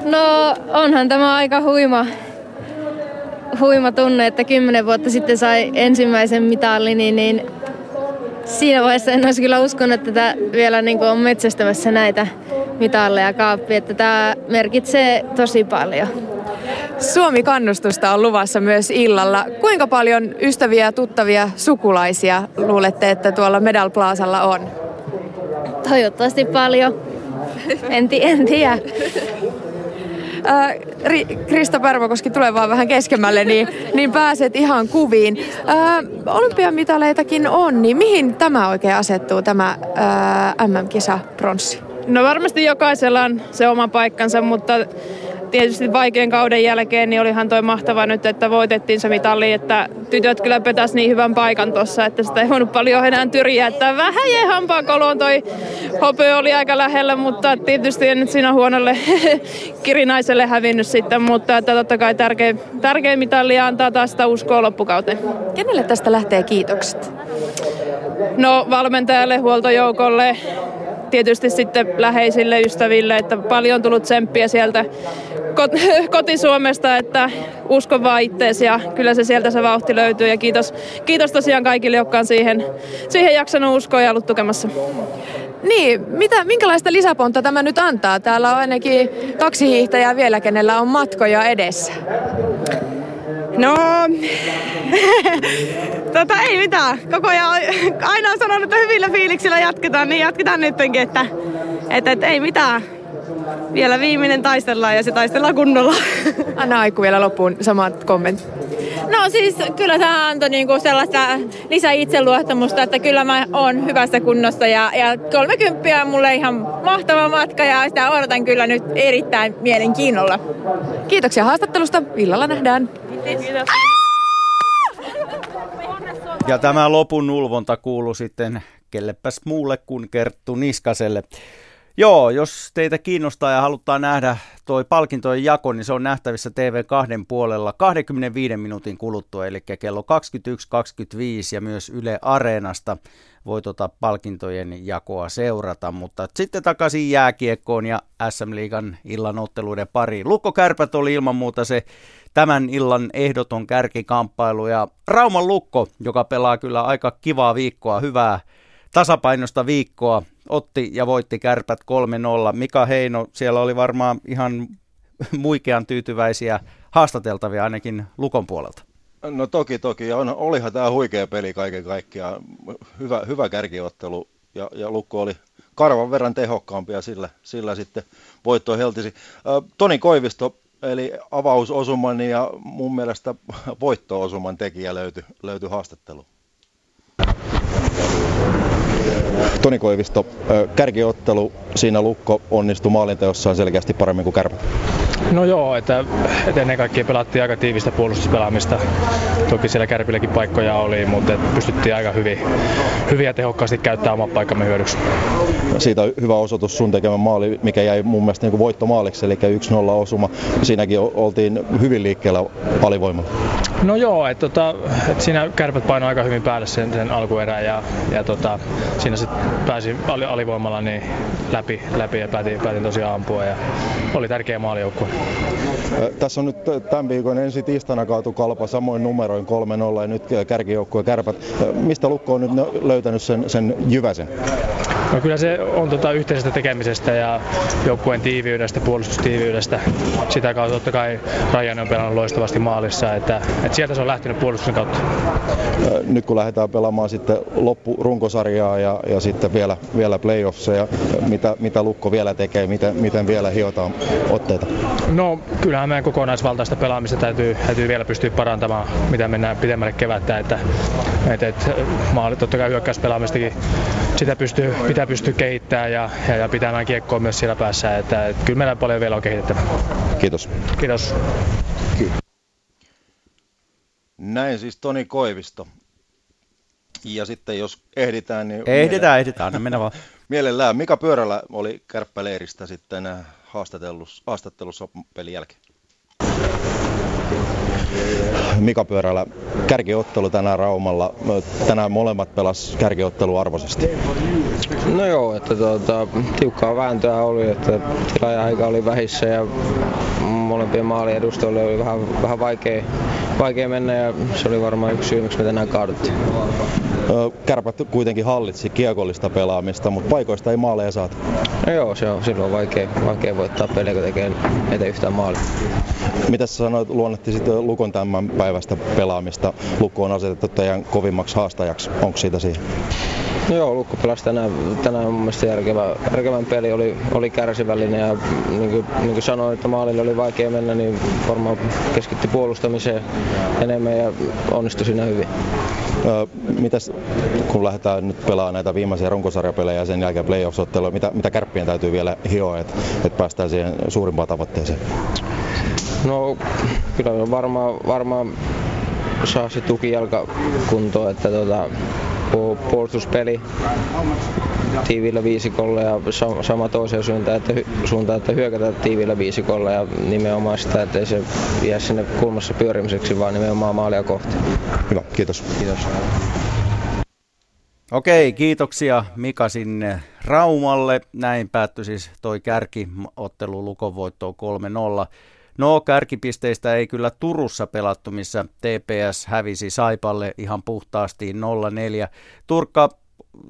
No onhan tämä aika huima, huima tunne, että kymmenen vuotta sitten sai ensimmäisen mitalin, niin, niin siinä vaiheessa en olisi kyllä uskonut, että vielä niin kuin on metsästämässä näitä mitalleja kaappi, että tämä merkitsee tosi paljon. Suomi-kannustusta on luvassa myös illalla. Kuinka paljon ystäviä, tuttavia, sukulaisia luulette, että tuolla Medal Plazalla on? Toivottavasti paljon. En, t- en tiedä. Äh, Ri- Krista Pärmäkoski tulee vaan vähän keskemmälle, niin, niin pääset ihan kuviin. Äh, olympiamitaleitakin on, niin mihin tämä oikein asettuu, tämä äh, M M-kisa pronssi? No varmasti jokaisella on se oma paikkansa, mutta tietysti vaikean kauden jälkeen niin olihan toi mahtava nyt, että voitettiin se mitali, että tytöt kyllä petäs niin hyvän paikan tuossa, että sitä ei voinut paljon enää tyrjää, että vähän jäi hampaankoloon, toi hopö oli aika lähellä, mutta tietysti en nyt siinä huonolle kirinaiselle hävinnyt sitten, mutta että totta kai tärkeä, tärkeä mitali antaa taas sitä uskoa loppukauteen. Kenelle tästä lähtee kiitokset? No valmentajalle, huoltojoukolle. Tietysti sitten läheisille ystäville, että paljon on tullut tsemppiä sieltä kot- kotisuomesta, että usko vaan ittees ja kyllä se sieltä se vauhti löytyy. Ja kiitos, kiitos tosiaan kaikille, jotka on siihen, siihen jaksanut uskoa ja ollut tukemassa. Niin, mitä, minkälaista lisäpontta tämä nyt antaa? Täällä on ainakin kaksi hiihtäjää vielä, kenellä on matkoja edessä. No, tota, ei mitään. Koko ajan aina on sanonut, että hyvillä fiiliksillä jatketaan, niin jatketaan nytkin, että, että, että ei mitään. Vielä viimeinen taistellaan ja se taistellaan kunnolla. Anna Aiku vielä loppuun sama kommentti. No siis kyllä tämä antoi niinku sellaista lisää itseluottamusta, että kyllä mä oon hyvässä kunnossa ja, ja kolmekymppiä on mulle ihan mahtava matka ja sitä odotan kyllä nyt erittäin mielenkiinnolla. Kiitoksia haastattelusta. Illalla nähdään. Kiitos. Ja tämä lopun ulvonta kuului sitten kellepäs muulle kuin Kerttu Niskaselle. Joo, jos teitä kiinnostaa ja haluttaa nähdä toi palkintojen jako, niin se on nähtävissä T V kahden puolella kaksikymmentäviisi minuutin kuluttua, eli kello kaksikymmentäyksi kaksikymmentäviisi ja myös Yle Areenasta voi tota palkintojen jakoa seurata, mutta sitten takaisin jääkiekkoon ja S M-liigan illan otteluiden pariin. Lukko-Kärpät oli ilman muuta se tämän illan ehdoton kärkikamppailu ja Rauman Lukko, joka pelaa kyllä aika kivaa viikkoa, hyvää tasapainosta viikkoa, otti ja voitti Kärpät kolme nolla. Mika Heino, siellä oli varmaan ihan muikean tyytyväisiä haastateltavia ainakin Lukon puolelta. No toki, toki. On, olihan tämä huikea peli kaiken kaikkiaan. Hyvä, hyvä kärkiottelu ja, ja Lukko oli karvan verran tehokkaampi ja sillä, sillä sitten voitto heltisi. Toni Koivisto, eli avausosuman ja mun mielestä voitto-osuman tekijä löytyi löyty haastatteluun. Toni Koivisto, kärkiottelu, siinä Lukko onnistui maalinteossaan selkeästi paremmin kuin Kärpät. No joo, että, että ennen kaikkea pelattiin aika tiivistä puolustuspelaamista. Toki siellä Kärpilläkin paikkoja oli, mutta pystyttiin aika hyvin, hyvin ja tehokkaasti käyttämään oman paikkamme hyödyksi. Siitä on hyvä osoitus sun tekemä maali, mikä jäi mun mielestä niin kuin voittomaaliksi, eli yksi nolla osuma. Siinäkin oltiin hyvin liikkeellä alivoimalla. No joo, että, tota, että siinä Kärpät painoi aika hyvin päälle sen, sen alkuerään ja, ja tota, siinä se pääsi alivoimalla niin läpi, läpi ja päätin, päätin tosiaan ampua ja oli tärkeä maalijoukkue. Tässä on nyt tämän viikon ensi tiistaina kaatu Kalpa samoin numeroin kolme nolla ja nyt kärkijoukkue Kärpät. Mistä Lukko on nyt löytänyt sen, sen jyväsen? No kyllä se on tota yhteisestä tekemisestä ja joukkueen tiiviydestä, puolustustiiviydestä. Sitä kautta totta kai Rajanen on pelannut loistavasti maalissa, että, että sieltä se on lähtenyt puolustuksen kautta. Nyt kun lähdetään pelaamaan sitten loppurunkosarjaa ja, ja sitten vielä, vielä playoffseja, mitä, mitä Lukko vielä tekee, miten, miten vielä hiotaan otteita? No kyllähän meidän kokonaisvaltaista pelaamista täytyy, täytyy vielä pystyä parantamaan, mitä mennään pidemmälle kevättä. Että, että, että, totta kai hyökkäyspelaamistakin sitä pystyy, pitää pystyä kehittämään ja, ja, ja pitämään kiekkoa myös siellä päässä. Että, että kyllä meillä on paljon vielä on kehitettävää. Kiitos. Kiitos. Kiitos. Näin siis Toni Koivisto. Ja sitten jos ehditään, niin... Ehditään, mene... ehditään, anna mennä vaan. mielellään. Mika Pyörälä oli kärppäleiristä sitten haastattelussa pelin jälkeen. Mika Pyörälä, kärkiottelu tänään Raumalla. Tänään molemmat pelas kärkiottelu arvoisesti. No joo, että tuota, tiukkaa vääntöä oli, että tila-aika oli vähissä ja molempien maalien edustajille oli vähän, vähän vaikea, vaikea mennä ja se oli varmaan yksi syy, miksi me tänään kaaduttiin. Kärpät kuitenkin hallitsi kiekollista pelaamista, mutta paikoista ei maaleja saatu. No joo, se on silloin vaikea, vaikea voittaa peliä, kun tekee eteen yhtään maalia. Mitä sä sanoit, luonnehti sitten Lukon tämän päivästä pelaamista? Lukko on asetettu teidän kovimmaksi haastajaksi. Onko siitä siihen? No joo, Lukko pelasi tänään, tänään mun mielestä järkevä, järkevän peli, oli, oli kärsivällinen ja niin kuin, niin kuin sanoin, että maalille oli vaikea mennä, niin varmaan keskittyi puolustamiseen enemmän ja onnistui siinä hyvin. Öö, mitäs kun lähdetään nyt pelaamaan näitä viimeisiä runkosarjapelejä ja sen jälkeen playoffs-otteluja, mitä, mitä kärppien täytyy vielä hioa, että et päästään siihen suurimpaan tavoitteeseen? No kyllä varmaan, varmaan saa se tukijalka kuntoon, että tota, puolustuspeli tiiviillä viisikolla ja sama toiseen suuntaan, että, suuntaan, että hyökätään tiiviillä viisikolla ja nimenomaan sitä, ettei se jää sinne kulmassa pyörimiseksi, vaan nimenomaan maalia kohti. Hyvä, kiitos. Kiitos. Okei, kiitoksia Mika sinne Raumalle. Näin päättyi siis toi kärkiottelu Lukon voittoon kolme nolla. No, kärkipisteistä ei kyllä Turussa pelattu, missä T P S hävisi Saipalle ihan puhtaasti nolla neljä. Turkka,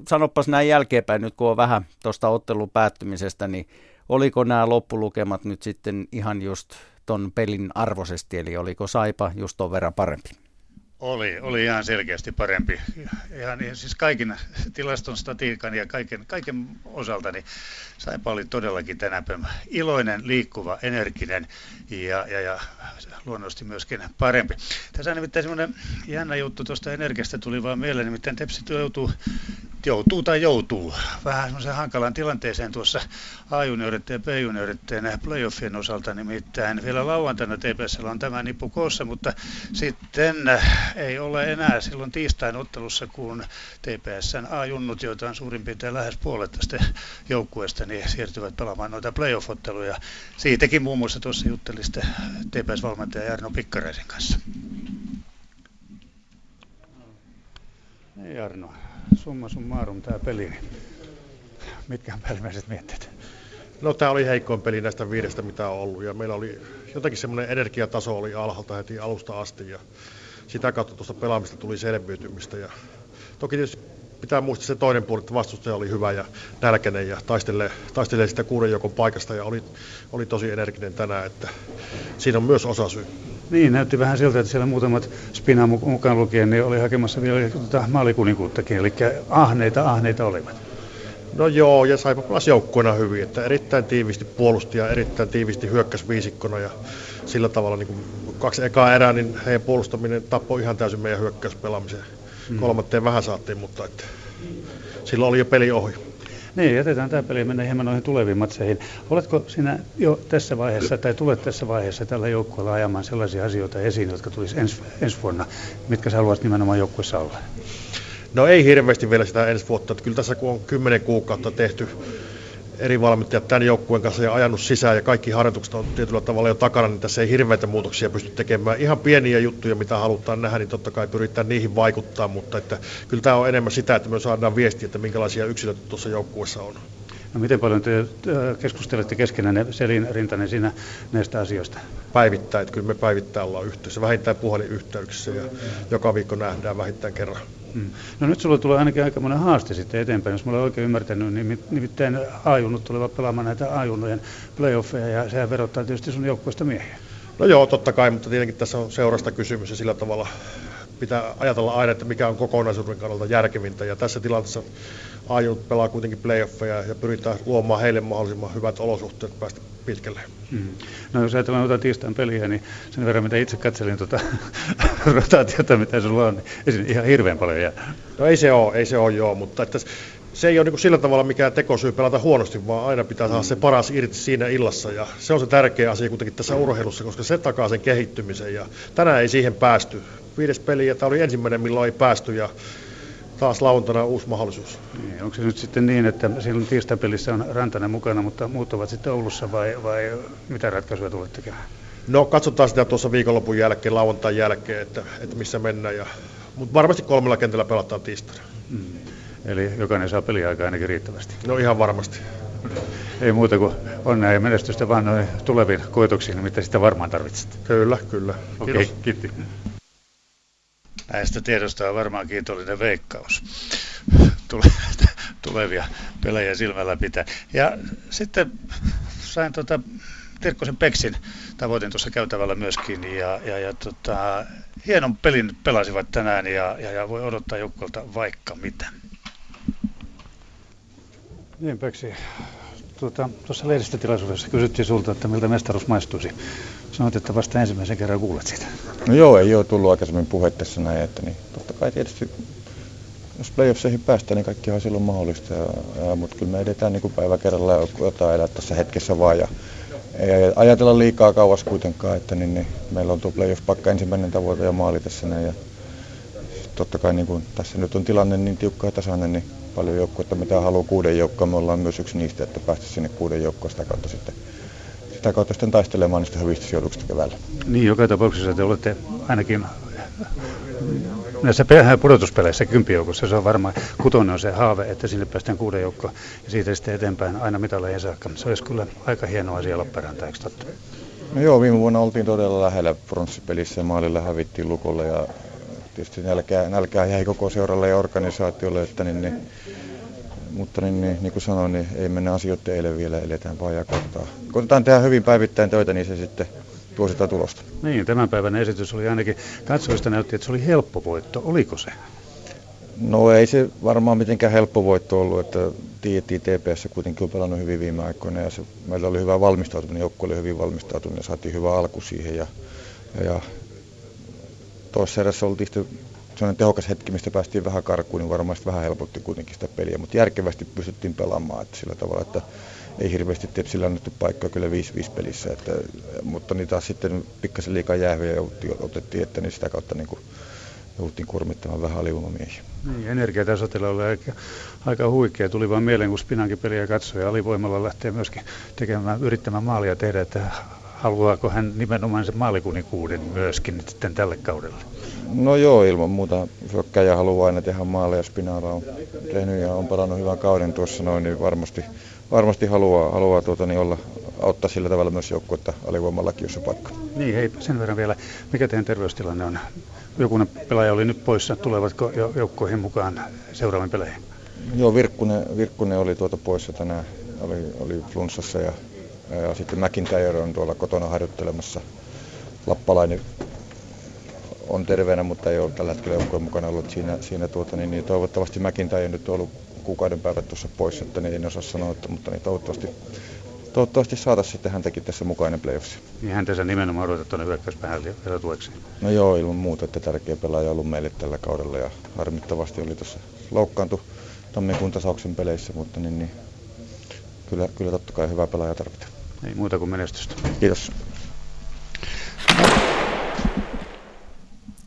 sanopas näin jälkeenpäin, nyt kun on vähän tuosta ottelun päättymisestä, niin oliko nämä loppulukemat nyt sitten ihan just ton pelin arvoisesti, eli oliko Saipa just ton verran parempi? Oli, oli ihan selkeästi parempi. Ihan, siis kaikin tilaston, statiikan ja kaiken, kaiken osalta niin Saipa oli todellakin tänä päivänä iloinen, liikkuva, energinen ja, ja, ja luonnollisesti myöskin parempi. Tässä on nimittäin semmoinen jännä juttu, tuosta energiasta tuli vaan mieleen, nimittäin Tepsi joutuu, joutuu tai joutuu vähän semmoisen hankalaan tilanteeseen tuossa A-junioritteen ja B-junioritteen playoffien osalta, nimittäin vielä lauantaina T P S:llä on tämä nippu koossa, mutta sitten ei ole enää silloin tiistain ottelussa, kun T P S:n A-junnut, joita on suurin piirtein lähes puolet tästä joukkueesta, niin siirtyvät pelaamaan noita playoff-otteluja. Siitäkin muun muassa tuossa juttelin sitten T P S-valmentaja Jarno Pikkaraisen kanssa. Jarno, summa summarum tämä peli. Mitkä on päällimmäiset mietteet? No tämä oli heikkoin peli näistä viidestä, mitä on ollut. Ja meillä oli jotenkin semmoinen energiataso oli alhaalta heti alusta asti. Ja sitä kautta tuosta pelaamista tuli selviytymistä. Ja toki tietysti pitää muistaa se toinen puoli, että vastustaja oli hyvä ja nälkäinen ja taistelee, taistelee sitä kuuden joukon paikasta ja oli, oli tosi energinen tänään, että siinä on myös osasyy. Niin, näytti vähän siltä, että siellä muutamat spinaa mukaan lukien niin oli hakemassa vielä tuota maalikuninkuuttakin, eli ahneita, ahneita olivat. No joo, ja Saipa pelasi joukkueena hyvin, että erittäin tiiviisti puolusti ja erittäin tiiviisti hyökkäsi viisikkona ja sillä tavalla niin kuin kaksi ekaa erää, niin heidän puolustaminen tappoi ihan täysin meidän hyökkäyspelaamiseen. Mm. Kolmatteen vähän saatiin, mutta että silloin oli jo peli ohi. Niin, jätetään tämä peli ja mennään hieman noihin tuleviin matseihin. Oletko sinä jo tässä vaiheessa, tai tulet tässä vaiheessa tällä joukkueella ajamaan sellaisia asioita esiin, jotka tulisi ens, ensi vuonna, mitkä sä haluaisit nimenomaan joukkueessa olla? No ei hirveästi vielä sitä ensi vuotta. Että kyllä tässä kun on kymmenen kuukautta tehty eri valmentajat tämän joukkueen kanssa ja ajanut sisään ja kaikki harjoitukset on tietyllä tavalla jo takana, niin tässä ei hirveitä muutoksia pysty tekemään. Ihan pieniä juttuja, mitä halutaan nähdä, niin totta kai pyritään niihin vaikuttaa, mutta että, kyllä tämä on enemmän sitä, että me saadaan viestiä, että minkälaisia yksilöitä tuossa joukkueessa on. No miten paljon te keskustelette keskenään Selin Rintanen siinä näistä asioista? Päivittäin, että kyllä me päivittäin ollaan yhteydessä, vähintään puhelinyhteyksissä ja joka viikko nähdään vähintään kerran. Hmm. No nyt sulla tulee ainakin aikamoinen haaste sitten eteenpäin, jos mä olen oikein ymmärtänyt, niin nimittäin A-junnut tulevat pelaamaan näitä A-junnojen playoffeja ja sehän verottaa tietysti sun joukkueesta miehiä. No joo, totta kai, mutta tietenkin tässä on seurasta kysymys ja sillä tavalla pitää ajatella aina, että mikä on kokonaisuuden kannalta järkevintä ja tässä tilanteessa A-junnut pelaa kuitenkin playoffeja ja pyritään luomaan heille mahdollisimman hyvät olosuhteet päästä pitkälle. Mm. No jos ajatellaan noita tiistain peliä, niin sen verran mitä itse katselin tuota rotaatiota, mitä sulla on, niin ihan hirveän paljon jää. No ei se ole, ei se ole joo, mutta että se ei ole niin kuin sillä tavalla mikään tekosyy pelata huonosti, vaan aina pitää saada mm. se paras irti siinä illassa ja se on se tärkeä asia kuitenkin tässä urheilussa, koska se takaa sen kehittymisen ja tänään ei siihen päästy. Viides peli ja tämä oli ensimmäinen, milloin ei päästy ja taas lauantaina uusi mahdollisuus. Niin, onko se nyt sitten niin, että silloin tiistapelissä on Rantanen mukana, mutta muut ovat sitten Oulussa vai, vai mitä ratkaisuja tulet tekemään? No katsotaan sitä tuossa viikonlopun jälkeen, lauantain jälkeen, että, että missä mennään. Ja, mutta varmasti kolmella kentällä pelataan tiistaina. Mm. Eli jokainen saa peliaikaa ainakin riittävästi. No ihan varmasti. Ei muuta kuin onnea ja menestystä vaan noihin tuleviin koetuksiin, mitä sitä varmaan tarvitset. Kyllä, kyllä. Okei, okay, kiitti. Näistä tiedosta on varmaan kiitollinen veikkaus tulevia pelejä silmällä pitää. Ja sitten sain tuota Tirkkosen Peksin tavoitin tuossa käytävällä myöskin ja, ja, ja tota, hienon pelin pelasivat tänään ja, ja, ja voi odottaa joukkueelta vaikka mitä. Niin Peksi, tuota, tuossa lehdistötilaisuudessa kysyttiin sulta, että miltä mestaruus maistuisi. Sanoit, että vasta ensimmäisen kerran kuulet siitä. No joo, ei ole tullut aikaisemmin puhe tässä näin, että niin totta kai tietysti jos playoffseihin päästään, niin kaikki on silloin mahdollista. Mutta kyllä me edetään niin kuin päivä kerrallaan jotain elää tässä hetkessä vaan ja ei ajatella liikaa kauas kuitenkaan, että niin, niin meillä on tuo playoff-pakka ensimmäinen tavoite ja maali tässä näin. Ja totta kai niin kuin tässä nyt on tilanne niin tiukka ja tasainen, niin paljon joukkuetta, mitä haluaa kuuden joukkoa. Me ollaan myös yksi niistä, että päästä sinne kuuden joukkoon sitä kautta sitten, sitä kautta sitten taistelemaan niistä hyvistä sijoituksista keväällä. Niin, joka tapauksessa te olette ainakin näissä pudotuspeleissä kymppijoukossa. Se on varmaan kutonen on se haave, että sinne päästään kuuden joukkoon ja siitä sitten eteenpäin aina mitaleihin saakka. Se olisi kyllä aika hieno asia lopperantaa, eikö totta? No joo, viime vuonna oltiin todella lähellä pronssipelissä ja maalilla hävittiin lukolla ja tietysti nälkää, nälkää jäi koko seuralle ja organisaatiolle, että niin, niin, mutta niin, niin, niin kuin sanoin, niin ei mennä asioiden eilen vielä, eletään pahaa kohtaa. Koitetaan tehdä hyvin päivittäin töitä, niin se sitten tuo sitä tulosta. Niin, tämän päivän esitys oli ainakin, katsojista näytti, että se oli helppo voitto. Oliko se? No ei se varmaan mitenkään helppo voitto ollut, että tiedettiin T P S kuitenkin on pelannut hyvin viime aikoina ja se, meillä oli hyvä valmistautuminen, joukko oli hyvin valmistautunut ja saatiin hyvä alku siihen ja, ja, ja toisessa erässä oltiin sellainen tehokas hetki, mistä päästiin vähän karkuun, niin varmaan vähän helpotti kuitenkin sitä peliä, mutta järkevästi pystyttiin pelaamaan että sillä tavalla, että ei hirveästi Tepsillä annettu paikkaa kyllä viisi viisi pelissä, että, mutta niitä taas sitten pikkasen liikaa jäähyjä otettiin, että niin sitä kautta niin kuin jouttiin kurmittamaan vähän alivoimamiehiä. Niin, energiatasotila oli aika, aika huikea. Tuli vaan mieleen, kun Spinankin peliä katsoi ja alivoimalla lähtee myöskin tekemään, yrittämään maalia tehdä, että haluaako hän nimenomaan sen maalikuninkuuden myöskin sitten tälle kaudelle? No joo, ilman muuta hyökkäjä haluaa aina tehdä maaleja, jos Spinara on tehnyt ja on palannut hyvän kauden tuossa noin, niin varmasti, varmasti haluaa, haluaa tuota, niin olla, auttaa sillä tavalla myös joukkuetta alivoimallakin, jos on paikka. Niin, hei, sen verran vielä. Mikä teidän terveystilanne on? Jokunen pelaaja oli nyt poissa, tulevatko joukkoihin mukaan seuraaviin peleihin? Joo, Virkkunen, Virkkunen oli tuota poissa tänään, oli, oli flunssassa ja ja sitten McIntyre on tuolla kotona harjoittelemassa. Lappalainen on terveenä, mutta ei ole tällä hetkellä joukkueen mukana ollut siinä. siinä tuota, niin, niin toivottavasti McIntyre nyt on ollut kuukauden päivät tuossa pois, että niin en osaa sanoa, mutta niin toivottavasti, toivottavasti saataisiin sitten häntäkin tässä mukainen playoffsi. Niin häntä sä nimenomaan odotat tuonne hyökkäyspäähän vielä tueksi? No joo, ilman muuta, että tärkeä pelaaja on ollut meille tällä kaudella ja harmittavasti oli tuossa loukkaantu tammikuun tasauksen peleissä, mutta niin, niin kyllä, kyllä totta kai hyvä pelaaja tarvitaan. Ei muuta kuin menestystä. Kiitos.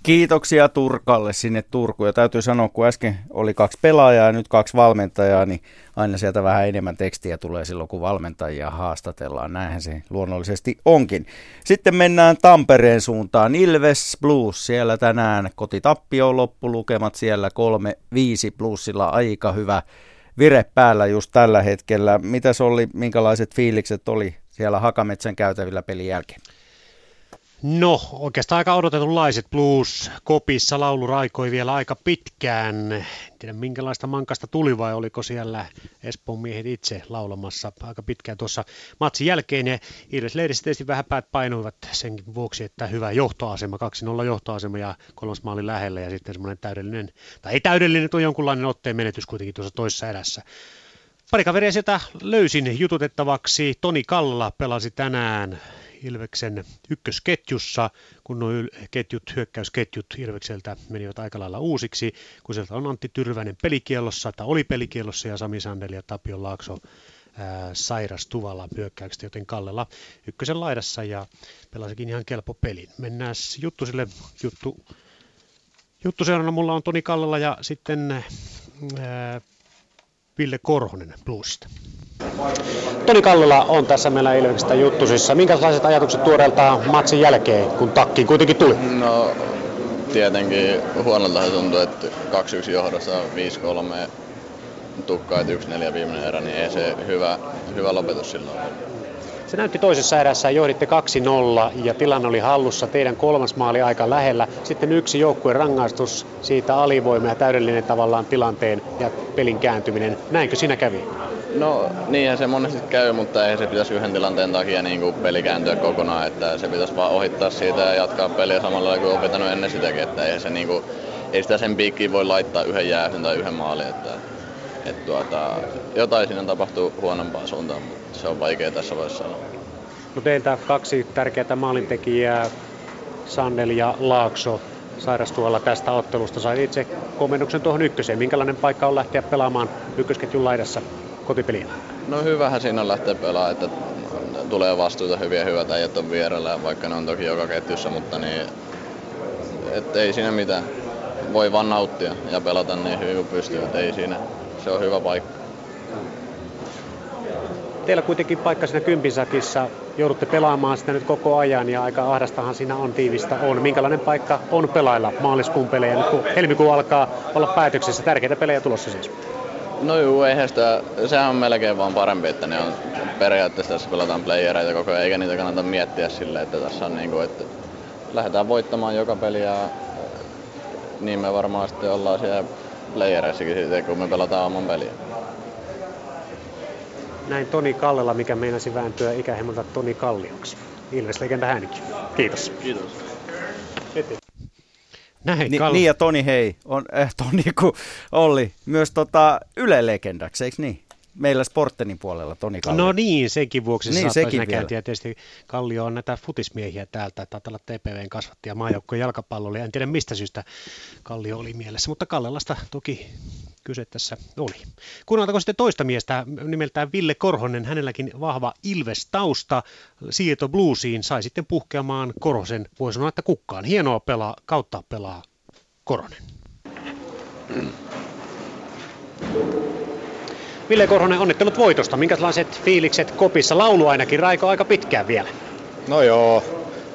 Kiitoksia Turkalle sinne Turkuun. Ja täytyy sanoa, kun äsken oli kaksi pelaajaa ja nyt kaksi valmentajaa, niin aina sieltä vähän enemmän tekstiä tulee silloin, kun valmentajia haastatellaan. Näinhän se luonnollisesti onkin. Sitten mennään Tampereen suuntaan. Ilves Blues siellä tänään. Kotitappio loppulukemat siellä kolme viisi Bluesilla. Aika hyvä vire päällä just tällä hetkellä. Mitäs oli, minkälaiset fiilikset oli siellä Hakametsän käytävillä pelin jälkeen? No oikeastaan aika odotetunlaiset. Blues kopissa laulu raikoi vielä aika pitkään. En tiedä minkälaista mankasta tuli vai oliko siellä Espoon miehet itse laulamassa aika pitkään tuossa matsin jälkeen. Ja Ilves-leirissä tietysti vähän päät painuivat senkin vuoksi, että hyvä johtoasema, kaksi nolla johtoasema ja kolmas maali lähellä ja sitten semmoinen täydellinen, tai ei täydellinen, tuo jonkunlainen otteen menetys kuitenkin tuossa toisessa erässä. Pari kaveria sieltä löysin jututettavaksi. Toni Kalla pelasi tänään Ilveksen ykkösketjussa, kun nuo ketjut, hyökkäysketjut Ilvekseltä menivät aika lailla uusiksi, kun sieltä on Antti Tyrväinen pelikielossa, tai oli pelikielossa, ja Sami Sandeli ja Tapio Laakso ää, sairastuvalla hyökkäyksestä, joten Kallella ykkösen laidassa, ja pelasikin ihan kelpo pelin. Mennään juttu sille juttu. Juttuseurana mulla on Toni Kallalla ja sitten ää, Ville Korhonen Bluesista. Toni Kallola on tässä meillä Ilveksestä juttusissa. Minkälaiset ajatukset tuoreeltaan matsin jälkeen, kun takkiin kuitenkin tuli? No tietenkin huonolta se tuntui, että kaksi yksi johdossa, viisi kolme tukkaa, että yksi neljä viimeinen erä, niin ei se hyvä, hyvä lopetus silloin. Se näytti toisessa erässä, johditte kaksi nolla ja tilanne oli hallussa, teidän kolmas maali aika lähellä. Sitten yksi joukkueen rangaistus, siitä alivoima ja täydellinen tavallaan tilanteen ja pelin kääntyminen. Näinkö siinä kävi? No niinhän se monesti käy, mutta ei se pitäisi yhden tilanteen takia niin kuin peli kääntyä kokonaan. Että se pitäisi vaan ohittaa siitä ja jatkaa peliä samalla lailla kuin on vetänyt ennen sitäkin. Että ei, se niin kuin, ei sitä sen piikkiin voi laittaa yhden jäähyn tai yhden maalin. Että, että tuota, jotain siinä tapahtuu huonompaan suuntaan, mutta se on vaikea tässä vaiheessa sanoa. No teiltä kaksi tärkeää maalintekijää, Sannel ja Laakso, sairastualla tästä ottelusta. Sain itse komennuksen tuohon ykköseen. Minkälainen paikka on lähteä pelaamaan ykkösketjun laidassa? Kotipeliin. No hyvähän siinä lähtee pelaa, että tulee vastuuta hyviä hyvät äijät on vierellä, vaikka ne on toki joka ketjussa, mutta niin, et ei siinä mitään. Voi vaan nauttia ja pelata niin hyvin kuin pystyy, et ei siinä. Se on hyvä paikka. Teillä kuitenkin paikka siinä kympisakissa, joudutte pelaamaan sitä nyt koko ajan ja aika ahdastahan siinä on, tiivistä on. Minkälainen paikka on pelailla maaliskuun pelejä, nyt kun helmikuun alkaa olla päätöksessä, tärkeitä pelejä tulossa siis? No juu, eihän sitä, sehän on melkein vaan parempi, että ne on periaatteessa tässä pelataan playereita koko ajan, eikä niitä kannata miettiä silleen, että tässä on niinku, että lähdetään voittamaan joka peliä, niin me varmaan sitten ollaan siellä playereissakin sitten, kun me pelataan aamun peliä. Näin Toni Kallela, mikä meinasi vääntyä ikähemmältä Toni Kallioksi. Ilves-legenda hänkin. Kiitos. Kiitos. Eteen. Näin, Ni, niin ja Toni, hei, on, äh, Toni kuin Olli, myös tota Yle-legendaksi, eikö niin? Meillä Sporttenin puolella Toni Kallio. No niin, senkin vuoksi niin, saattaisi näkään. Tietysti Kallio on näitä futismiehiä täältä, taitaa olla T P V:n kasvattaja maajoukkojen jalkapallolle. En tiedä mistä syystä Kallio oli mielessä, mutta Kallelasta toki kyse tässä oli. Kuunneltaanko sitten toista miestä nimeltään Ville Korhonen, hänelläkin vahva Ilves-tausta, siirto bluesiin, sai sitten puhkeamaan Korhosen, voi sanoa, että kukkaan. Hienoa pelaa, kautta pelaa Korhonen. Mm. Ville Korhonen, onnittelut voitosta. Minkälaiset fiilikset kopissa? Laulu ainakin raiko aika pitkään vielä. No joo,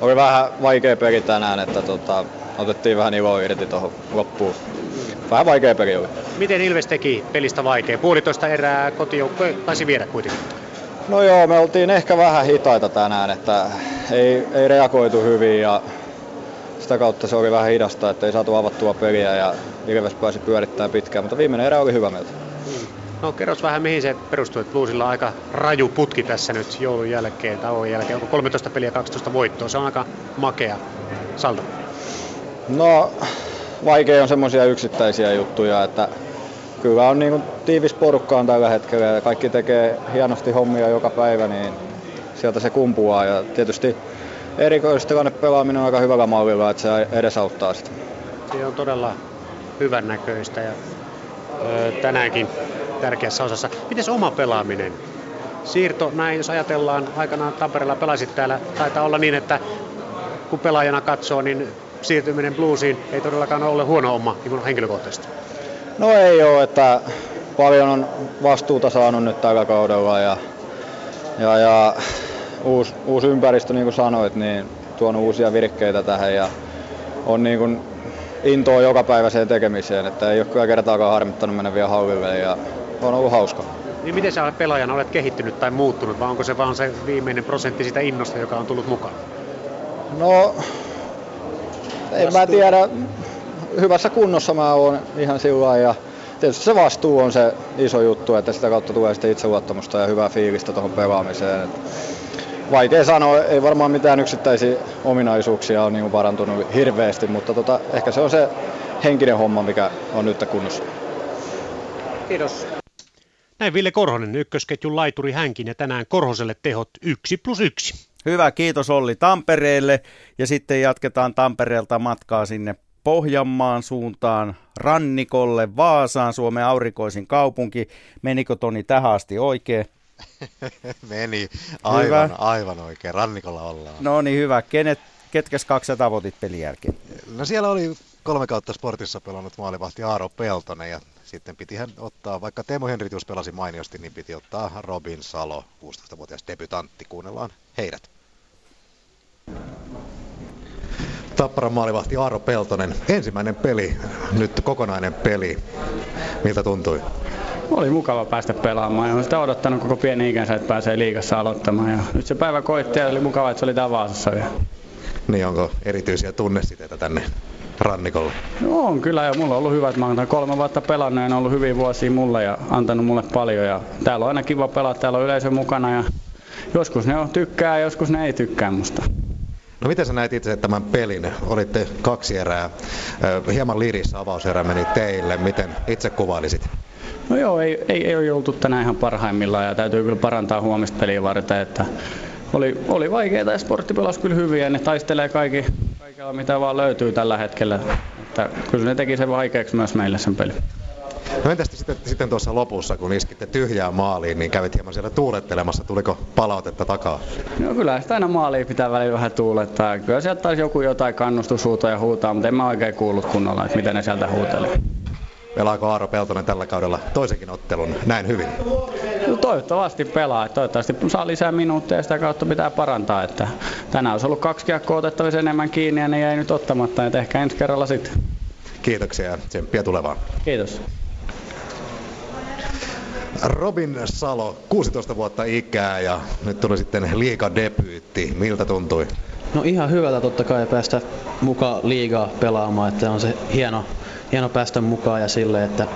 oli vähän vaikea peli tänään, että tota, otettiin vähän iloa irti tuohon loppuun. Vähän vaikea peli oli. Miten Ilves teki pelistä vaikea? Puolitoista erää kotijoukko taisi viedä kuitenkin. No joo, me oltiin ehkä vähän hitaita tänään, että ei, ei reagoitu hyvin ja sitä kautta se oli vähän hidasta, että ei saatu avattua peliä ja Ilves pääsi pyörittämään pitkään, mutta viimeinen erä oli hyvä meiltä. No kerros vähän mihin se perustuu, että Bluesilla on aika raju putki tässä nyt joulun jälkeen, tauon jälkeen, onko kolmetoista peliä kaksitoista voittoa, se on aika makea saldo. No vaikea on semmoisia yksittäisiä juttuja, että kyllä on niin kuin tiivis porukkaan tällä hetkellä ja kaikki tekee hienosti hommia joka päivä, niin sieltä se kumpuaa ja tietysti erikoistilanne pelaaminen on aika hyvällä mallilla, että se edesauttaa sitä. Se on todella hyvän näköistä ja öö, tänäänkin tärkeässä osassa. Mites oma pelaaminen? Siirto, näin jos ajatellaan, aikanaan Tampereella pelasit täällä, taitaa olla niin, että kun pelaajana katsoo, niin siirtyminen Bluesiin ei todellakaan ole huono homma niin henkilökohtaisesti. No ei ole, että paljon on vastuuta saanut nyt tällä kaudella ja, ja, ja uusi, uusi ympäristö, niin kuin sanoit, niin tuonut uusia virkkeitä tähän ja on niin kuin intoa jokapäiväiseen tekemiseen, että ei ole kyllä kertaakaan harmittanut mennä vielä hallille ja on ollut hauska. Niin miten sä pelaajana olet kehittynyt tai muuttunut, vai onko se vaan se viimeinen prosentti sitä innosta, joka on tullut mukaan? No, en mä tiedä. Hyvässä kunnossa mä oon ihan sillä ja tietysti se vastuu on se iso juttu, että sitä kautta tulee sitten itseluottamusta ja hyvää fiilistä tuohon pelaamiseen. Et vaikea sanoa, ei varmaan mitään yksittäisiä ominaisuuksia ole niinku parantunut hirveästi, mutta tota, ehkä se on se henkinen homma, mikä on nyt kunnossa. Kiitos. Näin Ville Korhonen, ykkösketjun laituri hänkin ja tänään Korhoselle tehot yksi plus yksi. Hyvä, kiitos Olli Tampereelle ja sitten jatketaan Tampereelta matkaa sinne Pohjanmaan suuntaan, rannikolle, Vaasaan, Suomen aurinkoisin kaupunki. Menikö Toni tähän asti oikein? Meni, aivan, hyvä. Aivan oikein, rannikolla ollaan. No niin hyvä, Kenet, ketkäs kaksi tavoitit pelin jälkeen? No siellä oli kolme kautta Sportissa pelannut maalivahti Aaro Peltonen ja sitten pitihän ottaa, vaikka Teemu Henritius pelasi mainiosti, niin piti ottaa Robin Salo, kuusitoistavuotias debytantti. Kuunnellaan heidät. Tapparan maalivahti Aaro Peltonen. Ensimmäinen peli, nyt kokonainen peli. Miltä tuntui? Oli mukava päästä pelaamaan ja olen sitä odottanut koko pieni ikänsä, että pääsee liigassa aloittamaan. Ja nyt se päivä koitti ja oli mukava, että se oli täällä Vaasassa vielä. Niin, onko erityisiä tunnesiteitä tänne rannikolle? No, on kyllä ja mulla on ollut hyvä, että mä olen kolme vuotta pelannut ja ne on ollut hyviä vuosia mulle ja antanut mulle paljon. Ja täällä on aina kiva pelaa, täällä on yleisö mukana ja joskus ne on tykkää ja joskus ne ei tykkää musta. No miten sä näit itse tämän pelin? Olitte kaksi erää, hieman lirissä avauserä meni teille. Miten itse kuvailisit? No joo, ei, ei, ei ole oltu tänään ihan parhaimmillaan ja täytyy kyllä parantaa huomista peliä varten. Että oli, oli vaikeaa ja Sportti pelasi kyllä hyvin ja ne taistelee kaikki, kaikilla mitä vaan löytyy tällä hetkellä. Että kyllä ne teki sen vaikeaksi myös meille sen pelin. No entäs sitten, sitten tuossa lopussa, kun iskitte tyhjää maaliin, niin kävit hieman siellä tuulettelemassa. Tuliko palautetta takaa? No kyllä, sitä aina maaliin pitää välillä vähän tuulettaa. Kyllä sieltä taisi joku jotain kannustushuutoja huutaa, mutta en mä oikein kuullut kunnolla, että mitä ne sieltä huuteli. Pelaako Aaro Peltonen tällä kaudella toisenkin ottelun näin hyvin? No toivottavasti pelaa. Toivottavasti saa lisää minuutteja ja sitä kautta pitää parantaa. Että tänään olisi ollut kaksi kiekkoa otettavissa enemmän kiinni ja ne jäi nyt ottamatta. Että ehkä ensi kerralla sitten. Kiitoksia ja tsemppiä tulevaan. Kiitos. Robin Salo, kuusitoista vuotta ikää ja nyt tuli sitten liigadebyytti. Miltä tuntui? No ihan hyvältä totta kai päästä mukaan liigaa pelaamaan, että on se hieno, hieno päästä mukaan ja sille, että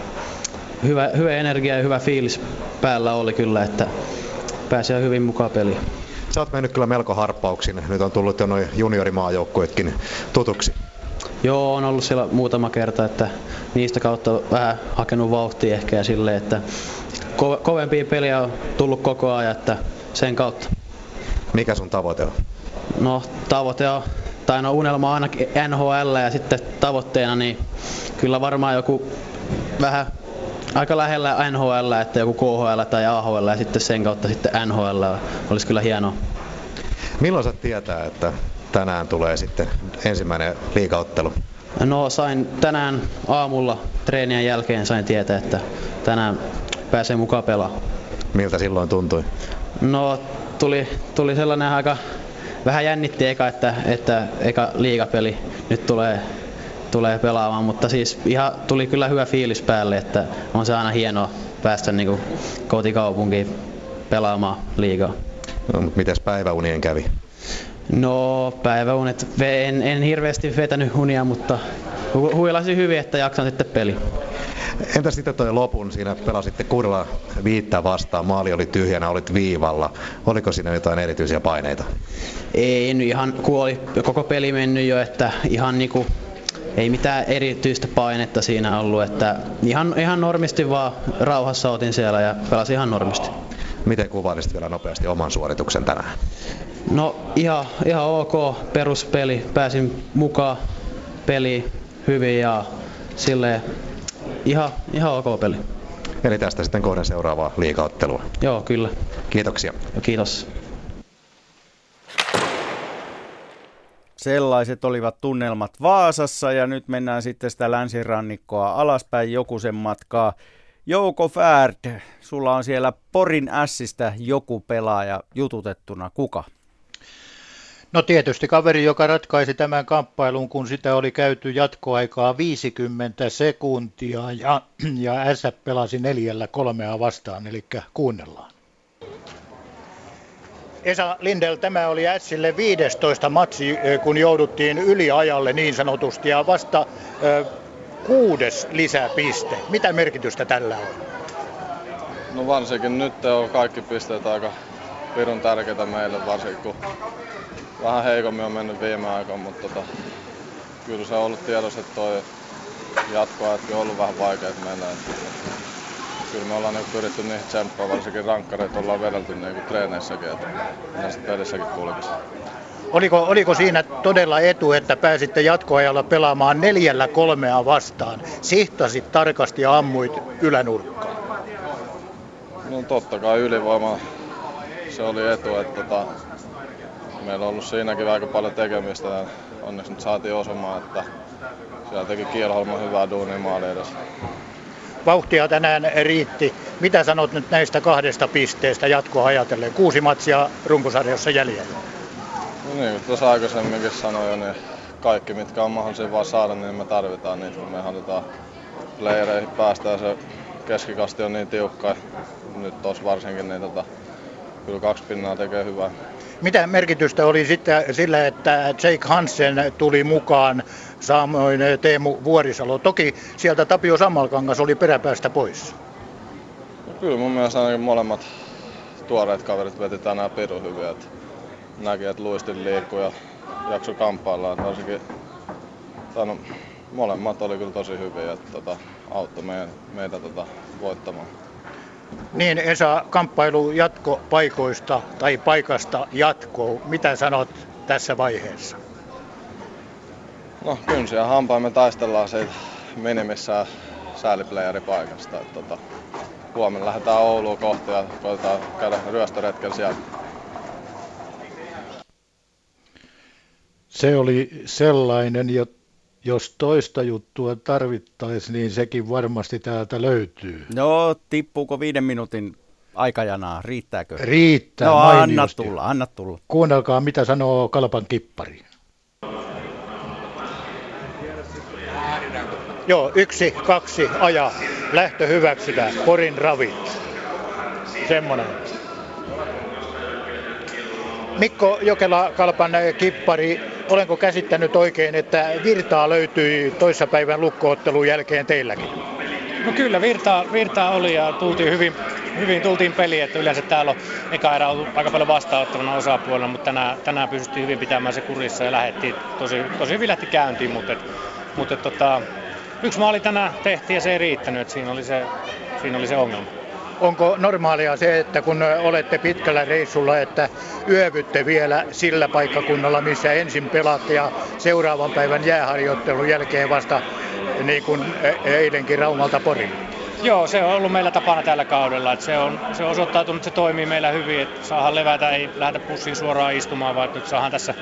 hyvä, hyvä energia ja hyvä fiilis päällä oli kyllä, että pääsee hyvin mukaan peliin. Sä oot mennyt kyllä melko harppauksin, nyt on tullut jo noin juniorimaajoukkuetkin tutuksi. Joo, on ollut siellä muutama kerta, että niistä kautta vähän hakenut vauhtia ehkä ja silleen, että ko- kovempia peliä on tullut koko ajan, että sen kautta. Mikä sun tavoite on? No tavoite on, tai no unelma on ainakin N H L ja sitten tavoitteena, niin kyllä varmaan joku vähän aika lähellä N H L, että joku K H L tai A H L ja sitten sen kautta sitten N H L olisi kyllä hienoa. Milloin sä tietää, että tänään tulee sitten ensimmäinen liigaottelu? No sain tänään aamulla treenien jälkeen sain tietää, että tänään pääsee mukaan pelaamaan. Miltä silloin tuntui? No tuli, tuli sellainen aika, vähän jännitti eka, että, että eka liigapeli nyt tulee, tulee pelaamaan, mutta siis ihan tuli kyllä hyvä fiilis päälle, että on se aina hienoa päästä niin kuin kotikaupunkiin pelaamaan liigaa. No, mutta mitäs päiväunien kävi? No päiväunet, en, en hirveästi vetänyt unia, mutta hu- huilasin hyvin, että jaksan sitten peli. Entä sitten toi lopun, siinä pelasitte kuudella viittä vastaan, maali oli tyhjänä, olit viivalla. Oliko siinä jotain erityisiä paineita? Ei, nyt ihan kuoli koko peli mennyt jo, että ihan niinku, ei mitään erityistä painetta siinä ollut, että ihan, ihan normisti vaan rauhassa otin siellä ja pelasin ihan normisti. Miten kuvailisit vielä nopeasti oman suorituksen tänään? No ihan, ihan ok peruspeli, pääsin mukaan peliin hyvin ja silleen ihan, ihan ok peli. Eli tästä sitten kohden seuraavaa liigaottelua. Joo, kyllä. Kiitoksia. Ja kiitos. Sellaiset olivat tunnelmat Vaasassa ja nyt mennään sitten sitä länsirannikkoa alaspäin jokusen matkaa. Jouko Färd, sulla on siellä Porin Ässistä joku pelaaja jututettuna. Kuka? No tietysti kaveri, joka ratkaisi tämän kamppailun, kun sitä oli käyty jatkoaikaa viisikymmentä sekuntia ja, ja Ässä pelasi neljällä kolmea vastaan, eli kuunnellaan. Esa Lindell, tämä oli Ässille viidestoista matsi, kun jouduttiin yliajalle niin sanotusti ja vasta ö, kuudes lisäpiste. Mitä merkitystä tällä on? No varsinkin nyt on kaikki pisteet aika pirun tärkeitä meille, varsinkin kun vähän heikommin on mennyt viime aikoina, mutta tota, kyllä se on ollut tiedossa, että tuo jatkoajatkin on ollut vähän vaikeat mennä. Että, että, kyllä me ollaan niin pyritty niihin tsemppaan, varsinkin rankkareita ollaan vedelty niin kuin treeneissäkin, että näissä pelissäkin kulkisi. Oliko, oliko siinä todella etu, että pääsitte jatkoajalla pelaamaan neljällä kolmea vastaan? Sihtasit tarkasti ja ammuit ylänurkkaan. No totta kai ylivoima, se oli etu, että tota, meillä on ollut siinäkin aika paljon tekemistä. Onneksi nyt saatiin osumaan, että siellä teki Kielholma hyvää duunia maali edessä. Vauhtia tänään riitti. Mitä sanot nyt näistä kahdesta pisteestä jatkoa ajatellen? Kuusi matsia runkosarjassa jäljellä. No niin, tuossa aikaisemminkin sanoin, niin kaikki mitkä on mahdollisia vaan saada, niin me tarvitaan niitä, kun me halutaan playereihin päästä ja se keskikasti on niin tiukka. Nyt tos varsinkin, niin tota, kyllä kaksi pinnaa tekee hyvää. Mitä merkitystä oli sitten sillä, että Jake Hansen tuli mukaan, samoin Teemu Vuorisalo? Toki sieltä Tapio Sammalkangas oli peräpäästä pois. No kyllä mun mielestä ainakin molemmat tuoreet kaverit veti tänään pirun hyviä. Että näki, että luistin liikkuu ja jakso kamppaillaan. Varsinkin no, molemmat oli kyllä tosi hyviä, että tota, auttoi meitä, meitä tota, voittamaan. Niin, Esa, kamppailu jatkopaikoista tai paikasta jatkoo. Mitä sanot tässä vaiheessa? No kynsiä hampaan me taistellaan siitä minimissään sääliplayeripaikasta. Tota, huomenna lähdetään Ouluun kohti ja koitetaan käydä ryöstöretkellä siellä. Se oli sellainen, ja jos toista juttua tarvittaisiin, niin sekin varmasti täältä löytyy. No, tippuuko viiden minuutin aikajanaa? Riittääkö? Riittää. No, anna tulla, anna tulla. Kuunnelkaa, mitä sanoo Kalpan kippari. Joo, yksi, kaksi, aja. Lähtö hyväksytään. Porin ravit. Semmoinen. Mikko Jokela, Kalpan kippari, olenko käsittänyt oikein, että virtaa löytyi toissapäivän lukko-ottelun jälkeen teilläkin? No kyllä, virtaa, virtaa oli ja tultiin hyvin, hyvin tultiin peliin, että yleensä täällä on eka erä ollut aika paljon vastaanottavana osapuolella, mutta tänään, tänään pystyttiin hyvin pitämään se kurissa ja lähdettiin tosi, tosi hyvin lähti käyntiin, mutta, mutta tota, yksi maali tänään tehtiin ja se ei riittänyt, että siinä oli se, siinä oli se ongelma. Onko normaalia se, että kun olette pitkällä reissulla, että yövytte vielä sillä paikkakunnalla, missä ensin pelaatte ja seuraavan päivän jääharjoittelun jälkeen vasta niin kuin eilenkin Raumalta Poriin? Joo, se on ollut meillä tapana tällä kaudella. Että se, on, se on osoittautunut, että se toimii meillä hyvin, että saadaan levätä, ei lähdetä pussiin suoraan istumaan, vaan nyt saadaan tässä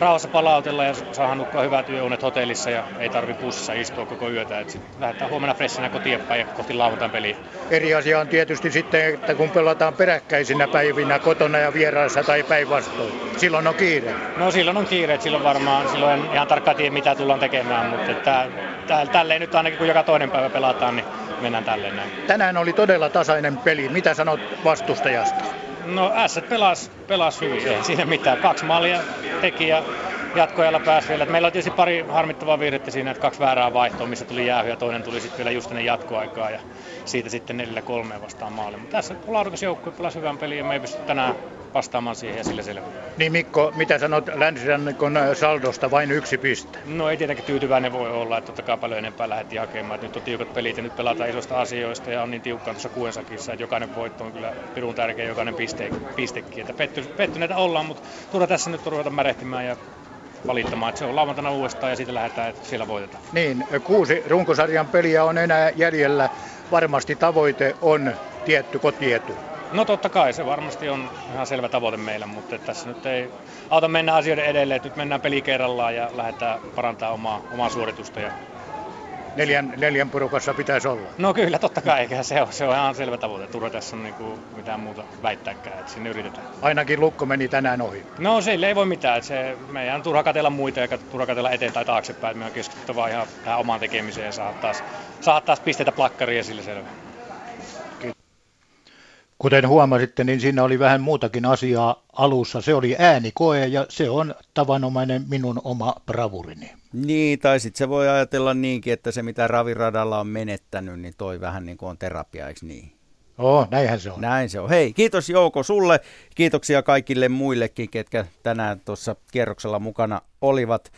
rauhassa palautella ja saadaan nukkua hyvät yöunet hotellissa ja ei tarvitse bussissa istua koko yötä. Sitten lähdetään huomenna freshinä kotiin päin ja kohti lauantain peliä. Eri asia on tietysti sitten, että kun pelataan peräkkäisinä päivinä kotona ja vieraissa tai päinvastoin, silloin on kiire. No silloin on kiire, silloin varmaan, silloin en ihan tarkkaan tiedä mitä tullaan tekemään, mutta tää, tää, tälleen nyt ainakin kun joka toinen päivä pelataan, niin mennään tälleen näin. Tänään oli todella tasainen peli. Mitä sanot vastustajasta? No ässät pelas, pelas hyvin, ei siinä mitään. Kaksi maalia teki ja jatkoajalla pääsi vielä. Meillä on tietysti pari harmittavaa virhettä siinä, että kaksi väärää vaihtoa, missä tuli jäähy ja toinen tuli sitten vielä just ennen jatkoaikaa ja siitä sitten neljällä kolmeen vastaan maali. Mutta tässä laadukas joukkue pelasi hyvän pelin ja me ei pysty tänään vastaamaan siihen ja sillä selvä. Niin Mikko, mitä sanot länsirannikon saldosta, vain yksi piste? No ei tietenkin tyytyväinen voi olla, että totta kai paljon enempää lähdettiin hakemaan. Että nyt on tiukat pelit ja nyt pelataan isoista asioista ja on niin tiukkaan tuossa kuensakissa, että jokainen voitto on kyllä pirun tärkeä, jokainen piste, pistekin. Että petty, pettyneitä ollaan, mutta turha tässä nyt ruveta märehtimään ja valittamaan, että se on lauantaina uudestaan ja siitä lähdetään, että siellä voitetaan. Niin, kuusi runkosarjan peliä on enää jäljellä. Varmasti tavoite on tietty kotietu. No totta kai, se varmasti on ihan selvä tavoite meillä, mutta tässä nyt ei auta mennä asioiden edelleen, että nyt mennään peli kerrallaan ja lähdetään parantamaan omaa, omaa suoritusta. Ja Neljän, neljän porukassa pitäisi olla. No kyllä, totta kai, eikä se ole, se on ihan selvä tavoite. Turha tässä on niinku mitään muuta väittääkään, että sinne yritetään. Ainakin lukko meni tänään ohi. No sille ei voi mitään. Se, meidän on turha katsella muita ja turha katsella eteen tai taaksepäin. Meidän on keskityttävä vaan ihan tähän omaan tekemiseen ja saada taas, saada taas pisteitä plakkariin ja sille selvä. Kuten huomasitte, niin siinä oli vähän muutakin asiaa alussa. Se oli äänikoe ja se on tavanomainen minun oma bravurini. Niin, tai sitten se voi ajatella niinkin, että se mitä raviradalla on menettänyt, niin toi vähän niin kuin on terapia, eikö niin? Oo, näinhän se on. Näin se on. Hei, kiitos Jouko sulle. Kiitoksia kaikille muillekin, ketkä tänään tuossa kierroksella mukana olivat.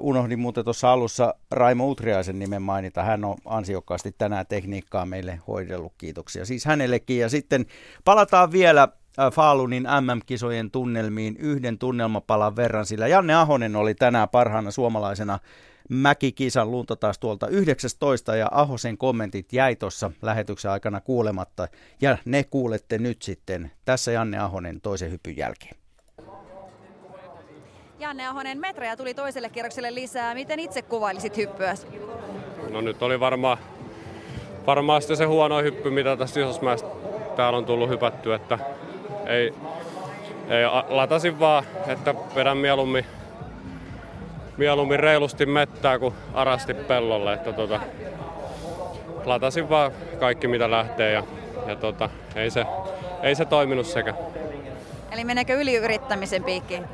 Uh, unohdin muuten tuossa alussa Raimo Utriaisen nimen mainita. Hän on ansiokkaasti tänään tekniikkaa meille hoidellut. Kiitoksia siis hänellekin. Ja sitten palataan vielä Falunin M M-kisojen tunnelmiin yhden tunnelmapalan verran, sillä Janne Ahonen oli tänään parhaana suomalaisena mäkikisan lunta taas tuolta yhdeksästoista ja Ahosen kommentit jäi tuossa lähetyksen aikana kuulematta ja ne kuulette nyt sitten tässä Janne Ahonen toisen hypyn jälkeen. Janne Ahonen, metrejä tuli toiselle kierrokselle lisää. Miten itse kuvailisit hyppyäsi? No nyt oli varmaan varmaan sitten se huono hyppy, mitä tässä Isosmäessä täällä on tullut hypätty, että ei, ei latasin vaan, että vedän mieluummin, mieluummin reilusti mettää kuin arasti pellolle, että tota, latasin vaan kaikki mitä lähtee ja, ja tota, ei, se, ei se toiminut sekä. Eli meneekö yli yrittämisen piikkiin?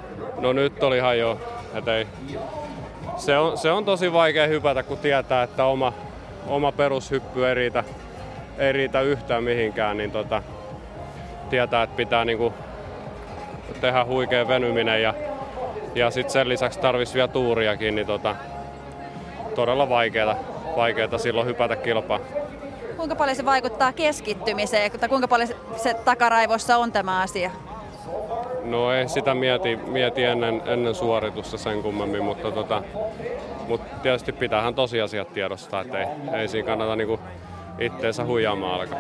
No nyt olihan jo, että ei. Se on, se on tosi vaikea hypätä, kun tietää, että oma, oma perushyppy ei riitä, ei riitä yhtään mihinkään, niin tota, tietää, että pitää niinku tehdä huikea venyminen ja, ja sit sen lisäksi tarvitsisi vielä tuuriakin, niin tota, todella vaikeaa, vaikeaa silloin hypätä kilpaa. Kuinka paljon se vaikuttaa keskittymiseen, kuinka paljon se takaraivossa on tämä asia? No ei sitä mieti, mieti ennen, ennen suoritusta sen kummemmin, mutta, tota, mutta tietysti pitäähän tosiasiat tiedostaa, että ei, ei siinä kannata niinku itteensä huijaamaan alkaa.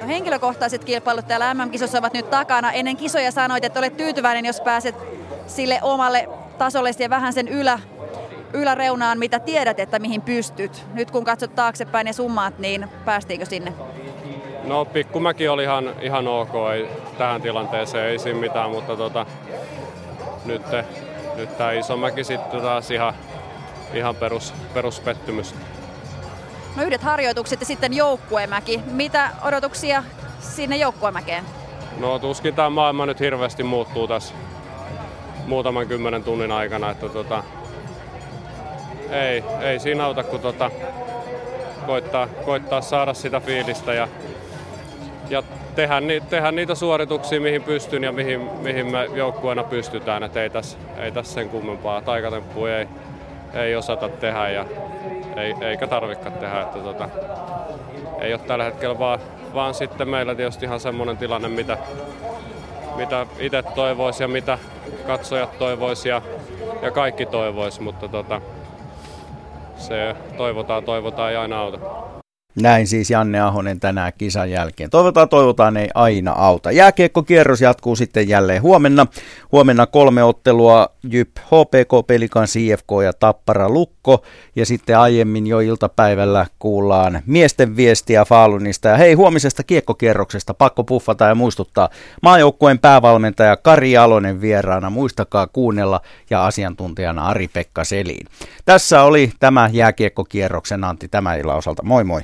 No, henkilökohtaiset kilpailut täällä M M-kisossa ovat nyt takana. Ennen kisoja sanoit, että olet tyytyväinen, jos pääset sille omalle tasolle ja vähän sen ylä, yläreunaan, mitä tiedät, että mihin pystyt. Nyt kun katsot taaksepäin ja summaat, niin päästiinkö sinne? No pikkumäki oli ihan, ihan ok, ei, tähän tilanteeseen ei siinä mitään, mutta tota, nyt, nyt tämä isomäki sitten taas ihan, ihan perus, peruspettymys. No yhdet harjoitukset ja sitten joukkuemäki. Mitä odotuksia sinne joukkuemäkeen? No tuskin tämä maailma nyt hirveästi muuttuu tässä muutaman kymmenen tunnin aikana, että tota, ei, ei siinä auta kun tota, koittaa, koittaa saada sitä fiilistä ja Ja tehdä, tehdä niitä suorituksia, mihin pystyn ja mihin, mihin me joukkueena pystytään. Et ei tässä ei täs sen kummempaa. Taikatemppua ei, ei osata tehdä ja ei, eikä tarvikaan tehdä. Että tota, ei ole tällä hetkellä vaan, vaan sitten meillä tietysti ihan semmoinen tilanne, mitä, mitä itse toivoisi ja mitä katsojat toivoisi ja, ja kaikki toivoisi. Mutta tota, se toivotaan, toivotaan ei aina auta. Näin siis Janne Ahonen tänään kisan jälkeen. Toivotaan, toivotaan, ei aina auta. Jääkiekkokierros jatkuu sitten jälleen huomenna. Huomenna kolme ottelua, J Y P, H P K, Pelikan, C F K ja Tappara Lukko. Ja sitten aiemmin jo iltapäivällä kuullaan miesten viestiä Falunista. Ja hei, huomisesta kiekkokierroksesta pakko puffata ja muistuttaa. Maajoukkueen päävalmentaja Kari Jalonen vieraana. Muistakaa kuunnella ja asiantuntijana Ari-Pekka Selin. Tässä oli tämä jääkiekkokierroksen Antti tämän illan osalta. Moi moi!